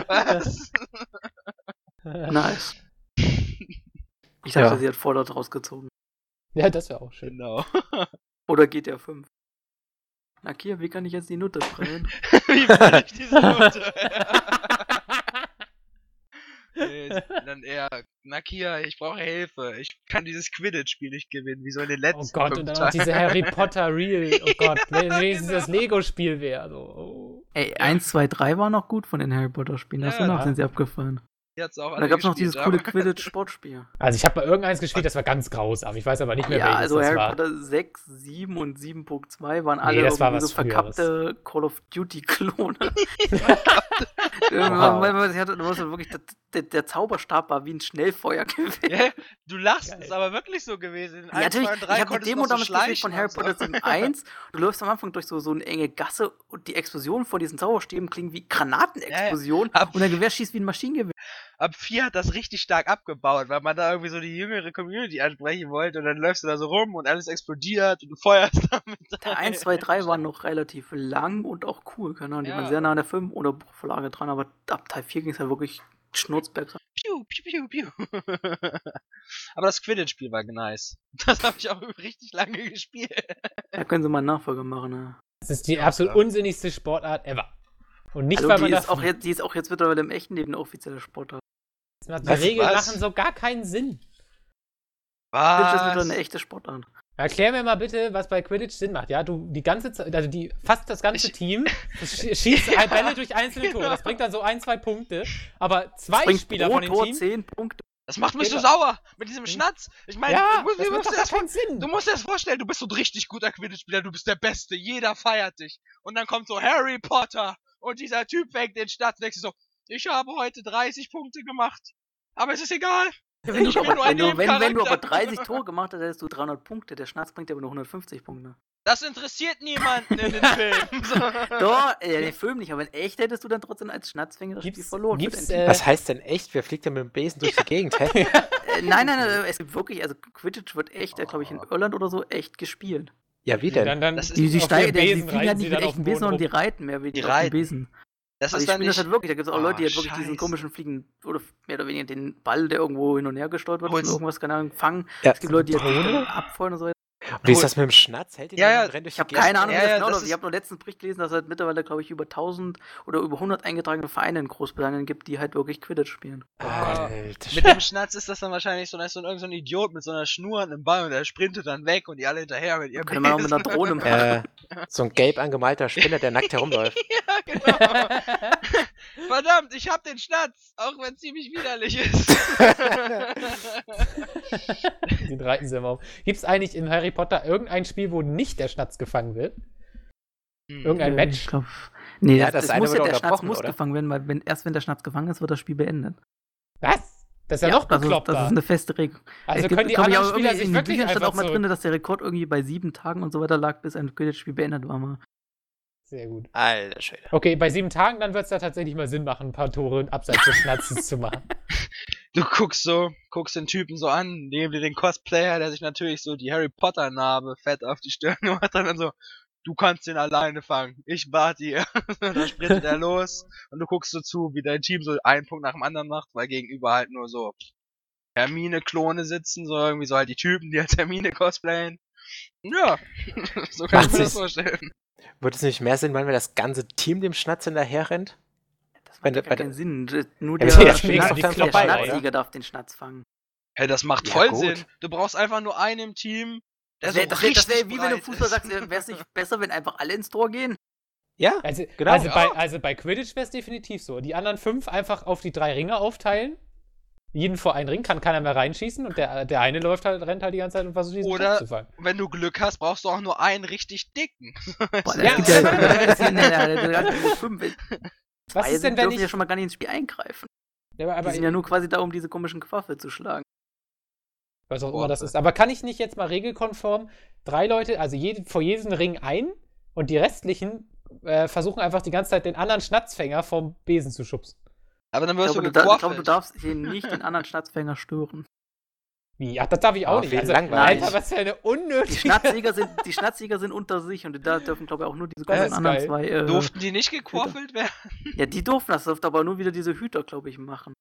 was? Nice. Ich dachte, ja. Sie hat Fallout rausgezogen. Ja, das wäre auch schön. Genau. Oder G T A fünf. Na Kia, wie kann ich jetzt die Nutte brennen? Wie brenne ich diese Nutte? Nee, dann eher, na Kia, ich brauche Hilfe. Ich kann dieses Quidditch-Spiel nicht gewinnen. Wie soll den letzten? Oh Gott, und dann noch diese Harry Potter Reel. Oh Gott, wenn wenigstens das Lego-Spiel wäre. So. Ey, eins, zwei, drei war noch gut von den Harry Potter-Spielen. Das ja, danach ja. sind sie abgefahren. Da gab es noch dieses haben. coole Quidditch-Sportspiel. Also ich habe mal irgendeins gespielt, das war ganz grausam. Ich weiß aber nicht mehr, ja, welches also das Harry war. Ja, also Harry Potter sechs, sieben und sieben Punkt zwei waren alle nee, war so verkappte Call of Duty-Klone. Der, der Zauberstab war wie ein Schnellfeuer gewesen. Yeah, du lachst, Geil. Ist aber wirklich so gewesen. Ja, natürlich, ich habe die Demo damals so gesehen von Harry Potter sieben eins. Du läufst am Anfang durch so, so eine enge Gasse und die Explosionen von diesen Zauberstäben klingen wie Granatenexplosionen ja, ja. und ein Gewehr schießt wie ein Maschinengewehr. Ab vier hat das richtig stark abgebaut, weil man da irgendwie so die jüngere Community ansprechen wollte und dann läufst du da so rum und alles explodiert und du feuerst damit. Der eins, zwei, drei waren noch relativ lang und auch cool, keine Ahnung, die ja. waren sehr nah an der Film- oder Buchvorlage dran, aber ab Teil vier ging es ja wirklich Schnurzbecker. Piu, piu, piu, piu. Aber das Quidditch-Spiel war nice. Das habe ich auch richtig lange gespielt. Da können Sie mal einen Nachfolger machen, ne? Das ist die ja, absolut klar. unsinnigste Sportart ever. Und nicht, also weil man die ist, auch jetzt, die ist auch jetzt mittlerweile im echten Leben eine offizielle Sportart. Die Regeln was? machen so gar keinen Sinn. Was? Quidditch ist wieder eine echte Sportart. Erklär mir mal bitte, was bei Quidditch Sinn macht. Ja, du die ganze Zeit, also die fast das ganze ich, Team sch- schießt ja, Bälle durch einzelne Tore. Das bringt dann so ein, zwei Punkte. Aber zwei Spieler pro von dem Tor Team. zehn Punkte. Das macht mich genau. so sauer mit diesem Schnatz. Ich meine, ja, du, du, musst das, du musst dir das vorstellen, du bist so ein richtig guter Quidditch-Spieler, du bist der Beste, jeder feiert dich. Und dann kommt so Harry Potter und dieser Typ fängt den Start und so, ich habe heute dreißig Punkte gemacht, aber es ist egal. Wenn du, aber, wenn, du, wenn, wenn du aber dreißig Tore gemacht hast, hättest du dreihundert Punkte, der Schnatz bringt dir aber nur hundertfünfzig Punkte. Das interessiert niemanden in den Filmen. Doch, ja, den Film nicht, aber in echt hättest du dann trotzdem als Schnatzfinger das Spiel verloren. Äh, Was heißt denn echt? Wer fliegt denn mit dem Besen durch die Gegend? Hä? äh, nein, nein, nein, es gibt wirklich, also Quidditch wird echt, oh. glaube ich, in Irland oder so, echt gespielt. Ja, wie denn? Dann, dann das ist die, die, Steine, die fliegen halt nicht mit echten Besen, sondern die reiten mehr wie die, die auf den Besen. Das also ist dann nicht... das halt wirklich, da gibt es auch oh, Leute, die halt wirklich Scheiße. diesen komischen Fliegen, oder mehr oder weniger den Ball, der irgendwo hin und her gesteuert wird, und irgendwas, keine Ahnung, fangen. Ja. Es gibt Leute, die halt abfeuern und so. Und wie ist das mit dem Schnatz? Hält ja, ja, rennt durch ich habe keine Ahnung, wie ja, das ja, genau das ist. Ich habe nur letzten Bericht gelesen, dass es halt mittlerweile, glaube ich, über tausend oder über hundert eingetragene Vereine in Großbritannien gibt, die halt wirklich Quidditch spielen. Oh Gott. Mit dem Schnatz ist das dann wahrscheinlich so, dass so ein, irgend so ein Idiot mit so einer Schnur an einem Ball und der sprintet dann weg und die alle hinterher mit ihrem Können wir auch mit einer Drohne machen. Äh, so ein gelb angemalter Spinner, der nackt herumläuft. Ja, genau. Verdammt, ich hab den Schnatz, auch wenn es ziemlich widerlich ist. Den reiten sie immer auf. Gibt's eigentlich in Harry Potter irgendein Spiel, wo nicht der Schnatz gefangen wird? Irgendein nee, Match? Glaub, nee, ja, das, das muss ja, der Schnatz muss oder? gefangen werden, weil wenn, erst wenn der Schnatz gefangen ist, wird das Spiel beendet. Was? Das ist ja, ja noch bekloppt. Also, das ist eine feste Regel. Also es können gibt, die anderen auch Spieler sich in wirklich einfach stand auch mal zurück. drin, dass der Rekord irgendwie bei sieben Tagen und so weiter lag, bis ein Quidditch-Spiel beendet war mal. Sehr gut. Alter Schwede. Okay, bei sieben Tagen, dann wird es da tatsächlich mal Sinn machen, ein paar Tore abseits des Schnatzes zu machen. Du guckst so, guckst den Typen so an, neben dir den Cosplayer, der sich natürlich so die Harry Potter Narbe fett auf die Stirn gemacht hat und so, du kannst den alleine fangen, ich bat dir. Dann sprintet er los und du guckst so zu, wie dein Team so einen Punkt nach dem anderen macht, weil gegenüber halt nur so Hermine-Klone sitzen, so irgendwie so halt die Typen, die als Hermine cosplayen. Ja, so kann ich mir das vorstellen. Würde es nicht mehr Sinn machen, wenn das ganze Team dem Schnatz hinterher rennt? Das macht ja keinen der, Sinn. Nur der, der Schnatz-Sieger darf den Schnatz fangen. Hey, das macht ja, voll gut. Sinn. Du brauchst einfach nur einen im Team, der das wär, so das richtig wär, das wär, wie wenn du im Fußball sagst, wäre es nicht besser, wenn einfach alle ins Tor gehen? Ja, also, genau. Also, ja. Bei, also bei Quidditch wäre es definitiv so. Die anderen fünf einfach auf die drei Ringe aufteilen. Jeden vor einen Ring, kann keiner mehr reinschießen und der, der eine läuft halt, rennt halt die ganze Zeit und versucht, diesen Schnatz zu fangen. Oder, wenn du Glück hast, brauchst du auch nur einen richtig dicken. Boah, ja. Was ist denn, wenn ich... Die dürfen ja schon mal gar nicht ins Spiel eingreifen. Ja, aber, aber die sind ja nur quasi da, um diese komischen Quaffel zu schlagen. Was auch immer das ist. Aber kann ich nicht jetzt mal regelkonform drei Leute, also jede, vor jedem Ring ein und die restlichen äh, versuchen einfach die ganze Zeit den anderen Schnatzfänger vom Besen zu schubsen? Aber dann wirst ich glaube, du, da, ich glaube, du darfst ihn nicht den anderen Schnatzfänger stören. Wie? Ach, das darf ich auch oh, nicht. Also, langweilig. Alter, was für eine unnötige... Die Schnatzsieger sind, die Schnatzsieger sind unter sich und die da dürfen, glaube ich, auch nur diese komischen anderen geil. zwei... Äh, durften die nicht gequaffelt werden? Ja, die durften das, durften aber nur wieder diese Hüter, glaube ich, machen.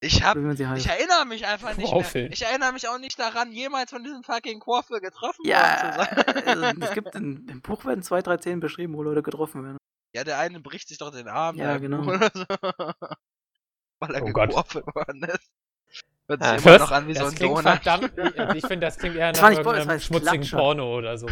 Ich hab, ich erinnere mich einfach Quaffel. nicht mehr. Ich erinnere mich auch nicht daran, jemals von diesem fucking Quaffel getroffen ja, worden zu sein. Also, es gibt in, im Buch werden zwei, drei Szenen beschrieben, wo Leute getroffen werden. Ja, der eine bricht sich doch den Arm. Ja, genau. Oder so. Weil er oh gequaffelt worden ist. Hört sich ah, immer was? noch an wie das so ein Donut. Verdammt, ich finde, das klingt eher nach das irgendeinem das heißt schmutzigen Klatscher. Porno oder so.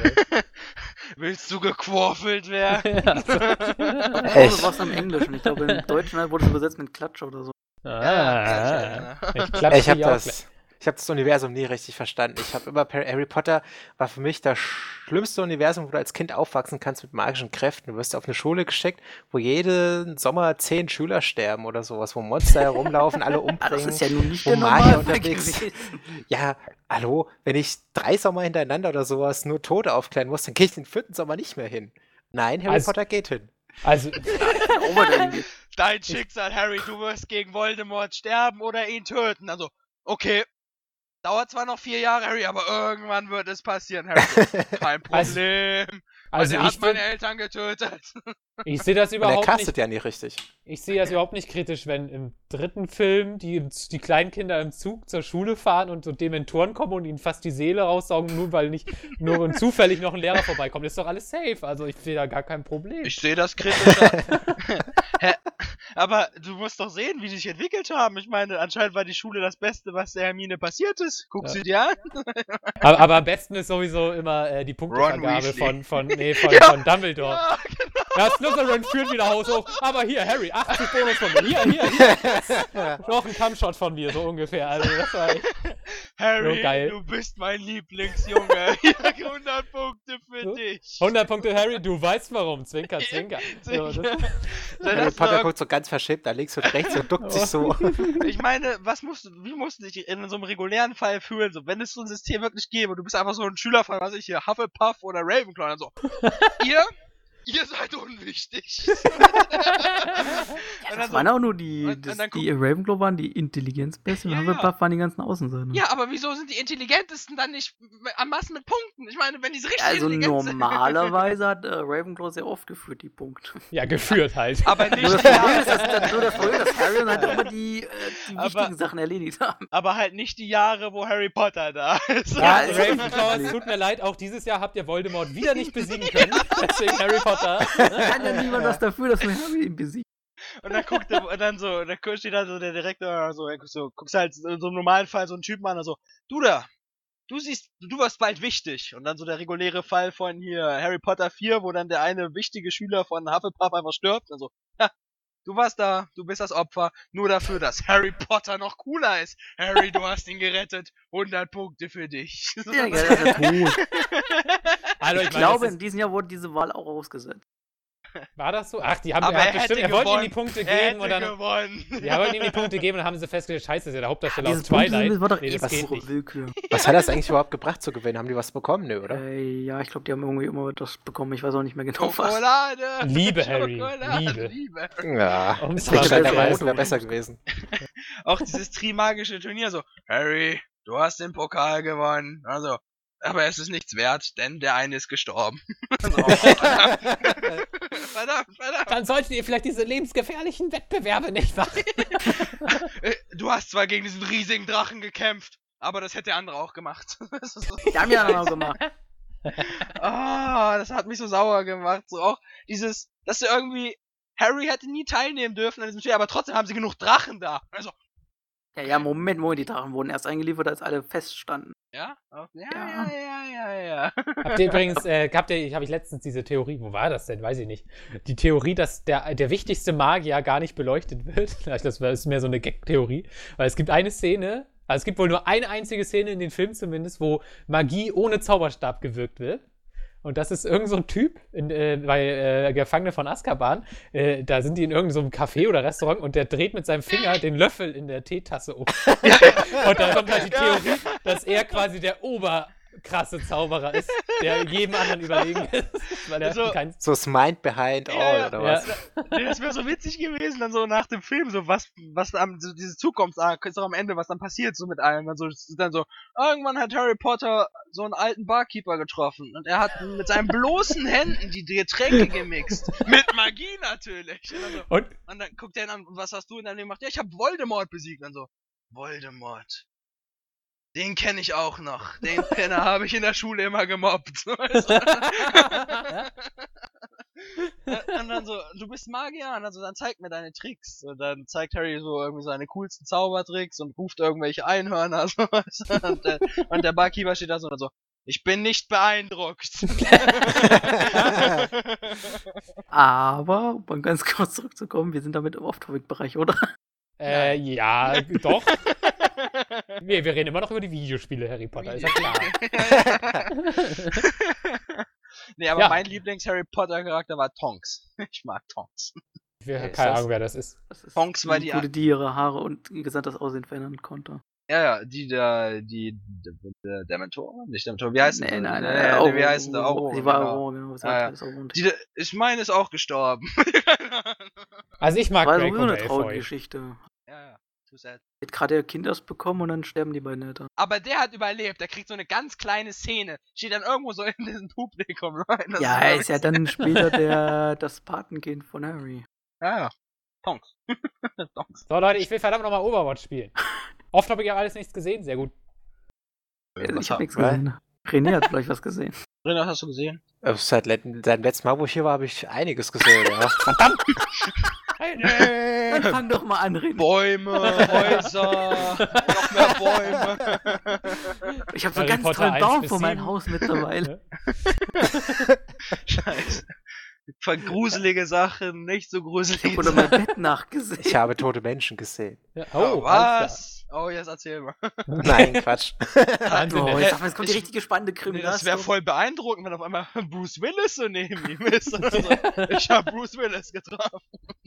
Willst du gequaffelt werden? Das war es im Englischen. Ich glaube, im Deutschen wurde es übersetzt mit Klatscher oder so. Ah, ja, ich klatsche ich habe das, hab das Universum nie richtig verstanden. Ich habe immer Harry Potter war für mich das schlimmste Universum, wo du als Kind aufwachsen kannst mit magischen Kräften. Du wirst auf eine Schule geschickt, wo jeden Sommer zehn Schüler sterben oder sowas, wo Monster herumlaufen, alle umbringen, das ist ja nun nicht wo Magier unterwegs sind. Ja, hallo, wenn ich drei Sommer hintereinander oder sowas nur Tote aufklären muss, dann gehe ich den vierten Sommer nicht mehr hin. Nein, Harry also, Potter geht hin. Also, dein Schicksal, Harry, du wirst gegen Voldemort sterben oder ihn töten. Also, okay, dauert zwar noch vier Jahre, Harry, aber irgendwann wird es passieren, Harry. Kein Problem. Also, Also er hat meine Eltern getötet. Ich sehe das überhaupt der nicht. Der ja nicht richtig. Ich sehe das überhaupt nicht kritisch, wenn im dritten Film die, die kleinen Kinder im Zug zur Schule fahren und so Dementoren kommen und ihnen fast die Seele raussaugen, nur weil nicht nur zufällig noch ein Lehrer vorbeikommt. Das ist doch alles safe. Also ich sehe da gar kein Problem. Ich sehe das kritisch. Aber du musst doch sehen, wie die sich entwickelt haben. Ich meine, anscheinend war die Schule das Beste, was der Hermine passiert ist. Guck ja. sie dir an. Aber, aber am besten ist sowieso immer äh, die Punktevergabe von, von, nee, von, ja. von Dumbledore. Ja, genau. Ja, Slytherin führt wieder Haus hoch. Aber hier, Harry, achtzig Bonus von mir. Hier, hier, hier. Noch ein Kampfshot von mir, so ungefähr. Also, das war echt Harry, so geil. Du bist mein Lieblingsjunge. Hier, hundert Punkte für so? dich. hundert Punkte, Harry, du weißt warum. Zwinker, zwinker. zwinker. So, das Dann Harry Potter guckt so ganz verschämt, da links und rechts und duckt oh. sich so. Ich meine, was musst du, wie musst du dich in so einem regulären Fall fühlen? So, wenn es so ein System wirklich gäbe und du bist einfach so ein Schüler von, was ich hier, Hufflepuff oder Ravenclaw und so. Ihr? Ihr seid unwichtig. Das waren auch nur die, und, das, und die Ravenclaw waren die Intelligenzbesten und ja, Hufflepuff ja. waren die ganzen Außenseiter. Ja, aber wieso sind die Intelligentesten dann nicht an Massen mit Punkten? Ich meine, wenn die es richtig also intelligent sind. Also normalerweise hat äh, Ravenclaw sehr oft geführt, die Punkte. Ja, geführt halt. Aber nicht. Nur das Problem ist, dass, nur das Problem, dass Harry halt immer die, äh, die aber, wichtigen Sachen erledigt haben. Aber halt nicht die Jahre, wo Harry Potter da ist. Ja, also Ravenclaw, es tut mir leid, auch dieses Jahr habt ihr Voldemort wieder nicht besiegen können. Deswegen Harry Potter. Kann ja niemand was dafür, dass man Harry ihn besiegt. Und dann guckt er, und dann so, da steht dann so der Direktor, so, so, guckst halt in so einem normalen Fall so einen Typen an, und so, du da, du siehst, du warst bald wichtig. Und dann so der reguläre Fall von hier Harry Potter vier, wo dann der eine wichtige Schüler von Hufflepuff einfach stirbt, und so, ja, du warst da, du bist das Opfer, nur dafür, dass Harry Potter noch cooler ist. Harry, du hast ihn gerettet, hundert Punkte für dich. Ja, das ist gut. Also, ich, ich meine, glaube, in diesem Jahr wurde diese Wahl auch ausgesetzt. War das so? Ach, die haben er hat bestimmt, er wollte ihm die Punkte geben und dann. Gewonnen. Die wollten ihm die Punkte geben und dann haben sie festgestellt, scheiße, das ist ja der Hauptdarsteller aus Twilight. Das war doch nee, das was, geht nicht. Willkür. Was hat das eigentlich überhaupt gebracht zu gewinnen? Haben die was bekommen, ne, oder? Äh, ja, ich glaube, die haben irgendwie immer das bekommen. Ich weiß auch nicht mehr genau was. Schokolade! Liebe, Harry. Liebe. Liebe. Ja, um das wäre besser gewesen. Auch dieses trimagische Turnier so, Harry, du hast den Pokal gewonnen. Also. Aber es ist nichts wert, denn der eine ist gestorben. Also, oh, verdammt. verdammt, verdammt. Dann solltet ihr vielleicht diese lebensgefährlichen Wettbewerbe nicht machen. Du hast zwar gegen diesen riesigen Drachen gekämpft, aber das hätte der andere auch gemacht. Die haben ja auch gemacht. Ah, oh, das hat mich so sauer gemacht. So auch dieses, dass sie irgendwie, Harry hätte nie teilnehmen dürfen an diesem Spiel, aber trotzdem haben sie genug Drachen da. Also, ja, ja, Moment, Moment, die Drachen wurden erst eingeliefert, als alle feststanden. Ja? Ja, ja, ja, ja, ja. Habt ihr übrigens, äh, habt ihr, habe ich letztens diese Theorie, wo war das denn? Weiß ich nicht. Die Theorie, dass der, der wichtigste Magier gar nicht beleuchtet wird. Das ist mehr so eine Gag-Theorie. Weil es gibt eine Szene, also es gibt wohl nur eine einzige Szene in den Filmen zumindest, wo Magie ohne Zauberstab gewirkt wird. Und das ist irgend so ein Typ in, äh, bei äh, Gefangene von Azkaban. Äh, da sind die in irgendeinem so Café oder Restaurant und der dreht mit seinem Finger den Löffel in der Teetasse um. Und da kommt halt die Theorie, dass er quasi der oberkrasse Zauberer ist, der jedem anderen überlegen ist. Weil er so, kein... so ist Mind behind all, ja, oder was? Ja. Das wäre so witzig gewesen, dann so nach dem Film, so was, was am, so diese Zukunft, ist doch am Ende, was dann passiert, so mit allem. Dann so, dann so, irgendwann hat Harry Potter so einen alten Barkeeper getroffen und er hat mit seinen bloßen Händen die Getränke gemixt. Mit Magie natürlich. Und, so, und? und dann guckt er ihn an, was hast du in deinem Leben gemacht? Ja, ich hab Voldemort besiegt. Dann so, Voldemort. Den kenne ich auch noch. Den Penner habe ich in der Schule immer gemobbt. Und dann so, du bist Magier, und also dann zeig mir deine Tricks. Und dann zeigt Harry so irgendwie seine coolsten Zaubertricks und ruft irgendwelche Einhörner. So. Und, der, und der Barkeeper steht da so und so, ich bin nicht beeindruckt. Aber, um ganz kurz zurückzukommen, wir sind damit im Off-Topic-Bereich, oder? Äh, ja, doch. Nee, wir reden immer noch über die Videospiele, Harry Potter, ist ja klar. Nee, aber ja. Mein Lieblings-Harry Potter-Charakter war Tonks. Ich mag Tonks. Ich habe keine Ahnung, wer das ist. Das ist Tonks war die coole, die ihre Haare und wie gesagt das Aussehen verändern konnte. Ja, ja, die der, die, der Dementor, nicht Dementor, wie heißt der? Nein, nein, nein, wie heißt der? Aurora. Die war Aurora, genau. Ah, ja. Die, ich meine, ist auch gestorben. Also ich mag Draco Malfoy. War so eine traurige Geschichte. Ja, ja. sad. Hat gerade ein Kind erst bekommen und dann sterben die beiden Eltern. Aber der hat überlebt, der kriegt so eine ganz kleine Szene. Steht dann irgendwo so in diesem Publikum rein. Das ja, ist ja dann später der, das Patenkind von Harry. Ja, ja. Tonks. Tonks. So, Leute, ich will verdammt nochmal Overwatch spielen. Oft habe ich ja alles nichts gesehen, sehr gut. Ja, ich hab nichts gesehen. René hat vielleicht was gesehen. René, was hast du gesehen? Äh, seit, let- seit letztem Mal, wo ich hier war, habe ich einiges gesehen, ja. Verdammt! Dann fang doch mal an, René. Bäume, Häuser, noch mehr Bäume. Ich habe so einen ganz tollen Baum vor meinem Haus mittlerweile. Scheiße. Gruselige Sachen, nicht so gruselige Sachen. Ich habe mein Bett nachgesehen. Ich habe tote Menschen gesehen. Ja, oh, oh, was? Oh, jetzt erzähl mal. Nein, Quatsch. Oh, jetzt, jetzt kommt die richtige spannende Krimi. Nee, das wäre voll beeindruckend, wenn auf einmal Bruce Willis so neben ihm ist. Oder so. Ich habe Bruce Willis getroffen.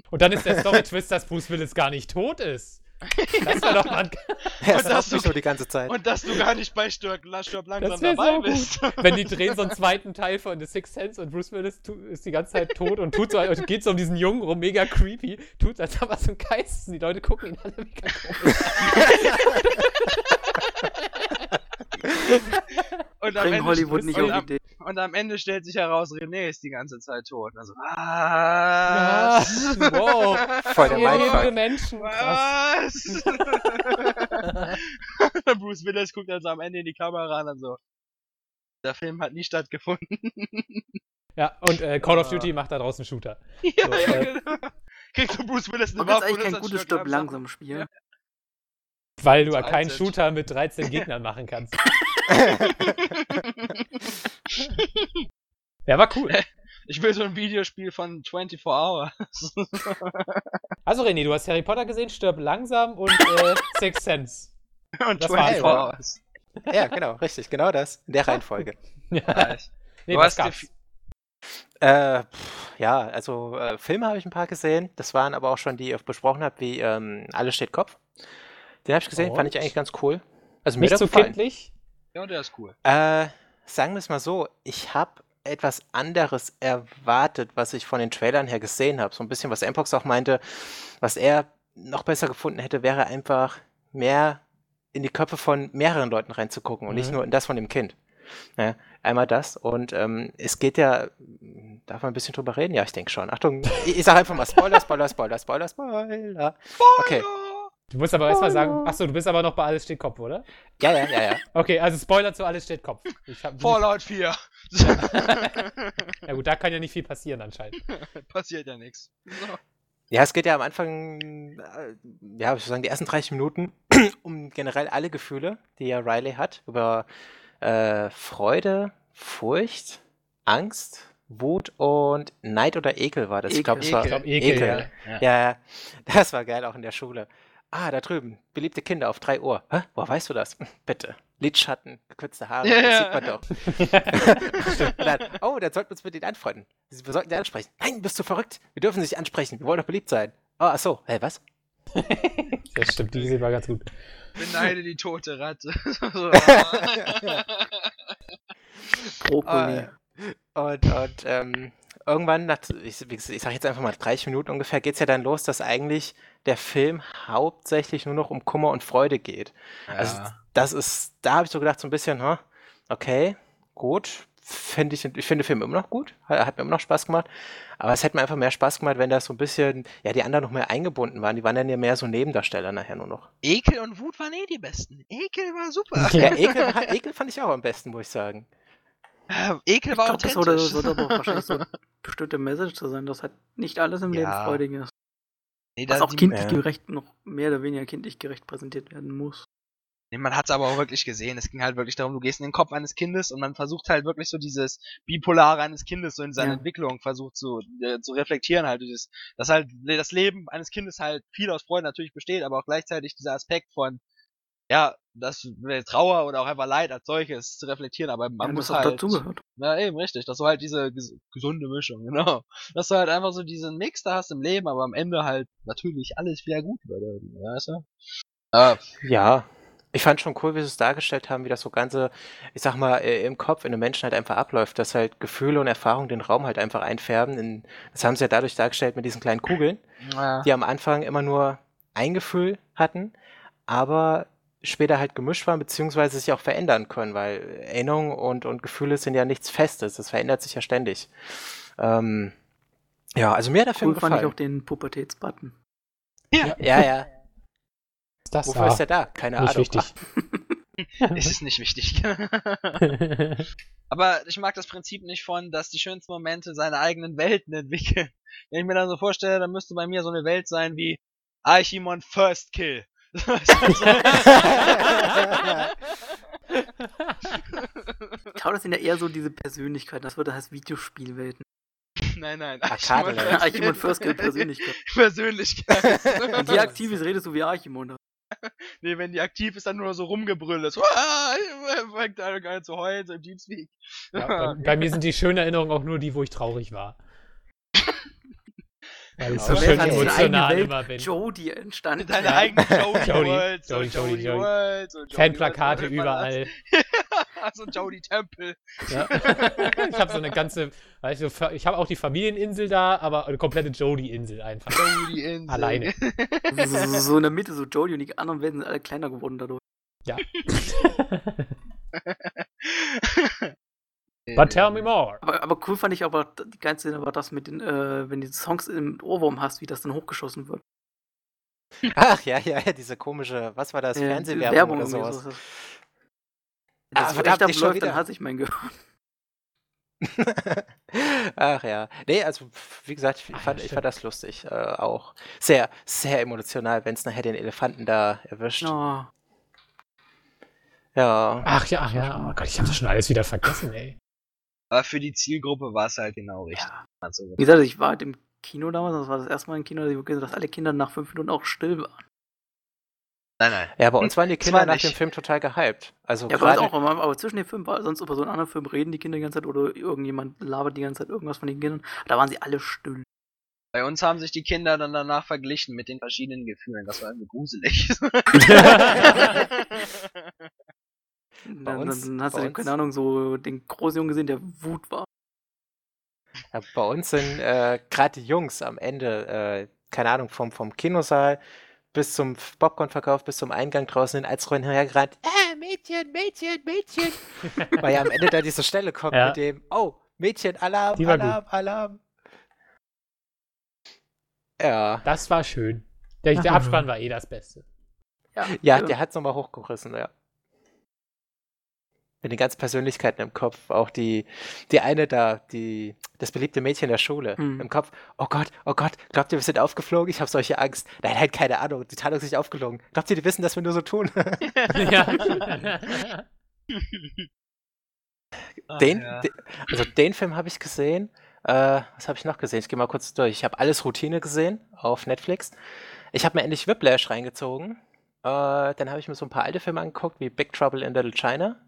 Und dann ist der Story-Twist, dass Bruce Willis gar nicht tot ist. Das war doch mal... Ja, das hast du so die ganze Zeit. Und dass du gar nicht bei Stirb langsam dabei so bist. Wenn die drehen so einen zweiten Teil von The Sixth Sense und Bruce Willis tu- ist die ganze Zeit tot und tut so, und geht so um diesen Jungen rum, mega creepy, tut als ob er so ein Geist ist und die Leute gucken ihn alle mega komisch an. Bring Hollywood nicht auf Idee. Und am Ende stellt sich heraus, René ist die ganze Zeit tot. Also, was? was? Wow. Voll der Mindfuck. Menschen. Was? Bruce Willis guckt also am Ende in die Kamera an und so. Der Film hat nie stattgefunden. Ja, und äh, Call of Duty macht da draußen einen Shooter. Ja, so, ja, äh, genau. Kriegt so Bruce Willis eine Waffe. Das ist eigentlich kein gutes Stopp langsam Spiel. Ja. Weil du ja keinen Shooter mit dreizehn Gegnern machen kannst. Ja, war cool. Ich will so ein Videospiel von twenty-four hours. Also René, du hast Harry Potter gesehen, Stirb langsam und äh, Sixth Sense. Und das twenty-four hours. Ja, genau, richtig, genau das. In der Reihenfolge. Ja. Nee, du hast gab's? Äh, pff, ja, also äh, Filme habe ich ein paar gesehen. Das waren aber auch schon die, die ich besprochen habe, wie ähm, Alles steht Kopf. Den habe ich gesehen, und? Fand ich eigentlich ganz cool. Also mir nicht so kindlich? Ja, der ist cool. Äh, sagen wir es mal so, ich habe etwas anderes erwartet, was ich von den Trailern her gesehen habe. So ein bisschen, was Mpox auch meinte, was er noch besser gefunden hätte, wäre einfach mehr in die Köpfe von mehreren Leuten reinzugucken und mhm. nicht nur in das von dem Kind. Ja, einmal das und ähm, es geht ja, darf man ein bisschen drüber reden? Ja, ich denke schon. Achtung, ich, ich sage einfach mal Spoiler, Spoiler, Spoiler, Spoiler, Spoiler. Okay. Du musst aber erstmal sagen, achso, du bist aber noch bei Alles steht Kopf, oder? Ja, ja, ja, ja. Okay, also Spoiler zu Alles steht Kopf. Ich hab Fallout vier. Ja gut, da kann ja nicht viel passieren anscheinend. Passiert ja nichts. So. Ja, es geht ja am Anfang, ja, ich würde sagen, die ersten dreißig Minuten um generell alle Gefühle, die ja Riley hat, über äh, Freude, Furcht, Angst, Wut und Neid oder Ekel war das. Ekel. Ich glaube, es war Ekel. Ekel. Ja. Ja, das war geil, auch in der Schule. Ah, da drüben. Beliebte Kinder auf drei Uhr. Hä? Woher weißt du das? Bitte. Lidschatten, gekürzte Haare, yeah, das sieht man doch. Dann, oh, dann sollten wir uns mit denen anfreunden. Wir sollten die ansprechen. Nein, bist du verrückt? Wir dürfen dich ansprechen. Wir wollen doch beliebt sein. Oh, ach so. Hä, hey, was? Das stimmt, die war ganz gut. Beneide die tote Ratte. Brokkoli. Und, und, ähm... irgendwann, nach, ich, ich sag jetzt einfach mal dreißig Minuten ungefähr, geht's ja dann los, dass eigentlich der Film hauptsächlich nur noch um Kummer und Freude geht. Ja. Also das ist, da habe ich so gedacht so ein bisschen, huh, okay, gut, finde ich, ich finde den Film immer noch gut, hat mir immer noch Spaß gemacht, aber es hätte mir einfach mehr Spaß gemacht, wenn das so ein bisschen, ja, die anderen noch mehr eingebunden waren, die waren dann ja mehr so Nebendarsteller nachher nur noch. Ekel und Wut waren eh die besten. Ekel war super. Ja, Ekel, Ekel fand ich auch am besten, muss ich sagen. Ja, Ekel ich war glaub, authentisch. Das sollte aber wahrscheinlich so eine bestimmte Message zu sein, dass halt nicht alles im ja. Leben freudig ist. Nee, dass auch kindlich äh. gerecht, noch mehr oder weniger kindlich gerecht präsentiert werden muss. Nee, man hat es aber auch wirklich gesehen. Es ging halt wirklich darum, du gehst in den Kopf eines Kindes und man versucht halt wirklich so dieses Bipolare eines Kindes so in seiner ja. Entwicklung versucht zu, äh, zu reflektieren halt. Dieses, dass halt das Leben eines Kindes halt viel aus Freude natürlich besteht, aber auch gleichzeitig dieser Aspekt von ja, das Trauer oder auch einfach Leid als solches zu reflektieren, aber man ja, muss das halt... dazugehört. Ja, eben, richtig. Das war halt diese ges- gesunde Mischung, genau. Dass du halt einfach so diesen Mix da hast im Leben, aber am Ende halt natürlich alles wieder gut wird, weißt du? Äh, ja, ich fand schon cool, wie sie es dargestellt haben, wie das so ganze, ich sag mal, im Kopf, in den Menschen halt einfach abläuft, dass halt Gefühle und Erfahrungen den Raum halt einfach einfärben. In, das haben sie ja dadurch dargestellt mit diesen kleinen Kugeln, ja. die am Anfang immer nur... ein Gefühl hatten, aber später halt gemischt waren, beziehungsweise sich auch verändern können, weil Erinnerungen und, und Gefühle sind ja nichts Festes, das verändert sich ja ständig. Ähm, ja, also mir hat der Film gefallen. Cool fand ich auch den Pubertätsbutton. Ja, ja, ja. Das Wofür da? ist der da? Keine Ahnung. Nicht wichtig. Ist es nicht wichtig. Aber ich mag das Prinzip nicht von, dass die schönsten Momente seine eigenen Welten entwickeln. Wenn ich mir dann so vorstelle, dann müsste bei mir so eine Welt sein wie Archimon First Kill. Ich glaube, das sind ja eher so diese Persönlichkeiten. Das würde heißt Videospielwelten. Nein, nein. Archimon, Archimon First Kill Persönlichkeit. Persönlichkeit. Wenn die aktiv ist, redest du wie Archimon. Nee, wenn die aktiv ist, dann nur so rumgebrüllt ist. Fängt an, gar nicht zu heulen, so im Teamspeak. Ja, bei, bei mir sind die schönen Erinnerungen auch nur die, wo ich traurig war. Weil ich so schön emotional immer bin. Jodie entstanden. Deine eigene Jodie-World. Jodie, Jodie, Jodie. Fanplakate überall. Also Jodie Temple. Ja. Ich habe so eine ganze, weißt du, ich habe auch die Familieninsel da, aber eine komplette Jodie-Insel einfach. Jodie-Insel. Alleine. So, so, so in der Mitte, so Jodie und die anderen werden alle kleiner geworden dadurch. Ja. But tell me more. Aber, aber cool fand ich aber die ganze Zeit, aber das mit den, äh, wenn du Songs im Ohrwurm hast, wie das dann hochgeschossen wird. Ach ja, ja, ja, diese komische, was war das, ja, Fernsehwerbung Werbung oder sowas. So. Das ah, verdammt, ich schon läuft, wieder. Dann hasse ich mein Gehirn. Ach ja. Nee, also wie gesagt, ich, Ach, fand, ich fand das lustig. Äh, auch sehr, sehr emotional, wenn es nachher den Elefanten da erwischt. Oh. Ja. Ach ja, ach ja. Oh Gott, ich hab das schon alles wieder vergessen, ey. Aber für die Zielgruppe war es halt genau richtig. Ja. Also, wie gesagt, ich war halt im Kino damals, das war das erste Mal im Kino, dass alle Kinder nach fünf Minuten auch still waren. Nein, nein. Ja, bei uns waren die Kinder war nach dem Film total gehypt. Also ja, bei uns auch, aber zwischen den Filmen war sonst über so einen anderen Film reden die Kinder die ganze Zeit oder irgendjemand labert die ganze Zeit irgendwas von den Kindern. Da waren sie alle still. Bei uns haben sich die Kinder dann danach verglichen mit den verschiedenen Gefühlen. Das war irgendwie gruselig. Bei uns, dann, dann hast bei du, uns? keine Ahnung, so den großen Jungen gesehen, der Wut war. Ja, bei uns sind äh, gerade die Jungs am Ende, äh, keine Ahnung, vom, vom Kinosaal bis zum Popcornverkauf, bis zum Eingang draußen hin, als Ron hergerannt, äh, Mädchen, Mädchen, Mädchen. Weil ja am Ende da diese Stelle kommt ja. mit dem, oh, Mädchen, Alarm, Alarm, gut. Alarm. Ja. Das war schön. Der, der Abspann war eh das Beste. Ja, ja, ja. Der hat's nochmal hochgerissen, ja. Mit den ganzen Persönlichkeiten im Kopf, auch die, die eine da, die, das beliebte Mädchen der Schule mhm. im Kopf. Oh Gott, oh Gott, glaubt ihr, wir sind aufgeflogen? Ich habe solche Angst. Nein, nein, keine Ahnung, die Tarnung ist nicht aufgelogen. Glaubt ihr, die wissen, dass wir nur so tun? Ja. den, Ach, ja. den, also den Film habe ich gesehen. Äh, was habe ich noch gesehen? Ich gehe mal kurz durch. Ich habe alles Routine gesehen auf Netflix. Ich habe mir endlich Whiplash reingezogen. Äh, dann habe ich mir so ein paar alte Filme angeguckt, wie Big Trouble in Little China.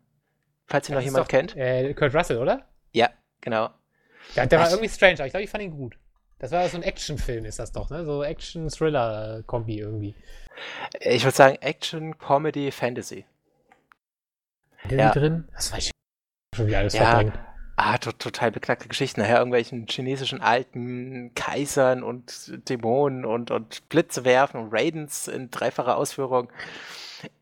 Falls ihn das noch jemand doch, kennt. Äh, Kurt Russell, oder? Ja, genau. Ja, der Ach, war irgendwie strange, aber ich glaube, ich fand ihn gut. Das war so ein Actionfilm, ist das doch, ne? So Action-Thriller-Kombi irgendwie. Ich würde sagen Action, Comedy, Fantasy. Der ja. drin? Das weiß ich schon wieder alles ja. verbringt. Ah, to- total beknackte Geschichten. Nachher irgendwelchen chinesischen alten Kaisern und Dämonen und, und Blitze werfen und Raidens in dreifacher Ausführung.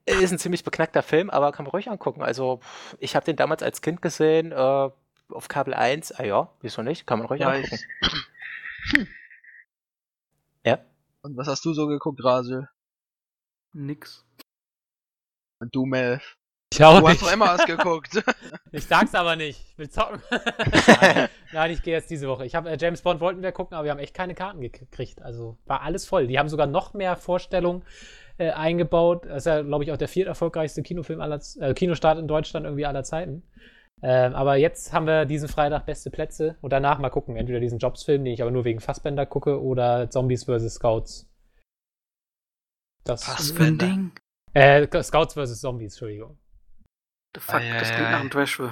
Ist ein ziemlich beknackter Film, aber kann man ruhig angucken. Also, ich habe den damals als Kind gesehen, äh, auf Kabel eins. Ah ja, wieso nicht? Kann man ruhig ja, angucken. Ich... Ja. Und was hast du so geguckt, Rasel? Nix. Und du, Mel? Ich auch du nicht. Hast doch immer was geguckt. Ich sag's aber nicht. Ich will zocken. Nein, nein, ich gehe jetzt diese Woche. Ich hab, äh, James Bond wollten wir gucken, aber wir haben echt keine Karten gekriegt. Also, war alles voll. Die haben sogar noch mehr Vorstellungen Äh, eingebaut. Das ist ja, glaube ich, auch der viert erfolgreichste Kinofilm aller, äh, Kinostart in Deutschland irgendwie aller Zeiten. Ähm, aber jetzt haben wir diesen Freitag beste Plätze und danach mal gucken. Entweder diesen Jobs-Film, den ich aber nur wegen Fassbender gucke, oder Zombies versus. Scouts. Das Fassbender? Äh, Scouts versus. Zombies, Entschuldigung. The fuck, ah, yeah, das klingt yeah, nach einem Trash-Film.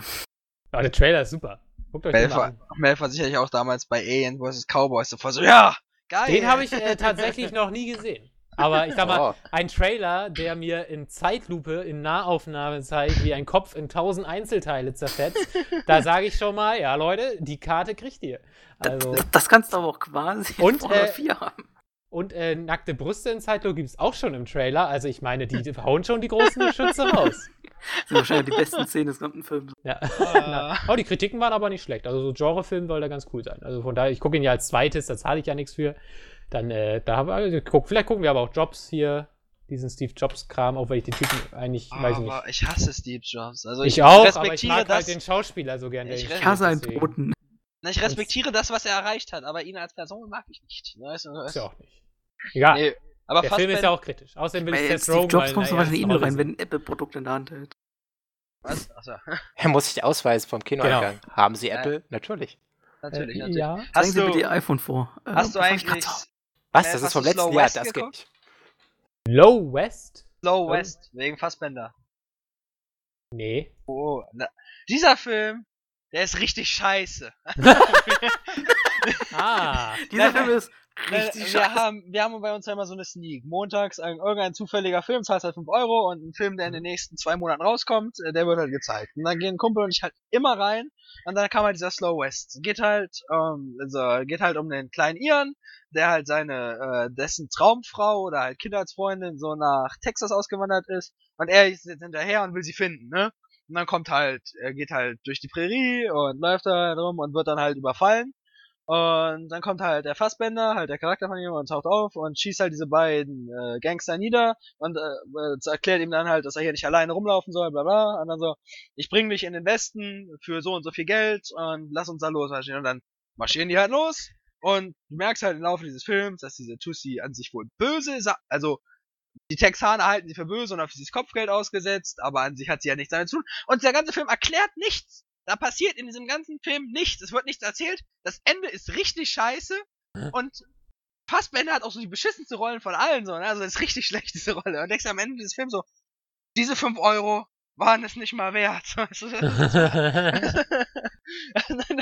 Aber der Trailer ist super. Guckt euch Melf, den mal an. Melf war sicherlich auch damals bei Alien versus. Cowboys sofort so, ja, geil! Den habe ich äh, tatsächlich noch nie gesehen. Aber ich sag mal, oh. ein Trailer, der mir in Zeitlupe, in Nahaufnahme zeigt, wie ein Kopf in tausend Einzelteile zerfetzt, da sage ich schon mal, ja Leute, die Karte kriegt ihr. Also, das, das kannst du aber auch quasi und, in Formel vier haben. Und äh, nackte Brüste in Zeitlo gibt es auch schon im Trailer. Also ich meine, die, die hauen schon die großen Geschütze raus. Das sind wahrscheinlich die besten Szenen des ganzen Films. Ja. Ah. Aber die Kritiken waren aber nicht schlecht. Also so Genrefilm soll da ganz cool sein. Also von daher, ich gucke ihn ja als zweites, da zahle ich ja nichts für. Dann, äh, da haben wir, also, guck, vielleicht gucken wir aber auch Jobs hier, diesen Steve Jobs-Kram, auch weil ich die Typen eigentlich, aber weiß ich nicht. Ich hasse Steve Jobs. Also ich, ich auch, aber ich mag das, halt den Schauspieler so gerne. Ich, ich hasse einen Toten. Na, ich respektiere das, was er erreicht hat, aber ihn als Person mag ich nicht. Weißt du, weißt du? Ist ja auch nicht. Egal. Nee, aber der Film ist ja auch kritisch. Außerdem will ich jetzt Steve Jobs kommst du wahrscheinlich eh nur rein, wenn ein Apple-Produkt in der Hand hält. Was? Achso. Er muss sich ausweisen vom Kinoeingang. Genau. Haben Sie Apple? Ja. Natürlich. Natürlich, natürlich. Ja. Zeigen Sie mir die iPhone vor. Hast du eigentlich... Was? Das ist vom letzten Jahr. Das geht. Low West? Low West, wegen Fassbender. Nee. Oh, na, dieser Film... Der ist richtig scheiße. ah, dieser Film ist richtig wir scheiße. Haben, wir haben bei uns ja immer so eine Sneak. Montags ein, irgendein zufälliger Film, zahlst halt fünf Euro und ein Film, der in den nächsten zwei Monaten rauskommt, der wird halt gezeigt. Und dann gehen ein Kumpel und ich halt immer rein und dann kam halt dieser Slow West. Geht halt, ähm, also geht halt um den kleinen Iren, der halt seine, äh, dessen Traumfrau oder halt Kindheitsfreundin so nach Texas ausgewandert ist und er ist jetzt hinterher und will sie finden, ne? Und dann kommt halt, er geht halt durch die Prärie und läuft da rum und wird dann halt überfallen. Und dann kommt halt der Fassbender, halt der Charakter von ihm, und taucht auf und schießt halt diese beiden äh, Gangster nieder und äh, erklärt ihm dann halt, dass er hier nicht alleine rumlaufen soll, bla bla. Und dann so, ich bring dich in den Westen für so und so viel Geld und lass uns da losmarschieren. Und dann marschieren die halt los und du merkst halt im Laufe dieses Films, dass diese Tussi an sich wohl böse ist, also... Die Texaner halten sie für böse und auf dieses Kopfgeld ausgesetzt, aber an sich hat sie ja nichts damit zu tun. Und der ganze Film erklärt nichts. Da passiert in diesem ganzen Film nichts. Es wird nichts erzählt. Das Ende ist richtig scheiße. Und Fassbender hat auch so die beschissenste Rollen von allen. So, ne? Also das ist richtig schlecht, diese Rolle. Und denkst am Ende dieses Films so, diese fünf Euro waren es nicht mal wert.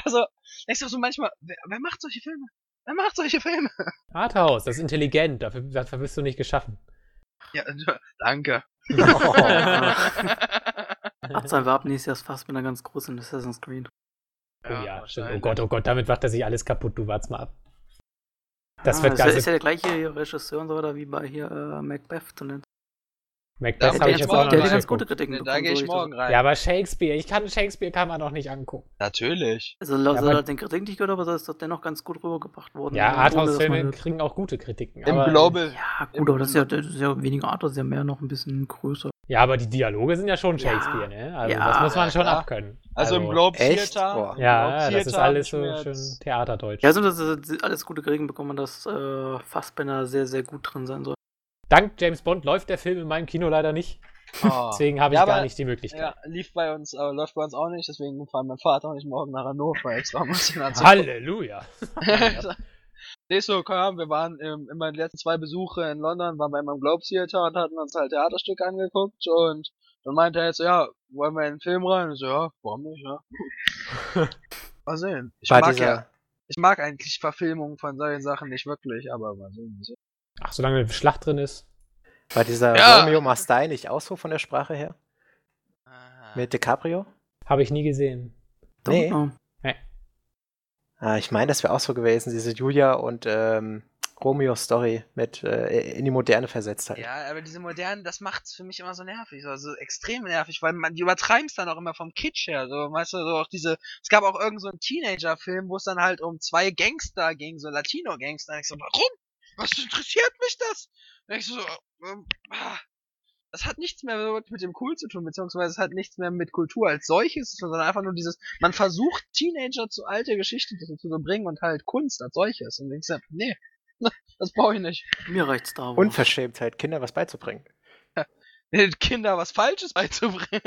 Also, denkst du so manchmal, wer, wer macht solche Filme? Wer macht solche Filme? Arthouse, das ist intelligent. Dafür, dafür bist du nicht geschaffen. Ja, danke. Oh. Abzahlen war ab nächstes Jahr fast mit einer ganz großen Assassin's Creed. Oh ja, ja stimmt. Oh Gott, oh Gott, damit macht er sich alles kaputt. Du wart's mal ab. Das ah, wird das ist ja der gleiche Regisseur und so weiter wie bei hier äh, Macbeth. Und Macbeth habe ich jetzt auch noch nicht ganz gute Kritiken bekommen. Da gehe ich morgen rein. Ja, aber Shakespeare, ich kann Shakespeare kann man auch nicht angucken. Natürlich. Also laut ja, den Kritiken, die ich gehört habe, soll es doch dennoch ganz gut rübergebracht worden. Ja, Arthouse-Filme kriegen auch gute Kritiken. Im Global. Ja, gut, aber das ist ja, das ist ja weniger Arthouse, ja mehr noch ein bisschen größer. Ja, aber die Dialoge sind ja schon Shakespeare, ja. Ne? Also ja, das muss man ja, schon klar. abkönnen. Also, also im Globe Theater. Ja, das ist alles so schön Theaterdeutsch. Ja, also das ist alles gute Kritiken bekommen, dass äh, Fassbender sehr, sehr gut drin sein soll. Dank James Bond läuft der Film in meinem Kino leider nicht. Oh. Deswegen habe ich ja, gar aber, nicht die Möglichkeit. Ja, lief bei uns, äh, läuft bei uns auch nicht, deswegen fahren mein Vater auch nicht morgen nach Hannover extra. Halleluja! Nee, so, komm, wir waren ähm, immer die letzten zwei Besuche in London, waren wir immer im Globe Theater und hatten uns halt Theaterstücke angeguckt und dann meinte er jetzt so, ja, wollen wir in den Film rein? Und so, ja, warum nicht, ja. Mal sehen. Ich Bei mag ja, ich mag eigentlich Verfilmungen von solchen Sachen nicht wirklich, aber mal sehen. So. Ach, solange eine Schlacht drin ist. War dieser ja. Romeo Must Die nicht auch so von der Sprache her? Aha. Mit DiCaprio? Habe ich nie gesehen. Nee. nee. Ah, ich meine, das wäre auch so gewesen, diese Julia und ähm, Romeo-Story mit äh, in die Moderne versetzt hat. Ja, aber diese Moderne, das macht's für mich immer so nervig, also extrem nervig, weil man, die übertreiben es dann auch immer vom Kitsch her, so, weißt du, so auch diese, es gab auch irgend so einen Teenager-Film, wo es dann halt um zwei Gangster ging, so Latino-Gangster, und ich so, warum? Was interessiert mich das? Und ich so, ähm, ah, das hat nichts mehr mit dem Cool zu tun, beziehungsweise es hat nichts mehr mit Kultur als solches, sondern einfach nur dieses, man versucht Teenager zu alte Geschichten zu bringen und halt Kunst als solches. Und ich so, nee, das brauche ich nicht. Mir reicht's da. Unverschämt halt, Kinder was beizubringen. Ja, Kinder was Falsches beizubringen.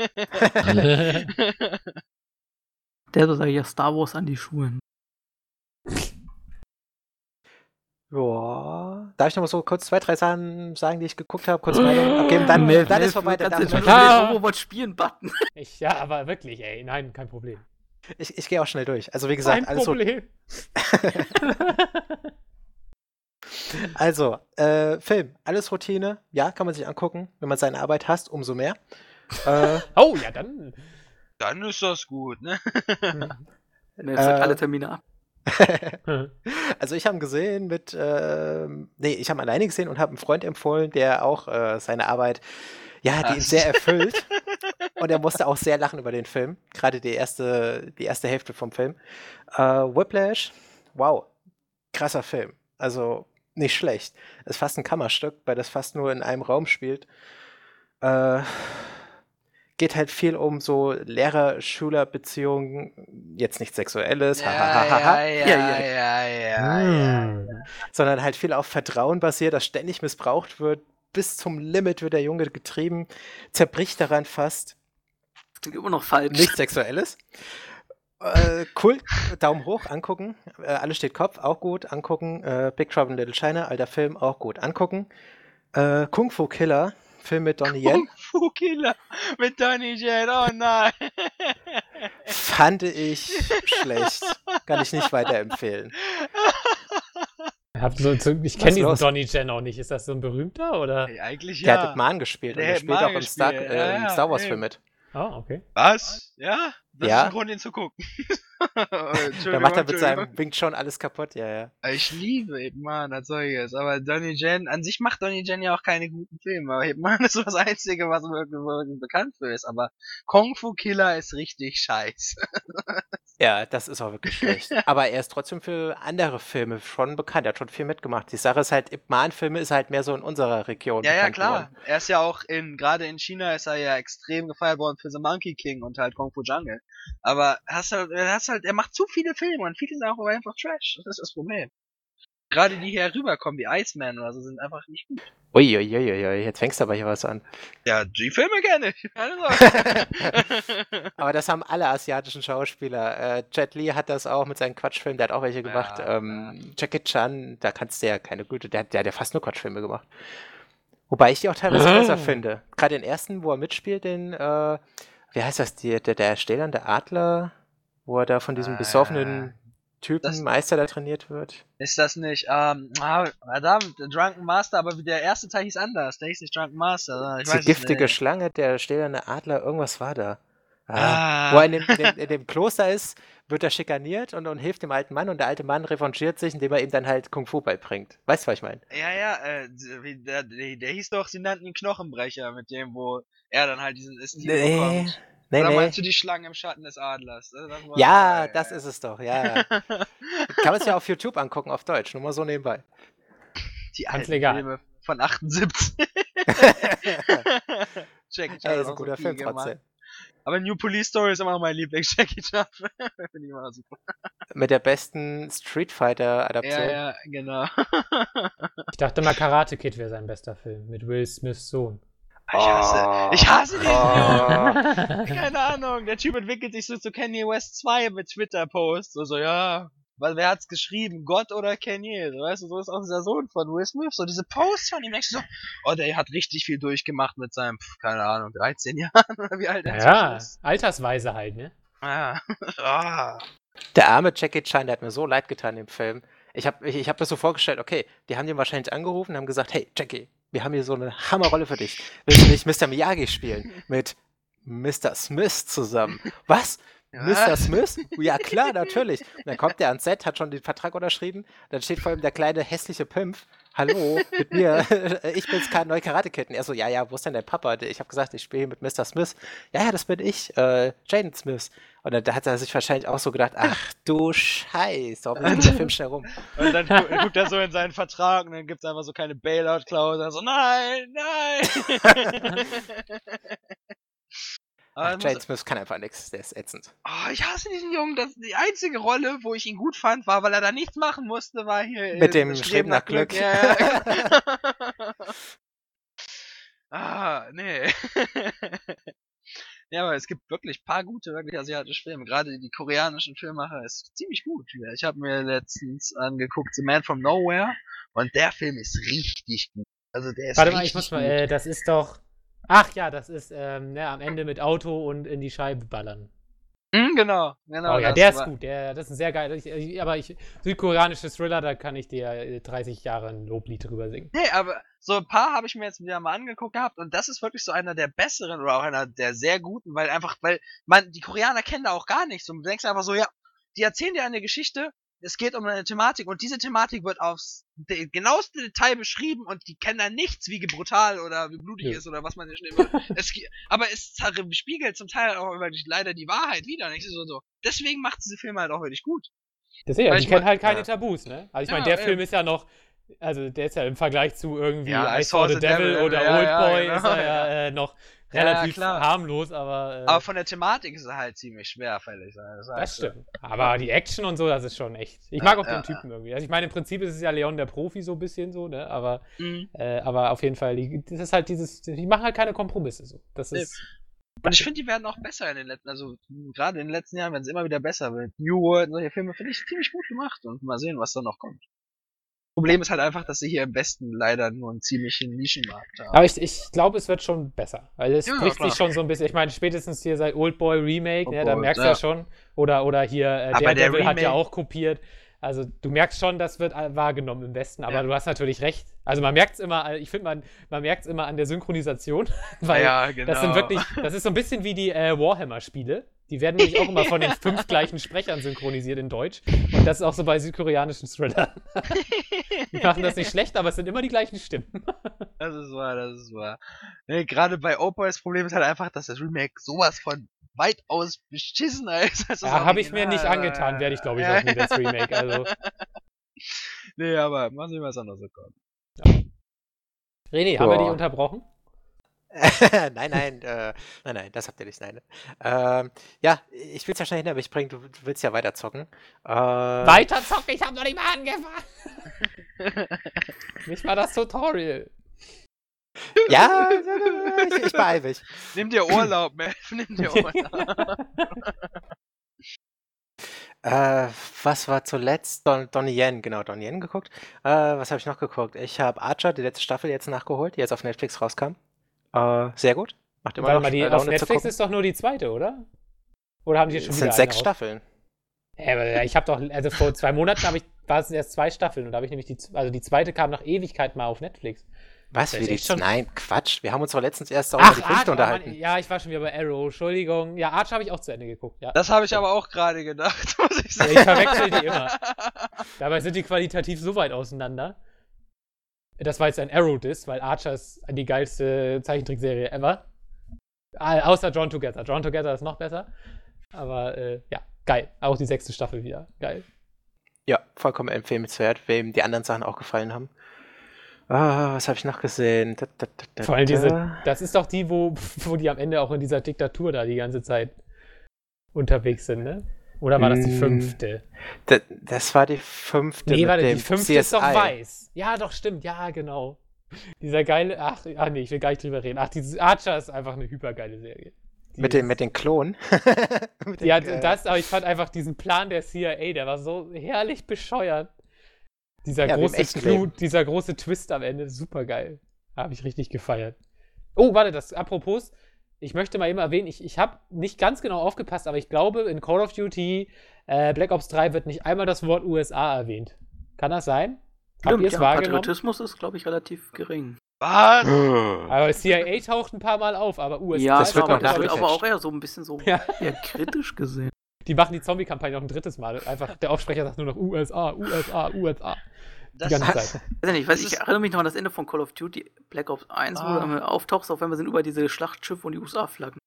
Der sagt ja Star Wars an die Schulen. Boah. Darf ich noch mal so kurz zwei, drei Sachen sagen, die ich geguckt habe? Kurz meine abgeben, dann, dann, dann ist vorbei. Dann darf ich schon den Robot-Spielen-Button. Ja, aber wirklich, ey. Nein, kein Problem. Ich, ich gehe auch schnell durch. Also, wie gesagt, kein alles Problem. So. Also, äh, Film. Alles Routine. Ja, kann man sich angucken. Wenn man seine Arbeit hasst, umso mehr. äh, oh, ja, dann. Dann ist das gut, ne? Jetzt sind alle Termine ab. Hm. Also ich habe gesehen mit, ähm, nee, ich habe alleine gesehen und habe einen Freund empfohlen, der auch äh, seine Arbeit, ja, die ihn sehr erfüllt. Und er musste auch sehr lachen über den Film, gerade die erste, die erste Hälfte vom Film. Äh, Whiplash, wow, krasser Film, also nicht schlecht. Ist fast ein Kammerstück, weil das fast nur in einem Raum spielt. Äh, geht halt viel um so Lehrer-Schüler-Beziehungen, jetzt nichts Sexuelles, ja, ja, ja, ja, ja, ja, hm. ja, ja, sondern halt viel auf Vertrauen basiert, das ständig missbraucht wird, bis zum Limit wird der Junge getrieben, zerbricht daran fast. Immer noch falsch. Nichts Sexuelles. Äh, cool, Daumen hoch, angucken. Äh, Alles steht Kopf, auch gut, angucken. Äh, Big Trouble in Little China, alter Film, auch gut, angucken. Äh, Kung Fu Killer, Film mit Donnie Yen. Kung Fu Killer mit Donnie Yen, oh nein. Fand ich schlecht. Kann ich nicht weiterempfehlen. Hab so, ich kenne diesen Donnie Yen auch nicht. Ist das so ein berühmter? Oder? Hey, eigentlich ja. Der hat mit Mahn gespielt der und der spielt Mahn auch im Star, ja, äh, im Star Wars hey. Film mit. Ah, oh, okay. Was? Ja? Das ja. ist ein Grund, ihn zu gucken. Da macht er mit seinem Wing Chun alles kaputt, ja, ja. Ich liebe Ip Man als solches, aber Donnie Yen, an sich macht Donnie Yen ja auch keine guten Filme, aber Ip Man ist so das Einzige, was wirklich bekannt für ist, aber Kung Fu Killer ist richtig scheiße. Ja, das ist auch wirklich schlecht, aber er ist trotzdem für andere Filme schon bekannt, er hat schon viel mitgemacht. Die Sache ist halt, Ip Man-Filme ist halt mehr so in unserer Region ja, bekannt. Ja, klar, geworden. Er ist ja auch, in gerade in China ist er ja extrem gefeiert worden für The Monkey King und halt Kung Fu Jungle, aber hast du, hast Halt, er macht zu viele Filme und viele sind auch einfach Trash. Das ist das Problem. Gerade die hier rüberkommen, wie Iceman oder so, sind einfach nicht gut. Uiuiuiui, ui, ui, ui. Jetzt fängst du aber hier was an. Ja, die Filme kenne ich. Aber das haben alle asiatischen Schauspieler. Äh, Jet Li hat das auch mit seinen Quatschfilmen, der hat auch welche gemacht. Ja, ähm, ja. Jackie Chan, da kannst du ja keine Güte, der, der hat ja fast nur Quatschfilme gemacht. Wobei ich die auch teilweise oh. besser finde. Gerade den ersten, wo er mitspielt, den, äh, wie heißt das, die, der, der stählernde Adler... Wo er da von diesem besoffenen ah, Typen das, Meister da trainiert wird. Ist das nicht, ähm, verdammt, Drunken Master, aber der erste Teil hieß anders. Der hieß nicht Drunken Master. Ich weiß die giftige nicht. Schlange, der stählerne Adler, irgendwas war da. Ah, ah. Wo er in dem, dem, in dem Kloster ist, wird er schikaniert und, und hilft dem alten Mann und der alte Mann revanchiert sich, indem er ihm dann halt Kung Fu beibringt. Weißt du, was ich meine? Ja, ja, äh, der, der, der hieß doch, sie nannten ihn Knochenbrecher, mit dem, wo er dann halt diesen Stil nee. bekommt. Nee, Oder nee. meinst du die Schlange im Schatten des Adlers? Das ja, geil. Das ist es doch, ja. Kann man es ja auf YouTube angucken, auf Deutsch, nur mal so nebenbei. Die alten Filme von achtundsiebzig. Jackie Chan ja, ist ein guter so Film trotzdem. Aber New Police Story ist immer noch mein Lieblings-Jackie Chan. Finde ich immer super. Mit der besten Street Fighter-Adaption. Ja, ja, genau. Ich dachte mal, Karate Kid wäre sein bester Film, mit Will Smiths Sohn. Ich hasse, oh, ich hasse diesen oh. Film. Keine Ahnung, der Typ entwickelt sich so zu Kanye West zwei mit Twitter-Posts. Also, ja, weil wer hat's geschrieben? Gott oder Kanye? So, weißt du, so ist auch dieser Sohn von Will Smith. So diese Posts von ihm, denkst du so, oh, der hat richtig viel durchgemacht mit seinem, keine Ahnung, dreizehn Jahren oder wie alt er ja, ist. Ja, altersweise halt, ne? Ja. Ah. Der arme Jackie Chan, der hat mir so leid getan im Film. Ich habe ich, ich hab mir so vorgestellt, okay, die haben den wahrscheinlich angerufen und haben gesagt, hey, Jackie, wir haben hier so eine Hammerrolle für dich. Willst du nicht Mister Miyagi spielen? Mit Mister Smith zusammen. Was? Ja. Mister Smith? Ja, klar, natürlich. Und dann kommt der ans Set, hat schon den Vertrag unterschrieben. Dann steht vor ihm der kleine, hässliche Pimp. Hallo, mit mir. Ich bin's, neue Karate-Kitten. Er so, ja, ja, wo ist denn dein Papa? Ich habe gesagt, ich spiele mit Mister Smith. Ja, ja, das bin ich, äh, Jaden Smith. Und dann hat er sich wahrscheinlich auch so gedacht, ach du Scheiß, warum ist der Film schnell rum? Und dann gu- guckt er so in seinen Vertrag und dann gibt's einfach so keine Bailout-Klausel. So, nein, nein! Ach, Jaden Smith kann einfach nichts, der ist ätzend. Oh, ich hasse diesen Jungen. Das, die einzige Rolle, wo ich ihn gut fand, war, weil er da nichts machen musste, war hier... Mit dem Streben nach Glück. Glück. Ja, ja. ah, nee. Ja, aber es gibt wirklich ein paar gute, wirklich asiatische Filme. Gerade die koreanischen Filmmacher ist ziemlich gut. Ich habe mir letztens angeguckt The Man from Nowhere und der Film ist richtig gut. Also der ist Warte mal, ich muss mal, äh, das ist doch... Ach ja, das ist ähm, ne, am Ende mit Auto und in die Scheibe ballern. Mhm, genau, genau. Oh ja, der ist gut, der, das ist ein sehr geil. Ich, ich, aber ich, südkoreanische Thriller, da kann ich dir dreißig Jahre ein Loblied drüber singen. Nee, aber so ein paar habe ich mir jetzt wieder mal angeguckt gehabt und das ist wirklich so einer der besseren oder auch einer der sehr guten, weil einfach, weil man, die Koreaner kennen da auch gar nichts und du denkst einfach so, ja, die erzählen dir eine Geschichte Es geht um eine Thematik und diese Thematik wird aufs de genaueste Detail beschrieben und die kennen da nichts, wie brutal oder wie blutig ja. ist oder was man denn immer. Es, aber es spiegelt zum Teil auch leider die Wahrheit wieder. Nicht? So, so. Deswegen macht diese Filme halt auch wirklich gut. Das ist ja, die kennen halt keine ja. Tabus, ne? Also ich ja, meine, der ey. Film ist ja noch, also der ist ja im Vergleich zu irgendwie ja, I Saw the, the Devil, Devil oder ja, Old ja, Boy, genau. ist er ja äh, noch relativ ja, harmlos, aber... Äh, aber von der Thematik ist es halt ziemlich schwerfällig. Das, heißt, das stimmt. Aber die Action und so, das ist schon echt... Ich mag ja, auch den ja, Typen ja. irgendwie. Also ich meine, im Prinzip ist es ja Leon der Profi so ein bisschen so, ne? Aber, mhm. äh, aber auf jeden Fall, die, das ist halt dieses... Die machen halt keine Kompromisse so. Das ist... Ja. Und ich finde, die werden auch besser in den letzten, also gerade in den letzten Jahren werden sie immer wieder besser. Mit New World und solche Filme finde ich ziemlich gut gemacht und mal sehen, was da noch kommt. Problem ist halt einfach, dass sie hier im Westen leider nur einen ziemlichen Nischenmarkt haben. Aber ich, ich glaube, es wird schon besser. Weil es bricht ja, sich schon so ein bisschen. Ich meine, spätestens hier seit Oldboy Remake, Old ne, Boy, da merkst du ja. ja schon. Oder, oder hier, äh, der Devil hat ja auch kopiert. Also du merkst schon, das wird wahrgenommen im Westen, aber ja. du hast natürlich recht. Also man merkt es immer, ich finde, man, man merkt es immer an der Synchronisation, weil ja, genau. das sind wirklich, das ist so ein bisschen wie die äh, Warhammer-Spiele. Die werden nämlich auch immer von den fünf gleichen Sprechern synchronisiert in Deutsch. Und das ist auch so bei südkoreanischen Thrillern. Die machen das nicht schlecht, aber es sind immer die gleichen Stimmen. Das ist wahr, das ist wahr. Nee, gerade bei Oldboy das Problem ist halt einfach, dass das Remake sowas von weitaus beschissener ist. Als das ja, habe ich mir nicht angetan, werde ich glaube ich auch nie das Remake. Also. Nee, aber machen Sie mal was anderes. Ja. René, Boah. haben wir dich unterbrochen? nein, nein, äh, nein, nein, das habt ihr nicht, nein. Ähm, ja, ich will's ja schnell hin, aber ich bringe, du, du willst ja weiter zocken. Äh, weiter zocken? Ich hab noch nicht mal angefangen. Nicht mal das Tutorial. Ja, ich, ich beeil mich. Nimm dir Urlaub, man. Nimm dir Urlaub. Äh, was war zuletzt? Don, Donnie Yen, genau, Donnie Yen geguckt. Äh, was habe ich noch geguckt? Ich habe Archer, die letzte Staffel, jetzt nachgeholt, die jetzt auf Netflix rauskam. Äh, sehr gut. Macht immer Warte noch mal, die, Laune auf Netflix ist doch nur die zweite, oder? Oder haben die jetzt schon es wieder? Es sind sechs auf? Staffeln. Äh, ich habe doch, also vor zwei Monaten habe ich, war es erst zwei Staffeln und da habe ich nämlich die, also die zweite kam nach Ewigkeit mal auf Netflix. Was? Das wie schon... Nein, Quatsch. Wir haben uns doch letztens erst auch Ach, über die fünfte unterhalten. Mann, ja, ich war schon wieder bei Arrow. Entschuldigung. Ja, Arch habe ich auch zu Ende geguckt. Ja, das habe ich aber auch gerade gedacht, muss ich sagen. Ich verwechsel die immer. Dabei sind die qualitativ so weit auseinander. Das war jetzt ein Arrow-Diss, weil Archer ist die geilste Zeichentrickserie ever. Außer Drawn Together. Drawn Together ist noch besser. Aber äh, ja, geil. Auch die sechste Staffel wieder. Geil. Ja, vollkommen empfehlenswert, wem die anderen Sachen auch gefallen haben. Ah, oh, was habe ich noch gesehen? Da, da, da, da. Vor allem diese, das ist doch die, wo, wo die am Ende auch in dieser Diktatur da die ganze Zeit unterwegs sind, ne? Oder war das die fünfte? Das, das war die fünfte. Nee, warte, die fünfte C S I. Ist doch weiß. Ja, doch, stimmt. Ja, genau. Dieser geile, ach, ach nee, ich will gar nicht drüber reden. Ach, dieses Archer ist einfach eine hypergeile Serie. Die mit, den, mit den Klonen? mit den, ja, das, aber ich fand einfach diesen Plan der C I A, der war so herrlich bescheuert. Dieser, ja, große Clou, dieser große Twist am Ende, super geil. Habe ich richtig gefeiert. Oh, warte, das apropos, ich möchte mal eben erwähnen, ich, ich habe nicht ganz genau aufgepasst, aber ich glaube, in Call of Duty äh, Black Ops drei wird nicht einmal das Wort U S A erwähnt. Kann das sein? Habt Stimmt, ihr es ja, wahrgenommen? Patriotismus ist, glaube ich, relativ gering. Was? Aber C I A taucht ein paar Mal auf, aber U S A ja, das ist wird, das wird aber auch eher so ein bisschen so ja. eher kritisch gesehen. Die machen die Zombie-Kampagne noch ein drittes Mal. Einfach der Aufsprecher sagt nur noch U S A, U S A, U S A. Das die ganze Zeit. Hat, weiß nicht, ich, weiß, ich erinnere mich noch an das Ende von Call of Duty Black Ops eins, ah. wo du auftauchst, auf einmal sind über diese Schlachtschiffe und die U S A-Flaggen.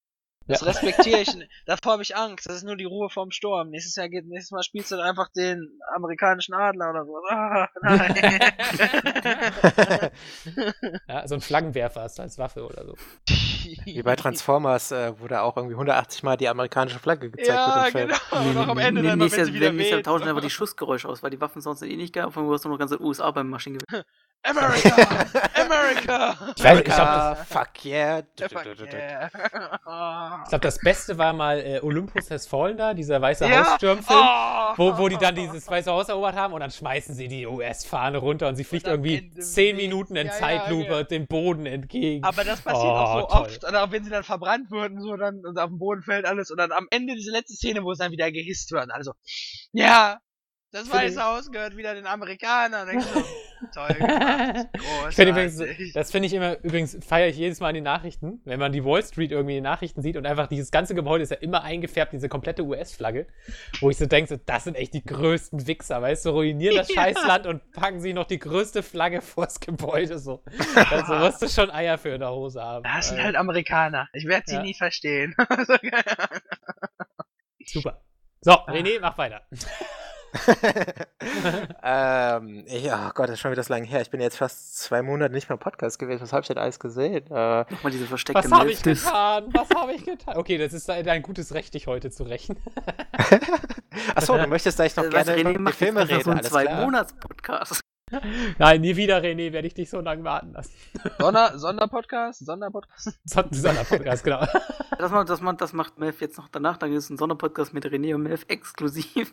Das ja. respektiere ich nicht. Davor habe ich Angst. Das ist nur die Ruhe vorm Sturm. Nächstes Jahr geht, nächstes Mal spielst du dann einfach den amerikanischen Adler oder so. Ah, nein. ja, so ein Flaggenwerfer hast du als Waffe oder so. Wie bei Transformers, äh, wo da auch irgendwie hundertachtzig Mal die amerikanische Flagge gezeigt ja, wird. Ja, genau. Und auch am Ende dann, wenn sie wieder wählt. Tauschen einfach die Schussgeräusche aus, weil die Waffen sonst eh nicht gab. Von wo hast du noch ganze U S A beim Maschinengewehr. America! America! Ich weiß, ich glaub, das, fuck yeah! Fuck yeah. Ich glaube, das Beste war mal äh, Olympus Has Fallen da, dieser Weiße ja. Haus-Sturmfilm, oh. wo, wo die dann dieses Weiße Haus erobert haben und dann schmeißen sie die U S-Fahne runter und sie fliegt und irgendwie zehn Minuten in ja, Zeitlupe ja, ja. dem Boden entgegen. Aber das passiert oh, auch so toll. Oft, und auch wenn sie dann verbrannt würden, so dann und auf dem Boden fällt alles und dann am Ende diese letzte Szene, wo es dann wieder gehisst wird. Also, ja. Das war jetzt ausgehört, wieder den Amerikanern. Toll gemacht. Großartig. Das finde ich immer, übrigens feiere ich jedes Mal an den Nachrichten, wenn man die Wall Street irgendwie in den Nachrichten sieht und einfach dieses ganze Gebäude ist ja immer eingefärbt, diese komplette U S-Flagge, wo ich so denke, so, das sind echt die größten Wichser, weißt du, ruinieren das ja. Scheißland und packen sie noch die größte Flagge vors Gebäude, so. Also musst du schon Eier für in der Hose haben. Das sind halt Amerikaner. Ich werde sie ja. nie verstehen. So, keine Ahnung. Super. So, René, mach weiter. ähm, ich, oh Gott, das ist schon wieder so lange her. Ich bin jetzt fast zwei Monate nicht mehr im Podcast gewesen. Was habe ich denn alles gesehen? Äh, Nochmal diese versteckte Was habe ich getan? Was habe ich getan? Okay, das ist dein gutes Recht, dich heute zu rächen. Achso, du möchtest eigentlich noch äh, gerne über die Filme reden. So ein Zwei-Monats-Podcast. Nein, nie wieder, René, werde ich dich so lange warten lassen. Sonder, Sonderpodcast? Sonderpodcast? Sonderpodcast, genau. Das macht, das macht, das macht Melf jetzt noch danach. Dann ist ein Sonderpodcast mit René und Melf exklusiv.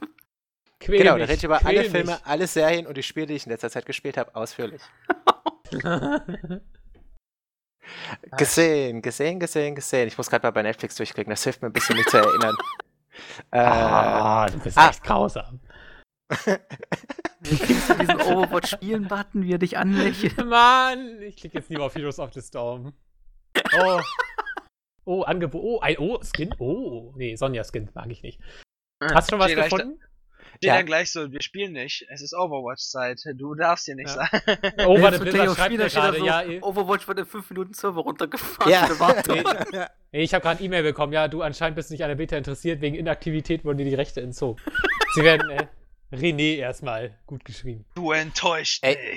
Quäl genau, da rede ich über alle mich. Filme, alle Serien und die Spiele, die ich in letzter Zeit gespielt habe, ausführlich. gesehen, gesehen, gesehen, gesehen. Ich muss gerade mal bei Netflix durchklicken, das hilft mir ein bisschen, mich zu erinnern. äh, ah, du bist ah. echt grausam. Kriegst du diesen Overwatch-Spielen-Button, wie er dich anlächelt? Mann, ich klicke jetzt lieber auf Heroes of the Storm. Oh, oh Angebot, oh, ein O-Skin, oh, nee, Sonja-Skin mag ich nicht. Hast du schon was Vielleicht gefunden? Steht ja. dann gleich so, wir spielen nicht, es ist Overwatch-Zeit, du darfst hier nicht ja. sein. Oh, warte, Blizzard schreibt mir gerade, so, ja. Overwatch wird in fünf Minuten Server runtergefahren. Ja. Ja. Nee, ich habe gerade ein E-Mail bekommen, ja, du anscheinend bist nicht an der Beta interessiert, wegen Inaktivität wurden dir die Rechte entzogen. Sie werden, äh, René erstmal gut geschrieben. Du enttäuscht mich. Ey,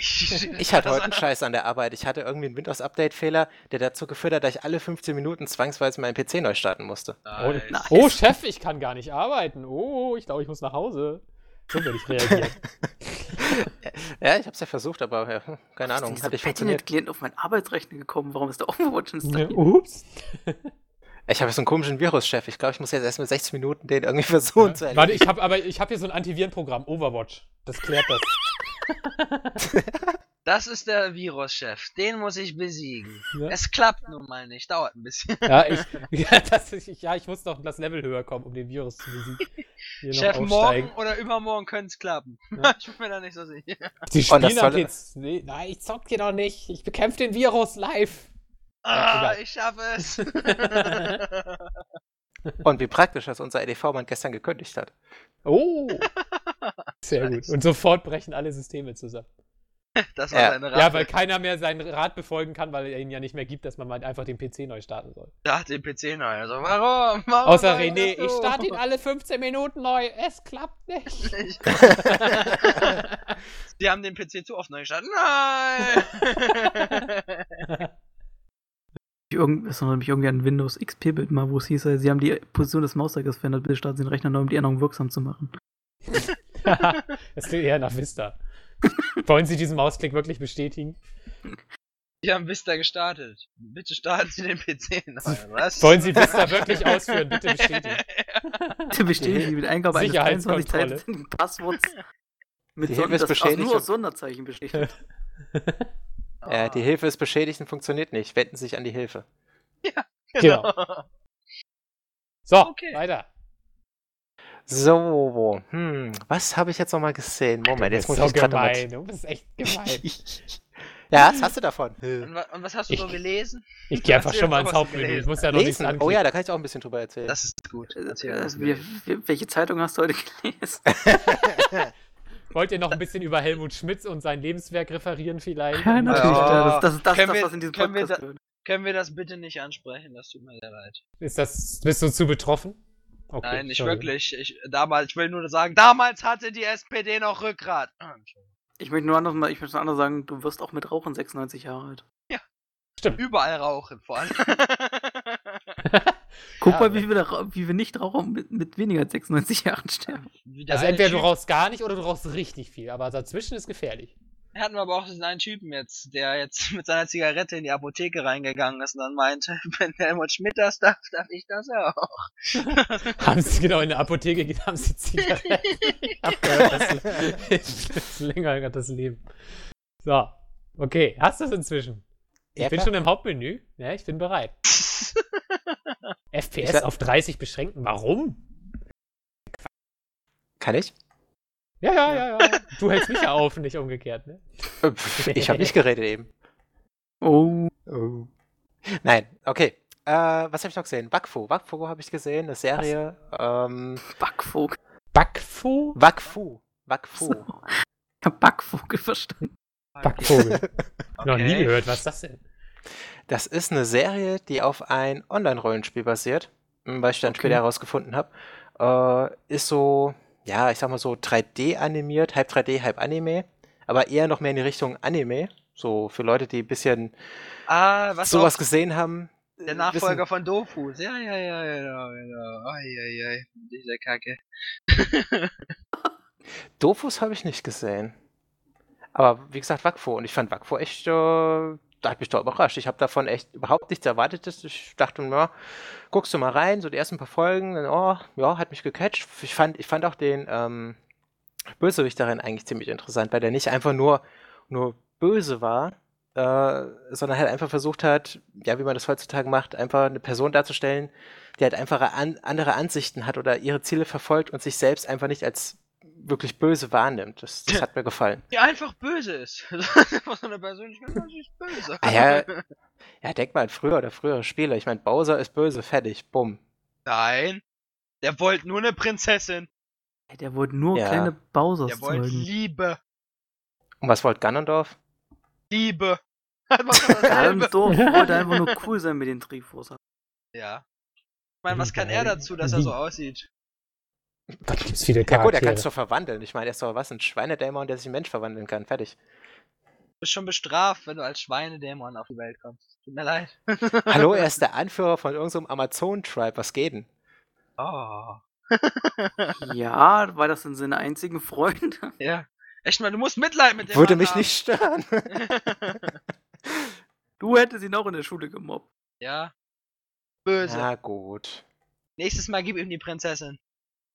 ich hatte heute einen Scheiß an der Arbeit, ich hatte irgendwie einen Windows-Update-Fehler, der dazu geführt hat, dass ich alle fünfzehn Minuten zwangsweise meinen P C neu starten musste. Nice. Oh, nice. Oh, Chef, ich kann gar nicht arbeiten. Oh, ich glaube, ich muss nach Hause. So würde ich reagieren. Ja, ich hab's ja versucht, aber ja, keine Ahnung, hat nicht funktioniert. Ich bin mit Klienten auf meinen Arbeitsrechner gekommen, warum ist der Overwatch installiert? Ja, ups. Ich habe so einen komischen Virus-Chef, ich glaube, ich muss jetzt erst mit sechzig Minuten den irgendwie versuchen ja. zu erledigen. Warte, ich habe aber ich hab hier so ein Antivirenprogramm, Overwatch, das klärt das. Das ist der Virus-Chef, den muss ich besiegen. Ja. Es klappt nun mal nicht, dauert ein bisschen. Ja, ich, ja, das, ich, ja, ich muss noch das Level höher kommen, um den Virus zu besiegen. Hier Chef, morgen oder übermorgen könnte es klappen. Ja. Ich bin mir da nicht so sicher. Die spielen doch jetzt. Nee, nein, ich zock hier doch nicht. Ich bekämpfe den Virus live. Ah, oh, ich schaffe es. Und wie praktisch, dass unser E D V-Mann gestern gekündigt hat. Oh. Sehr gut. Und sofort brechen alle Systeme zusammen. Das war ja. seine Rat. Ja, weil keiner mehr seinen Rat befolgen kann, weil er ihn ja nicht mehr gibt, dass man mal einfach den P C neu starten soll. Ja, den P C neu. Also warum? warum Außer René, ich starte ihn alle fünfzehn Minuten neu. Es klappt nicht. nicht. Die haben den P C zu oft neu gestartet. Nein! Es erinnert mich irgendwie an ein Windows X P-Bild mal, wo es hieß, sie haben die Position des Mauszeiges verändert, bitte starten Sie den Rechner neu, um die Änderung wirksam zu machen. Das klingt eher nach Vista. Wollen Sie diesen Mausklick wirklich bestätigen? Sie haben Vista gestartet. Bitte starten Sie den P C neu. Was? Wollen Sie Vista wirklich ausführen? Bitte bestätigen. Bitte bestätigen Sie mit Eingabe eines einundzwanzig-teiligen Passworts. Mit Hilfe des Bestätigen. Nur aus Sonderzeichen bestätigt. Äh, oh. Die Hilfe ist beschädigt und funktioniert nicht. Wenden Sie sich an die Hilfe. Ja, genau. genau. So, okay. Weiter. So, hm, was habe ich jetzt nochmal gesehen? Moment, jetzt muss ich gerade mal. Du bist echt gemein. Ja, was hast du davon? Und, und was hast du ich, so gelesen? Ich, ich gehe einfach schon mal ins Hauptmenü. Ich muss ja noch nichts anklicken. Oh ja, da kann ich auch ein bisschen drüber erzählen. Das ist gut. Erzähl, also, wir, wir, welche Zeitung hast du heute gelesen? Wollt ihr noch ein bisschen über Helmut Schmitz und sein Lebenswerk referieren vielleicht? Ja, natürlich. Oh. Das, das ist das, das wir, was in diesem Podcast wir da, wird. Können wir das bitte nicht ansprechen? Das tut mir sehr leid. Ist das, bist du zu betroffen? Okay, nein, nicht sorry. wirklich. Ich, damals, ich will nur sagen, damals hatte die S P D noch Rückgrat. Ah, ich möchte nur anders, ich möchte anders sagen, du wirst auch mit Rauchen sechsundneunzig Jahre alt. Ja, stimmt. Überall rauchen, vor allem. Guck ja, mal, wie wir, da, wie wir nicht rauchen mit, mit weniger als sechsundneunzig Jahren sterben. Also entweder du rauchst gar nicht oder du rauchst richtig viel, aber dazwischen ist gefährlich. Hatten wir aber auch diesen einen Typen jetzt, der jetzt mit seiner Zigarette in die Apotheke reingegangen ist und dann meinte, wenn Helmut Schmidt das darf, darf ich das auch. Haben sie genau in der Apotheke gedacht, haben sie Zigaretten abgehört. Das, das länger hat das Leben. So, okay, hast du es inzwischen? Ich bin schon im Hauptmenü. Ja, ich bin bereit. F P S auf dreißig beschränken, warum? Kann ich? Ja, ja, ja, ja. Du hältst mich ja auf, nicht umgekehrt, ne? Ich habe nicht geredet eben. Oh. oh. Nein, okay. Äh, was habe ich noch gesehen? Wakfu. Wakfu habe ich gesehen, eine Serie. Ähm, Wakfu. Wakfu? Wakfu. Wakfu. Ich habe Backvogel verstanden. Backvogel. Okay. Noch nie gehört, was ist das denn? Das ist eine Serie, die auf ein Online-Rollenspiel basiert, was ich dann okay. später herausgefunden habe. Äh, ist so, ja, ich sag mal so drei D animiert, halb drei D, halb Anime, aber eher noch mehr in die Richtung Anime. So für Leute, die ein bisschen ah, was sowas gesehen haben. Der Nachfolger wissen. Von Dofus. Ja, ja, ja, genau, genau. Ai, ai, ai. Dieser Kacke. Dofus habe ich nicht gesehen. Aber wie gesagt, Wakfu. Und ich fand Wakfu echt, äh, da hat mich doch überrascht. Ich habe davon echt überhaupt nichts erwartet. Ich dachte mir, guckst du mal rein, so die ersten paar Folgen, dann, oh, ja, hat mich gecatcht. Ich fand, ich fand auch den ähm, Bösewicht darin eigentlich ziemlich interessant, weil der nicht einfach nur, nur böse war, äh, sondern halt einfach versucht hat, ja, wie man das heutzutage macht, einfach eine Person darzustellen, die halt einfach an, andere Ansichten hat oder ihre Ziele verfolgt und sich selbst einfach nicht als wirklich böse wahrnimmt. Das, das hat mir gefallen. Die einfach böse ist. Was so eine Person nicht böse. Ah ja, ja, denk mal an früher oder frühere Spiele. Ich meine, Bowser ist böse, fertig, bumm. Nein, der wollte nur eine Prinzessin. Der wollte nur ja. kleine Bowsers zeugen. Der wollte Liebe. Und was wollte Ganondorf? Liebe. Ganondorf wollte einfach nur cool sein mit den Triforce. Ja. Ich meine, was kann er dazu, dass er so aussieht? Da gibt's viele Charaktere. Ja gut, er kann es doch verwandeln. Ich meine, er ist doch was, ein Schweinedämon, der sich in Mensch verwandeln kann. Fertig. Du bist schon bestraft, wenn du als Schweinedämon auf die Welt kommst. Tut mir leid. Hallo, er ist der Anführer von irgendeinem Amazon-Tribe. Was geht denn? Oh. Ja, war das denn seine einzigen Freunde? Ja. Echt mal, du musst Mitleid mit dem Würde mich haben. Nicht stören. Du hättest ihn auch in der Schule gemobbt. Ja. Böse. Na gut. Nächstes Mal gib ihm die Prinzessin.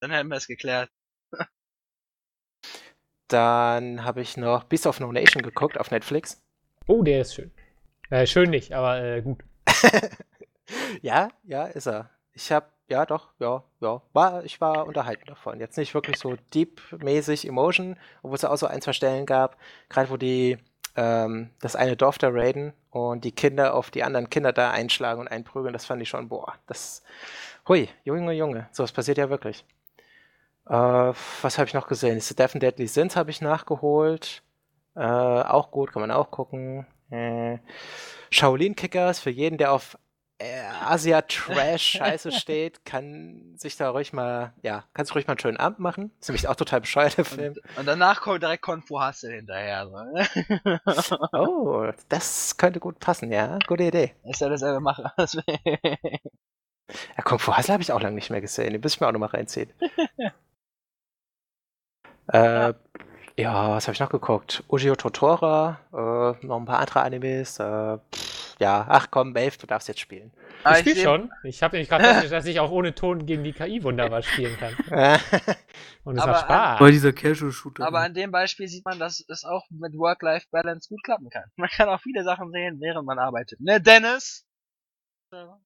Dann hätten wir es geklärt. Dann habe ich noch Beast of No Nation geguckt auf Netflix. Oh, der ist schön. Äh, schön nicht, aber äh, gut. Ja, ja, ist er. Ich habe, ja doch, ja, ja. War, ich war unterhalten davon. Jetzt nicht wirklich so deep-mäßig Emotion, obwohl es auch so ein, zwei Stellen gab. Gerade wo die, ähm, das eine Dorf da raiden und die Kinder auf die anderen Kinder da einschlagen und einprügeln, das fand ich schon, boah, das, hui, Junge, Junge, sowas passiert ja wirklich. Uh, was habe ich noch gesehen? The Death and Deadly Sins habe ich nachgeholt. Uh, auch gut, kann man auch gucken. Äh. Shaolin Kickers, für jeden, der auf äh, Asia-Trash-Scheiße steht, kann sich da ruhig mal, ja, kannst ruhig mal einen schönen Abend machen. Ist nämlich auch total bescheuert, der Film. Und, und danach kommt direkt Kung Fu Hustle hinterher. So. Oh, das könnte gut passen, ja. Gute Idee. Ist ja dasselbe Macher. Ja, Kung Fu Hustle habe ich auch lange nicht mehr gesehen. Den müsste ich mir auch nochmal reinziehen. Äh, ja, was habe ich noch geguckt? Ujo Totora, äh, noch ein paar andere Animes, äh, pff, ja, ach komm, Melf, du darfst jetzt spielen. Ich, ich spiele schon. Ich habe nämlich gerade festgestellt, dass ich auch ohne Ton gegen die K I wunderbar spielen kann. Und es aber macht Spaß. Bei dieser Casual-Shooter. Aber an dem Beispiel sieht man, dass es auch mit Work-Life-Balance gut klappen kann. Man kann auch viele Sachen sehen, während man arbeitet. Ne, Dennis? Wer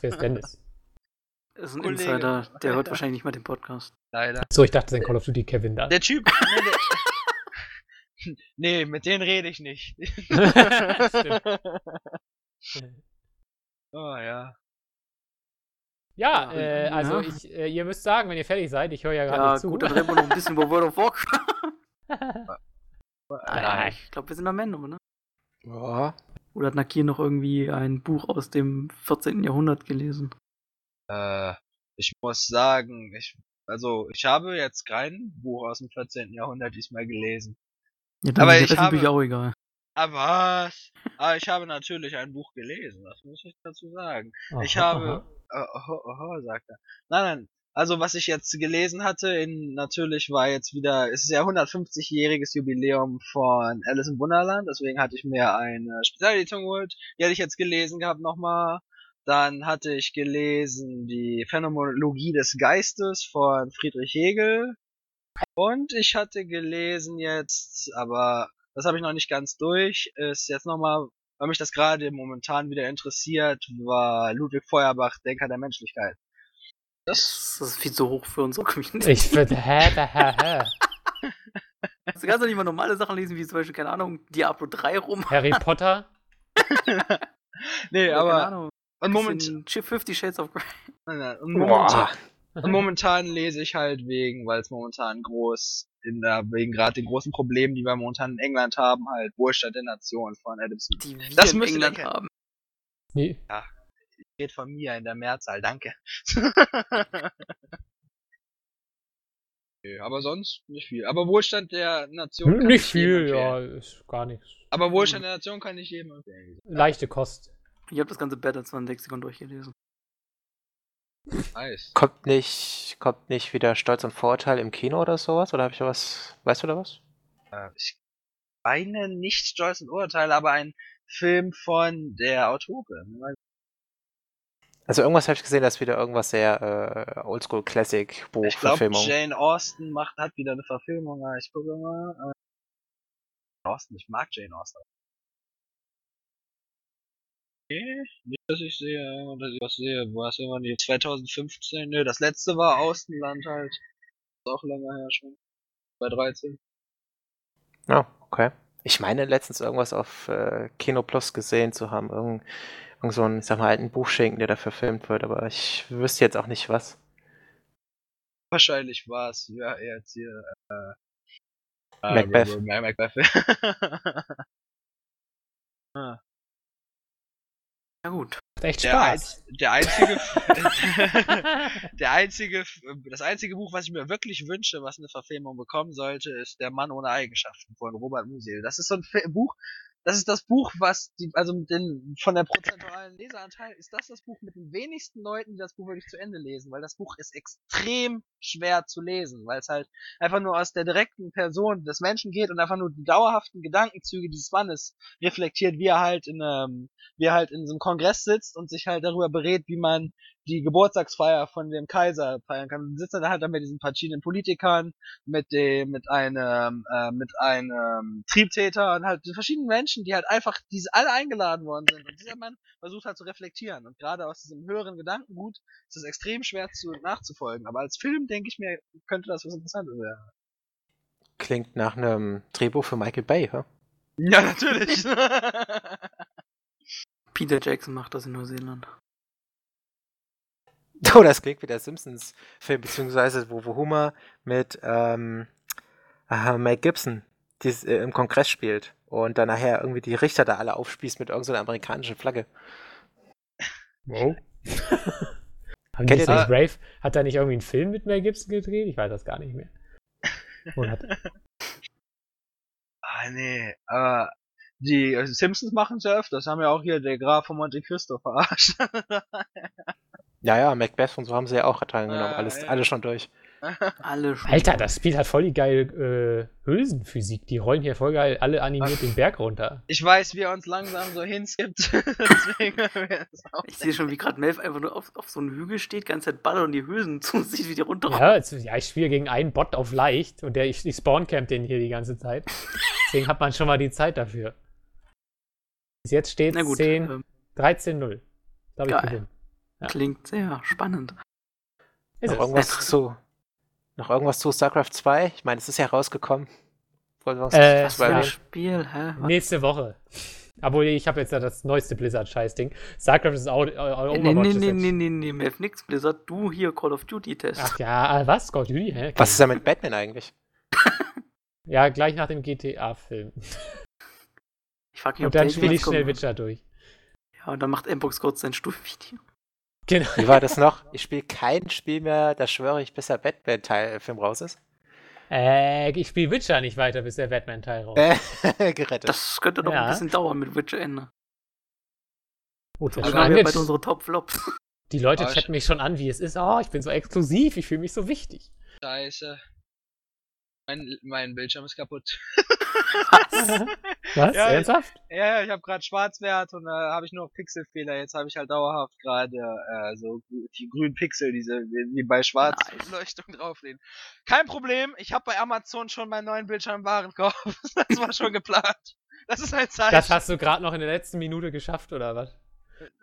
ist Dennis? Das ist ein Kollege. Insider, der hört wahrscheinlich nicht mal den Podcast. Leider. So, ich dachte, sein Call of Duty Kevin da. Der Typ. Nee, der, nee, mit denen rede ich nicht. Oh ja. Ja, äh, also ja. Ich, äh, ihr müsst sagen, wenn ihr fertig seid, ich höre ja gerade ja, nicht zu. Ja, gut, dann reden wir noch ein bisschen über World of Warcraft. Nein, ich glaube, wir sind am Ende, oder? Ja. Oder hat Nakir noch irgendwie ein Buch aus dem vierzehnten. Jahrhundert gelesen? Ich muss sagen, ich, also ich habe jetzt kein Buch aus dem vierzehnten. Jahrhundert diesmal gelesen. Ja, aber ich habe mich auch egal. Aber was? Aber ich habe natürlich ein Buch gelesen, das muss ich dazu sagen. Aha, ich habe, oh, oh, oh, sagt er. Nein, nein, also was ich jetzt gelesen hatte, in, natürlich war jetzt wieder, es ist ja hundertfünfzigjähriges Jubiläum von Alice im Wunderland, deswegen hatte ich mir eine Spezialedition geholt, die hätte ich jetzt gelesen gehabt nochmal. Dann hatte ich gelesen die Phänomenologie des Geistes von Friedrich Hegel. Und ich hatte gelesen jetzt, aber das habe ich noch nicht ganz durch, ist jetzt nochmal, weil mich das gerade momentan wieder interessiert, war Ludwig Feuerbach, Denker der Menschlichkeit. Das, das ist viel zu hoch für unsere Community. Ich würde hä, hä, hä. Du kannst doch nicht mal normale Sachen lesen, wie zum Beispiel, keine Ahnung, Diablo drei rum. Harry Potter? Nee, ja, aber... Keine Ahnung. Und momentan... fifty Shades of Grey. Nein, und momentan, und momentan lese ich halt wegen, weil es momentan groß... In der, wegen gerade den großen Problemen, die wir momentan in England haben, halt Wohlstand der Nation von Adam Smith. Die wir das in England denken. Haben. Nee. Ja, geht von mir in der Mehrzahl, danke. Okay, aber sonst nicht viel. Aber Wohlstand der Nation kann nicht ich viel, ja, ist gar nichts. Aber Wohlstand hm. der Nation kann ich jedem empfehlen. Leichte Kost. Ich habe das ganze Battlestar-Lexikon durchgelesen. Nice. Kommt nicht, kommt nicht wieder Stolz und Vorurteil im Kino oder sowas? Oder habe ich da was? Weißt du da was? Äh, ich meine nicht Stolz und Vorurteil, aber ein Film von der Autorin. Also irgendwas habe ich gesehen, dass wieder irgendwas sehr äh, Oldschool Classic Buchverfilmung. Ich glaube, Jane Austen macht hat wieder eine Verfilmung. Ich gucke mal. Äh, Austen, ich mag Jane Austen. Nicht, dass ich sehe, dass ich was sehe. War es immer nicht? zwanzig fünfzehn? Nö, das letzte war Außenland halt. Ist auch länger her schon. zwanzig dreizehn. Oh, okay. Ich meine, letztens irgendwas auf äh, Kino Plus gesehen zu haben. Irgend, irgend so einen, ich sag mal, alten Buchschinken, der da verfilmt wird, aber ich wüsste jetzt auch nicht was. Wahrscheinlich war es, ja, eher jetzt hier. Äh, äh, Macbeth. Äh, Macbeth. ah. Ja gut. Echt Spaß. Der, ein, der einzige, der einzige, das einzige Buch, was ich mir wirklich wünsche, was eine Verfilmung bekommen sollte, ist Der Mann ohne Eigenschaften von Robert Musil. Das ist so ein Buch, das ist das Buch, was, die, also den, von der prozentualen Leseranteil ist das das Buch mit den wenigsten Leuten, die das Buch wirklich zu Ende lesen, weil das Buch ist extrem schwer zu lesen, weil es halt einfach nur aus der direkten Person des Menschen geht und einfach nur die dauerhaften Gedankenzüge dieses Mannes reflektiert, wie er halt in einem, wie er halt in so einem Kongress sitzt und sich halt darüber berät, wie man die Geburtstagsfeier von dem Kaiser feiern kann. Und sitzt dann halt dann mit diesen verschiedenen Politikern, mit dem, mit einem, äh, mit einem Triebtäter und halt verschiedenen Menschen, die halt einfach, die alle eingeladen worden sind. Und dieser Mann versucht halt zu reflektieren. Und gerade aus diesem höheren Gedankengut ist es extrem schwer zu, nachzufolgen. Aber als Film, denke ich mir, könnte das was Interessantes werden. Klingt nach einem Drehbuch für Michael Bay, hä? Ja, natürlich. Peter Jackson macht das in Neuseeland. Oh, das klingt wie der Simpsons-Film, beziehungsweise wo, wo Homer mit ähm, äh, Mel Gibson dies, äh, im Kongress spielt. Und dann nachher irgendwie die Richter da alle aufspießt mit irgendeiner so amerikanischen Flagge. Wow. Haben die das nicht Brave? Hat er nicht irgendwie einen Film mit Mel Gibson gedreht? Ich weiß das gar nicht mehr. Hat... ah, nee. Aber die Simpsons machen es ja öfters. Haben ja auch hier der Graf von Monte Cristo verarscht. ja, ja, Macbeth und so haben sie ja auch teilgenommen. Ah, Alles, ja. Alle schon durch. Alle Alter, das Spiel hat voll die geile äh, Hülsenphysik. Die rollen hier voll geil alle animiert den Berg runter. Ich weiß, wie er uns langsam so hinskippt. Ich sehe schon, wie gerade Melf einfach nur auf, auf so einem Hügel steht, ganze Zeit Baller und die Hülsen zu sich wieder runter. Ja, jetzt, ja, ich spiele gegen einen Bot auf leicht und der ich, ich spawncamp den hier die ganze Zeit. Deswegen hat man schon mal die Zeit dafür. Bis jetzt steht es ähm, dreizehn null. Darf ich gewinnen? Ja. Klingt sehr spannend. Ist irgendwas so. Noch irgendwas zu StarCraft zwei? Ich meine, es ist ja rausgekommen. Äh, was für ein Spiel, hä? Was? Nächste Woche. Obwohl, ich habe jetzt ja das neueste Blizzard-Scheiß-Ding. StarCraft ist auch... Äh, nee, nee, nee, nee, nee, nee, mir hilft nix, Blizzard. Du hier Call of Duty-Test. Ach ja, was? Call of Duty, hä? Was ist da mit Batman eigentlich? Ja, gleich nach dem G T A-Film. Ich frag mich, ob und dann spiele ich schnell Witcher durch. Ja, und dann macht Mbox kurz sein Stuhlvideo. Genau. Wie war das noch? Ich spiele kein Spiel mehr, das schwöre ich, bis der Batman-Teil-Film raus ist. Äh, ich spiele Witcher nicht weiter, bis der Batman-Teil raus ist. Gerettet. Das könnte doch ja. ein bisschen dauern mit Witcher Ende. Oh, das also wir bei unseren Top-Flops. Die Leute oh, chatten mich schon an, wie es ist. Oh, ich bin so exklusiv, ich fühle mich so wichtig. Scheiße. Mein, mein Bildschirm ist kaputt. Was? Was? Ja, ernsthaft? Ich, ja, ich habe gerade Schwarzwert und da äh, habe ich nur noch Pixelfehler. Jetzt habe ich halt dauerhaft gerade äh, so die grünen Pixel, diese wie bei Schwarzleuchtung nice. Drauflegen. Kein Problem, ich habe bei Amazon schon meinen neuen Bildschirm im Warenkorb. Das war schon geplant. Das ist halt Zeit. Das hast du gerade noch in der letzten Minute geschafft, oder was?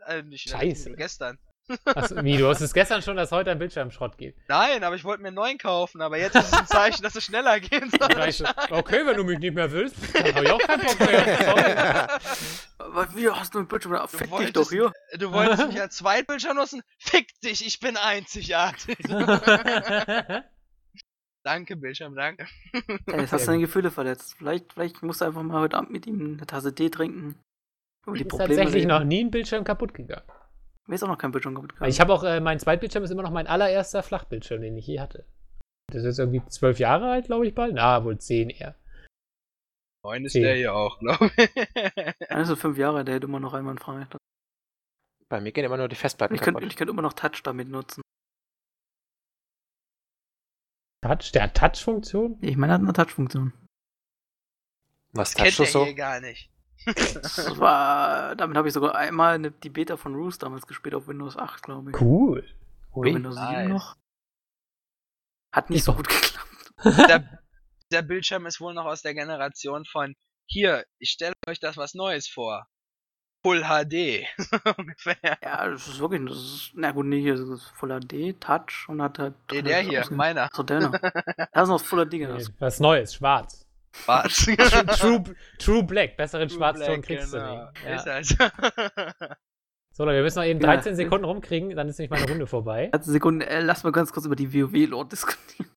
Äh, nicht Scheiße. Gestern. Achso, nee, du wusstest gestern schon, dass heute ein Bildschirmschrott geht. Nein, aber ich wollte mir einen neuen kaufen, aber jetzt ist es ein Zeichen, dass es schneller gehen soll. Okay, wenn du mich nicht mehr willst, dann hab ich auch keinen Bock mehr. Wie, hast du einen Bildschirm? Fick du wolltest, dich doch hier. Du wolltest mich als Zweitbildschirm nutzen? Fick dich, ich bin einzigartig. Danke, Bildschirm, danke. Ja, jetzt hast du deine Gefühle verletzt. Vielleicht, vielleicht musst du einfach mal heute Abend mit ihm eine Tasse Tee trinken. Die ist Probleme tatsächlich sehen. Noch nie ein Bildschirm kaputt gegangen. Mir ist auch noch kein Bildschirm kaputt gegangen. Ich habe auch, äh, mein Zweitbildschirm ist immer noch mein allererster Flachbildschirm, den ich je hatte. Das ist jetzt irgendwie zwölf Jahre alt, glaube ich, bald. Na, wohl zehn eher. Neun ist zehn. Der hier auch, glaube ich. Also fünf Jahre, der hätte immer noch einmal frei. Bei mir gehen immer nur die Festplatten ich kaputt. Könnt, ich könnte immer noch Touch damit nutzen. Touch? Der hat Touch-Funktion? Ich meine, er hat eine Touch-Funktion. Was Touch das so? Gar nicht. Das war, damit habe ich sogar einmal eine, die Beta von Roost damals gespielt auf Windows acht, glaube ich. Cool. Oder Windows nice. sieben noch. Hat nicht so gut geklappt. Der, der Bildschirm ist wohl noch aus der Generation von hier, ich stelle euch das was Neues vor. Full H D. Ungefähr. Ja, das ist wirklich, das ist, na gut, nee, hier ist es Full H D, Touch und hat halt. Nee, der hier, ausgehen. Meiner. So, der noch. Das ist noch Full H D. Nee, was Neues, schwarz. Schwarz. True, True Black. Besseren Schwarzton kriegst genau. du nicht. Ja. Ist halt. So, Leute, wir müssen noch eben dreizehn ja. Sekunden rumkriegen, dann ist nämlich meine Runde vorbei. dreizehn Sekunden, äh, lass mal ganz kurz über die WoW-Lore diskutieren.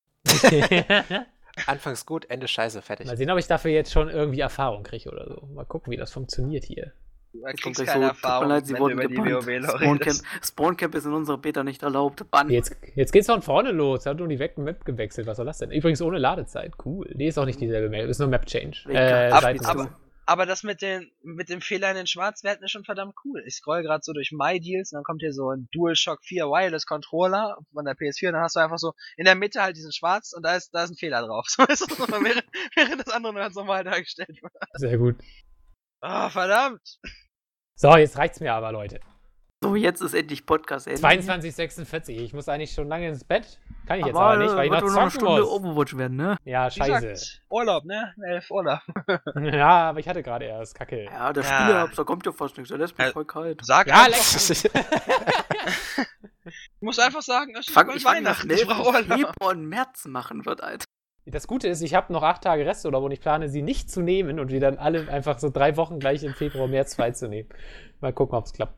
Anfangs gut, Ende scheiße, fertig. Mal sehen, ob ich dafür jetzt schon irgendwie Erfahrung kriege oder so. Mal gucken, wie das funktioniert hier. Da kriegst du keine so, Erfahrung, leid, sie wenn wurden du über gebannt. Die WoW-Lore redest. Spawncamp ist in unserer Beta nicht erlaubt. Bann. Jetzt, jetzt geht's von vorne los. Da hat nur die Map gewechselt. Was soll das denn? Übrigens ohne Ladezeit. Cool. Nee, ist auch nicht dieselbe Map. Ist nur Map-Change. Äh, aber, aber, aber das mit, den, mit dem Fehler in den Schwarzwerten ist schon verdammt cool. Ich scroll gerade so durch My Deals und dann kommt hier so ein DualShock vier Wireless Controller von der P S vier und dann hast du einfach so in der Mitte halt diesen Schwarz und da ist, da ist ein Fehler drauf. So ist das nochmal, während, während das andere ganz normal dargestellt wird. Sehr gut. Oh, verdammt. So, jetzt reicht's mir aber, Leute. So, jetzt ist endlich Podcast Ende. zweiundzwanzig Uhr sechsundvierzig. Ich muss eigentlich schon lange ins Bett. Kann ich aber jetzt aber nicht, weil ich noch zocken noch eine Stunde muss. Overwatch werden, ne? Ja, scheiße. Gesagt, Urlaub, ne? Elf Urlaub. Ja, aber ich hatte gerade erst. Kacke. Ja, der ja. Spieleherbst, da kommt ja fast nichts. Der lässt mich äh, voll kalt. Sag ja, Lex. Ich muss einfach sagen, das ist fang, ich Weihnachten. Ich brauche Urlaub. Februar und März machen wird, Alter. Das Gute ist, ich habe noch acht Tage Resturlaub und ich plane, sie nicht zu nehmen und die dann alle einfach so drei Wochen gleich im Februar, März freizunehmen. Mal gucken, ob es klappt.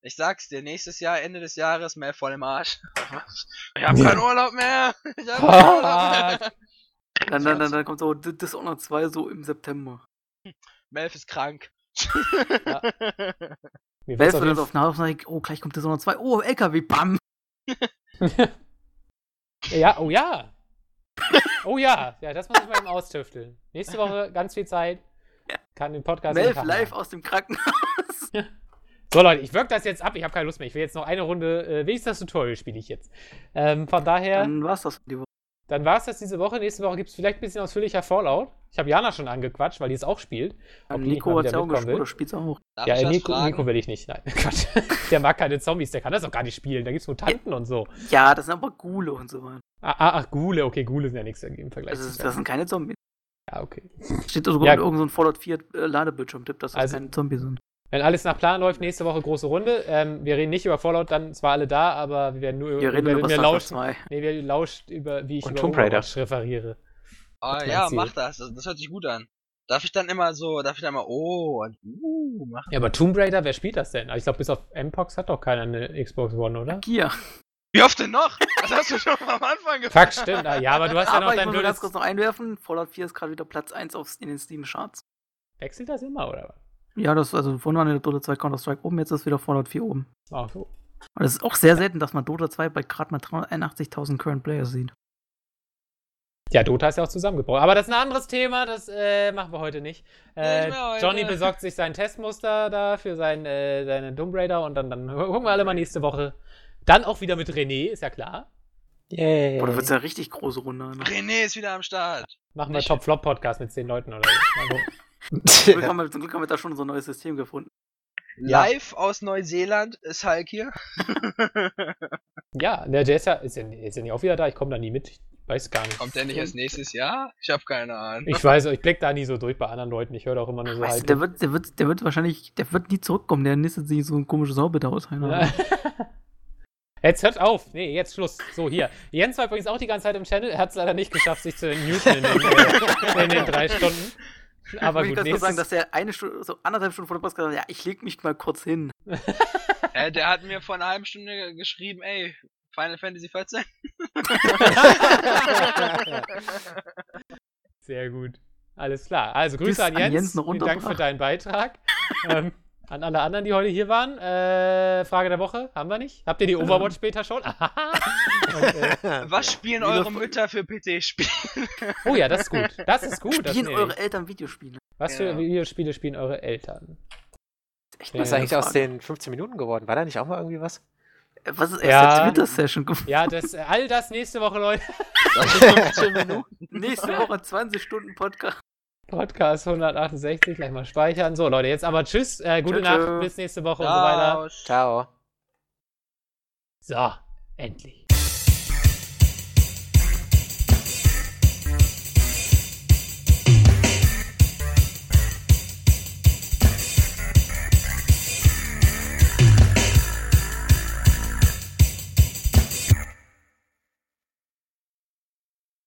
Ich sag's dir, nächstes Jahr, Ende des Jahres, mehr voll im Arsch. Ich hab keinen Urlaub mehr! Ich hab keinen Urlaub mehr! Dann, dann, dann, dann kommt so Dishonored zwei so im September. Melf ist krank. Ja. Melf wird uns auf Nahrungsnachricht, oh, gleich kommt Dishonored zwei, oh, L K W, bam! Ja, oh ja! Oh ja, ja, das muss ich mal eben austüfteln. Nächste Woche ganz viel Zeit. Kann den Podcast Melf live aus dem Krankenhaus. Ja. So Leute, ich wirke das jetzt ab. Ich habe keine Lust mehr. Ich will jetzt noch eine Runde. Äh, wenigstens das Tutorial spiele ich jetzt. Ähm, von daher. Dann war's das die Woche. Dann war's das diese Woche. Nächste Woche gibt's vielleicht ein bisschen ausführlicher Fallout. Ich habe Jana schon angequatscht, weil die es auch spielt. Ob die Nico hat es auch gespielt. Oder spielt's auch? Darf ja, Nico, Nico will ich nicht. Nein, Quatsch. Der mag keine Zombies. Der kann das auch gar nicht spielen. Da gibt's Mutanten ja, und so. Ja, das sind aber Ghule und so weiter. Ah, ah, ach, Ghule, okay, Ghule sind ja nichts im Vergleich. Also, das sind keine Zombies. Ja, okay. Steht sogar ja, mit irgendeinem so Fallout vier äh, Ladebildschirm-Tipp, dass das also, keine Zombies sind. Wenn alles nach Plan läuft, nächste Woche große Runde. Ähm, wir reden nicht über Fallout, dann zwar alle da, aber wir werden nur wir über, reden über, über wir lauschen, nee, wir lauscht über, wie ich und über Overwatch referiere. Ah oh, ja, Ziel. Mach das. Das hört sich gut an. Darf ich dann immer so, darf ich dann immer oh und uh, machen. Ja, aber Tomb Raider, wer spielt das denn? Ich glaube, bis auf M P O X hat doch keiner eine Xbox One, oder? Ja. Wie oft denn noch? Das hast du schon am Anfang gefragt. Fuck, stimmt. Ja, aber du hast ja noch dein blödes... Aber ich muss ganz kurz noch einwerfen. Fallout vier ist gerade wieder Platz eins auf, in den Steam-Charts. Wechselt das immer, oder was? Ja, das, also vorhin waren ja Dota zwei Counter-Strike oben, jetzt ist wieder Fallout vier oben. Ach so. Und es ist auch sehr selten, dass man Dota zwei bei gerade mal dreihunderteinundachtzigtausend Current Players sieht. Ja, Dota ist ja auch zusammengebrochen. Aber das ist ein anderes Thema, das äh, machen wir heute nicht. Äh, nicht heute. Johnny besorgt sich sein Testmuster da für sein, äh, seine Tomb Raider und dann, dann gucken wir alle mal nächste Woche. Dann auch wieder mit René, ist ja klar. Yay. Boah, da wird's ja eine richtig große Runde. Ne? René ist wieder am Start. Machen wir einen Top-Flop-Podcast mit zehn Leuten oder so. Zum Glück haben wir, zum Glück haben wir da schon so ein neues System gefunden. Live ja. aus Neuseeland ist Hulk hier. Ja, der Jess ist ja, ist ja nicht auch wieder da. Ich komme da nie mit. Ich Weiß gar nicht. Kommt der nicht erst nächstes Jahr? Ich habe keine Ahnung. Ich weiß, ich blick da nie so durch bei anderen Leuten. Ich höre da auch immer nur so weißt halt. Du, der, wird, der, wird, der wird wahrscheinlich, der wird nie zurückkommen. Der nistet sich so ein komisches Hobby da aus. Ja. Jetzt hört auf. Nee, jetzt Schluss. So, hier. Jens war übrigens auch die ganze Zeit im Channel. Er hat es leider nicht geschafft, sich zu muten in den, in den drei Stunden. Aber ich gut, ich muss sagen, dass der eine Stunde, so anderthalb Stunden vor dem Podcast gesagt hat, ja, ich leg mich mal kurz hin. äh, der hat mir vor einer halben Stunde geschrieben, ey, Final Fantasy vierzehn. Sehr gut. Alles klar. Also Grüße an Jens. an Jens. Vielen Dank für deinen Beitrag. ähm, an alle anderen, die heute hier waren. Äh, Frage der Woche haben wir nicht. Habt ihr die Overwatch Beta schon? Okay. Was spielen eure Mütter für P C-Spiele? Oh ja, das ist gut. Das ist gut. Spielen das eure Eltern Videospiele? Was für ja. Videospiele spielen eure Eltern? Was ist eigentlich Frage. Aus den fünfzehn Minuten geworden? War da nicht auch mal irgendwie was? Was ist erst ja, der Twitter-Session? Ja, das, all das nächste Woche, Leute. Das sind fünfzehn Minuten. Nächste Woche zwanzig Stunden Podcast. Podcast hundertachtundsechzig, gleich mal speichern. So, Leute, jetzt aber tschüss, äh, gute Nacht, bis nächste Woche und so weiter. Ciao. So, endlich.